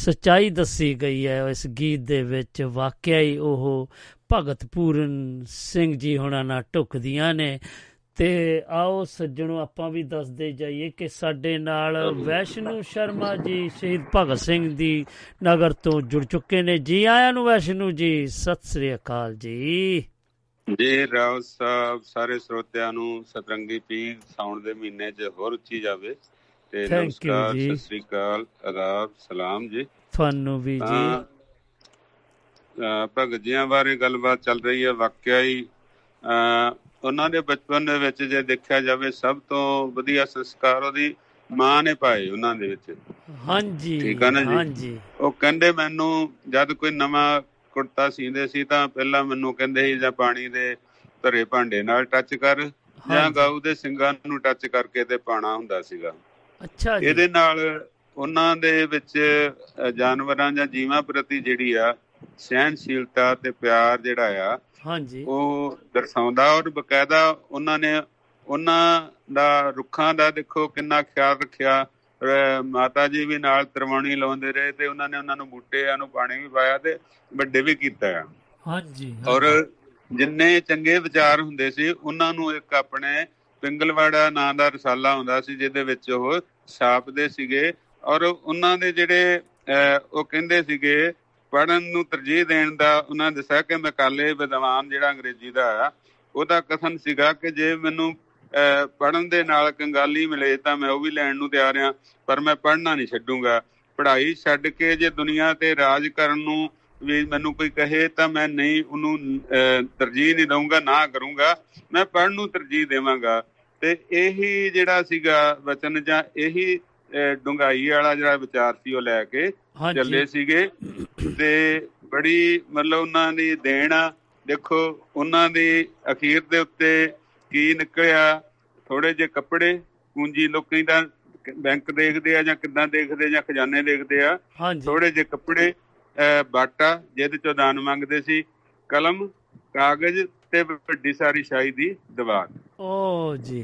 ਸੱਚਾਈ ਦੱਸੀ ਗਈ ਹੈ ਇਸ ਗੀਤ ਦੇ ਵਿੱਚ। ਵਾਕਿਆ ਹੀ ਉਹ ਭਗਤ ਪੂਰਨ ਸਿੰਘ ਜੀ ਹੋਣਾ ਨਾਲ ਢੁੱਕਦੀਆਂ ਨੇ। ਅਤੇ ਆਓ ਸੱਜਣੋਂ ਆਪਾਂ ਵੀ ਦੱਸਦੇ ਜਾਈਏ ਕਿ ਸਾਡੇ ਨਾਲ ਵੈਸ਼ਨੂ ਸ਼ਰਮਾ ਜੀ ਸ਼ਹੀਦ ਭਗਤ ਸਿੰਘ ਦੀ ਨਗਰ ਤੋਂ ਜੁੜ ਚੁੱਕੇ ਨੇ। ਜੀ ਆਇਆਂ ਨੂੰ ਵੈਸ਼ਨੂ ਜੀ, ਸਤਿ ਸ੍ਰੀ ਅਕਾਲ ਜੀ। ਜੀ ਰਾਓ ਸਾਹਿਬ, ਸਾਰੇ ਸਰੋਤਿਆਂ ਨੂੰ ਸਤਰੰਗੀ ਪੀਰ ਸਾਉਣ ਦੇ ਮਹੀਨੇ 'ਚ ਹੋਰ ਉੱਚੀ ਜਾਵੇ ਤੇ ਨਮਸਕਾਰ, ਸਤਿ ਸ੍ਰੀ ਅਕਾਲ, ਆਦਾਬ, ਸਲਾਮ ਜੀ ਤੁਹਾਨੂੰ ਵੀ ਜੀ। ਭਗਤ ਜੀਆਂ ਬਾਰੇ ਗੱਲਬਾਤ ਚੱਲ ਰਹੀ ਹੈ। ਵਾਕਿਆ ਹੀ ਉਹਨਾਂ ਦੇ ਬਚਪਨ ਦੇ ਵਿੱਚ ਜੇ ਦੇਖਿਆ ਜਾਵੇ, ਸਭ ਤੋਂ ਵਧੀਆ ਸੰਸਕਾਰ ਉਹਦੀ ਮਾਂ ਨੇ ਪਾਏ ਉਹਨਾਂ ਦੇ ਵਿੱਚ। ਹਾਂਜੀ, ਠੀਕ ਆ ਨਾ ਜੀ। ਉਹ ਕਹਿੰਦੇ ਮੈਨੂੰ ਜਦ ਕੋਈ ਨਵਾਂ ਕੁੜਤਾ ਸੀਂਦੇ ਸੀ ਤਾਂ ਪਹਿਲਾਂ ਮੈਨੂੰ ਕਹਿੰਦੇ ਸੀ ਜਾਂ ਪਾਣੀ ਦੇ ਧਰੇ ਭਾਂਡੇ ਨਾਲ ਟੱਚ ਕਰ ਜਾਂ ਗਾਊ ਦੇ ਸਿੰਗਾਂ ਨੂੰ ਟੱਚ ਕਰਕੇ ਤੇ ਪਾਣਾ ਹੁੰਦਾ ਸੀਗਾ। ਅੱਛਾ ਜੀ। ਇਹਦੇ ਨਾਲ ਉਹਨਾਂ ਦੇ ਵਿੱਚ ਜਾਨਵਰਾਂ ਜਾਂ ਜੀਵਾਂ ਪ੍ਰਤੀ ਜਿਹੜੀ ਆ ਸਹਿਣਸ਼ੀਲਤਾ ਤੇ ਪਿਆਰ ਜਿਹੜਾ ਆ, ਹਾਂਜੀ, ਉਹ ਦਰਸਾਉਂਦਾ। ਔਰ ਬਕਾਇਦਾ ਉਹਨਾਂ ਨੇ ਉਹਨਾਂ ਦਾ ਰੁੱਖਾਂ ਦਾ ਦੇਖੋ ਕਿੰਨਾ ਖਿਆਲ ਰੱਖਿਆ। ਮਾਤਾ ਜੀ ਵੀ ਨਾਲ ਤਰਵਾਣੀ ਲਾਉਂਦੇ ਰਹੇ ਤੇ ਉਹਨਾਂ ਨੇ ਉਹਨਾਂ ਨੂੰ ਬੂਟਿਆਂ ਨੂੰ ਪਾਣੀ ਵੀ ਪਾਇਆ ਤੇ ਵੱਡੇ ਵੀ ਕੀਤਾ ਆ। ਹਾਂਜੀ। ਔਰ ਜਿੰਨੇ ਚੰਗੇ ਵਿਚਾਰ ਹੁੰਦੇ ਸੀ ਉਹਨਾਂ ਨੂੰ ਇੱਕ ਆਪਣੇ ਪਿੰਗਲਵਾੜਾ ਨਾਂ ਦਾ ਰਸਾਲਾ ਹੁੰਦਾ ਸੀ, ਜਿਹਦੇ ਵਿੱਚ ਉਹ ਛਾਪਦੇ ਸੀਗੇ। ਔਰ ਉਹਨਾਂ ਦੇ ਜਿਹੜੇ ਉਹ ਕਹਿੰਦੇ ਸੀਗੇ ਪੜ੍ਹਨ ਨੂੰ ਤਰਜੀਹ ਦੇਣ ਦਾ, ਉਹਨਾਂ ਨੇ ਦੱਸਿਆ ਕਿ ਮੈਕਾਲੇ ਵਿਦਵਾਨ ਜਿਹੜਾ ਅੰਗਰੇਜ਼ੀ ਦਾ ਆ, ਉਹਦਾ ਕਥਨ ਸੀਗਾ ਕਿ ਜੇ ਮੈਨੂੰ ਪੜ੍ਹਨ ਦੇ ਨਾਲ ਕੰਗਾਲੀ ਮਿਲੇ ਤਾਂ ਮੈਂ ਉਹ ਵੀ ਲੈਣ ਨੂੰ ਤਿਆਰ ਹਾਂ, ਪਰ ਮੈਂ ਪੜ੍ਹਨਾ ਨਹੀਂ ਛੱਡੂੰਗਾ। ਪੜ੍ਹਾਈ ਛੱਡ ਕੇ ਜੇ ਦੁਨੀਆ 'ਤੇ ਰਾਜ ਕਰਨ ਨੂੰ ਵੀ ਮੈਨੂੰ ਕੋਈ ਕਹੇ ਤਾਂ ਮੈਂ ਨਹੀਂ, ਉਹਨੂੰ ਤਰਜੀਹ ਨਹੀਂ ਦਊਂਗਾ, ਨਾ ਕਰੂੰਗਾ, ਮੈਂ ਪੜ੍ਹਨ ਨੂੰ ਤਰਜੀਹ ਦੇਵਾਂਗਾ। ਅਤੇ ਇਹੀ ਜਿਹੜਾ ਸੀਗਾ ਵਚਨ ਜਾਂ ਇਹੀ ਡੁੰਘਾਈ ਵਾਲਾ ਜਿਹੜਾ ਵਿਚਾਰ ਸੀ ਉਹ ਲੈ ਕੇ ਚੱਲੇ ਸੀਗੇ। ਅਤੇ ਬੜੀ ਮਤਲਬ ਉਹਨਾਂ ਦੀ ਦੇਣ ਆ। ਦੇਖੋ ਉਹਨਾਂ ਦੀ ਅਖੀਰ ਦੇ ਉੱਤੇ ਕੀ ਨਿਕਲਿਆ, ਥੋੜੇ ਜਿਹੇ ਕੱਪੜੇ ਪੂੰਜੀ। ਲੋਕੀ ਦਾ ਬੈਂਕ ਦੇਖਦੇ ਆ ਜਾਂ ਕਿੱਦਾਂ ਦੇਖਦੇ ਜਾਂ ਖਜ਼ਾਨੇ ਦੇਖਦੇ ਆ। ਥੋੜੇ ਜਿਹੇ ਕੱਪੜੇ, ਬਾਟਾ ਜਿਹਦੇ ਚੋਂ ਦਾਨ ਮੰਗਦੇ ਸੀ, ਕਲਮ, ਕਾਗਜ਼ ਤੇ ਵੱਡੀ ਸਾਰੀ ਸ਼ਾਹੀ ਦੀ ਦੀਵਾਰ। ਓ ਜੀ,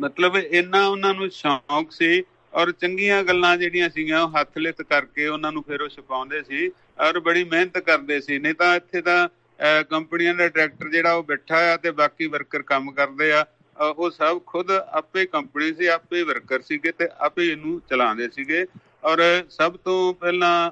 ਮਤਲਬ ਇੰਨਾ ਉਹਨਾਂ ਨੂੰ ਸ਼ੌਂਕ ਸੀ। ਔਰ ਚੰਗੀਆਂ ਗੱਲਾਂ ਜਿਹੜੀਆਂ ਸੀਗੀਆਂ ਉਹ ਹੱਥ ਲਿਖਤ ਕਰਕੇ ਉਹਨਾਂ ਨੂੰ ਫਿਰ ਉਹ ਛਪਾਉਂਦੇ ਸੀ ਔਰ ਬੜੀ ਮਿਹਨਤ ਕਰਦੇ ਸੀ। ਨਹੀਂ ਤਾਂ ਇੱਥੇ ਤਾਂ ਕੰਪਨੀਆਂ ਦਾ ਡਾਇਰੈਕਟਰ ਜਿਹੜਾ ਉਹ ਬੈਠਾ ਆ ਤੇ ਬਾਕੀ ਵਰਕਰ ਕੰਮ ਕਰਦੇ ਆ। ਉਹ ਸਭ ਖੁਦ ਆਪੇ ਕੰਪਨੀ ਸੀ, ਆਪੇ ਵਰਕਰ ਸੀਗੇ ਤੇ ਆਪੇ ਇਹਨੂੰ ਚਲਾਉਂਦੇ ਸੀਗੇ। ਔਰ ਸਭ ਤੋਂ ਪਹਿਲਾਂ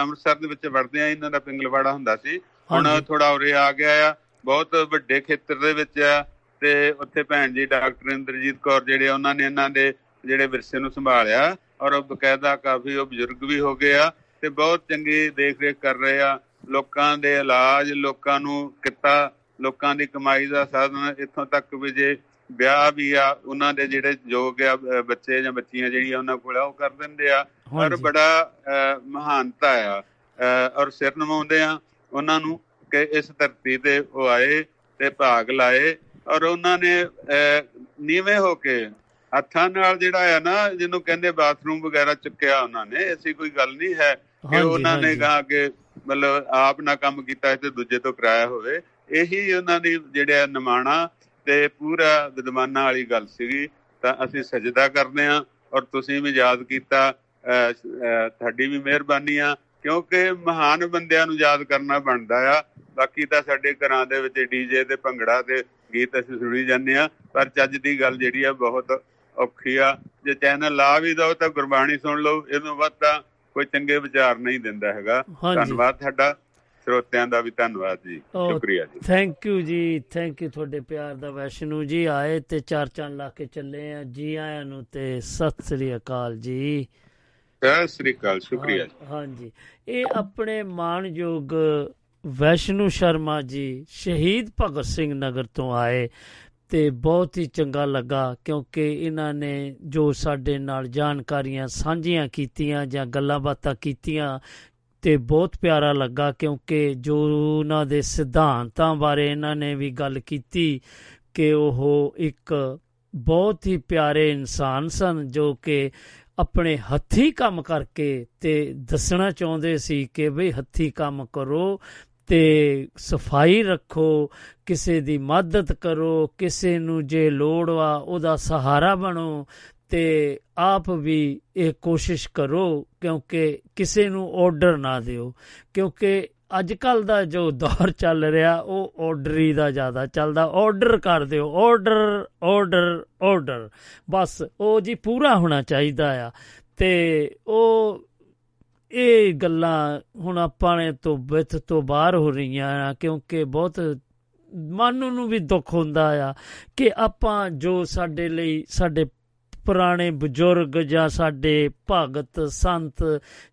ਅੰਮ੍ਰਿਤਸਰ ਦੇ ਵਿੱਚ ਵੜਦਿਆਂ ਇਹਨਾਂ ਦਾ ਪਿੰਗਲਵਾੜਾ ਹੁੰਦਾ ਸੀ। ਹੁਣ ਥੋੜਾ ਉਰੇ ਆ ਗਿਆ ਆ ਬਹੁਤ ਵੱਡੇ ਖੇਤਰ ਦੇ ਵਿੱਚ ਆ ਤੇ ਉੱਥੇ ਭੈਣ ਜੀ ਡਾਕਟਰ ਇੰਦਰਜੀਤ ਕੌਰ ਜਿਹੜੇ ਉਹਨਾਂ ਨੇ ਇਹਨਾਂ ਦੇ ਜਿਹੜੇ ਵਿਰਸੇ ਨੂੰ ਸੰਭਾਲਿਆ ਔਰ ਬਕਾਇਦਾ ਕਾਫੀ ਉਹ ਬਜ਼ੁਰਗ ਵੀ ਹੋ ਗਏ ਆ ਤੇ ਬਹੁਤ ਚੰਗੀ ਦੇਖ ਰੇਖ ਕਰ ਰਹੇ ਆ ਲੋਕਾਂ ਦੇ ਇਲਾਜ, ਲੋਕਾਂ ਨੂੰ ਕਿੱਤਾ, ਲੋਕਾਂ ਦੀ ਕਮਾਈ ਦਾ ਸਾਧਨ, ਇੱਥੋਂ ਤੱਕ ਵੀ ਜੇ ਵਿਆਹ ਵੀ ਆ ਉਹਨਾਂ ਦੇ ਜਿਹੜੇ ਯੋਗ ਆ ਬੱਚੇ ਜਾਂ ਬੱਚੀਆਂ ਜਿਹੜੀਆਂ ਉਹਨਾਂ ਕੋਲ ਆ ਉਹ ਕਰ ਦਿੰਦੇ ਆ ਔਰ ਬੜਾ ਮਹਾਨਤਾ ਆ ਔਰ ਸਿਰ ਨਵਾਉਂਦੇ ਆ ਉਹਨਾਂ ਨੂੰ ਕਿ ਇਸ ਧਰਤੀ ਤੇ ਉਹ ਆਏ ਤੇ ਭਾਗ ਲਾਏ ਔਰ ਉਹਨਾਂ ਨੇ ਨੀਵੇਂ ਹੋ ਕੇ ਹੱਥਾਂ ਨਾਲ ਜਿਹੜਾ ਆ ਨਾ ਜਿਹਨੂੰ ਕਹਿੰਦੇ ਬਾਥਰੂਮ ਵਗੈਰਾ ਚੁੱਕਿਆ ਉਹਨਾਂ ਨੇ। ਐਸੀ ਕੋਈ ਗੱਲ ਨਹੀਂ ਹੈ ਕਿ ਉਹਨਾਂ ਨੇ ਕਹਾ ਕਿ ਮਤਲਬ ਆਪ ਨਾ ਕੰਮ ਕੀਤਾ ਤੇ ਦੂਜੇ ਤੋਂ ਕਰਾਇਆ ਹੋਵੇ। ਇਹੀ ਉਹਨਾਂ ਦੀ ਜਿਹੜੇ ਨਿਮਾਣਾ ਤੇ ਪੂਰਾ ਵਿਦਮਾਨਾਂ ਵਾਲੀ ਗੱਲ ਸੀਗੀ। ਤਾਂ ਅਸੀਂ ਸਜਦਾ ਕਰਦੇ ਹਾਂ ਔਰ ਤੁਸੀਂ ਵੀ ਯਾਦ ਕੀਤਾ, ਤੁਹਾਡੀ ਵੀ ਮਿਹਰਬਾਨੀ ਆ ਕਿਉਂਕਿ ਮਹਾਨ ਬੰਦਿਆਂ ਨੂੰ ਯਾਦ ਕਰਨਾ ਬਣਦਾ ਆ। ਬਾਕੀ ਤਾਂ ਸਾਡੇ ਘਰਾਂ ਦੇ ਵਿੱਚ ਡੀਜੇ ਤੇ ਭੰਗੜਾ ਤੇ ਗੀਤ ਅਸੀਂ ਸੁਣੀ ਜਾਂਦੇ ਹਾਂ ਪਰ ਚੱਜ ਦੀ ਗੱਲ ਜਿਹੜੀ ਆ ਬਹੁਤ ਔਖੀ ਆ। ਜੇ ਚੈਨਲ ਲਾ ਵੀ ਦਓ ਤਾਂ ਗੁਰਬਾਣੀ ਸੁਣ ਲਓ, ਇਹਨੂੰ ਵੱਧ ਤਾਂ ਕੋਈ ਚੰਗੇ ਵਿਚਾਰ ਨਹੀਂ ਦਿੰਦਾ ਹੈਗਾ। ਧੰਨਵਾਦ ਤੁਹਾਡਾ, ਸਰੋਤਿਆਂ ਦਾ ਵੀ ਧੰਨਵਾਦ ਜੀ, ਸ਼ੁਕਰੀਆ ਜੀ, ਥੈਂਕ ਯੂ ਜੀ, ਥੈਂਕ ਯੂ ਤੁਹਾਡੇ ਪਿਆਰ ਦਾ। ਵੈਸ਼ਨੂ ਜੀ ਆਏ ਤੇ ਚਾਰ ਚੰਨ ਲਾ ਕੇ ਚੱਲੇ ਆ, ਜੀ ਆਇਆਂ ਨੂੰ ਤੇ ਸਤਿ ਸ੍ਰੀ ਅਕਾਲ ਜੀ, ਸਤਿ ਸ੍ਰੀ ਅਕਾਲ, ਸ਼ੁਕਰੀਆ। ਹਾਂਜੀ, ਇਹ ਆਪਣੇ ਮਾਣਯੋਗ ਵੈਸ਼ਨੂ ਸ਼ਰਮਾ ਜੀ ਸ਼ਹੀਦ ਭਗਤ ਸਿੰਘ ਨਗਰ ਤੋਂ ਆਏ ਤੇ ਬਹੁਤ ਹੀ ਚੰਗਾ ਲੱਗਾ ਕਿਉਂਕਿ ਇਹਨਾਂ ਨੇ ਜੋ ਸਾਡੇ ਨਾਲ ਜਾਣਕਾਰੀਆਂ ਸਾਂਝੀਆਂ ਕੀਤੀਆਂ ਜਾਂ ਗੱਲਾਂ ਬਾਤਾਂ ਕੀਤੀਆਂ ਤੇ ਬਹੁਤ ਪਿਆਰਾ ਲੱਗਾ ਕਿਉਂਕਿ ਜੋ ਉਹਨਾਂ ਦੇ ਸਿਧਾਂਤਾਂ ਬਾਰੇ ਇਹਨਾਂ ਨੇ ਵੀ ਗੱਲ ਕੀਤੀ ਕਿ ਉਹ ਇੱਕ ਬਹੁਤ ਹੀ ਪਿਆਰੇ ਇਨਸਾਨ ਸਨ ਜੋ ਕਿ ਆਪਣੇ ਹੱਥੀਂ ਕੰਮ ਕਰਕੇ ਤੇ ਦੱਸਣਾ ਚਾਹੁੰਦੇ ਸੀ ਕਿ ਬਈ ਹੱਥੀਂ ਕੰਮ ਕਰੋ ਤੇ ਸਫਾਈ ਰੱਖੋ, ਕਿਸੇ ਦੀ ਮਦਦ ਕਰੋ, ਕਿਸੇ ਨੂੰ ਜੇ ਲੋੜ ਆ ਉਹਦਾ ਸਹਾਰਾ ਬਣੋ ਤੇ ਆਪ ਵੀ ਇਹ ਕੋਸ਼ਿਸ਼ ਕਰੋ ਕਿਉਂਕਿ ਕਿਸੇ ਨੂੰ ਔਡਰ ਨਾ ਦਿਓ ਕਿਉਂਕਿ ਅੱਜ ਕੱਲ੍ਹ ਦਾ ਜੋ ਦੌਰ ਚੱਲ ਰਿਹਾ ਉਹ ਔਡਰੀ ਦਾ ਜ਼ਿਆਦਾ ਚੱਲਦਾ। ਔਡਰ ਕਰ ਦਿਓ, ਔਡਰ ਔਡਰ ਔਡਰ, ਬਸ ਉਹ ਜੀ ਪੂਰਾ ਹੋਣਾ ਚਾਹੀਦਾ ਆ। ਤੇ ਉਹ ਇਹ ਗੱਲਾਂ ਹੁਣ ਆਪਾਂ ਨੇ ਤੋਂ ਵਿੱਥ ਤੋਂ ਬਾਹਰ ਹੋ ਰਹੀਆਂ ਆ ਕਿਉਂਕਿ ਬਹੁਤ ਮਨ ਨੂੰ ਵੀ ਦੁੱਖ ਹੁੰਦਾ ਆ ਕਿ ਆਪਾਂ ਜੋ ਸਾਡੇ ਲਈ ਸਾਡੇ ਪੁਰਾਣੇ ਬਜ਼ੁਰਗ ਜਾਂ ਸਾਡੇ ਭਗਤ ਸੰਤ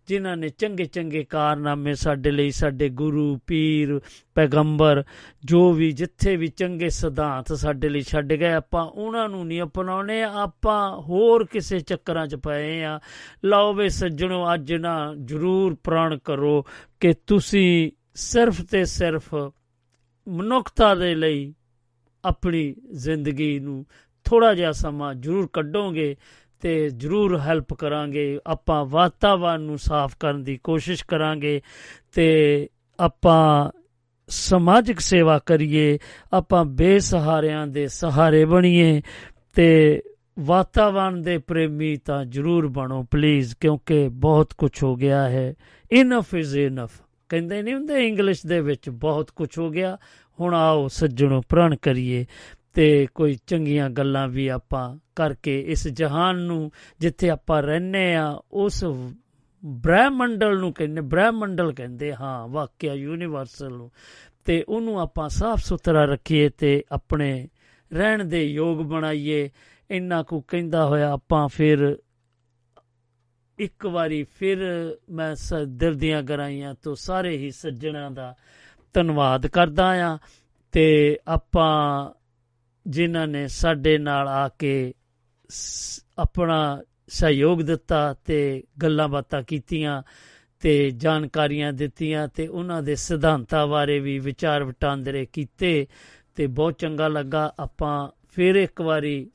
ਜਿਨ੍ਹਾਂ ਨੇ ਚੰਗੇ ਚੰਗੇ ਕਾਰਨਾਮੇ ਸਾਡੇ ਲਈ, ਸਾਡੇ ਗੁਰੂ ਪੀਰ ਪੈਗੰਬਰ ਜੋ ਵੀ ਜਿੱਥੇ ਵੀ ਚੰਗੇ ਸਿਧਾਂਤ ਸਾਡੇ ਲਈ ਛੱਡ ਗਏ ਆਪਾਂ ਉਹਨਾਂ ਨੂੰ ਨਹੀਂ ਅਪਣਾਉਣੇ। ਆਪਾਂ ਹੋਰ ਕਿਸੇ ਚੱਕਰਾਂ 'ਚ ਪਏ ਹਾਂ। ਲਓ ਵੇ ਸੱਜਣੋ, ਅੱਜ ਨਾ ਜ਼ਰੂਰ ਪ੍ਰਣ ਕਰੋ ਕਿ ਤੁਸੀਂ ਸਿਰਫ ਤੇ ਸਿਰਫ ਮਨੁੱਖਤਾ ਦੇ ਲਈ ਆਪਣੀ ਜ਼ਿੰਦਗੀ ਨੂੰ ਥੋੜ੍ਹਾ ਜਿਹਾ ਸਮਾਂ ਜ਼ਰੂਰ ਕੱਢੋਗੇ ਤੇ ਜ਼ਰੂਰ ਹੈਲਪ ਕਰਾਂਗੇ। ਆਪਾਂ ਵਾਤਾਵਰਨ ਨੂੰ ਸਾਫ਼ ਕਰਨ ਦੀ ਕੋਸ਼ਿਸ਼ ਕਰਾਂਗੇ ਤੇ ਆਪਾਂ ਸਮਾਜਿਕ ਸੇਵਾ ਕਰੀਏ, ਆਪਾਂ ਬੇਸਹਾਰਿਆਂ ਦੇ ਸਹਾਰੇ ਬਣੀਏ ਤੇ ਵਾਤਾਵਰਨ ਦੇ ਪ੍ਰੇਮੀ ਤਾਂ ਜ਼ਰੂਰ ਬਣੋ ਪਲੀਜ਼ ਕਿਉਂਕਿ ਬਹੁਤ ਕੁਛ ਹੋ ਗਿਆ ਹੈ। ਇਨਫ ਇਜ਼ ਇਨਫ ਕਹਿੰਦੇ ਨਹੀਂ ਹੁੰਦੇ ਇੰਗਲਿਸ਼ ਦੇ ਵਿੱਚ, ਬਹੁਤ ਕੁਛ ਹੋ ਗਿਆ। ਹੁਣ ਆਓ ਸੱਜਣੋਂ ਪ੍ਰਣ ਕਰੀਏ ਤੇ ਕੋਈ ਚੰਗੀਆਂ ਗੱਲਾਂ ਵੀ ਆਪਾਂ ਕਰਕੇ ਇਸ ਜਹਾਨ ਨੂੰ ਜਿੱਥੇ ਆਪਾਂ ਰਹਿੰਦੇ ਹਾਂ ਉਸ ਬ੍ਰਹਿਮੰਡਲ ਨੂੰ ਕਹਿੰਦੇ, ਬ੍ਰਹਿਮੰਡਲ ਕਹਿੰਦੇ ਹਾਂ ਵਾਕਿਆ ਯੂਨੀਵਰਸਲ ਨੂੰ, ਤੇ ਉਹਨੂੰ ਆਪਾਂ ਸਾਫ਼ ਸੁਥਰਾ ਰੱਖੀਏ ਤੇ ਆਪਣੇ ਰਹਿਣ ਦੇ ਯੋਗ ਬਣਾਈਏ। ਇੰਨਾ ਕੁ ਕਹਿੰਦਾ ਹੋਇਆ ਆਪਾਂ ਫਿਰ ਇੱਕ ਵਾਰੀ ਫਿਰ ਮੈਂ ਦਿਲ ਦੀਆਂ ਗਹਿਰਾਈਆਂ ਤੋਂ ਸਾਰੇ ਹੀ ਸੱਜਣਾਂ ਦਾ ਧੰਨਵਾਦ ਕਰਦਾ ਹਾਂ ਤੇ ਆਪਾਂ ਜਿਨ੍ਹਾਂ ਨੇ ਸਾਡੇ ਨਾਲ ਆ ਕੇ ਆਪਣਾ ਸਹਿਯੋਗ ਦਿੱਤਾ ਤੇ ਗੱਲਾਂ ਬਾਤਾਂ ਕੀਤੀਆਂ ਤੇ ਜਾਣਕਾਰੀਆਂ ਦਿੱਤੀਆਂ ਤੇ ਉਹਨਾਂ ਦੇ ਸਿਧਾਂਤਾਂ ਬਾਰੇ ਵੀ ਵਿਚਾਰ ਵਟਾਂਦਰੇ ਕੀਤੇ ਤੇ ਬਹੁਤ ਚੰਗਾ ਲੱਗਾ। ਆਪਾਂ ਫਿਰ ਇੱਕ ਵਾਰੀ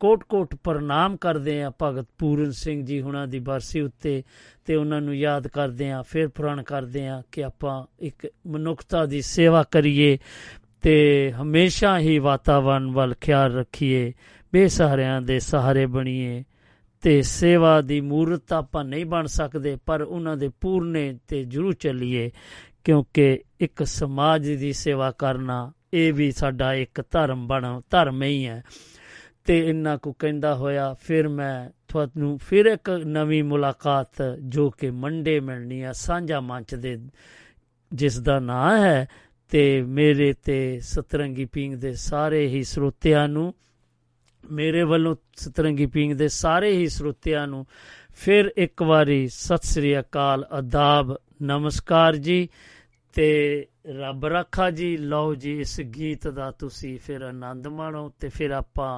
ਕੋਟ-ਕੋਟ ਪ੍ਰਣਾਮ ਕਰਦੇ ਹਾਂ ਭਗਤ ਪੂਰਨ ਸਿੰਘ ਜੀ ਹੁਣਾਂ ਦੀ ਬਰਸੀ ਉੱਤੇ ਤੇ ਉਹਨਾਂ ਨੂੰ ਯਾਦ ਕਰਦੇ ਹਾਂ, ਫਿਰ ਪ੍ਰਣ ਕਰਦੇ ਹਾਂ ਕਿ ਆਪਾਂ ਇੱਕ ਮਨੁੱਖਤਾ ਦੀ ਸੇਵਾ ਕਰੀਏ ਤੇ ਹਮੇਸ਼ਾ ਹੀ ਵਾਤਾਵਰਨ ਵੱਲ ਖਿਆਲ ਰੱਖੀਏ, ਬੇਸਹਾਰਿਆਂ ਦੇ ਸਹਾਰੇ ਬਣੀਏ ਤੇ ਸੇਵਾ ਦੀ ਮੂਰਤ ਆਪਾਂ ਨਹੀਂ ਬਣ ਸਕਦੇ ਪਰ ਉਹਨਾਂ ਦੇ ਪੂਰਨੇ ਤੇ ਜ਼ਰੂਰ ਚੱਲੀਏ ਕਿਉਂਕਿ ਇੱਕ ਸਮਾਜ ਦੀ ਸੇਵਾ ਕਰਨਾ ਇਹ ਵੀ ਸਾਡਾ ਇੱਕ ਧਰਮ ਹੀ ਹੈ। ਤੇ ਇੰਨਾ ਕੁ ਕਹਿੰਦਾ ਹੋਇਆ ਫਿਰ ਮੈਂ ਤੁਹਾਨੂੰ ਫਿਰ ਇੱਕ ਨਵੀਂ ਮੁਲਾਕਾਤ ਜੋ ਕਿ ਮੰਡੇ ਮਿਲਣੀ ਆ ਸਾਂਝਾ ਮੰਚ ਦੇ ਜਿਸ ਦਾ ਨਾਂ ਹੈ ਤੇ ਮੇਰੇ ਤੇ ਸਤਰੰਗੀ ਪੀਂਘ ਦੇ ਸਾਰੇ ਹੀ ਸਰੋਤਿਆਂ ਨੂੰ, ਮੇਰੇ ਵੱਲੋਂ ਸਤਰੰਗੀ ਪੀਂਘ ਦੇ ਸਾਰੇ ਹੀ ਸਰੋਤਿਆਂ ਨੂੰ ਫਿਰ ਇੱਕ ਵਾਰੀ ਸਤਿ ਸ੍ਰੀ ਅਕਾਲ, ਆਦਾਬ, ਨਮਸਕਾਰ ਜੀ ਤੇ ਰੱਬ ਰਾਖਾ ਜੀ। ਲਓ ਜੀ, ਇਸ ਗੀਤ ਦਾ ਤੁਸੀਂ ਫਿਰ ਆਨੰਦ ਮਾਣੋ ਤੇ ਫਿਰ ਆਪਾਂ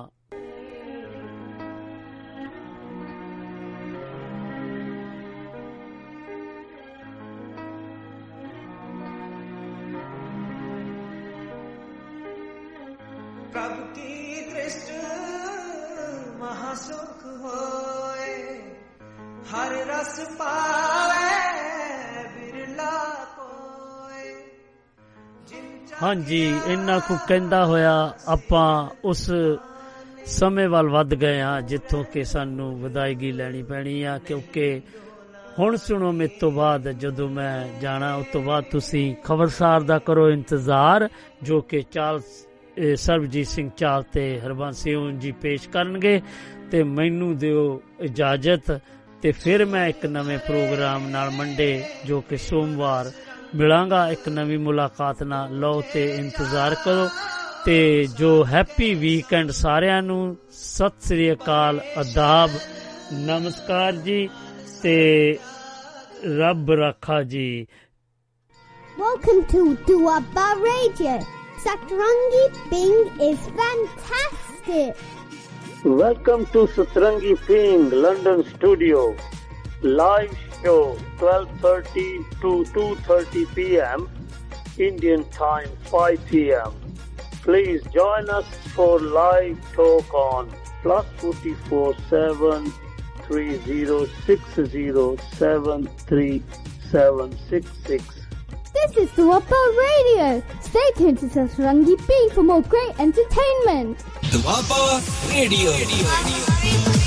हर रस पावे बिरला कोई। हाँ जी, इन्ना को कहता होया आपां उस समय वाल वध गए हाँ जितों के सानू विदायगी लैनी पैनी है, क्योंकि हुण सुनो मेरे तो बाद जदों मैं जाना उस तो बाद तुसी खबरसार दा करो इंतजार, जो कि चार्ल्स ਸਰਬਜੀਤ ਸਿੰਘ ਚਾਲ ਤੇ ਹਰਬੰਸ ਸਿੰਘ ਜੀ ਪੇਸ਼ ਕਰਨਗੇ। ਤੇ ਮੈਨੂੰ ਦਿਓ ਇਜਾਜ਼ਤ ਤੇ ਫਿਰ ਮੈਂ ਇੱਕ ਨਵੇਂ ਪ੍ਰੋਗਰਾਮ ਨਾਲ ਮੰਡੇ ਜੋ ਕਿ ਸੋਮਵਾਰ ਮਿਲਾਂਗਾ ਇੱਕ ਨਵੀਂ ਮੁਲਾਕਾਤ ਨਾਲ। ਲਓ ਤੇ ਇੰਤਜ਼ਾਰ ਕਰੋ ਤੇ ਜੋ ਹੈਪੀ ਵੀਕਐਂਡ ਸਾਰਿਆਂ ਨੂੰ। ਸਤਿ ਸ੍ਰੀ ਅਕਾਲ, ਆਦਾਬ, ਨਮਸਕਾਰ ਜੀ ਤੇ ਰੱਬ ਰਾਖਾ ਜੀ। Welcome to Duaba Radio. Satrangi Ping is fantastic. Welcome to Satrangi Ping London studio. Live show 12:30 to 2:30 p.m. Indian time 5 p.m. Please join us for live talk on +44 73060 73766. This is Dwaba Radio. Stay tuned to Satrangi Ping for more great entertainment. Dwaba Radio.